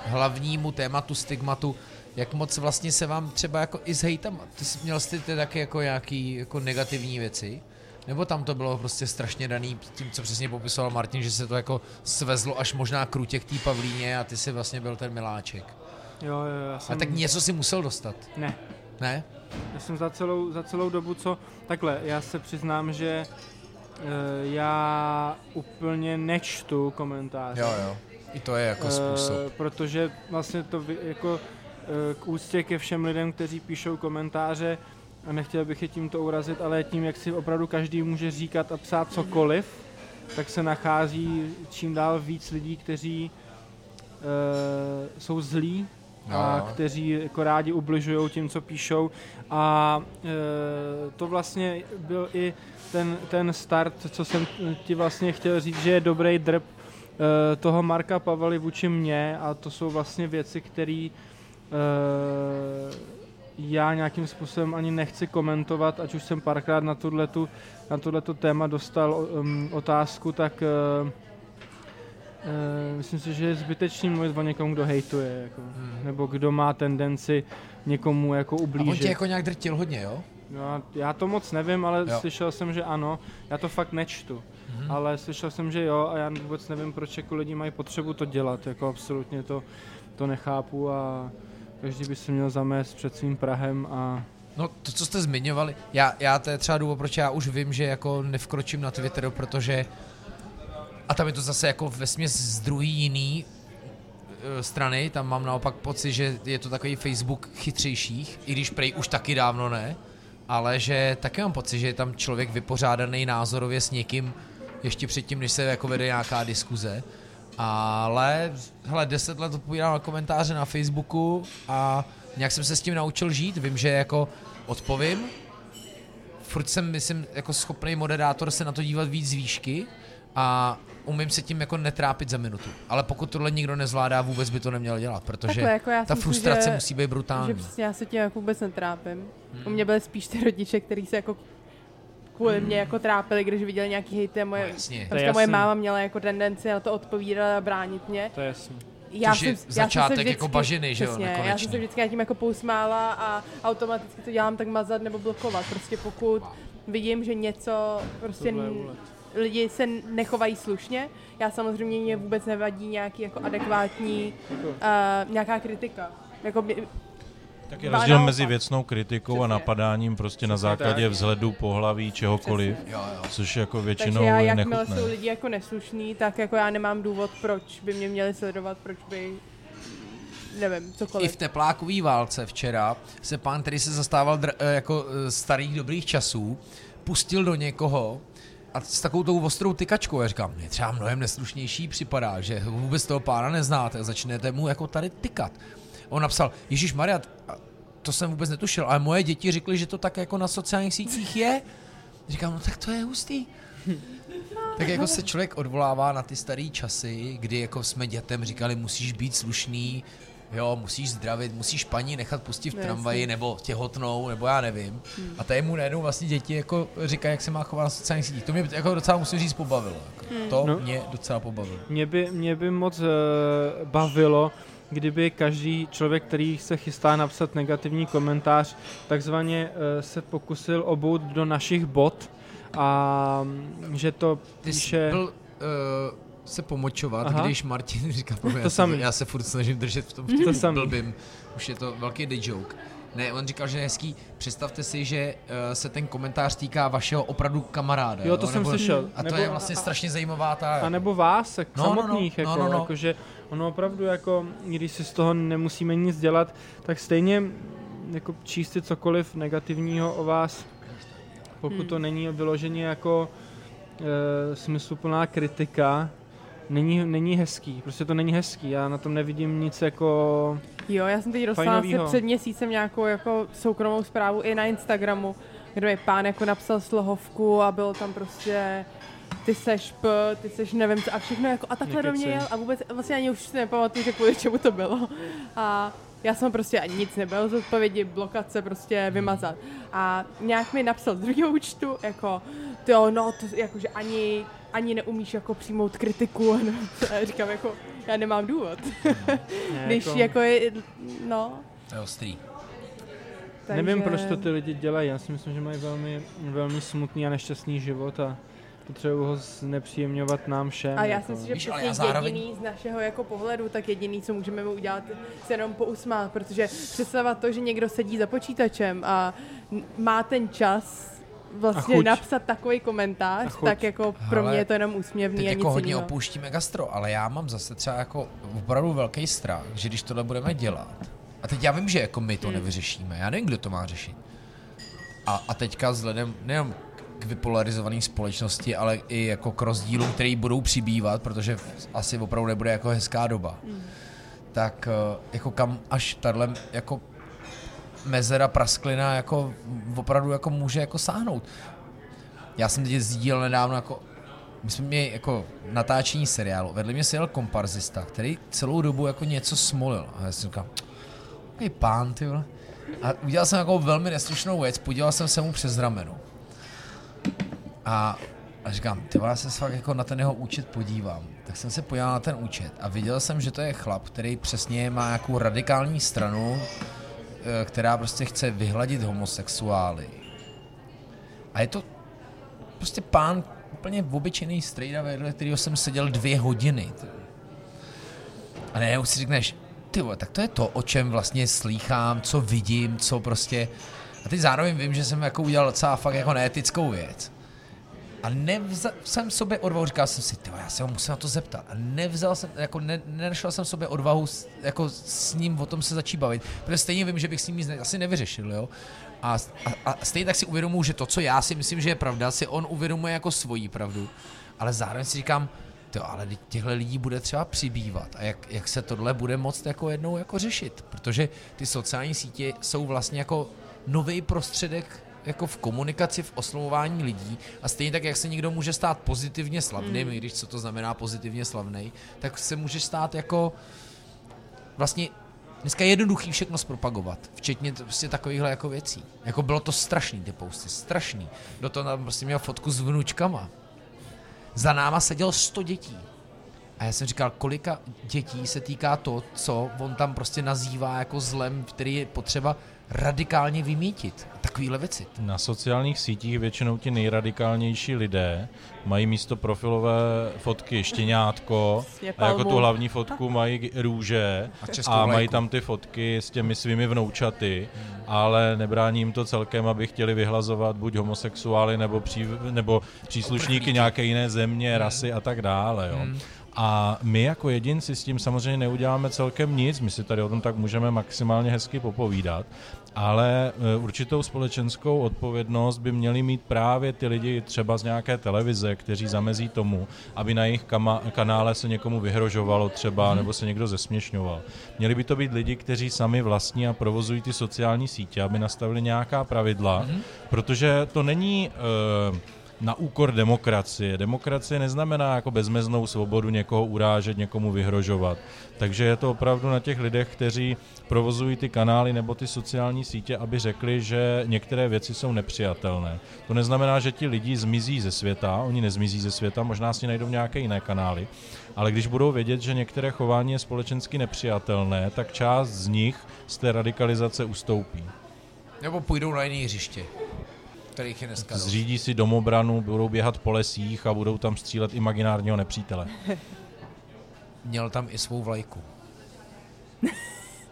hlavnímu tématu, stigmatu, jak moc vlastně se vám třeba jako i s hejtama, ty jsi měl jste taky jako nějaký jako negativní věci, nebo tam to bylo prostě strašně daný tím, co přesně popisoval Martin, že se to jako svezlo až možná krutě k té pavlíně a ty jsi vlastně byl ten miláček. Jo, já jsem... A tak něco si musel dostat. Ne? Já jsem za celou dobu, co... Takhle, já se přiznám, že já úplně nečtu komentáře. Jo, i to je jako způsob. Protože vlastně to jako k úctě ke všem lidem, kteří píšou komentáře, a nechtěl bych je tímto urazit, ale tím, jak si opravdu každý může říkat a psát cokoliv, tak se nachází čím dál víc lidí, kteří jsou zlí a kteří jako rádi ubližují tím, co píšou a to vlastně byl i ten start, co jsem ti vlastně chtěl říct, že je dobrý drb toho Marka Pavaly vůči mně a to jsou vlastně věci, které já nějakým způsobem ani nechci komentovat, ať už jsem párkrát na tohleto téma dostal otázku, tak Myslím si, že je zbytečný mluvit o někomu, kdo hejtuje, jako, nebo kdo má tendenci někomu jako ublížit. A on tě jako nějak drtil hodně, jo? No, já to moc nevím, ale jo. Slyšel jsem, že ano, já to fakt nečtu, ale slyšel jsem, že jo, a já vůbec nevím, proč jako lidi mají potřebu to dělat, jako absolutně to nechápu a každý by se měl zamést před svým prahem a... No to, co jste zmiňovali, já to je třeba důvod, proč já už vím, že jako nevkročím na Twitteru, protože... A tam je to zase jako vesměs z druhé jiný strany, tam mám naopak pocit, že je to takový Facebook chytřejších, i když prej už taky dávno ne, ale že taky mám pocit, že je tam člověk vypořádaný názorově s někým ještě předtím, než se jako vede nějaká diskuze. Ale hele, 10 let odpovídám na komentáře na Facebooku a nějak jsem se s tím naučil žít, vím, že jako odpovím, furt jsem, myslím, jako schopný moderátor se na to dívat víc z výšky a umím se tím jako netrápit za minutu. Ale pokud tohle nikdo nezvládá, vůbec by to neměl dělat, protože jako ta frustrace musí být brutální. Že já se tím jako vůbec netrápím. U mě byly spíš ty rodiče, který se jako kvůli mě jako trápili, když viděli nějaký hejty. Moje máma měla jako tendenci na to odpovídat a bránit mě. To je jasný. Začátek jako bažiny, že jo, nekonečně. Já jsem se vždycky tím jako pousmála a automaticky to dělám tak mazat nebo blokovat. Prostě pokud vidím, že něco prostě lidi se nechovají slušně. Já samozřejmě mě vůbec nevadí nějaký jako adekvátní nějaká kritika. Jako tak je rozdíl mezi věcnou kritikou a napadáním prostě na základě vzhledu, pohlaví, čehokoliv, což jako většinou nechutné. Takže já, jakmile jsou lidi jako neslušný, tak jako já nemám důvod, proč by mě měli sledovat, proč by, nevím, cokoliv. I v teplákový válce včera se pán, který se zastával jako starých dobrých časů, pustil do někoho a s takovou tou ostrou tykačkou. Já říkám, mě třeba mnohem neslušnější připadá, že vůbec toho pána neznáte a začnete mu jako tady tykat. On napsal, Ježišmarja, to jsem vůbec netušil, ale moje děti řekly, že to tak jako na sociálních sítích je. Říkám, no tak to je hustý. Tak jako se člověk odvolává na ty starý časy, kdy jako jsme dětem říkali, musíš být slušný, jo, musíš zdravit, musíš paní nechat pustit v tramvaji nebo těhotnou, nebo já nevím. A tady mu najednou vlastně děti jako říkají, jak se má chovat na sociálních sítích. To mě jako docela, musím říct, pobavilo. Mě docela pobavilo. Mě by moc bavilo, kdyby každý člověk, který se chystá napsat negativní komentář, takzvaně se pokusil obout do našich bot a že to píše... Ty jsi byl se pomočovat, když Martin říká, já se furt snažím držet v tom blbým, už je to velký dead joke. Ne, on říkal, že hezký, představte si, že se ten komentář týká vašeho opravdu kamaráda. Jo, to jsem slyšel. A to je vlastně strašně zajímavá ta... A nebo vás, samotných, jakože ono opravdu jako, když si z toho nemusíme nic dělat, tak stejně jako číst si cokoliv negativního o vás, pokud to není vyloženě jako smysluplná kritika, není hezký, prostě to není hezký, já na tom nevidím nic jako... Jo, já jsem teď dostala asi před měsícem nějakou jako soukromou zprávu i na Instagramu, kde mi pán jako napsal slohovku a bylo tam prostě ty seš nevím co a všechno jako a takhle do mě jel a vůbec vlastně ani už si nepamatuju, že kvůli čemu to bylo a já jsem prostě ani nic nebyl z odpovědi, blokace prostě vymazat a nějak mi napsal z druhého účtu jako to no, to jakože ani neumíš jako přijmout kritiku. A říkám jako, já nemám důvod. Když jako je, no. To je ostrý. Takže... Nevím, proč to ty lidi dělají. Já si myslím, že mají velmi, velmi smutný a nešťastný život a potřebuji ho znepříjemňovat nám všem. A já si myslím, že prostě jediný z našeho jako pohledu, tak jediný, co můžeme mu udělat, se jenom pousmát, protože představovat to, že někdo sedí za počítačem a má ten čas vlastně napsat takový komentář, tak jako pro mě je to jenom úsměvný. Teď jako hodně opouštíme gastro, ale já mám zase třeba jako opravdu velký strach, že když tohle budeme dělat, a teď já vím, že jako my to nevyřešíme, já nevím, kdo to má řešit. A teďka vzhledem nejenom k vypolarizované společnosti, ale i jako k rozdílům, který budou přibývat, protože asi opravdu nebude jako hezká doba. Tak jako kam až tahle jako mezera, prasklina jako opravdu jako může jako sáhnout. Já jsem teď sdílel nedávno jako, my jsme měli jako natáčení seriálu, vedle mě se jel komparzista, který celou dobu jako něco smolil. A já jsem říkal, jaký pán, ty vole. A udělal jsem jako velmi neslušnou věc, podíval jsem se mu přes rameno. A a říkám, tyhle, já se fakt jako na ten jeho účet podívám. Tak jsem se podíval na ten účet a viděl jsem, že to je chlap, který přesně má nějakou radikální stranu, která prostě chce vyhladit homosexuály. A je to prostě pán úplně obyčejný strejda, vedle kterého jsem seděl 2 hodiny. A ne, už si řekneš, tyvo, tak to je to, o čem vlastně slýchám, co vidím, co prostě... A teď zároveň vím, že jsem jako udělal docela fakt jako neetickou věc. A nevzal jsem sobě odvahu, říkal jsem si, tyvo, já se ho musím na to zeptat. A nevzal jsem, jako nenašel jsem sobě odvahu jako s ním o tom se začít bavit. Protože stejně vím, že bych s ním nic asi nevyřešil, jo. A stejně tak si uvědomuji, že to, co já si myslím, že je pravda, si on uvědomuje jako svoji pravdu. Ale zároveň si říkám, jo, ale těchto lidí bude třeba přibývat a jak se tohle bude moct jako jednou jako řešit, protože ty sociální sítě jsou vlastně jako nový prostředek jako v komunikaci, v oslovování lidí a stejně tak, jak se někdo může stát pozitivně slavným, i když co to znamená pozitivně slavnej, tak se může stát jako vlastně dneska je jednoduchý všechno zpropagovat, včetně prostě takovýchhle jako věcí. Jako bylo to strašný, ty posty, strašný. Do toho tam prostě měl fotku s vnučkama. Za náma sedělo 100 dětí. A já jsem říkal, kolika dětí se týká to, co on tam prostě nazývá jako zlem, který je potřeba radikálně vymítit. Takovýhle věci. Na sociálních sítích většinou ti nejradikálnější lidé mají místo profilové fotky štěňátko a jako tu hlavní fotku mají růže a mají tam ty fotky s těmi svými vnoučaty, ale nebrání jim to celkem, aby chtěli vyhlazovat buď homosexuály nebo příslušníky nějaké jiné země, rasy a tak dále. Jo. A my jako jedinci s tím samozřejmě neuděláme celkem nic, my si tady o tom tak můžeme maximálně hezky popovídat, ale určitou společenskou odpovědnost by měli mít právě ty lidi třeba z nějaké televize, kteří zamezí tomu, aby na jejich kanále se někomu vyhrožovalo třeba, nebo se někdo zesměšňoval. Měli by to být lidi, kteří sami vlastní a provozují ty sociální sítě, aby nastavili nějaká pravidla, protože to není... na úkor demokracie. Demokracie neznamená jako bezmeznou svobodu někoho urážet, někomu vyhrožovat. Takže je to opravdu na těch lidech, kteří provozují ty kanály nebo ty sociální sítě, aby řekli, že některé věci jsou nepřijatelné. To neznamená, že ti lidi zmizí ze světa, oni nezmizí ze světa, možná si najdou nějaké jiné kanály, ale když budou vědět, že některé chování je společensky nepřijatelné, tak část z nich z té radikalizace ustoupí. Nebo půjdou na jiné hřiště. Zřídí si domobranu, budou běhat po lesích a budou tam střílet imaginárního nepřítele. Měl tam i svou vlajku.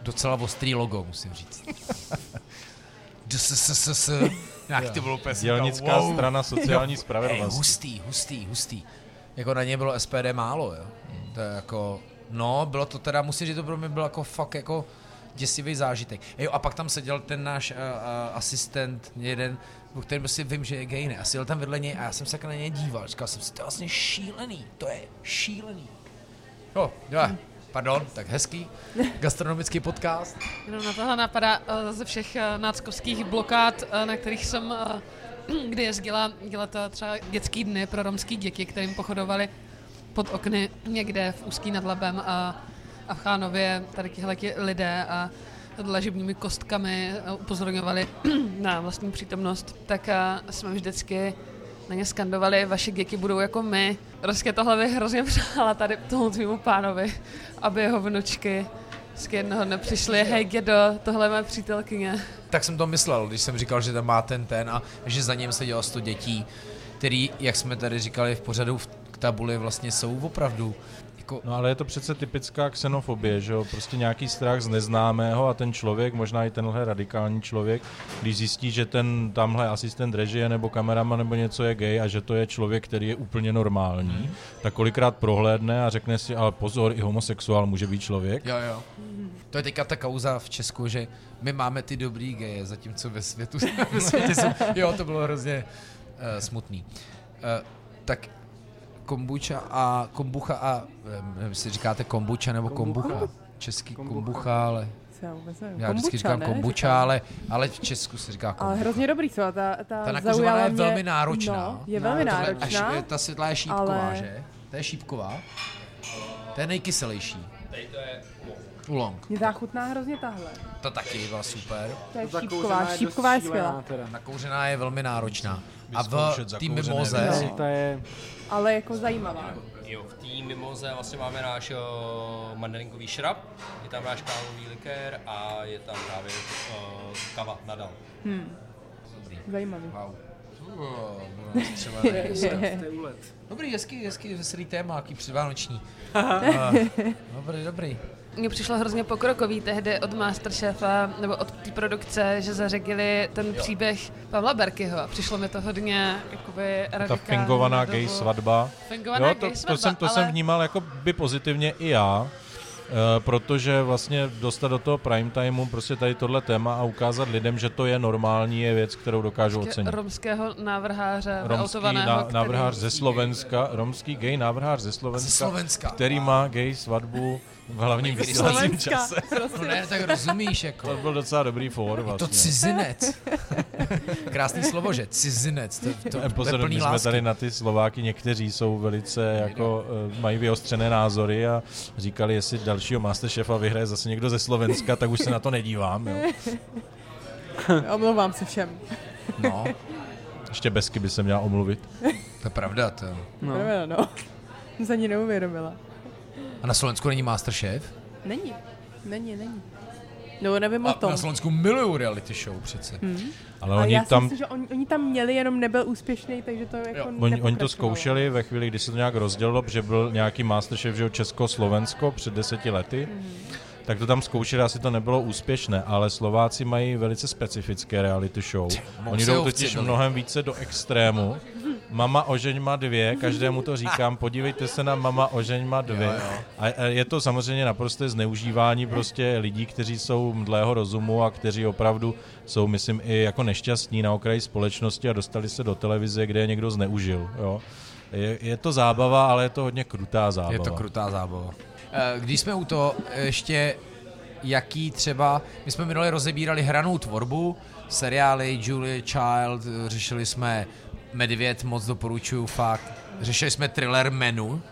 Docela ostrý logo, musím říct. Jak to bylo peská. Dělnická strana sociální spravedlnosti. Hustý. Jako na ně bylo SPD málo, jo. To je jako, no, bylo to teda, musím říct, to pro mě bylo jako fakt jako děsivý zážitek. Jo, a pak tam seděl ten náš asistent, jeden, který si vím, že je gay, ne, a seděl tam vedle něj a já jsem se na něj díval. Říkal jsem si, to je vlastně šílený, to je šílený. Jo, pardon, tak hezký gastronomický podcast. Jenom na tohle napadá ze všech náckovských blokád, na kterých jsem kdy jezdila dělat třeba dětský dny pro romský děti, kterým pochodovali pod okny někde v Ústí nad Labem a v Chánově tady tihleti lidé a dlažebními kostkami upozorňovali na vlastní přítomnost, tak jsme vždycky na ně skandovali, vaše děti budou jako my. Prostě tohle bych hrozně přála tady tomu tvýmu pánovi, aby jeho vnučky z jednoho dne přišly, hej dědo, tohle je moje přítelkyně. Tak jsem to myslel, když jsem říkal, že tam má ten a že za něm se dělalo 100 dětí, který, jak jsme tady říkali v pořadu v tabuli, vlastně jsou opravdu. No ale je to přece typická xenofobie, že jo, prostě nějaký strach z neznámého a ten člověk, možná i tenhle radikální člověk, když zjistí, že ten tamhle asistent režie nebo kameraman nebo něco je gay a že to je člověk, který je úplně normální, tak kolikrát prohlédne a řekne si, ale pozor, i homosexuál může být člověk. Jo. To je teďka ta kauza v Česku, že my máme ty dobrý geje, zatímco ve světě jsou, jo, to bylo hrozně smutný. Tak kombucha a nevím, si říkáte kombucha nebo kombucha. Český kombucha, ale já vždycky říkám kombucha, ale v Česku se říká kombucha. Ale hrozně dobrý, co? Ta nakuřovaná je velmi náročná. No, je velmi náročná. Ta světlá je šípková, ale... že? Ta je šípková. Ta je nejkyselejší. Tady to je Oolong. Mě záchutná hrozně tahle. Ta taky byla super. To je šípková, šípková je skvělá. Nakouřená je velmi náročná. A v té mimoze... Ale jako zajímavá. Jo, v té mimoze vlastně máme náš mandarinkový šrab, je tam náš kávový likér a je tam právě kava nadal. Zajímavý. Wow. Dobrý, hezký, veselý téma, jaký předvánoční. Dobrý. Mně přišlo hrozně pokrokový tehdy od Masterchefa, nebo od té produkce, že zařadili ten příběh Pavla Berkyho. Přišlo mi to hodně jakoby radikální. Ta fingovaná gay svatba. To jsem vnímal jako by pozitivně i já, protože vlastně dostat do toho prime timeu prostě tady tohle téma a ukázat lidem, že to je normální, je věc, kterou dokážu ocenit. Romského návrháře, návrhář ze Slovenska, romský gay návrhář ze Slovenska, který má gay svatbu v hlavním vysílacím čase. No ne, tak rozumíš, jako. To byl docela dobrý fór vlastně. To cizinec. Krásný slovo, že? Cizinec. To my jsme tady na ty Slováky, někteří jsou velice, jako, mají vyostřené názory a říkali, jestli dalšího Masterchefa vyhraje zase někdo ze Slovenska, tak už se na to nedívám, jo. Omlouvám se všem. No. Ještě Besky by se měla omluvit. To je pravda, to. No. No. Jsem se ani neuvědomila. A na Slovensku není Masterchef? Není. No, nevím o tom. Na Slovensku miluju reality show přece. Mm-hmm. Ale oni já tam... si myslím, že oni tam měli, jenom nebyl úspěšný, takže to jako oni to zkoušeli ve chvíli, kdy se to nějak rozdělilo, protože byl nějaký Masterchef, že Česko-Slovensko před 10 lety, tak to tam zkoušeli, asi to nebylo úspěšné, ale Slováci mají velice specifické reality show. Oni jdou totiž mnohem více do extrému. Mama ožeňma 2, každému to říkám, podívejte se na Mama ožeňma 2. A je to samozřejmě naprosté zneužívání prostě lidí, kteří jsou mdlého rozumu a kteří opravdu jsou, myslím, i jako nešťastní na okraji společnosti a dostali se do televize, kde je někdo zneužil. Jo. Je to zábava, ale je to hodně krutá zábava. Když jsme u toho ještě, jaký třeba, my jsme minule rozebírali hranou tvorbu, seriály Julia Child, řešili jsme Medvěd, moc doporučuju, fakt. Řešili jsme thriller Menu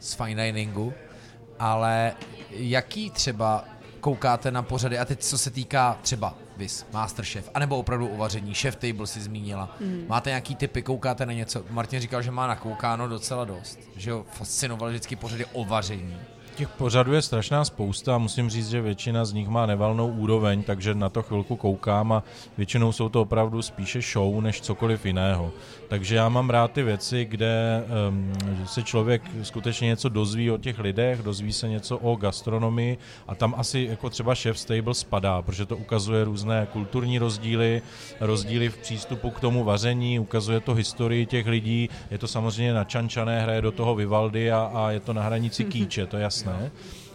z fine diningu, ale jaký třeba koukáte na pořady, a teď co se týká třeba vis, Masterchef, anebo opravdu uvaření, Chef Table si zmínila. Máte nějaký tipy, koukáte na něco? Martin říkal, že má nakoukáno docela dost, že ho fascinoval vždycky pořady o vaření. Těch pořadů je strašná spousta a musím říct, že většina z nich má nevalnou úroveň, takže na to chvilku koukám a většinou jsou to opravdu spíše show než cokoliv jiného. Takže já mám rád ty věci, kde se člověk skutečně něco dozví o těch lidech, dozví se něco o gastronomii a tam asi jako třeba Chef's Table spadá, protože to ukazuje různé kulturní rozdíly v přístupu k tomu vaření, ukazuje to historii těch lidí, je to samozřejmě načančané, hraje do toho Vivaldi a je to na hranici kýče, to je jasné. Ne,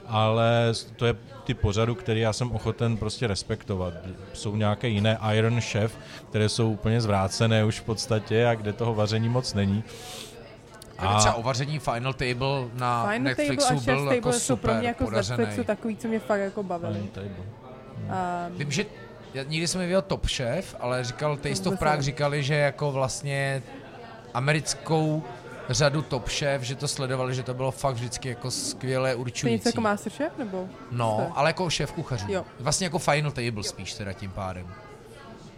ale to je ty pořadu, který já jsem ochoten prostě respektovat. Jsou nějaké jiné Iron Chef, které jsou úplně zvrácené už v podstatě a kde toho vaření moc není. A třeba o vaření Final Table na Final Netflixu Table byl jako super pro mě jako podařený. Netflixu takový, co mě fakt jako bavili. Vím, že nikdy jsem nevěděl Top Chef, ale říkal Taste of Prague, říkali, že jako vlastně americkou řadu Top Chef, že to sledovali, že to bylo fakt vždycky jako skvělé, určující. To je něco jako Masterchef, nebo? No, ale jako šéf kuchařů. Vlastně jako Final Table spíš teda tím pádem.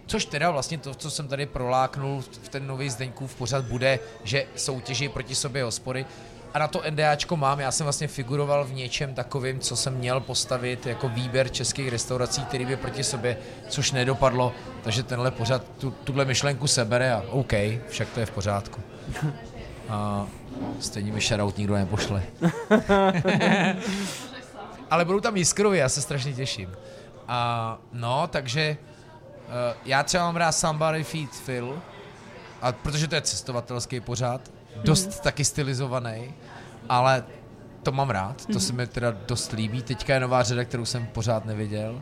Což teda vlastně to, co jsem tady proláknul v ten nový Zdeňkův pořad bude, že soutěží proti sobě hospody. A na to NDAčko mám, já jsem vlastně figuroval v něčem takovým, co jsem měl postavit jako výběr českých restaurací, který by proti sobě, což nedopadlo, takže tenhle pořad tuhle myšlenku sebere a OK, však to je v pořádku. A stejně mi shoutout nikdo nepošle. Ale budou tam jiskrovy, já se strašně těším. A no, takže já třeba mám rád Somebody Feed Phil, a protože to je cestovatelský pořád, dost taky stylizovaný, ale to mám rád, to se mi teda dost líbí. Teďka je nová řada, kterou jsem pořád neviděl,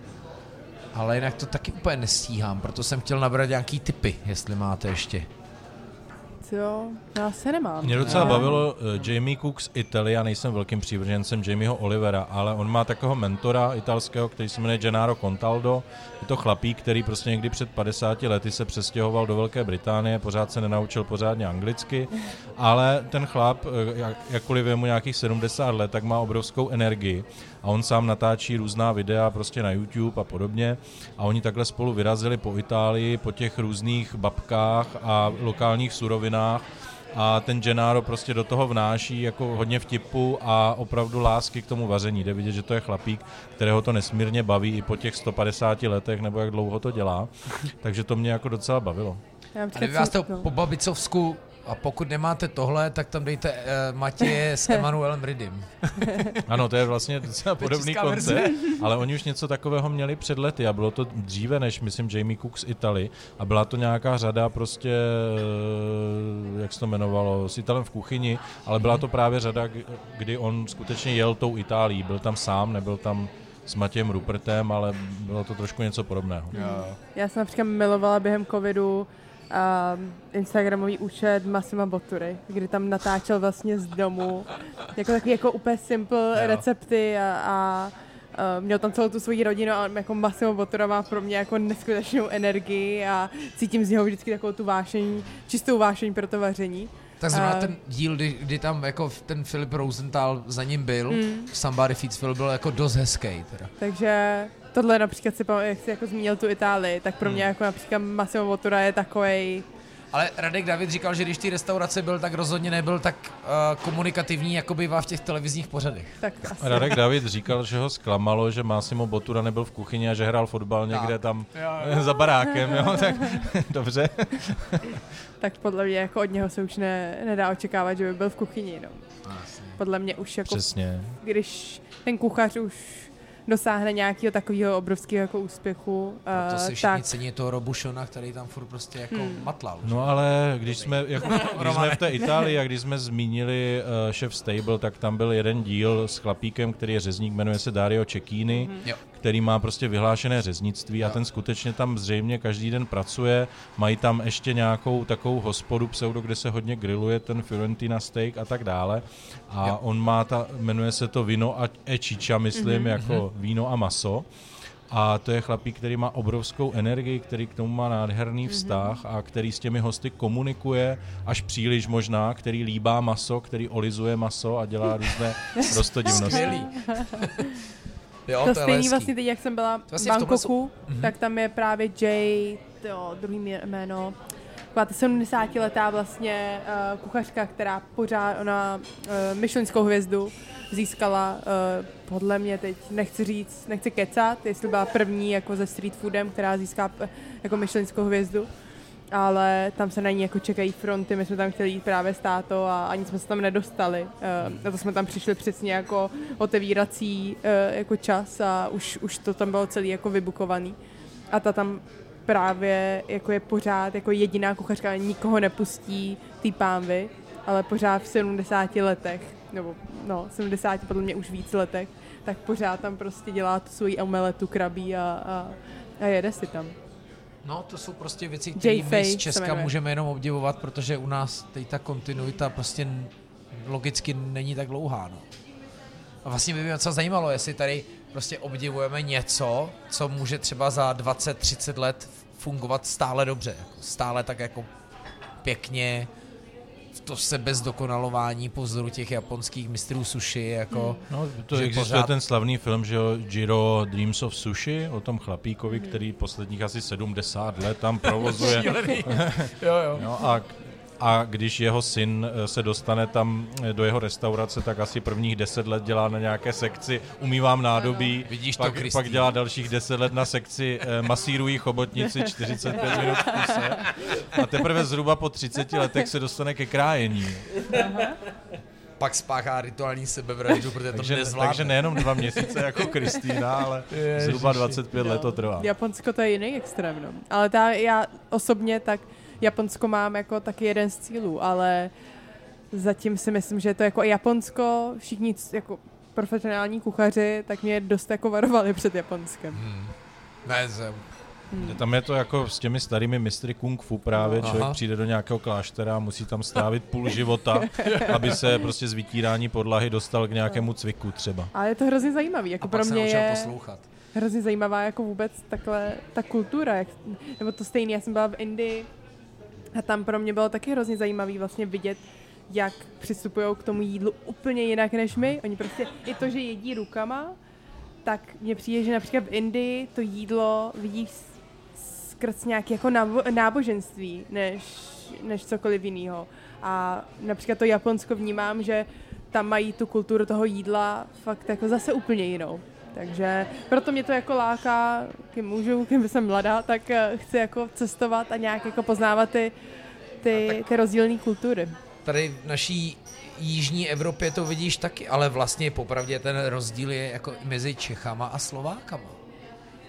ale jinak to taky úplně nestíhám, proto jsem chtěl nabrat nějaký tipy, jestli máte ještě. Jo, já se nemám. Mě docela bavilo Jamie Cook z Italie, já nejsem velkým přívržencem Jamieho Olivera, ale on má takového mentora italského, který se jmenuje Gennaro Contaldo. Je to chlapík, který prostě někdy před 50 lety se přestěhoval do Velké Británie, pořád se nenaučil pořádně anglicky ale ten chlap, jakkoliv je mu nějakých 70 let, tak má obrovskou energii a on sám natáčí různá videa prostě na YouTube a podobně a oni takhle spolu vyrazili po Itálii, po těch různých babkách a lokálních surovinách a ten Gennaro prostě do toho vnáší jako hodně vtipu a opravdu lásky k tomu vaření. Jde vidět, že to je chlapík, kterého to nesmírně baví i po těch 150 letech, nebo jak dlouho to dělá, takže to mě jako docela bavilo. A kdyby vás to po Babicovsku, a pokud nemáte tohle, tak tam dejte Matěje s Emanuelem Rydym. Ano, to je vlastně docela podobný koncept, ale oni už něco takového měli před lety a bylo to dříve než, myslím, Jamie Cook z Italy a byla to nějaká řada prostě, jak se to jmenovalo, s Italem v kuchyni, ale byla to právě řada, kdy on skutečně jel tou Itálií, byl tam sám, nebyl tam s Matějem Rupertem, ale bylo to trošku něco podobného. Já jsem například milovala během covidu instagramový účet Massima Bottury, kdy tam natáčel vlastně z domu jako takový jako úplně simple recepty a měl tam celou tu svoji rodinu a jako Massimo Bottura má pro mě jako neskutečnou energii a cítím z něho vždycky takovou tu vášeň, čistou vášeň pro to vaření. Tak zrovna ten díl, kdy tam jako ten Filip Rosenthal za ním byl, Somebody Feeds Phil, byl jako dost hezký teda. Takže tohle například, jak jsi jako zmínil tu Itálii, tak pro mě jako například Massimo Bottura je takovej. Ale Radek David říkal, že když ty restaurace byl, tak rozhodně nebyl tak komunikativní, jako bývá v těch televizních pořadech. Tak asi. Radek David říkal, že ho zklamalo, že Massimo Bottura nebyl v kuchyni a že hrál fotbal někde tam za barákem, jo, tak dobře. Tak podle mě jako od něho se už nedá očekávat, že by byl v kuchyni, no. Podle mě už jako přesně. Když ten kuchař už dosáhne nějakého takového obrovského jako úspěchu. Proto se všichni cení toho Robušona, který tam furt prostě jako matlal. No ale když jsme v té Itálii a když jsme zmínili Chef Stable, tak tam byl jeden díl s chlapíkem, který je řezník, jmenuje se Dario Cecchini, který má prostě vyhlášené řeznictví a ten skutečně tam zřejmě každý den pracuje. Mají tam ještě nějakou takovou hospodu pseudo, kde se hodně grilluje ten Fiorentina steak a tak dále. A on má jmenuje se to Vino a Chicha, myslím, jako víno a maso. A to je chlapík, který má obrovskou energii, který k tomu má nádherný vztah a který s těmi hosty komunikuje až příliš možná, který líbá maso, který olizuje maso a dělá různé rostodivnosti. Jo, to stejný vlastně teď, jak jsem byla v Bangkoku, tak tam je právě Jay, to druhý jméno, byla ta 70letá vlastně kuchařka, která pořád ona Michelinskou hvězdu získala, podle mě teď nechci kecat, jestli byla první jako se street foodem, která získá jako Michelinskou hvězdu, ale tam se na ní jako čekají fronty, my jsme tam chtěli jít právě s tátou a ani jsme se tam nedostali. Na to jsme tam přišli přesně jako otevírací jako čas a už to tam bylo celý jako vybukovaný. A ta tam právě jako je pořád jako jediná kuchařka, nikoho nepustí ty pánvy, ale pořád v 70 letech, nebo no 70 podle mě už víc letech, tak pořád tam prostě dělá tu svoji omeletu krabí a jede si tam. No, to jsou prostě věci, které my z Česka můžeme jenom obdivovat, protože u nás teď ta kontinuita prostě logicky není tak dlouhá. No. A vlastně by mě docela zajímalo, jestli tady prostě obdivujeme něco, co může třeba za 20-30 let fungovat stále dobře. Jako stále tak jako pěkně, to se bez dokonalování po vzoru těch japonských mistrů sushi, jako... No, to existuje pořád... ten slavný film, že Jiro Dreams of Sushi, o tom chlapíkovi, který posledních asi 70 let tam provozuje. jo. No a když jeho syn se dostane tam do jeho restaurace, tak asi prvních 10 let dělá na nějaké sekci umývám nádobí, pak dělá dalších 10 let na sekci masírují chobotnici 45 minut v kuse a teprve zhruba po 30 letech se dostane ke krájení. Aha. Pak spáchá rituální sebevraždu, protože to nezvládne. Takže nejenom 2 měsíce jako Kristýna, ale zhruba 25 let to trvá. Japonsko to je jiný extrém, no. Ale já osobně tak Japonsko mám jako taky jeden z cílů, ale zatím si myslím, že to jako Japonsko, všichni jako profesionální kuchaři, tak mě dost jako varovali před Japonskem. Tam je to jako s těmi starými mistry kung fu právě, člověk přijde do nějakého kláštera a musí tam strávit půl života, aby se prostě z vytírání podlahy dostal k nějakému cviku třeba. Ale je to hrozně zajímavý, jako pro mě je poslouchat. Hrozně zajímavá jako vůbec takhle ta kultura, nebo to stejný, já jsem byla v Indii a tam pro mě bylo taky hrozně zajímavý vlastně vidět, jak přistupují k tomu jídlu úplně jinak než my. Oni prostě, i to, že jedí rukama, tak mně přijde, že například v Indii to jídlo vidíš skrz nějaké jako náboženství, než cokoliv jiného. A například to Japonsko vnímám, že tam mají tu kulturu toho jídla fakt jako zase úplně jinou. Takže proto mě to jako láká, kým můžu, kým jsem mladá, tak chci jako cestovat a nějak jako poznávat ty rozdílné kultury. Tady v naší jižní Evropě to vidíš taky, ale vlastně popravdě ten rozdíl je jako mezi Čechama a Slovákama.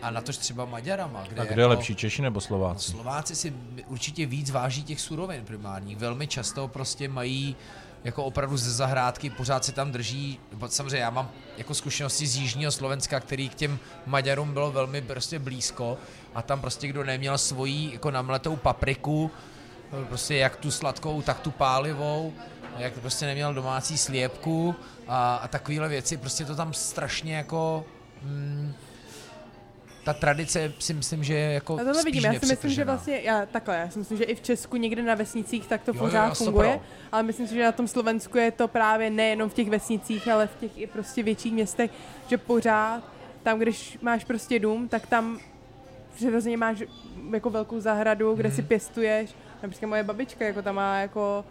A natož třeba Maďarama. A kde je lepší, Češi nebo Slováci? Slováci si určitě víc váží těch surovin primárních. Velmi často prostě mají jako opravdu ze zahrádky, pořád si tam drží, samozřejmě já mám jako zkušenosti z jižního Slovenska, který k těm Maďarům bylo velmi prostě blízko a tam prostě kdo neměl svoji jako namletou papriku, prostě jak tu sladkou, tak tu pálivou, jak prostě neměl domácí slípku a takovéhle věci, prostě to tam strašně jako... Ta tradice si myslím, že je jako spíš nepřetržená. Já si myslím, že vlastně, já si myslím, že i v Česku někde na vesnicích tak to pořád funguje, ale myslím si, že na tom Slovensku je to právě nejenom v těch vesnicích, ale v těch i prostě větších městech, že pořád tam, když máš prostě dům, tak tam přirozeně máš jako velkou zahradu, kde si pěstuješ, například moje babička jako tam má jako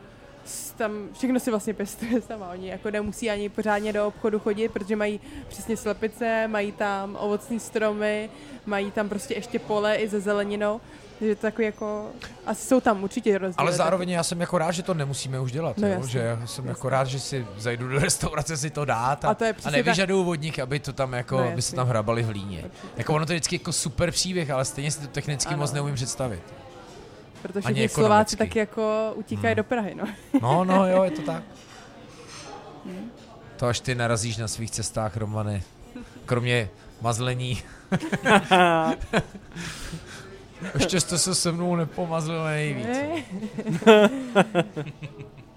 tam všechno si vlastně pěstuje sama. Oni jako nemusí ani pořádně do obchodu chodit, protože mají přesně slepice, mají tam ovocní stromy, mají tam prostě ještě pole i ze zeleninou. Takže to takový jako... Asi jsou tam určitě rozdíly. Ale zároveň já jsem jako rád, že to nemusíme už dělat. No, jasný, že já jsem jako rád, že si zajdu do restaurace si to dát a nevyžaduju od nich, aby to tam jako, aby se tam hrabali v hlíně. Jako ono to je vždycky jako super příběh, ale stejně si to technicky moc neumím představit. Protože ti Slováci taky jako utíkají do Prahy, no. No, jo, je to tak. To až ty narazíš na svých cestách, Romane. Kromě mazlení. Ještě jste se se mnou nepomazlil nejvíc.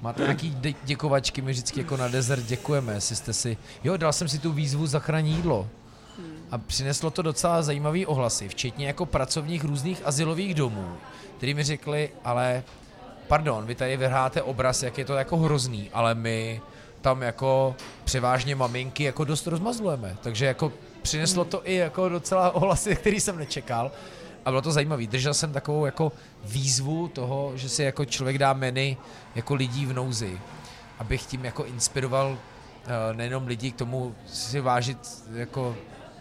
Máte nějaký děkovačky, my vždycky jako na desert děkujeme, jestli jste si... Jo, dal jsem si tu výzvu Zachraň jídlo. A přineslo to docela zajímavý ohlasy, včetně jako pracovních různých azylových domů, kteří mi řekli, ale pardon, vy tady vyhráte obraz, jak je to jako hrozný, ale my tam jako převážně maminky jako dost rozmazlujeme. Takže jako přineslo to i jako docela ohlasy, který jsem nečekal. A bylo to zajímavé. Držel jsem takovou jako výzvu toho, že si jako člověk dá menu jako lidí v nouzi, abych tím jako inspiroval nejenom lidi k tomu si vážit jako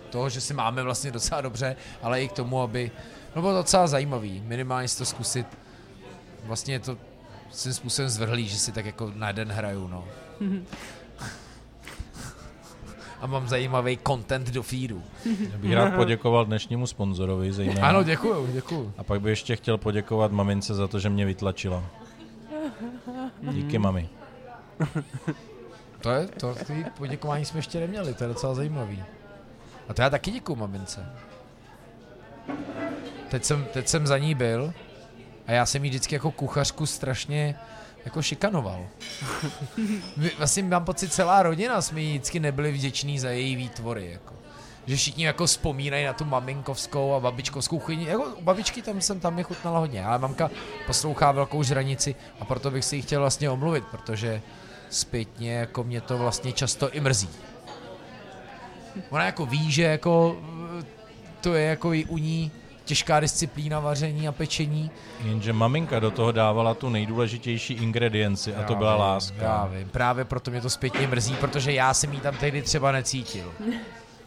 toho, že si máme vlastně docela dobře, ale i k tomu, aby... No bylo docela zajímavý, minimálně si to zkusit. Vlastně to svým způsobem zvrhlý, že si tak jako na den hraju, no. A mám zajímavý content do feedu. Já bych rád poděkoval dnešnímu sponzorovi zejména. Ano, děkuju. A pak bych ještě chtěl poděkovat mamince za to, že mě vytlačila. Díky, mami. To poděkování jsme ještě neměli, to je docela zajímavý. A to já taky děkuju mamince. Teď jsem za ní byl a já jsem jí vždycky jako kuchařku strašně jako šikanoval. Vlastně mám pocit, celá rodina jsme jí vždycky nebyli vděční za její výtvory. Jako. Že všichni jako vzpomínají na tu maminkovskou a babičkovskou kuchyni. Jako babičky tam je chutnala hodně, ale mamka poslouchá velkou žranici a proto bych si ji chtěl vlastně omluvit, protože zpětně jako mě to vlastně často i mrzí. Ona jako ví, že jako to je jako i u ní těžká disciplína vaření a pečení. Jenže maminka do toho dávala tu nejdůležitější ingredienci a to byla láska. Já vím, právě proto mě to zpětně mrzí, protože já jsem jí tam tehdy třeba necítil.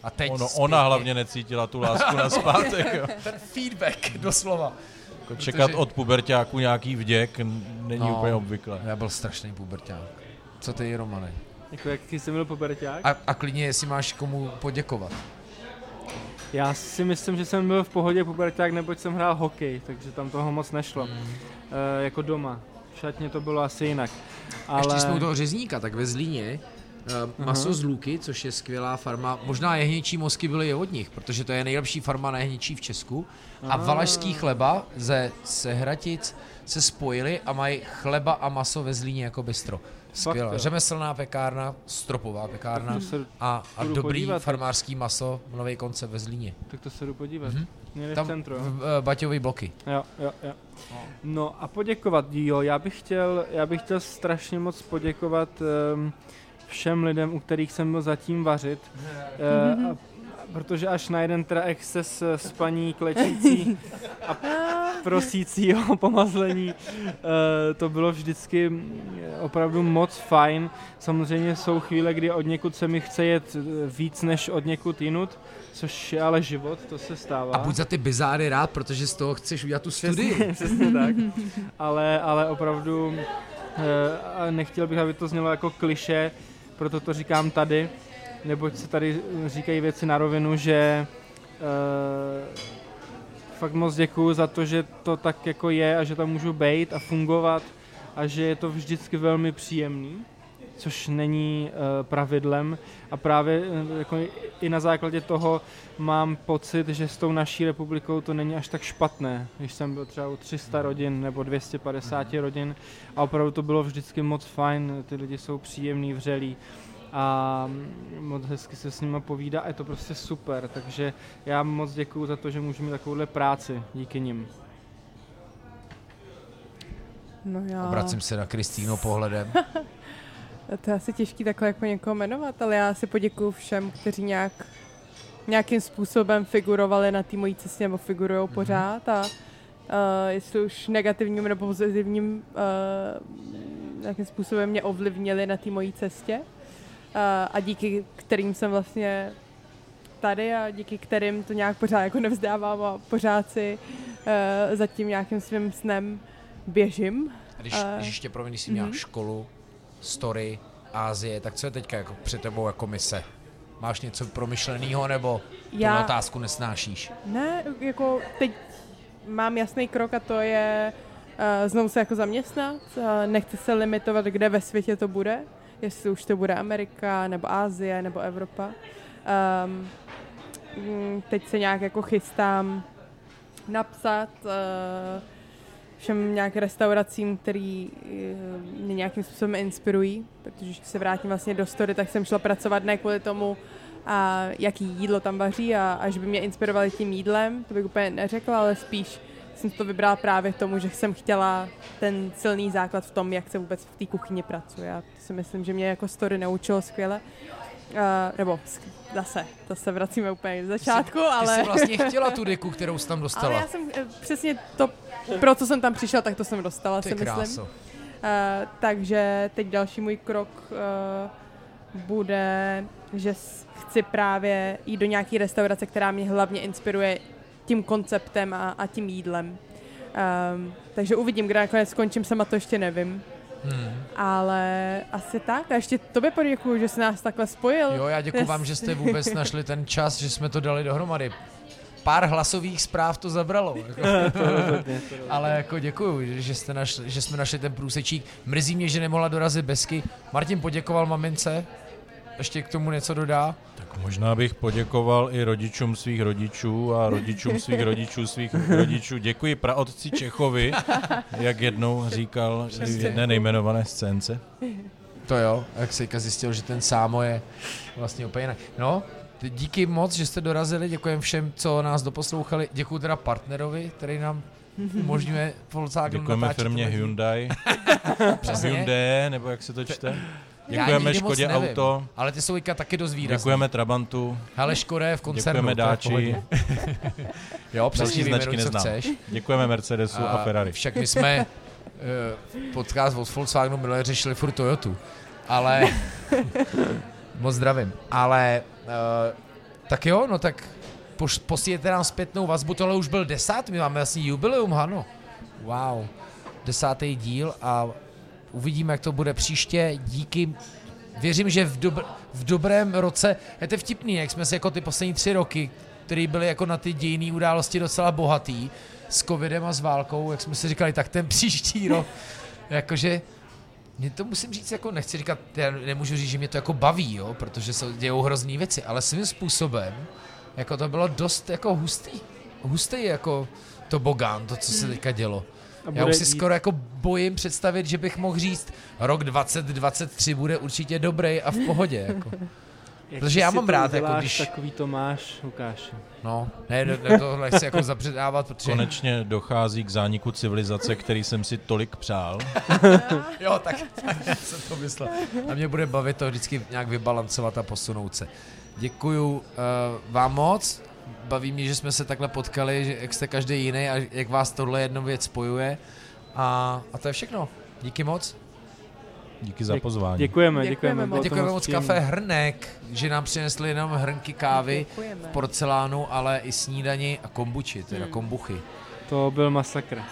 A teď ona hlavně necítila tu lásku nazpátek. Jo. Ten feedback, doslova. Jako čekat od puberťáku nějaký vděk není úplně obvyklé. Já byl strašný puberťák. Co ty, Romane? Jako jaký jsi byl puberťák? A klidně, jestli máš komu poděkovat. Já si myslím, že jsem byl v pohodě puberťák, neboť jsem hrál hokej, takže tam toho moc nešlo. Jako doma. V šatně to bylo asi jinak. Ale... Ještě jsme u toho řezníka, tak ve Zlíně maso z Luky, což je skvělá farma. Možná jehněčí mozky byly i od nich, protože to je nejlepší farma na jehněčí v Česku. A valašský chleba ze Sehratic se spojili a mají chleba a maso ve Zlíně jako bistro. Skvělá. Řemeslná pekárna, stropová pekárna a dobrý podívat, farmářský maso, nový koncept ve Zlíně. Tak to se jdu podívat. Někde v centru. Baťový bloky. Jo. No a poděkovat, jo, já bych chtěl strašně moc poděkovat všem lidem, u kterých jsem byl zatím vařit. Protože až na jeden teda exces s paní klečící a prosícího pomazlení, to bylo vždycky opravdu moc fajn. Samozřejmě jsou chvíle, kdy od někud se mi chce jet víc než od někud jinut, což je ale život, to se stává. A buď za ty bizáry rád, protože z toho chceš udělat tu studii. Přesně tak, ale opravdu nechtěl bych, aby to znělo jako klišé, proto to říkám tady. Neboť se tady říkají věci na rovinu, že fakt moc děkuju za to, že to tak jako je a že tam můžu bejt a fungovat a že je to vždycky velmi příjemný, což není pravidlem a právě jako i na základě toho mám pocit, že s tou naší republikou to není až tak špatné, když jsem byl třeba u 300 rodin nebo 250 rodin a opravdu to bylo vždycky moc fajn, ty lidi jsou příjemný, vřelí a moc hezky se s nima povídá a je to prostě super, takže já moc děkuju za to, že můžu mít takovouhle práci díky nim. No já... Obracím se na Kristínu pohledem. To je asi těžký takhle jako někoho jmenovat, ale já si poděkuju všem, kteří nějakým způsobem figurovali na té mojí cestě nebo figurujou pořád a jestli už negativním nebo pozitivním nějakým způsobem mě ovlivnili na té mojí cestě. A díky kterým jsem vlastně tady a díky kterým to nějak pořád jako nevzdávám a pořád si za tím nějakým svým snem běžím. A když ještě promění si měla školu, Story, Asie, tak co je teďka jako před tebou jako mise? Máš něco promyšlenýho nebo tu otázku nesnášíš? Ne, jako teď mám jasný krok a to je znovu se jako zaměstnat, nechci se limitovat, kde ve světě to bude. Jestli už to bude Amerika, nebo Asie, nebo Evropa. Teď se nějak jako chystám napsat všem nějak restauracím, který mě nějakým způsobem inspirují, protože když se vrátím vlastně do Story, tak jsem šla pracovat ne kvůli tomu, a jaký jídlo tam vaří a že by mě inspirovali tím jídlem, to bych úplně neřekla, ale spíš jsem to vybrala právě k tomu, že jsem chtěla ten silný základ v tom, jak se vůbec v té kuchyni pracuje. Já si myslím, že mě jako Story naučilo skvěle. Nebo zase vracíme úplně do začátku, ale... Ty jsi vlastně chtěla tu deku, kterou jsi tam dostala. Ale já jsem přesně to, pro co jsem tam přišla, tak to jsem dostala, si myslím. Takže teď další můj krok bude, že chci právě jít do nějaké restaurace, která mě hlavně inspiruje tím konceptem a tím jídlem. Takže uvidím, kde nakonec skončím, sama to ještě nevím. Ale asi tak. A ještě tobě poděkuju, že jsi nás takhle spojil. Jo, já děkuju vám, že jste vůbec našli ten čas, že jsme to dali dohromady. Pár hlasových zpráv to zabralo. Ale jako děkuju, že jsme našli ten průsečík. Mrzí mě, že nemohla dorazit Besky. Martin poděkoval mamince. Ještě k tomu něco dodá? Tak možná bych poděkoval i rodičům svých rodičů a rodičům svých rodičů. Děkuji praotci Čechovi, jak jednou říkal v jedné nejmenované scénce. To jo, jak Sejka zjistil, že ten Sámo je vlastně úplně jinak. No, díky moc, že jste dorazili, děkujem všem, co nás doposlouchali. Děkuju teda partnerovi, který nám umožňuje Volkswagen natáčet. Děkujeme firmě Hyundai. Hyundai, nebo jak se to čte? Děkujeme Škodě nevím, Auto. Ale ty jsou taky dost výrazný. Děkujeme Trabantu. Hele, Škoda je v koncernu. Děkujeme Dáči. Jo, přesně výjmenuji, co chceš. Děkujeme Mercedesu a Ferrari. Však my jsme podcast od Volkswagenu minulé řešili furt Toyotu. Ale moc zdravím. Ale tak jo, no tak posíjete nám zpětnou vazbu. Tohle už byl 10. My máme vlastně jubileum, Hano. Wow. 10. díl a uvidíme, jak to bude příště, díky, věřím, že v dobrém roce, je to vtipný, jak jsme si jako ty poslední 3 roky, které byly jako na ty dějinné události docela bohatý, s covidem a s válkou, jak jsme si říkali, tak ten příští rok, jakože, mě to musím říct, jako nechci říkat, já nemůžu říct, že mě to jako baví, jo, protože se dějou hrozný věci, ale svým způsobem, jako to bylo dost jako hustý jako to bogán, to, co se teďka dělo. Já už si skoro jako bojím představit, že bych mohl říct, rok 2023 bude určitě dobrý a v pohodě. Jako. Protože já mám rád, jako když... takový to máš, Lukáš. No, ne tohle chci jako zapředávat, protože... Konečně dochází k zániku civilizace, který jsem si tolik přál. Jo, tak já jsem to myslel. A mě bude bavit to vždycky nějak vybalancovat a posunout se. Děkuju vám moc. Baví mě, že jsme se takhle potkali, že jak jste každý jiný a jak vás tohle jednou věc spojuje. A to je všechno. Díky moc. Díky za pozvání. Děkujeme. Děkujeme moc Café Hrnek, že nám přinesli jenom hrnky kávy v porcelánu, ale i snídani a kombuči, teda kombuchy. To byl masakr.